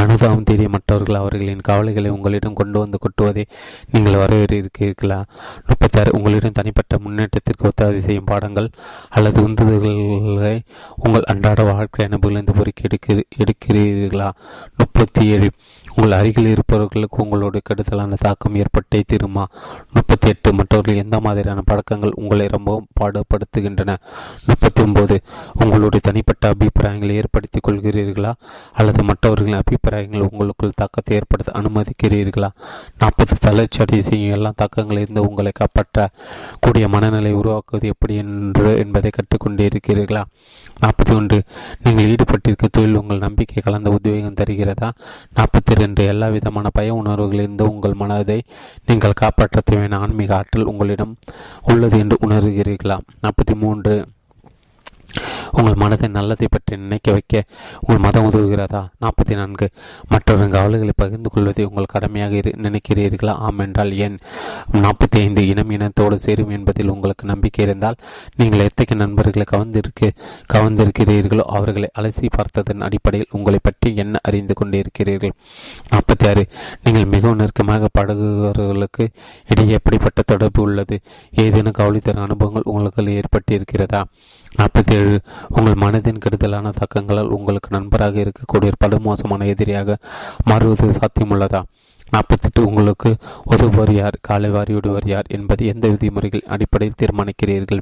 அனுதாபம் தெரிய மற்றவர்கள் அவர்களின் கவலைகளை உங்களிடம் கொண்டு வந்து கொட்டுவதை நீங்கள் வரவேற்கிறீர்களா? 36. உங்களிடம் தனிப்பட்ட முன்னேற்றத்திற்கு ஒத்தாது செய்யும் பாடங்கள் அல்லது உந்துதல்களை உங்கள் அன்றாட வாழ்க்கை அனுபவிலிருந்து பொறுக்கி எடுக்கிறீர்களா? 37. உங்கள் அருகில் இருப்பவர்களுக்கு உங்களுடைய கடுதலான தாக்கம் ஏற்பட்டே தீருமா? 38. மற்றவர்கள் எந்த மாதிரியான பழக்கங்கள் உங்களை ரொம்பவும் பாடுபடுத்துகின்றன? 39. உங்களுடைய தனிப்பட்ட அபிப்பிராயங்களை ஏற்படுத்திக் கொள்கிறீர்களா அல்லது மற்றவர்களின் அபிப்பிராயங்கள் உங்களுக்குள் தாக்கத்தை ஏற்படுத்த அனுமதிக்கிறீர்களா? 40. தளர்ச்சி அடைய செய்யும் எல்லா தாக்கங்களிலிருந்து உங்களை காப்பாற்ற கூடிய மனநிலை உருவாக்குவது எப்படி என்று என்பதை கற்றுக்கொண்டே இருக்கிறீர்களா? 41. நீங்கள் ஈடுபட்டிருக்க தொழில் உங்கள் நம்பிக்கை கலந்த உத்வேகம் தருகிறதா? 42. எல்லா விதமான பய உணர்வுகளிலிருந்து உங்கள் மனதை நீங்கள் காப்பாற்ற தேவையான ஆன்மீக ஆற்றல் உங்களிடம் உள்ளது என்று உணர்கிறீர்களா? 43. உங்கள் மனதை நல்லதை பற்றி நினைக்க வைக்க உங்கள் மதம் உதவுகிறதா? 44. மற்றொரு கவலைகளை பகிர்ந்து கொள்வதை உங்கள் கடமையாக நினைக்கிறீர்களா? ஆம் என்றால் ஏன்? 45. இனம் இனத்தோடு சேரும் என்பதில் உங்களுக்கு நம்பிக்கை இருந்தால் நீங்கள் எத்தகைய நண்பர்களை கவர்ந்திருக்கிறீர்களோ அவர்களை அலசி பார்த்ததன் அடிப்படையில் உங்களை பற்றி என்ன அறிந்து கொண்டிருக்கிறீர்கள்? 46. நீங்கள் மிகவும் நெருக்கமாக பழகுபவர்களுக்கு இடையே எப்படிப்பட்ட தொடர்பு உள்ளது? ஏதேனும் கவலை தரும் அனுபவங்கள் உங்களுக்கு ஏற்பட்டிருக்கிறதா? 47. உங்கள் மனதின் கெடுதலான தாக்கங்களால் உங்களுக்கு நண்பராக இருக்கக்கூடிய படுமோசமான எதிரியாக மாறுவது சாத்தியமுள்ளதா? 48. உங்களுக்கு உதவுவர் யார், காலை வாரியோடுவர் யார் என்பது எந்த விதிமுறைகள் அடிப்படையில் தீர்மானிக்கிறீர்கள்?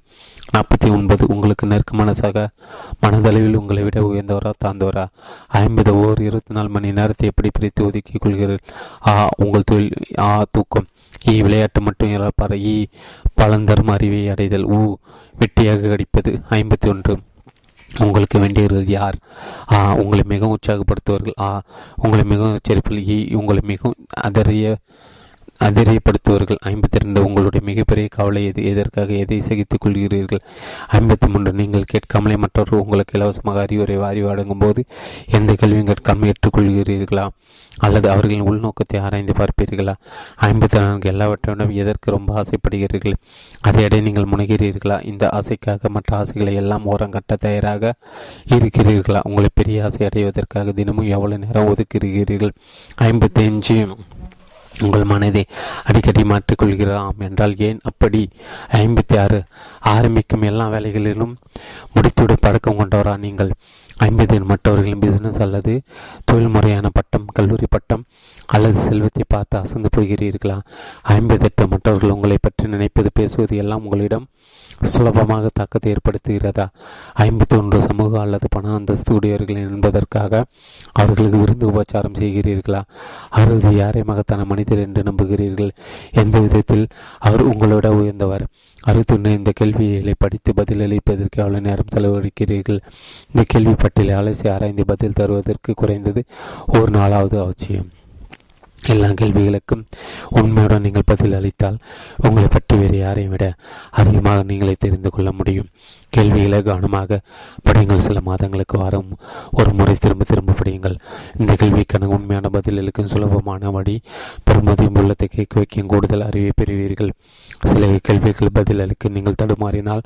49. உங்களுக்கு நெருக்கமான சக மனதளவில் உங்களை விட உயர்ந்தவரா தாழ்ந்தவரா? 50. ஓர் 24 மணி நேரத்தை எப்படி பிரித்து ஒதுக்கிக் கொள்கிறீர்கள்? ஆ உங்கள் தொழில், ஆ தூக்கம், ஈ விளையாட்டு மட்டும் இழப்பார், ஈ பலந்தரும் அறிவை அடைதல், ஊ வெட்டியாக கடிப்பது. 51. உங்களுக்கு வேண்டியவர்கள் யார்? ஆ உங்களை மிகவும் உற்சாகப்படுத்துவார்கள், ஆ உங்களை மிகவும் எச்சரிப்பில், ஈ உங்களை மிகவும் அதிரியப்படுத்துவார்கள். 52. உங்களுடைய மிகப்பெரிய கவலை எது, எதற்காக எதை சகித்துக் கொள்கிறீர்கள்? 53. நீங்கள் கேட்காமலே மற்றவர்கள் உங்களுக்கு இலவசமாக அறிவுரை வாரி வழங்கும் போது எந்த கேள்வியும் கேட்காமல் ஏற்றுக்கொள்கிறீர்களா அல்லது அவர்களின் உள்நோக்கத்தை ஆராய்ந்து பார்ப்பீர்களா? 54. எல்லாவற்றையும் எதற்கு ரொம்ப ஆசைப்படுகிறீர்கள், அதையிடையே நீங்கள் முனைகிறீர்களா? இந்த ஆசைக்காக மற்ற ஆசைகளை எல்லாம் ஓரம் கட்ட தயாராக இருக்கிறீர்களா? உங்களை பெரிய ஆசை அடைவதற்காக தினமும் எவ்வளவு நேரம் ஒதுக்கிறீர்கள்? 55. உங்கள் மனதை அடிக்கடி மாற்றிக்கொள்கிறாம் என்றால் ஏன் அப்படி? 56. ஆரம்பிக்கும் எல்லா வேலைகளிலும் முடித்துவிட பழக்கம் கொண்டவரா நீங்கள்? 57. மற்றவர்களின் பிசினஸ் அல்லது தொழில்முறையான பட்டம், கல்லூரி பட்டம் அல்லது செல்வத்தை பார்த்து அசந்து போகிறீர்களா? 58. மற்றவர்கள் உங்களை பற்றி நினைப்பது, பேசுவது எல்லாம் உங்களிடம் சுலபமாக தாக்கத்தை ஏற்படுத்துகிறதா? 51. சமூக அல்லது பண அந்தஸ்து உடையவர்கள் என்பதற்காக அவர்களுக்கு விருந்து உபச்சாரம் செய்கிறீர்களா? 60. யாரை மகத்தான மனிதர் என்று நம்புகிறீர்கள், எந்த விதத்தில் அவர் உங்களோட உயர்ந்தவர்? 61. இந்த கேள்விகளை படித்து பதிலளிப்பதற்கு அவ்வளவு நேரம் செலவழிக்கிறீர்கள். இந்த கேள்வி பட்டியலை அலசி ஆராய்ந்து பதில் தருவதற்கு குறைந்தது ஒரு நாளாவது அவசியம். எல்லா கேள்விகளுக்கும் உண்மையுடன் நீங்கள் பதில் அளித்தால் உங்களை பற்றி வேறு யாரையும் விட அதிகமாக நீங்களே தெரிந்து கொள்ள முடியும். கேள்விகளை கவனமாக படியுங்கள். சில மாதங்களுக்கு வாரம் ஒரு முறை திரும்ப படியுங்கள். இந்த கேள்விக்கான உண்மையான பதில்களுக்கும் சுலபமான வழி பெருமதியும் உள்ளத்தை கேட்க வைக்கும் கூடுதல் அறிவை பெறுவீர்கள். சில கேள்விகள் பதிலளிக்க நீங்கள் தடுமாறினால்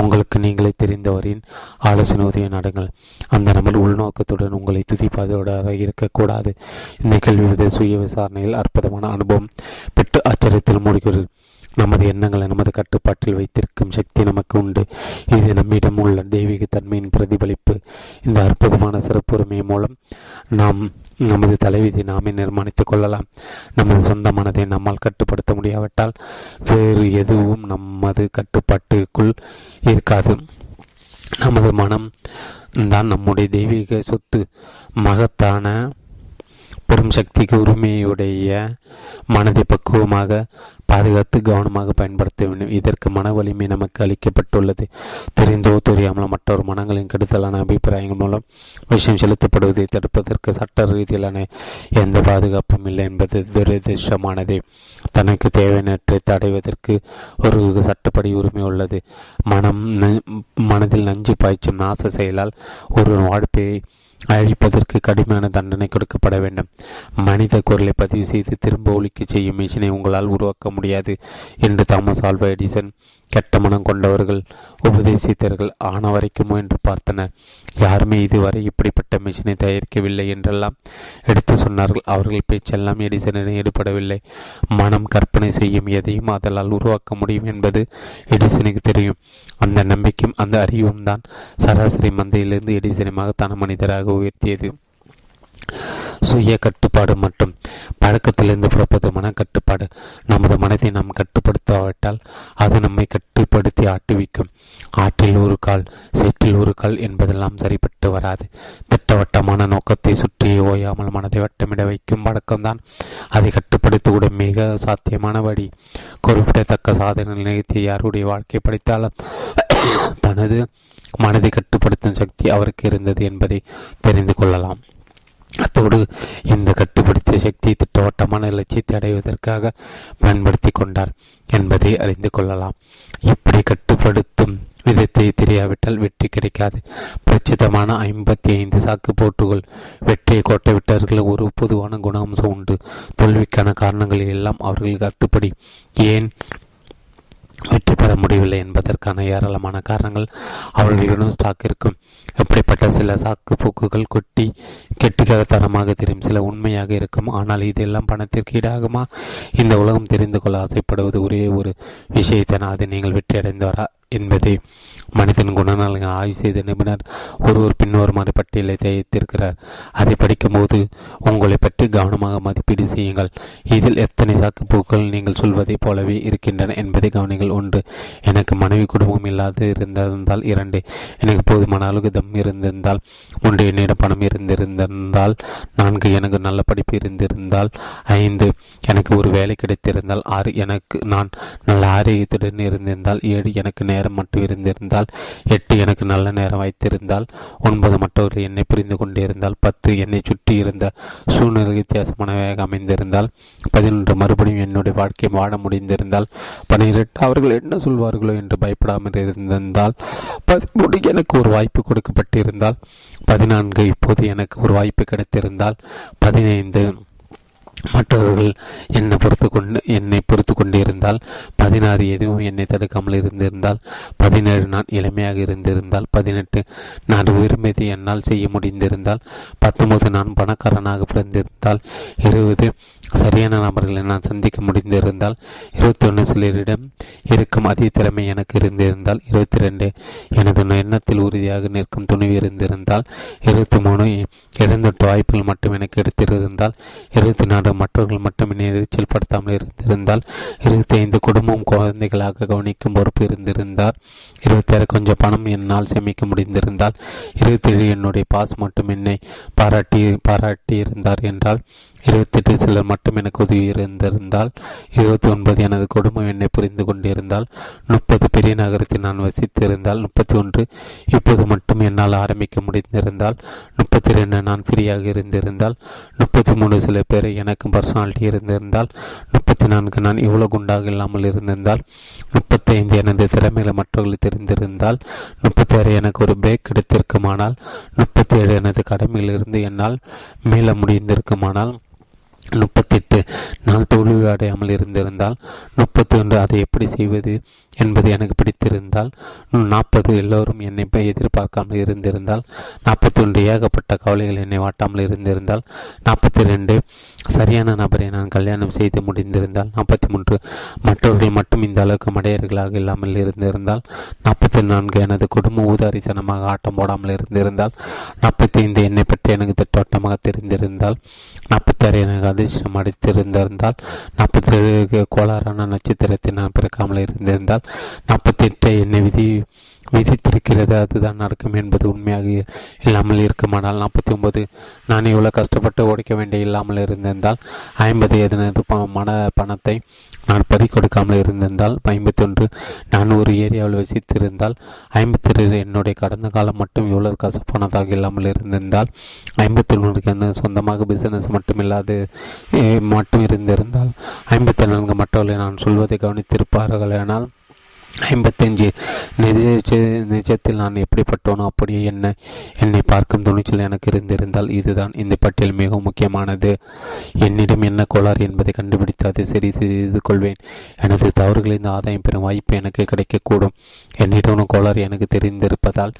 உங்களுக்கு நீங்களே தெரிந்தவரின் ஆலோசனை உதவி நாடுங்கள். அந்த நபர் உள்நோக்கத்துடன் உங்களை துதிப்பாதோடாக இருக்கக்கூடாது. இந்த கேள்வி சுய விசாரணையில் அற்புதமான அனுபவம் பெற்று ஆச்சரியத்தில் மூடுகிறது. நமது எண்ணங்களை நமது கட்டுப்பாட்டில் வைத்திருக்கும் சக்தி நமக்கு உண்டு. இது நம்மிடம் உள்ள தெய்வீக தன்மையின் பிரதிபலிப்பு. இந்த அற்புதமான சிறப்புரிமை மூலம் நாம் நமது தலைவிதியை நாமே நிர்மாணித்துக் கொள்ளலாம். நமது சொந்த மனதை நம்மால் கட்டுப்படுத்த முடியாவிட்டால் வேறு எதுவும் நமது கட்டுப்பாட்டுக்குள் இருக்காது. நமது மனம் தான் நம்முடைய தெய்வீக சொத்து. மகத்தான பெரும் சக்திக்கு உரிமையுடைய மனதை பக்குவமாக பாதுகாத்து கவனமாக பயன்படுத்த வேண்டும். இதற்கு மன வலிமை நமக்கு அளிக்கப்பட்டுள்ளது. தெரிந்தோ தெரியாமல் மற்றொரு மனங்களின் கெடுதலான அபிப்பிராயங்கள் மூலம் விஷயம் செலுத்தப்படுவதை தடுப்பதற்கு சட்ட ரீதியிலான எந்த பாதுகாப்பும் இல்லை என்பது துரதிருஷ்டமானது. தனக்கு தேவையற்றை தடைவதற்கு ஒரு சட்டப்படி உரிமை உள்ளது. மனதில் நஞ்சு பாய்ச்சும் நாச செயலால் ஒரு வாழ்க்கையை அழிப்பதற்கு கடுமையான தண்டனை கொடுக்கப்பட வேண்டும். மனித குரலை பதிவு செய்து திரும்ப ஒலிக்க செய்யும் மிஷினை உங்களால் உருவாக்க முடியாது என்று தாமஸ் ஆல்வா எடிசன் கெட்ட மனம் கொண்டவர்கள் உபதேசித்தார்கள். ஆன வரைக்குமோ என்று பார்த்தனர். யாருமே இதுவரை இப்படிப்பட்ட மிஷினை தயாரிக்கவில்லை என்றெல்லாம் எடுத்து சொன்னார்கள். அவர்கள் பேச்செல்லாம் எடிசனிடம் ஈடுபடவில்லை. மனம் கற்பனை செய்யும் எதையும் அதனால் உருவாக்க முடியும் என்பது எடிசனுக்கு தெரியும். அந்த நம்பிக்கையும் அந்த அறிவும் தான் சராசரி மந்தையிலிருந்து எடிசனமாக தன மனிதராக உயர்த்தியது. சுய கட்டுப்பாடு மற்றும் பழக்கத்திலிருந்து புறப்பது மன கட்டுப்பாடு. நமது மனத்தை நாம் கட்டுப்படுத்தாவிட்டால் அது நம்மை கட்டுப்படுத்தி ஆட்டுவிக்கும். ஆற்றில் ஒரு கால் சேற்றில் ஒரு கால் என்பதெல்லாம் சரிபட்டு வராது. திட்டவட்டமான நோக்கத்தை சுற்றி ஓயாமல் மனதை வட்டமிட வைக்கும் பழக்கம்தான் அதை கட்டுப்படுத்தக்கூட மிக சாத்தியமான வழி. குறிப்பிடத்தக்க சாதனை நிலையத்தை யாருடைய வாழ்க்கை படைத்தாலும் தனது மனதை கட்டுப்படுத்தும் சக்தி அவருக்கு இருந்தது என்பதை தெரிந்து கொள்ளலாம். அத்தோடு இந்த கட்டுப்படுத்திய சக்தியை திட்டவட்டமான இலட்சியத்தை அடைவதற்காக பயன்படுத்தி கொண்டார் என்பதை அறிந்து கொள்ளலாம். இப்படி கட்டுப்படுத்தும் விதத்தை தெரியாவிட்டால் வெற்றி கிடைக்காது. பிரச்சிதமான 55 சாக்கு போட்டுகள் வெற்றியை கோட்டை விட்டவர்கள் ஒரு பொதுவான குணாம்சம் உண்டு. தோல்விக்கான காரணங்கள் எல்லாம் அவர்களுக்கு அத்துப்படி. ஏன் வெற்றி பெற முடியவில்லை என்பதற்கான ஏராளமான காரணங்கள் அவர்களிடம் ஸ்டாக் இருக்கும். இப்படிப்பட்ட சில சாக்கு போக்குகள் கொட்டி கெட்டிக்காரத்தனமாக தெரியும், சில உண்மையாக இருக்கும். ஆனால் இதெல்லாம் பணத்திற்கு ஈடாகுமா? இந்த உலகம் தெரிந்து கொள்ள ஆசைப்படுவது ஒரே ஒரு விஷயத்தான், அது நீங்கள் வெற்றி அடைந்தவரா என்பதே. மனிதன் குணநலங்கள் ஆய்வு செய்த நிபுணர் ஒருவர் பின்வருமாறு பட்டியலை தயாரித்திருக்கிறார். அதை படிக்கும்போது உங்களை பற்றி கவனமாக மதிப்பீடு செய்யுங்கள். இதில் எத்தனை சாக்குப்போக்கள் நீங்கள் சொல்வதைப் போலவே இருக்கின்றன என்பதை கவனிங்கள். 1. எனக்கு மனைவி குடும்பம் இல்லாது இருந்திருந்தால். 2. எனக்கு போதுமான அளவுக்கு தம் இருந்திருந்தால். 3. என்னிடம் பணம் இருந்திருந்தால். 4. எனக்கு நல்ல படிப்பு இருந்திருந்தால். 5. எனக்கு ஒரு வேலை கிடைத்திருந்தால். 6. எனக்கு நான் நல்ல ஆரோக்கியத்துடன் இருந்திருந்தால். 7. எனக்கு நேரம் மட்டும் இருந்திருந்தால். 8. எனக்கு நல்ல நேரம் வைத்திருந்தால். 9. மற்றவர்கள் என்னை புரிந்து கொண்டிருந்தால். 10. என்னை சுற்றி இருந்த சூழ்நிலை வித்தியாசமானவையாக அமைந்திருந்தால். 11. மறுபடியும் என்னுடைய வாழ்க்கை வாழ முடிந்திருந்தால். 12. அவர்கள் என்ன சொல்வார்களோ என்று பயப்படாமல் இருந்திருந்தால். 13. எனக்கு ஒரு வாய்ப்பு கொடுக்கப்பட்டிருந்தால். 14. இப்போது எனக்கு ஒரு வாய்ப்பு கிடைத்திருந்தால். 15. மற்றவர்கள் என்னை பொறுத்து கொண்டிருந்தால். 16. எதுவும் என்னை தடுக்காமல் இருந்திருந்தால். 17. நான் இளமையாக இருந்திருந்தால். 18. நான் விரும்பியது என்னால் செய்ய முடிந்திருந்தால். 19. நான் பணக்காரனாக பிறந்திருந்தால். 20. சரியான நபர்களை நான் சந்திக்க முடிந்திருந்தால். 21. சிலரிடம் இருக்கும் அதே திறமை எனக்கு இருந்திருந்தால். 22. எனது எண்ணத்தில் உறுதியாக நிற்கும் துணிவு இருந்திருந்தால். 23. 28 வாய்ப்புகள் மட்டும் எனக்கு எடுத்திருந்தால். 24. மற்றவர்கள் மட்டும் என்னை எரிச்சல் படுத்தாமல் இருந்திருந்தால். 25. குடும்பம் குழந்தைகளாக கவனிக்கும் பொறுப்பு இருந்திருந்தால். 26. கொஞ்சம் பணம் என்னால் சேமிக்க முடிந்திருந்தால். 27. என்னுடைய பாஸ் மட்டும் என்னை பாராட்டியிருந்தார் என்றால். 28. சிலர் மட்டும் எனக்கு உதவி இருந்திருந்தால். 29. எனது குடும்பம் என்னை புரிந்து கொண்டிருந்தால். 30. பெரிய நகரத்தில் நான் வசித்திருந்தால். 31. இப்போது மட்டும் என்னால் ஆரம்பிக்க முடிந்திருந்தால். 32. நான் ஃப்ரீயாக இருந்திருந்தால். 33. சில பேர் எனக்கு பர்சனாலிட்டி இருந்திருந்தால். 4. நான் இவ்வளவு குண்டாக இல்லாமல் இருந்திருந்தால். 35. எனது திறமையில மற்றவர்கள் தெரிந்திருந்தால். 36. எனக்கு ஒரு பிரேக் எடுத்திருக்குமானால். 37. எனது கடமையிலிருந்து என்னால் மீள முடிந்திருக்குமானால். 38. நான் தோல்வி அடையாமல் இருந்திருந்தால். 41. அதை எப்படி செய்வது என்பது எனக்கு பிடித்திருந்தால். 40. எல்லோரும் என்னை எதிர்பார்க்காமல் இருந்திருந்தால். 41. ஏகப்பட்ட கவலைகள் என்னை வாட்டாமல் இருந்திருந்தால். 42. சரியான நபரை நான் கல்யாணம் செய்து முடிந்திருந்தால். 43. மற்றவர்கள் மட்டும் இந்த அளவுக்கு மடையர்களாக இல்லாமல் இருந்திருந்தால். 44. எனது குடும்ப ஊதாரித்தனமாக ஆட்டம் போடாமல் இருந்திருந்தால். 45. என்னை பற்றி எனக்கு திட்டவட்டமாக தெரிந்திருந்தால். 46. எனக்கு அது அதிர்ஷ்டம் அடைத்திருந்திருந்தால் 47 கோளாறான நட்சத்திரத்தை நான் பிறக்காமல் இருந்திருந்தால் 48 என்னை விதித்திருக்கிறது அதுதான் நடக்கும் என்பது உண்மையாக இல்லாமல் இருக்குமானால் 49 நான் இவ்வளோ கஷ்டப்பட்டு உடைக்க வேண்டிய இல்லாமல் இருந்திருந்தால் 50 எதனது பணத்தை நான் பறி கொடுக்காமல் இருந்திருந்தால் 51 நான் ஒரு ஏரியாவில் வசித்திருந்தால் 52 என்னுடைய கடந்த காலம் மட்டும் இவ்வளவு கசப்பானதாக இல்லாமல் இருந்திருந்தால் 51 எனக்கு சொந்தமாக பிசினஸ் மட்டும் இல்லாது மட்டும் இருந்திருந்தால் 54 மற்றவர்களை நான் சொல்வதை கவனித்திருப்பார்களானால் 55 நிஜத்தில் நான் எப்படிப்பட்டோனோ அப்படியே என்னை பார்க்கும் துணிச்சல் எனக்கு இருந்திருந்தால். இதுதான் இந்த பட்டியல் மிக முக்கியமானது. என்னிடம் என்ன கோளாறு என்பதை கண்டுபிடித்து அதை சரி செய்து கொள்வேன். எனது தவறுகளின் ஆதாயம் பெறும் வாய்ப்பு எனக்கு கிடைக்கக்கூடும். என்னிடம் கோளாறு எனக்கு தெரிந்திருப்பதால்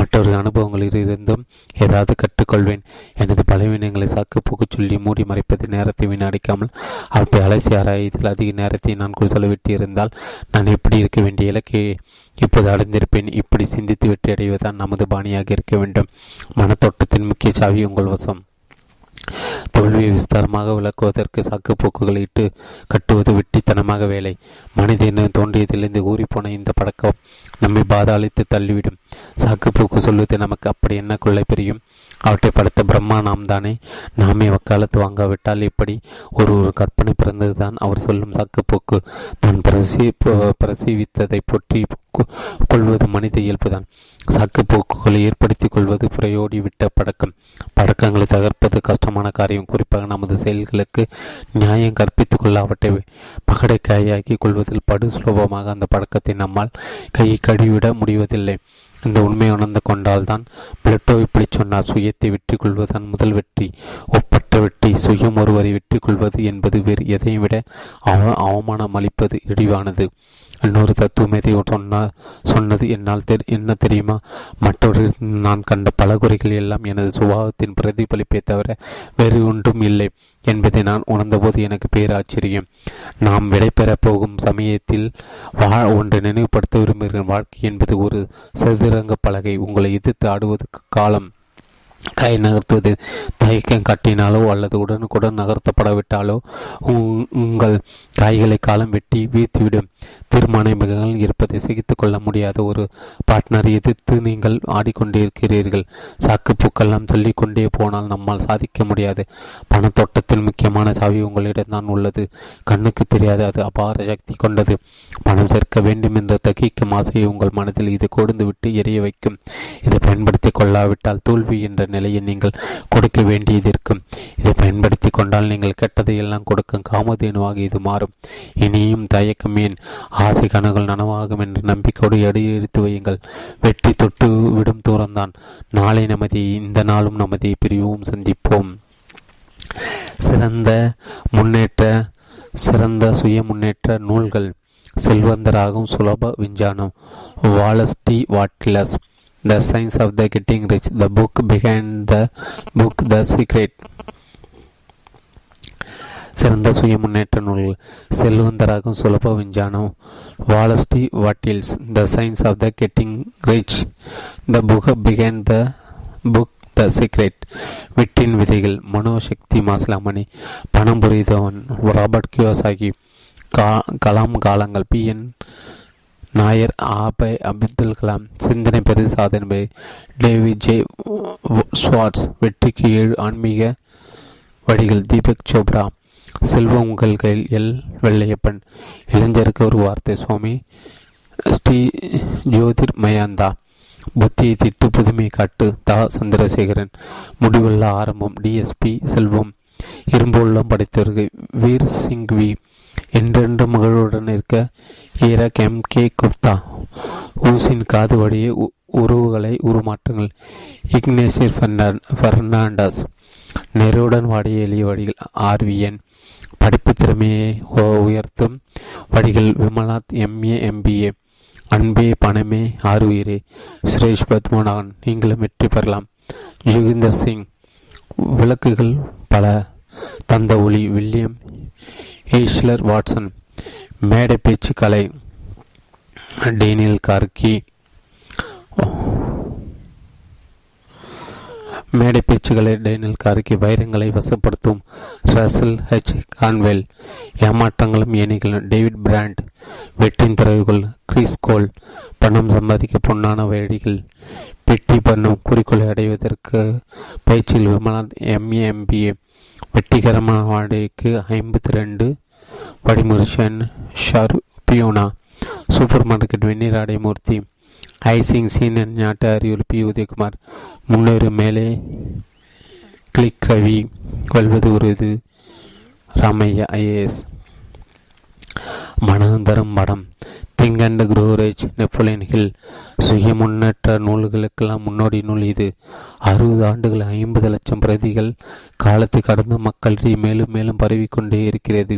மற்றொரு அனுபவங்களில் இருந்தும் ஏதாவது கற்றுக்கொள்வேன். எனது பலவீனங்களை சாக்கு போக்கு சொல்லி மூடி மறைப்பது நேரத்தை வீணடிக்காமல் அவற்றை அலசி ஆராயத்தில் அதிக நேரத்தை நான் செலவிட்டு இருந்தால் நான் எப்படி இருக்க வேண்டிய இலக்கு இப்போது அடைந்திருப்பேன். இப்படி சிந்தித்து வெற்றி அடைவதுதான் நமது பாணியாக இருக்க வேண்டும். மனத்தோட்டத்தின் முக்கிய சாவி உங்கள் வசம். தோல்வியை விஸ்தாரமாக விளக்குவதற்கு சாக்கு போக்குகளை இட்டு கட்டுவது வெட்டித்தனமாக வேலை. மனிதன் தோன்றியதிலிருந்து ஊறிப்போன இந்த பழக்கம் நம்மை பாதாளித்து தள்ளிவிடும். சாக்கு போக்கு சொல்வது நமக்கு அப்படி என்ன கொள்ளை பிரியும்? அவற்றை படுத்த பிரம்மா நாம் தானே. நாமே வக்காலத்து வாங்காவிட்டால் இப்படி ஒரு கற்பனை பிறந்ததுதான் அவர் சொல்லும் சாக்கு போக்கு. தான் பிரசீவித்ததை பற்றி கொள்வது மனித இயல்புதான். சாக்கு போக்குகளை ஏற்படுத்திக் கொள்வது புறையோடி விட்ட பழக்கங்களை தகர்ப்பது கஷ்டமான காரியம். குறிப்பாக நமது செயல்களுக்கு நியாயம் கற்பித்துக் கொள்ள அவற்றை பகடை கையாக்கி கொள்வதில் படு சுலபமாக அந்த பழக்கத்தை நம்மால் கையை கழுவிட முடிவதில்லை. இந்த உண்மை உணர்ந்து கொண்டால்தான் பிளட்டோ இப்படி சொன்னார், சுயத்தை வெற்றி கொள்வதுதான் முதல் வெற்றி, ஒப்பற்ற வெற்றி. சுயம் ஒருவரை வெற்றி கொள்வது என்பது வேறு எதை விட அவமானம் அளிப்பது இழிவானது. இன்னொரு தத்துவமேதை சொன்னது என்ன தெரியுமா? மற்றொரு நான் கண்ட பல குறைகள் எல்லாம் எனது சுபாவத்தின் பிரதிபலிப்பை தவிர வேறு ஒன்றும் இல்லை என்பதை நான் உணர்ந்தபோது எனக்கு பேராச்சரியம். நாம் விடை பெறப் போகும் சமயத்தில் ஒன்றை நினைவுபடுத்த விரும்புகிற வாழ்க்கை என்பது ஒரு சதுரங்க பலகை. உங்களை எதிர்த்து ஆடுவதற்கு காலம் கை நகர்த்துவது. தயக்கம் கட்டினாலோ அல்லது உடனுக்குடன் நகர்த்தப்படாவிட்டாலோ உங்கள் காய்களை காலம் வெட்டி வீழ்த்திவிடும். தீர்மானங்கள் இருப்பதை சகித்து கொள்ள முடியாத ஒரு பார்ட்னரை எதிர்த்து நீங்கள் ஆடிக்கொண்டிருக்கிறீர்கள். சாக்குப்பூக்கெல்லாம் சொல்லிக்கொண்டே போனால் நம்மால் சாதிக்க முடியாது. பணத்தோட்டத்தில் முக்கியமான சாவி உங்களிடம் தான் உள்ளது. கண்ணுக்கு தெரியாது அது அபார சக்தி கொண்டது. பணம் சேர்க்க வேண்டும் என்ற தகிக்கும் ஆசையை உங்கள் மனதில் இது கொடுந்து விட்டு எரிய வைக்கும். இதை பயன்படுத்தி கொள்ளாவிட்டால் தோல்வி என்ற நிலையை நீங்கள் கொடுக்க வேண்டியது இருக்கும். இதை பயன்படுத்தி கொண்டால் நீங்கள் கெட்டதையெல்லாம் கொடுக்கும் காமதேனுவாக இது மாறும். இனியும் தயக்கம் ஏன்? ஆசை கனவுகள் நனவாகும் என்ற நம்பிக்கையோடு எடுத்து வையுங்கள். வெற்றி தொட்டு விடும் தூரம்தான். நாளை நமது இந்த நாளும் நமது பிரிவும் சந்திப்போம். சிறந்த சுய முன்னேற்ற நூல்கள். செல்வந்தராகும் சுலப விஞ்ஞானம், Wallace D Wattles. The Science of the Getting Rich. The book behind the book The Secret. சிறந்த சுய முன்னேற்ற நூல்கள். செல்வந்தராகும் சுலப விஞ்ஞானம், Wallace D Wattles. The Science of the Getting Rich. The book behind the book The Secret. வெற்றின் விதைகள், மனோசக்தி மாசிலாமணி. பணம் புரிதவன், ராபர்ட் கியோசாகி. கலாம் காலங்கள், பி என் நாயர், ஆபை அப்துல் கலாம். சிந்தனை பெரு சாதனை, டேவி ஜே ஸ்வார்ட்ஸ். வெற்றிக்கு 7 ஆன்மீக வழிகள், தீபக் சோப்ரா. செல்வம் உங்கள் கையில், எல் வெள்ளையப்பன். இளைஞருக்கு ஒரு வார்த்தை, சுவாமி ஸ்ரீ ஜோதிர் மயாந்தா. புத்தியை திட்டு, புதுமை காட்டு, தா சந்திரசேகரன். முடிவுள்ள ஆரம்பம், டிஎஸ்பி செல்வம். இரும்பு உள்ளம் படைத்தவர்கள், வீர் சிங்வி. என்றென்று மகளுடன் இருக்க, ஈராக் எம் கே குப்தா. ஊசின் காது வழியே உறவுகளை உருமாற்றுங்கள், இக்னேசியர் ஃபெர்னாண்டஸ். நெருடன் வாடிய எளிய வழிகள், ஆர்விஎன். படிப்பு திறமையை உயர்த்தும் வழிகள், விமலாத் எம்ஏ எம்பிஏ. அன்பே பணமே ஆர்வீரே, சுரேஷ் பத்மநாகன். நீங்களும் வெற்றி பெறலாம். ஜுகிந்தர் சிங். விளக்குகள் பல தந்த ஒளி, வில்லியம் ஹேஸ்லர் வாட்சன். மேடை பேச்சு கலை, டேனியல் கார்கி. மேடை பேச்சுகளை டேனியல் கார்கி வைரங்களை வசப்படுத்தும் ரசல் ஹெச் கான்வெல், ஏமாற்றங்களும் ஏணிகளும் டேவிட் பிராண்ட், வெற்றின் தரவுகள் கிரீஸ் கோல், பணம் சம்பாதிக்க பொன்னான வழிகள், பெட்டி பண்ணும் குறிக்கோளை அடைவதற்கு பயிற்சியில் விமலா எம்ஏஎம்பிஏ, வெற்றிகரமான வாடகைக்கு 52 வடிமுருஷன் ஷாரு பியூனா, சூப்பர் மார்க்கெட் வெந்நீராடை மூர்த்தி, ஐசிங் சீனியர் நாட்டு அறிவுறு பி உதயகுமார், முன்னேறு மேலே கிளிக் ரவி, கொள்வது உருது ராமையா ஐஏஎஸ், மனந்தரும் மடம், think and grow rich, Napoleon Hill, சுய முன்னேற்ற நூல்களுக்கெல்லாம் முன்னோடி நூல் இது. 60 ஆண்டுகள் 50 லட்சம் பிரதிகள் காலத்தை கடந்த மக்களிடையே மேலும் மேலும் பரவிக்கொண்டே இருக்கிறது.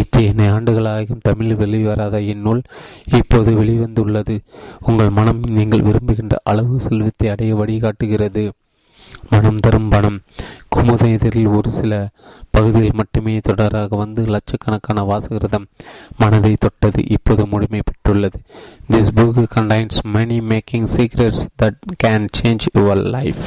இத்தனை ஆண்டுகளாகும் தமிழில் வெளிவராத இந்நூல் இப்போது வெளிவந்துள்ளது. உங்கள் மனம் நீங்கள் விரும்புகின்ற அளவு செல்வத்தை அடைய வழிகாட்டுகிறது. மனம் தரும் பணம் குமுத எதிரில் ஒரு சில பகுதியில் மட்டுமே தொடராக வந்து லட்சக்கணக்கான வாசகிரதம் மனதை தொட்டது. இப்போது முழுமை பெற்றுள்ளது. This book contains many making secrets that can change your life.